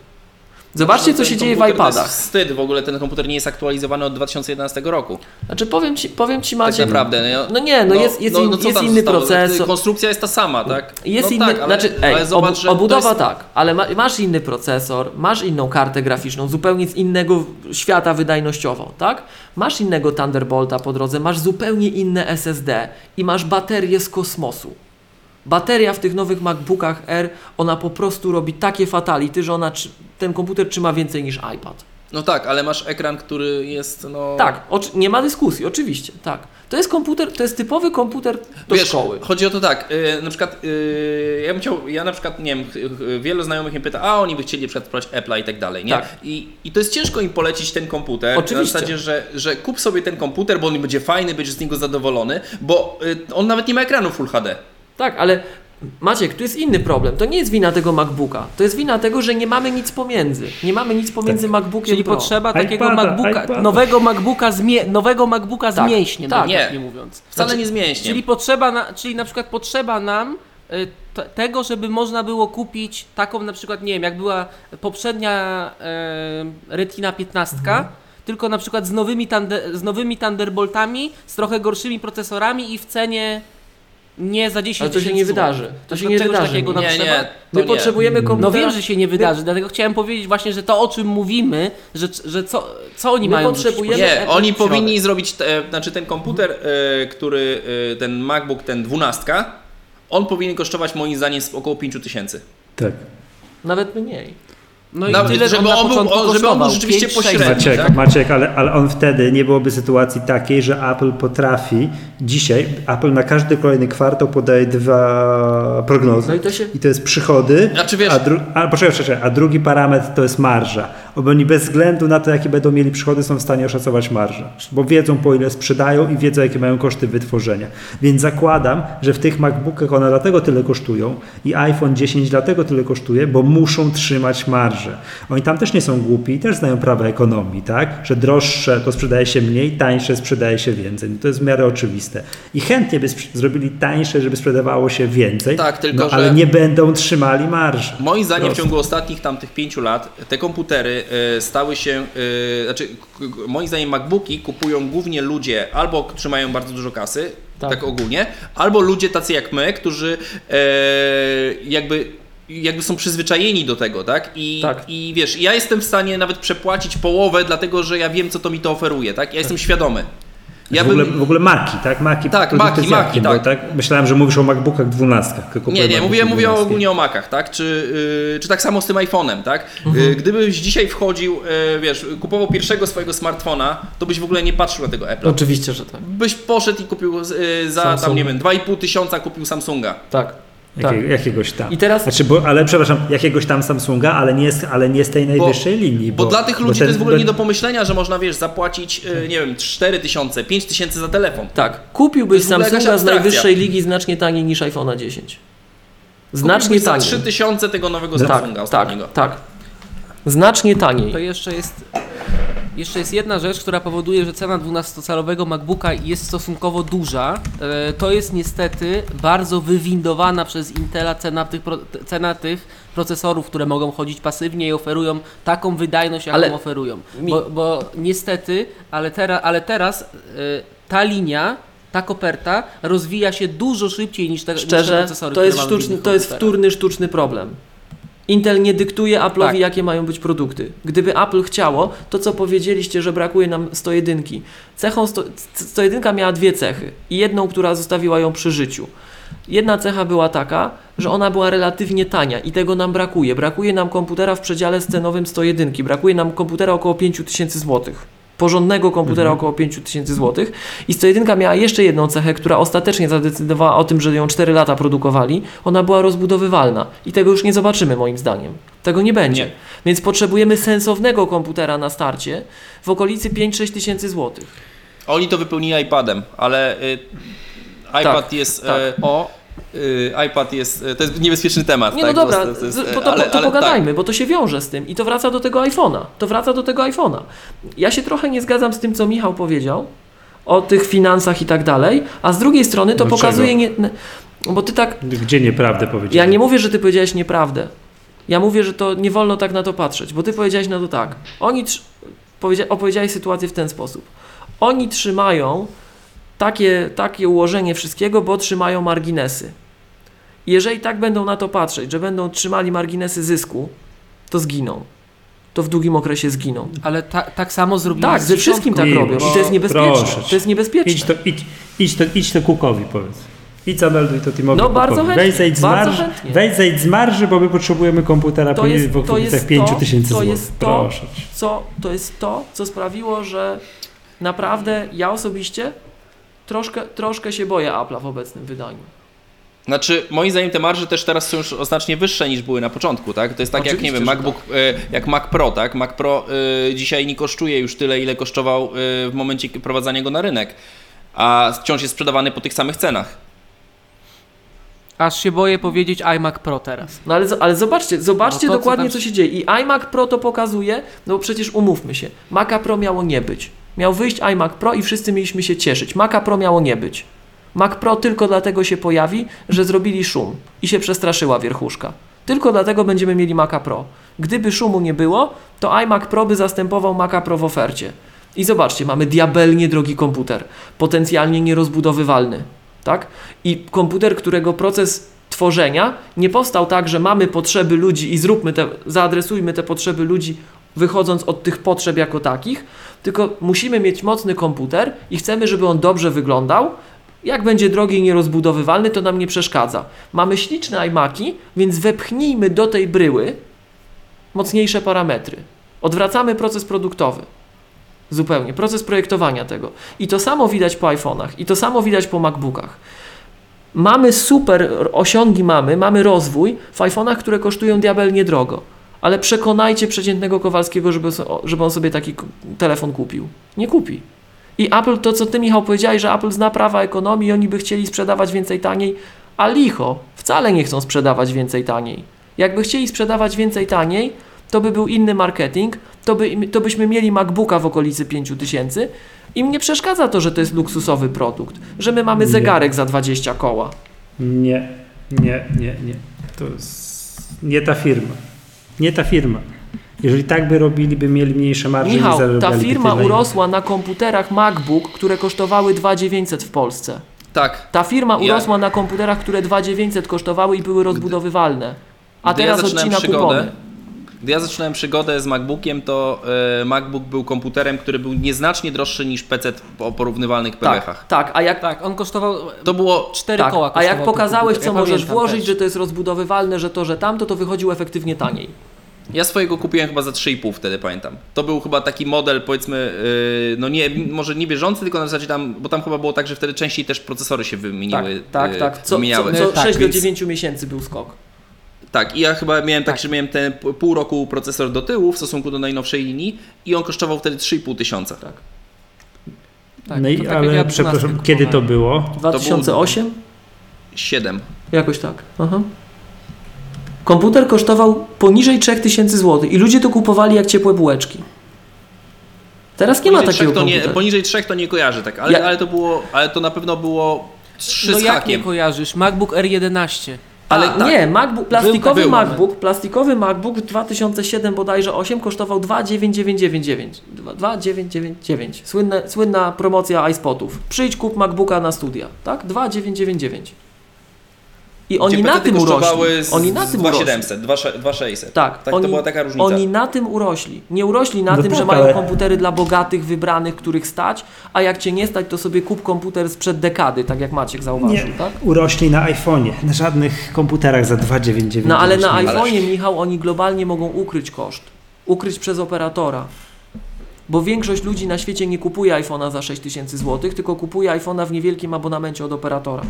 Zobaczcie, no, co się dzieje w iPadach. To jest wstyd, w ogóle ten komputer nie jest aktualizowany od dwa tysiące jedenastego roku. Znaczy powiem Ci, powiem ci Maciek... Tak naprawdę. No, no nie, no, no jest, jest, no, no, jest inny stało? procesor. Konstrukcja jest ta sama, tak? Jest no inny, tak, ale, znaczy, ej, ale zobacz, obudowa jest... tak, ale ma, masz inny procesor, masz inną kartę graficzną, zupełnie z innego świata wydajnościowo, tak? Masz innego Thunderbolta po drodze, masz zupełnie inne S S D i masz baterię z kosmosu. Bateria w tych nowych MacBookach Air, ona po prostu robi takie fatality, że ona, ten komputer trzyma więcej niż iPad. No tak, ale masz ekran, który jest no... Tak, oczy- nie ma dyskusji, oczywiście, tak. To jest komputer, to jest typowy komputer do Wiesz, szkoły. Chodzi o to tak, yy, na przykład yy, ja bym chciał, ja na przykład, nie wiem, wielu znajomych mnie pyta, a oni by chcieli na przykład wprowadzić Apple'a i tak dalej, nie? Tak. I, I to jest ciężko im polecić ten komputer. Oczywiście. Na zasadzie, że, że kup sobie ten komputer, bo on będzie fajny, będziesz z niego zadowolony, bo yy, on nawet nie ma ekranu Full H D. Tak, ale Maciek, tu jest inny problem. To nie jest wina tego MacBooka. To jest wina tego, że nie mamy nic pomiędzy. Nie mamy nic pomiędzy tak. MacBookiem Czyli i Pro. potrzeba iPada, takiego MacBooka, iPada. nowego MacBooka z, mie- nowego MacBooka z tak, mięśniem, tak. Nie. nie mówiąc. Wcale znaczy, nie z mięśniem. Czyli potrzeba, na, czyli na przykład potrzeba nam y, t- tego, żeby można było kupić taką na przykład, nie wiem, jak była poprzednia y, Retina piętnaście, mhm. tylko na przykład z nowymi, tande- z nowymi Thunderboltami, z trochę gorszymi procesorami i w cenie... Nie za dziesięć tysięcy. Ale to się nie wydarzy. To się nie wydarzy. Nie, nie, my potrzebujemy komputera. No wiem, że się nie wydarzy, dlatego chciałem powiedzieć właśnie, że to, o czym mówimy, że, że co, co oni my mają potrzebujemy. Nie, oni powinni środek. zrobić, te, znaczy ten komputer, mhm. który, ten MacBook, ten dwanaście, on powinien kosztować moim zdaniem około pięć tysięcy. Tak. Nawet mniej. No no i tyle, żeby, on on był, żeby on był rzeczywiście pośredni. Maciek, tak? Maciek ale, ale on wtedy nie byłoby sytuacji takiej, że Apple potrafi, dzisiaj Apple na każdy kolejny kwartał podaje dwa prognozy. No i, to się... I to jest przychody, znaczy, wiesz... a, dru... a, poczekaj, poczekaj, a drugi parametr to jest marża. Bo oni bez względu na to, jakie będą mieli przychody, są w stanie oszacować marżę. Bo wiedzą, po ile sprzedają i wiedzą, jakie mają koszty wytworzenia. Więc zakładam, że w tych MacBookach one dlatego tyle kosztują i iPhone dziesięć dlatego tyle kosztuje, bo muszą trzymać marżę. Oni tam też nie są głupi i też znają prawa ekonomii, tak? Że droższe to sprzedaje się mniej, tańsze sprzedaje się więcej. No to jest w miarę oczywiste. I chętnie by sprz- zrobili tańsze, żeby sprzedawało się więcej, tak, tylko, no, ale że... nie będą trzymali marży. Moim zdaniem Proste. w ciągu ostatnich tamtych pięciu lat te komputery stały się, znaczy moim zdaniem MacBooki kupują głównie ludzie, albo trzymają bardzo dużo kasy, tak, tak ogólnie, albo ludzie tacy jak my, którzy jakby jakby są przyzwyczajeni do tego, tak? I, tak? I wiesz, ja jestem w stanie nawet przepłacić połowę, dlatego że ja wiem, co to mi to oferuje, tak? Ja jestem tak. świadomy. Ja w, bym... ogóle, w ogóle Maki, tak? Maki, tak, Maki, Maki, tak. tak. Myślałem, że mówisz o MacBookach dwunastkach. Nie, nie, mówię, mówię ogólnie o Macach, tak? Czy, yy, czy tak samo z tym iPhone'em, tak? Mhm. Yy, gdybyś dzisiaj wchodził, yy, wiesz, kupował pierwszego swojego smartfona, to byś w ogóle nie patrzył na tego Apple'a. Oczywiście, że tak. Byś poszedł i kupił yy, za, Samsung. tam nie wiem, dwa i pół tysiąca kupił Samsunga. Tak. Jakie, tak. Jakiegoś tam. I teraz... znaczy, bo, ale przepraszam, jakiegoś tam Samsunga, ale nie, ale nie z tej najwyższej bo, linii. Bo, bo dla tych ludzi ten, to jest w ogóle nie do pomyślenia, że można, wiesz, zapłacić, tak. nie wiem, cztery tysiące, pięć tysięcy za telefon. Tak. Kupiłbyś Samsunga z najwyższej ligi znacznie taniej niż iPhone'a dziesięć. Znacznie taniej. Za trzy tysiące tego nowego Samsunga tak, ostatniego. Tak, tak. Znacznie taniej. To jeszcze jest... Jeszcze jest jedna rzecz, która powoduje, że cena dwunastocalowego MacBooka jest stosunkowo duża. To jest niestety bardzo wywindowana przez Intela cena tych, cena tych procesorów, które mogą chodzić pasywnie i oferują taką wydajność, jaką ale oferują. Mi... Bo, bo niestety, ale, tera, ale teraz ta linia, ta koperta rozwija się dużo szybciej niż te, Szczerze, niż te procesory. To jest, sztuczny, to jest wtórny, sztuczny problem. Intel nie dyktuje Apple'owi, tak. jakie mają być produkty. Gdyby Apple chciało, to co powiedzieliście, że brakuje nam sto jeden. Cechą sto, sto jeden miała dwie cechy i jedną, która zostawiła ją przy życiu. Jedna cecha była taka, że ona była relatywnie tania i tego nam brakuje. Brakuje nam komputera w przedziale cenowym sto jeden. Brakuje nam komputera około pięć tysięcy złotych. Porządnego komputera mhm. około pięć tysięcy złotych. I sto jeden miała jeszcze jedną cechę, która ostatecznie zadecydowała o tym, że ją cztery lata produkowali. Ona była rozbudowywalna i tego już nie zobaczymy moim zdaniem. Tego nie będzie. Nie. Więc potrzebujemy sensownego komputera na starcie w okolicy pięć do sześciu tysięcy złotych. Oni to wypełnili iPadem, ale y, iPad tak, jest tak. Y, o... iPad jest, to jest niebezpieczny temat. Nie, no tak, dobra, to, to, jest, to, to, ale, to ale, pogadajmy, tak. bo to się wiąże z tym i to wraca do tego iPhone'a. To wraca do tego iPhone'a. Ja się trochę nie zgadzam z tym, co Michał powiedział o tych finansach i tak dalej, a z drugiej strony to no pokazuje... Nie, bo ty tak... Gdzie nieprawdę powiedziałeś? Ja nie mówię, że ty powiedziałeś nieprawdę. Ja mówię, że to nie wolno tak na to patrzeć, bo ty powiedziałeś na to tak. Oni tr- powiedzia- opowiedziałeś sytuację w ten sposób. Oni trzymają takie, takie ułożenie wszystkiego, bo trzymają marginesy. Jeżeli tak będą na to patrzeć, że będą trzymali marginesy zysku, to zginą. To w długim okresie zginą. Ale ta, tak samo zrobili. Tak, ze wszystkim tak robią. I to jest niebezpieczne. To jest niebezpieczne. Idź to, idź, idź to, idź to Cookowi, powiedz. Idź zamelduj to Timowi. No bardzo chętnie. Weź zejdź z marży, weź zejdź z marży, bo my potrzebujemy komputera to jest, w okolicach pięć tysięcy złotych. Proszę. Co, to jest to, co sprawiło, że naprawdę ja osobiście troszkę, troszkę się boję Apple'a w obecnym wydaniu. Znaczy, moim zdaniem te marże też teraz są już znacznie wyższe niż były na początku, tak? To jest tak oczywiście, jak, nie wiem, MacBook, tak. Y, jak Mac Pro, tak? Mac Pro y, dzisiaj nie kosztuje już tyle, ile kosztował y, w momencie prowadzenia go na rynek, a wciąż jest sprzedawany po tych samych cenach. Aż się boję powiedzieć iMac Pro teraz. No ale, ale zobaczcie, zobaczcie no to, dokładnie co, tam... co się dzieje i iMac Pro to pokazuje, no bo przecież umówmy się, Maca Pro miało nie być. Miał wyjść iMac Pro i wszyscy mieliśmy się cieszyć. Maca Pro miało nie być. Mac Pro tylko dlatego się pojawi, że zrobili szum i się przestraszyła wierchuszka. Tylko dlatego będziemy mieli Maca Pro. Gdyby szumu nie było, to iMac Pro by zastępował Maca Pro w ofercie. I zobaczcie, mamy diabelnie drogi komputer, potencjalnie nierozbudowywalny, tak? I komputer, którego proces tworzenia nie powstał tak, że mamy potrzeby ludzi i zróbmy te, zaadresujmy te potrzeby ludzi, wychodząc od tych potrzeb jako takich, tylko musimy mieć mocny komputer i chcemy, żeby on dobrze wyglądał. Jak będzie drogi i nierozbudowywalny, to nam nie przeszkadza. Mamy śliczne iMaki, więc wepchnijmy do tej bryły mocniejsze parametry. Odwracamy proces produktowy. Zupełnie. Proces projektowania tego. I to samo widać po iPhone'ach. I to samo widać po MacBookach. Mamy super osiągi, mamy, mamy rozwój w iPhone'ach, które kosztują diabelnie drogo. Ale przekonajcie przeciętnego Kowalskiego, żeby, żeby on sobie taki telefon kupił. Nie kupi. I Apple, to co ty Michał powiedziałeś, że Apple zna prawa ekonomii i oni by chcieli sprzedawać więcej taniej, a licho, wcale nie chcą sprzedawać więcej taniej. Jakby chcieli sprzedawać więcej taniej, to by był inny marketing, to, by, to byśmy mieli MacBooka w okolicy pięć tysięcy. Im nie przeszkadza to, że to jest luksusowy produkt, że my mamy nie. zegarek za dwadzieścia koła. Nie, nie, nie, nie. To jest nie ta firma. Nie ta firma. Jeżeli tak by robili, by mieli mniejsze marże. Michał, ta firma urosła na komputerach MacBook, które kosztowały dwa tysiące dziewięćset w Polsce. Tak. Ta firma urosła ja. na komputerach, które dwa tysiące dziewięćset kosztowały i były rozbudowywalne. A gdy teraz ja odcina przygodę, kupony. Gdy ja zaczynałem przygodę z MacBookiem, to yy, MacBook był komputerem, który był nieznacznie droższy niż P C o porównywalnych pewechach. Tak, tak, a jak tak, on kosztował to było cztery tak, koła. A jak pokazałeś, co ja możesz włożyć, też. że to jest rozbudowywalne, że to, że tamto, to wychodziło efektywnie taniej. Ja swojego kupiłem chyba za trzy i pół wtedy, pamiętam. To był chyba taki model, powiedzmy, yy, no nie, może nie bieżący, tylko na zasadzie tam, bo tam chyba było tak, że wtedy częściej też procesory się wymieniły. Tak, tak, tak. Co, co, co tak, sześć więc... do dziewięciu miesięcy był skok. Tak, i ja chyba miałem tak, tak że miałem ten pół roku procesor do tyłu w stosunku do najnowszej linii i on kosztował wtedy trzy i pół tysiąca. Tak. tak no i ale, ja przepraszam, kiedy to było? dwa tysiące osiem? siedem. Jakoś tak, aha. Komputer kosztował poniżej trzy tysiące złotych i ludzie to kupowali jak ciepłe bułeczki. Teraz nie poniżej ma takiego komputera. Poniżej trzech to nie kojarzy, tak, ale, ja... ale, to, było, ale to na pewno było trzy no z hakiem. No jak nie kojarzysz? MacBook Air jedenaście. Ale A, nie, tak. MacBook, plastikowy, był, był MacBook, plastikowy MacBook dwa tysiące siedem bodajże osiem kosztował dwa tysiące dziewięćset dziewięćdziesiąt dziewięć. dwa tysiące dziewięćset dziewięćdziesiąt dziewięć. Słynne, słynna promocja iSpotów. Przyjdź, kup MacBooka na studia, tak? dwa tysiące dziewięćset dziewięćdziesiąt dziewięć. I oni na tym urośli. Z, oni na tym dwa tysiące siedemset, dwa tysiące sześćset. Tak, tak oni, to była taka różnica. Oni na tym urośli. Nie urośli na no tym, tak, że mają ale... komputery dla bogatych, wybranych, których stać, a jak cię nie stać, to sobie kup komputer sprzed dekady, tak jak Maciek zauważył. Nie. Tak? Urośli na iPhonie, na żadnych komputerach za dwa tysiące dziewięćset dziewięćdziesiąt. No ale na iPhonie, Michał, oni globalnie mogą ukryć koszt. Ukryć przez operatora. Bo większość ludzi na świecie nie kupuje iPhone'a za sześć tysięcy złotych, tylko kupuje iPhone'a w niewielkim abonamencie od operatora.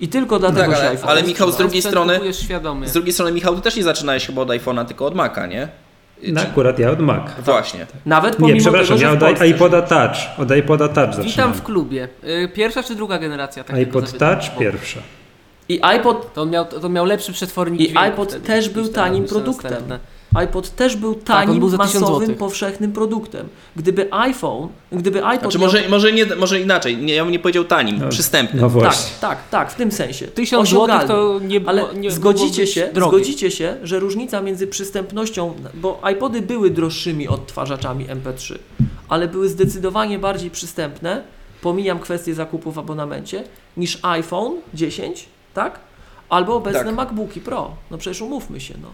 I tylko dlatego tak, się iPhone. Ale Michał, z drugiej strony, z drugiej strony, Michał, ty też nie zaczynałeś chyba od iPhone'a, tylko od Maca, nie? No, akurat ja od Maca. Właśnie. Tak. Nawet pomimo nie, przepraszam, tego, ja od iPoda Touch. Od iPoda Touch zaczynałem. Witam w klubie. Pierwsza czy druga generacja? Tak iPod Touch pierwsza. I iPod... To on miał, to on miał lepszy przetwornik. I iPod też był tanim produktem. Następne. iPod też był tanim, tak, był masowym, powszechnym produktem. Gdyby iPhone, gdyby iPod... Znaczy może, miał... może, nie, może inaczej, nie, ja bym nie powiedział tanim, no, przystępnym. No tak, tak, tak, w tym sensie. Tysiąc złotych to nie było. Ale nie zgodzicie, się, zgodzicie się, że różnica między przystępnością, bo iPody były droższymi odtwarzaczami M P trzy, ale były zdecydowanie bardziej przystępne, pomijam kwestię zakupu w abonamencie, niż iPhone dziesięć, tak? Albo obecne tak. MacBooki Pro. No przecież umówmy się, no.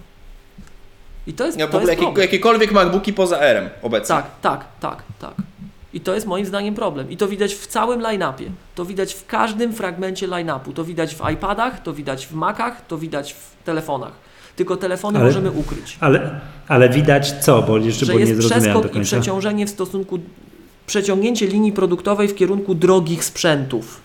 I to jest, ja to jest jakie, problem. Jakiekolwiek MacBooki poza Airem obecnie. Tak, tak, tak, tak. I to jest moim zdaniem problem. I to widać w całym line-upie. To widać w każdym fragmencie line-upu. To widać w iPadach, to widać w Macach, to widać w telefonach. Tylko telefony ale, możemy ukryć. Ale, ale widać co, bo jeszcze bo nie zrozumiałem do końca. Że jest przeskok i przeciążenie w stosunku, przeciągnięcie linii produktowej w kierunku drogich sprzętów.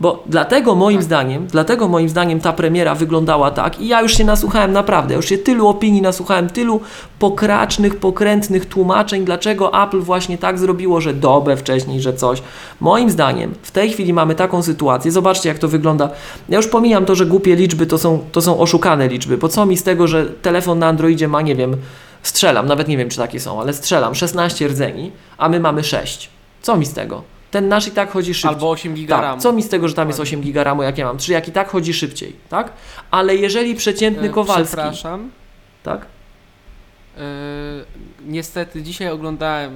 Bo dlatego moim zdaniem, dlatego moim zdaniem ta premiera wyglądała tak i ja już się nasłuchałem naprawdę, już się tylu opinii nasłuchałem, tylu pokracznych, pokrętnych tłumaczeń, dlaczego Apple właśnie tak zrobiło, że dobę wcześniej, że coś. Moim zdaniem w tej chwili mamy taką sytuację, zobaczcie jak to wygląda. Ja już pomijam to, że głupie liczby to są, to są oszukane liczby, bo co mi z tego, że telefon na Androidzie ma, nie wiem, strzelam, nawet nie wiem czy takie są, ale strzelam, szesnaście rdzeni, a my mamy sześć. Co mi z tego? Ten nasz i tak chodzi szybciej. Albo osiem giga tak. RAM. Co mi z tego, że tam jest osiem giga RAM, jak ja mam trzy, jak i tak chodzi szybciej, tak? Ale jeżeli przeciętny Kowalski... Przepraszam. Tak? Yy, niestety dzisiaj oglądałem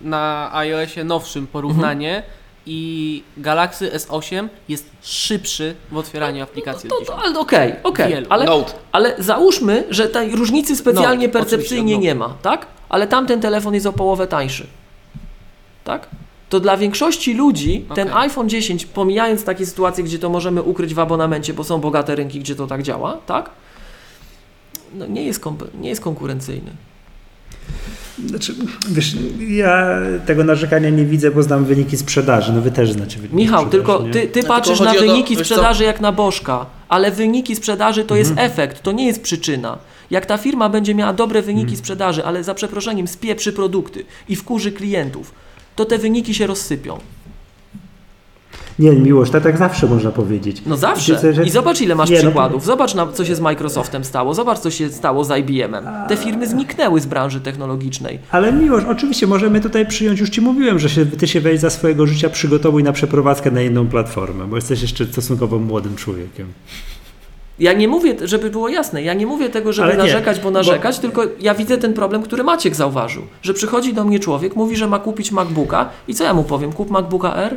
na iOSie nowszym porównanie mhm. i Galaxy S osiem jest szybszy w otwieraniu aplikacji. No, to, to, okay, okay. Ale okej, okej. Ale załóżmy, że tej różnicy specjalnie Note, percepcyjnie nie ma, tak? Ale tamten telefon jest o połowę tańszy. Tak? To dla większości ludzi okay. ten iPhone dziesięć, pomijając takie sytuacje, gdzie to możemy ukryć w abonamencie, bo są bogate rynki, gdzie to tak działa, tak? No nie jest, komp- nie jest konkurencyjny. Znaczy, wiesz, ja tego narzekania nie widzę, bo znam wyniki sprzedaży. No wy też znacie wyniki Michał, sprzedaży. Michał, tylko ty, ty no, patrzysz tylko na wyniki to, sprzedaży jak na bożka, ale wyniki sprzedaży to mhm. jest efekt, to nie jest przyczyna. Jak ta firma będzie miała dobre wyniki mhm. sprzedaży, ale za przeproszeniem spieprzy produkty i wkurzy klientów, to te wyniki się rozsypią. Nie, Miłosz, to tak zawsze można powiedzieć. No zawsze. I zobacz, ile masz nie, przykładów. Zobacz, co się z Microsoftem stało. Zobacz, co się stało z I B M-em. Te firmy zniknęły z branży technologicznej. Ale Miłosz, oczywiście możemy tutaj przyjąć, już ci mówiłem, że się, ty się weź za swojego życia, przygotowuj na przeprowadzkę na inną platformę, bo jesteś jeszcze stosunkowo młodym człowiekiem. Ja nie mówię, żeby było jasne, ja nie mówię tego, żeby nie, narzekać, bo narzekać, bo... tylko ja widzę ten problem, który Maciek zauważył, że przychodzi do mnie człowiek, mówi, że ma kupić MacBooka i co ja mu powiem? Kup MacBooka Air?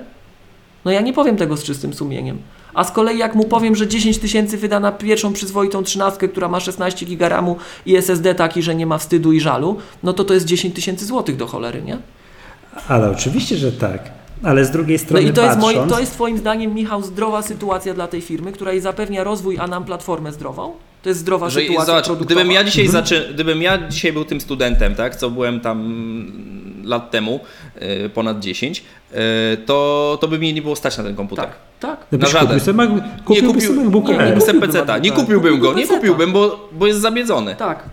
No ja nie powiem tego z czystym sumieniem. A z kolei jak mu powiem, że dziesięć tysięcy wyda na pierwszą przyzwoitą trzynastkę, która ma szesnaście giga ramu i S S D taki, że nie ma wstydu i żalu, no to to jest dziesięć tysięcy złotych do cholery, nie? Ale oczywiście, że tak. Ale z drugiej strony no i to patrząc... jest moi, to jest twoim zdaniem, Michał, zdrowa sytuacja dla tej firmy, która jej zapewnia rozwój, a nam platformę zdrową? To jest zdrowa że, sytuacja zobacz, produktowa. Gdybym ja, dzisiaj mhm. zaczy... gdybym ja dzisiaj był tym studentem, tak, co byłem tam lat temu, yy, ponad dziesięć, yy, to, to by mnie nie było stać na ten komputer. Tak, tak. Na żaden. Kupiłbym sobie MacBooka. Nie kupiłbym peceta. Nie kupiłbym go, nie kupiłbym, bo, bo jest zabiedzony. Tak.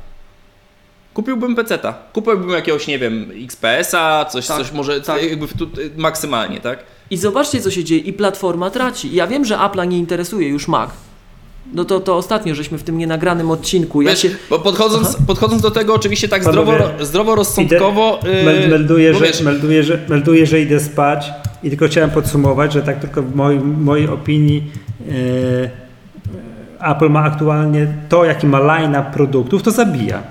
Kupiłbym peceta, kupiłbym jakiegoś, nie wiem, X P S-a, coś, tak, coś może tak. jakby tu, maksymalnie, tak? I zobaczcie, co się dzieje i platforma traci. Ja wiem, że Apple'a nie interesuje już Mac. No to, to ostatnio żeśmy w tym nienagranym odcinku. Ja Wiesz, się... bo podchodząc, podchodząc do tego oczywiście tak zdrowo, zdrowo rozsądkowo... Idę, melduję, yy, że, melduję, że, melduję, że idę spać i tylko chciałem podsumować, że tak tylko w mojej, mojej opinii... Yy, Apple ma aktualnie to, jaki ma line-up produktów, to zabija.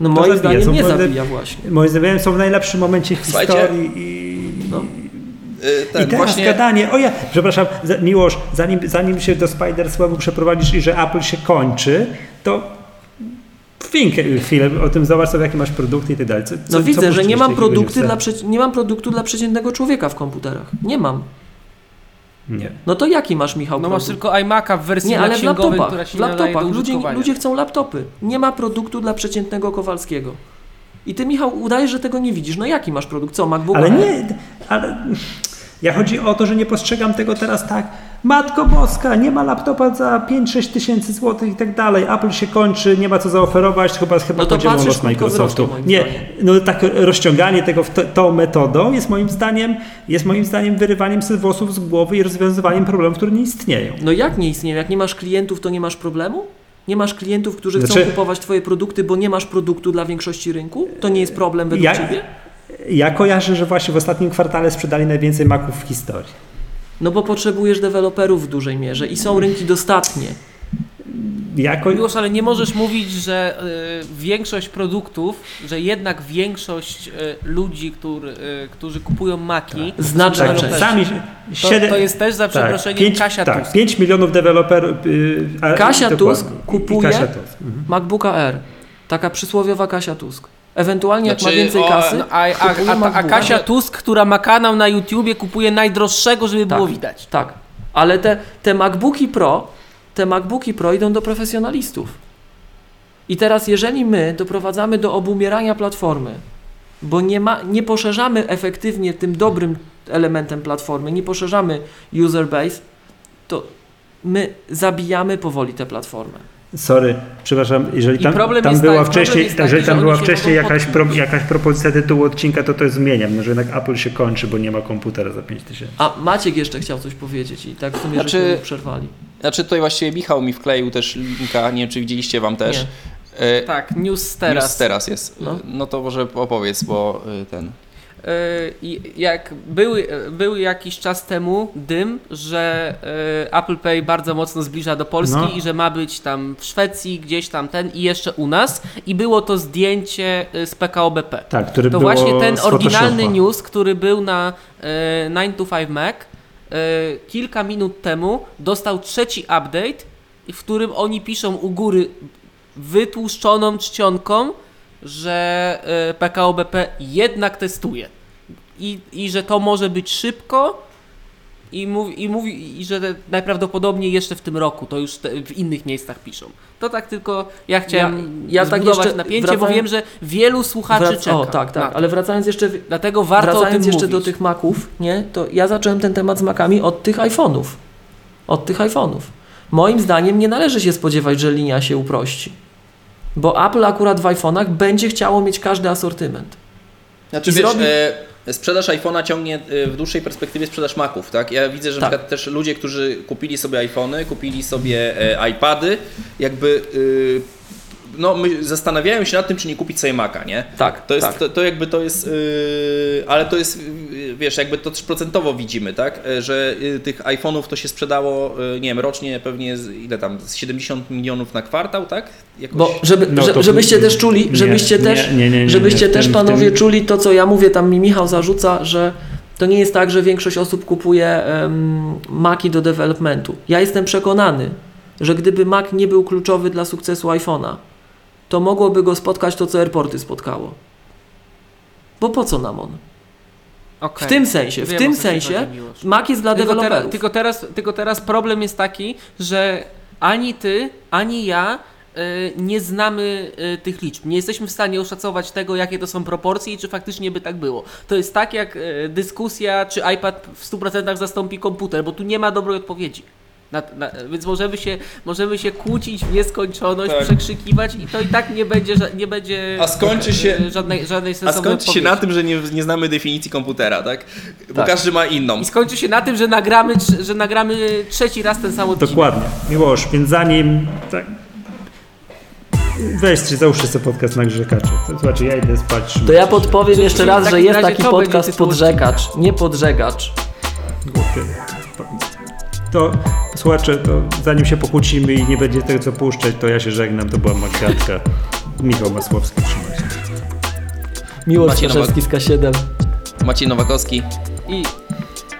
No moim zabija. zdaniem są nie powody, zabija właśnie. Moim zdaniem są w najlepszym momencie Słuchajcie, historii i, no. yy, ten, i teraz właśnie... gadanie, o ja, przepraszam, Miłosz, zanim, zanim się do Spider-Sławu przeprowadzisz i że Apple się kończy, to think chwilę o tym, zobacz sobie jakie masz produkty i tak dalej. Co, no co, widzę, co że nie mam, produkty dla przeci- nie mam produktu dla przeciętnego człowieka w komputerach. Nie mam. Nie. No to jaki masz, Michał? No masz tylko iMac'a w wersji nie, ale w laptopach, która się w laptopach. Ludzie, ludzie chcą laptopy. Nie ma produktu dla przeciętnego Kowalskiego. I ty, Michał, udajesz, że tego nie widzisz. No jaki masz produkt? Co, MacBooka? Ale nie, ale ja chodzi o to, że nie postrzegam tego teraz tak. Matko Boska, nie ma laptopa za pięć sześć tysięcy złotych i tak dalej. Apple się kończy, nie ma co zaoferować, chyba, chyba no podzielą los Microsoftu. Nie, no tak rozciąganie tego to, tą metodą jest moim zdaniem jest moim zdaniem wyrywaniem sobie włosów z głowy i rozwiązywaniem problemów, które nie istnieją. No jak nie istnieją? Jak nie masz klientów, to nie masz problemu? Nie masz klientów, którzy znaczy... chcą kupować Twoje produkty, bo nie masz produktu dla większości rynku? To nie jest problem według ja, Ciebie? Ja kojarzę, że właśnie w ostatnim kwartale sprzedali najwięcej Maców w historii. No bo potrzebujesz deweloperów w dużej mierze i są rynki dostatnie. Jako... Miłosz, ale nie możesz mówić, że y, większość produktów, że jednak większość y, ludzi, który, y, którzy kupują Maki... Tak. Znaczy, tak, sami... siedem... to, to jest też za przeproszeniem tak, pięć, Kasia tak, Tusk. pięć milionów deweloperów... Y, Kasia Tusk kupuje Kasia Tusk. Mhm. MacBooka Air. Taka przysłowiowa Kasia Tusk. Ewentualnie znaczy, jak ma więcej o, kasy... No, a, a, a, a, a Kasia Tusk, która ma kanał na YouTubie, kupuje najdroższego, żeby tak, było widać. Tak, ale te, te MacBooki Pro... Te MacBooki Pro idą do profesjonalistów. I teraz jeżeli my doprowadzamy do obumierania platformy, bo nie, ma, nie poszerzamy efektywnie tym dobrym elementem platformy, nie poszerzamy user base, to my zabijamy powoli tę platformę. Sorry, przepraszam, jeżeli tam, tam była wcześniej, taki, jeżeli tam była wcześniej jakaś, pro, jakaś propozycja tytułu odcinka, to to zmieniam, no, że jednak Apple się kończy, bo nie ma komputera za pięć tysięcy. A Maciek jeszcze chciał coś powiedzieć i tak w sumie znaczy, żeśmy przerwali. Znaczy tutaj właściwie Michał mi wkleił też linka, nie wiem czy widzieliście wam też. E, tak, news teraz. News teraz jest, no, no to może opowiedz, bo ten... I jak były, był jakiś czas temu dym, że Apple Pay bardzo mocno zbliża do Polski no. i że ma być tam w Szwecji, gdzieś tam ten i jeszcze u nas i było to zdjęcie z P K O B P. Tak, który to było właśnie ten oryginalny news, który był na nine to five Mac kilka minut temu dostał trzeci update, w którym oni piszą u góry wytłuszczoną czcionką, że P K O B P jednak testuje i, i że to może być szybko i mówi, i mówi i że najprawdopodobniej jeszcze w tym roku to już te, w innych miejscach piszą. To tak tylko ja chciałem ja, ja zbudować tak napięcie, wracając, bo wiem, że wielu słuchaczy wrac- czeka. O, tak, tak, ale wracając jeszcze, dlatego warto wracając o tym jeszcze mówić. Do tych Maców, nie, to ja zacząłem ten temat z Macami od tych iPhone'ów. Od tych iPhone'ów. Moim zdaniem nie należy się spodziewać, że linia się uprości. Bo Apple akurat w iPhone'ach będzie chciało mieć każdy asortyment. Znaczy wiesz, zrobi... e, sprzedaż iPhone'a ciągnie e, w dłuższej perspektywie sprzedaż Maców, tak? Ja widzę, że tak. Na przykład też ludzie, którzy kupili sobie iPhony, kupili sobie e, iPady, jakby e, no, my zastanawiają się nad tym, czy nie kupić sobie Maca, nie? Tak, to jest, tak. To, to jakby to jest, e, ale to jest, wiesz, jakby to też procentowo widzimy, tak? E, że e, tych iPhone'ów to się sprzedało, e, nie wiem, rocznie pewnie z, ile tam, z siedemdziesiąt milionów na kwartał, tak? Jakoś... Bo żeby, no to... żebyście też czuli, żebyście nie, też, nie, nie, nie, żebyście nie, nie, też ten, panowie ten... czuli to, co ja mówię, tam mi Michał zarzuca, że to nie jest tak, że większość osób kupuje um, Maci do developmentu. Ja jestem przekonany, że gdyby Mac nie był kluczowy dla sukcesu iPhone'a, to mogłoby go spotkać to, co AirPorty spotkało. Bo po co nam on? Okay. W tym sensie, w Wiem, tym sensie Mac jest dla tylko deweloperów. Ter- tylko, teraz, tylko teraz problem jest taki, że ani ty, ani ja nie znamy tych liczb. Nie jesteśmy w stanie oszacować tego, jakie to są proporcje i czy faktycznie by tak było. To jest tak jak dyskusja, czy iPad w sto procent zastąpi komputer, bo tu nie ma dobrej odpowiedzi. Na, na, więc możemy się, możemy się kłócić w nieskończoność, tak. przekrzykiwać i to i tak nie będzie, nie będzie a skończy się, żadnej, żadnej sensownej odpowiedzi. A skończy się na tym, że nie, nie znamy definicji komputera, tak? Bo tak. każdy ma inną. I skończy się na tym, że nagramy, że nagramy trzeci raz ten sam odcinek. Dokładnie. Miłosz, więc zanim... Tak. Weźcie, załóżcie sobie podcast Nadrzekacze. Słuchajcie, ja idę spać. To ja podpowiem jeszcze raz, że jest taki podcast Podrzekacz, nie Podżegacz. Głupie. To słuchajcie, to zanim się pokłócimy i nie będzie tego co puszczać, to ja się żegnam. To była Magdatka. Michał Masłowski, trzymaj się. Miłosz Krzyżewski z K siedem. Maciej Nowakowski i,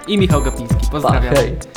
i Michał Gapiński. Pozdrawiam. Pa, hej.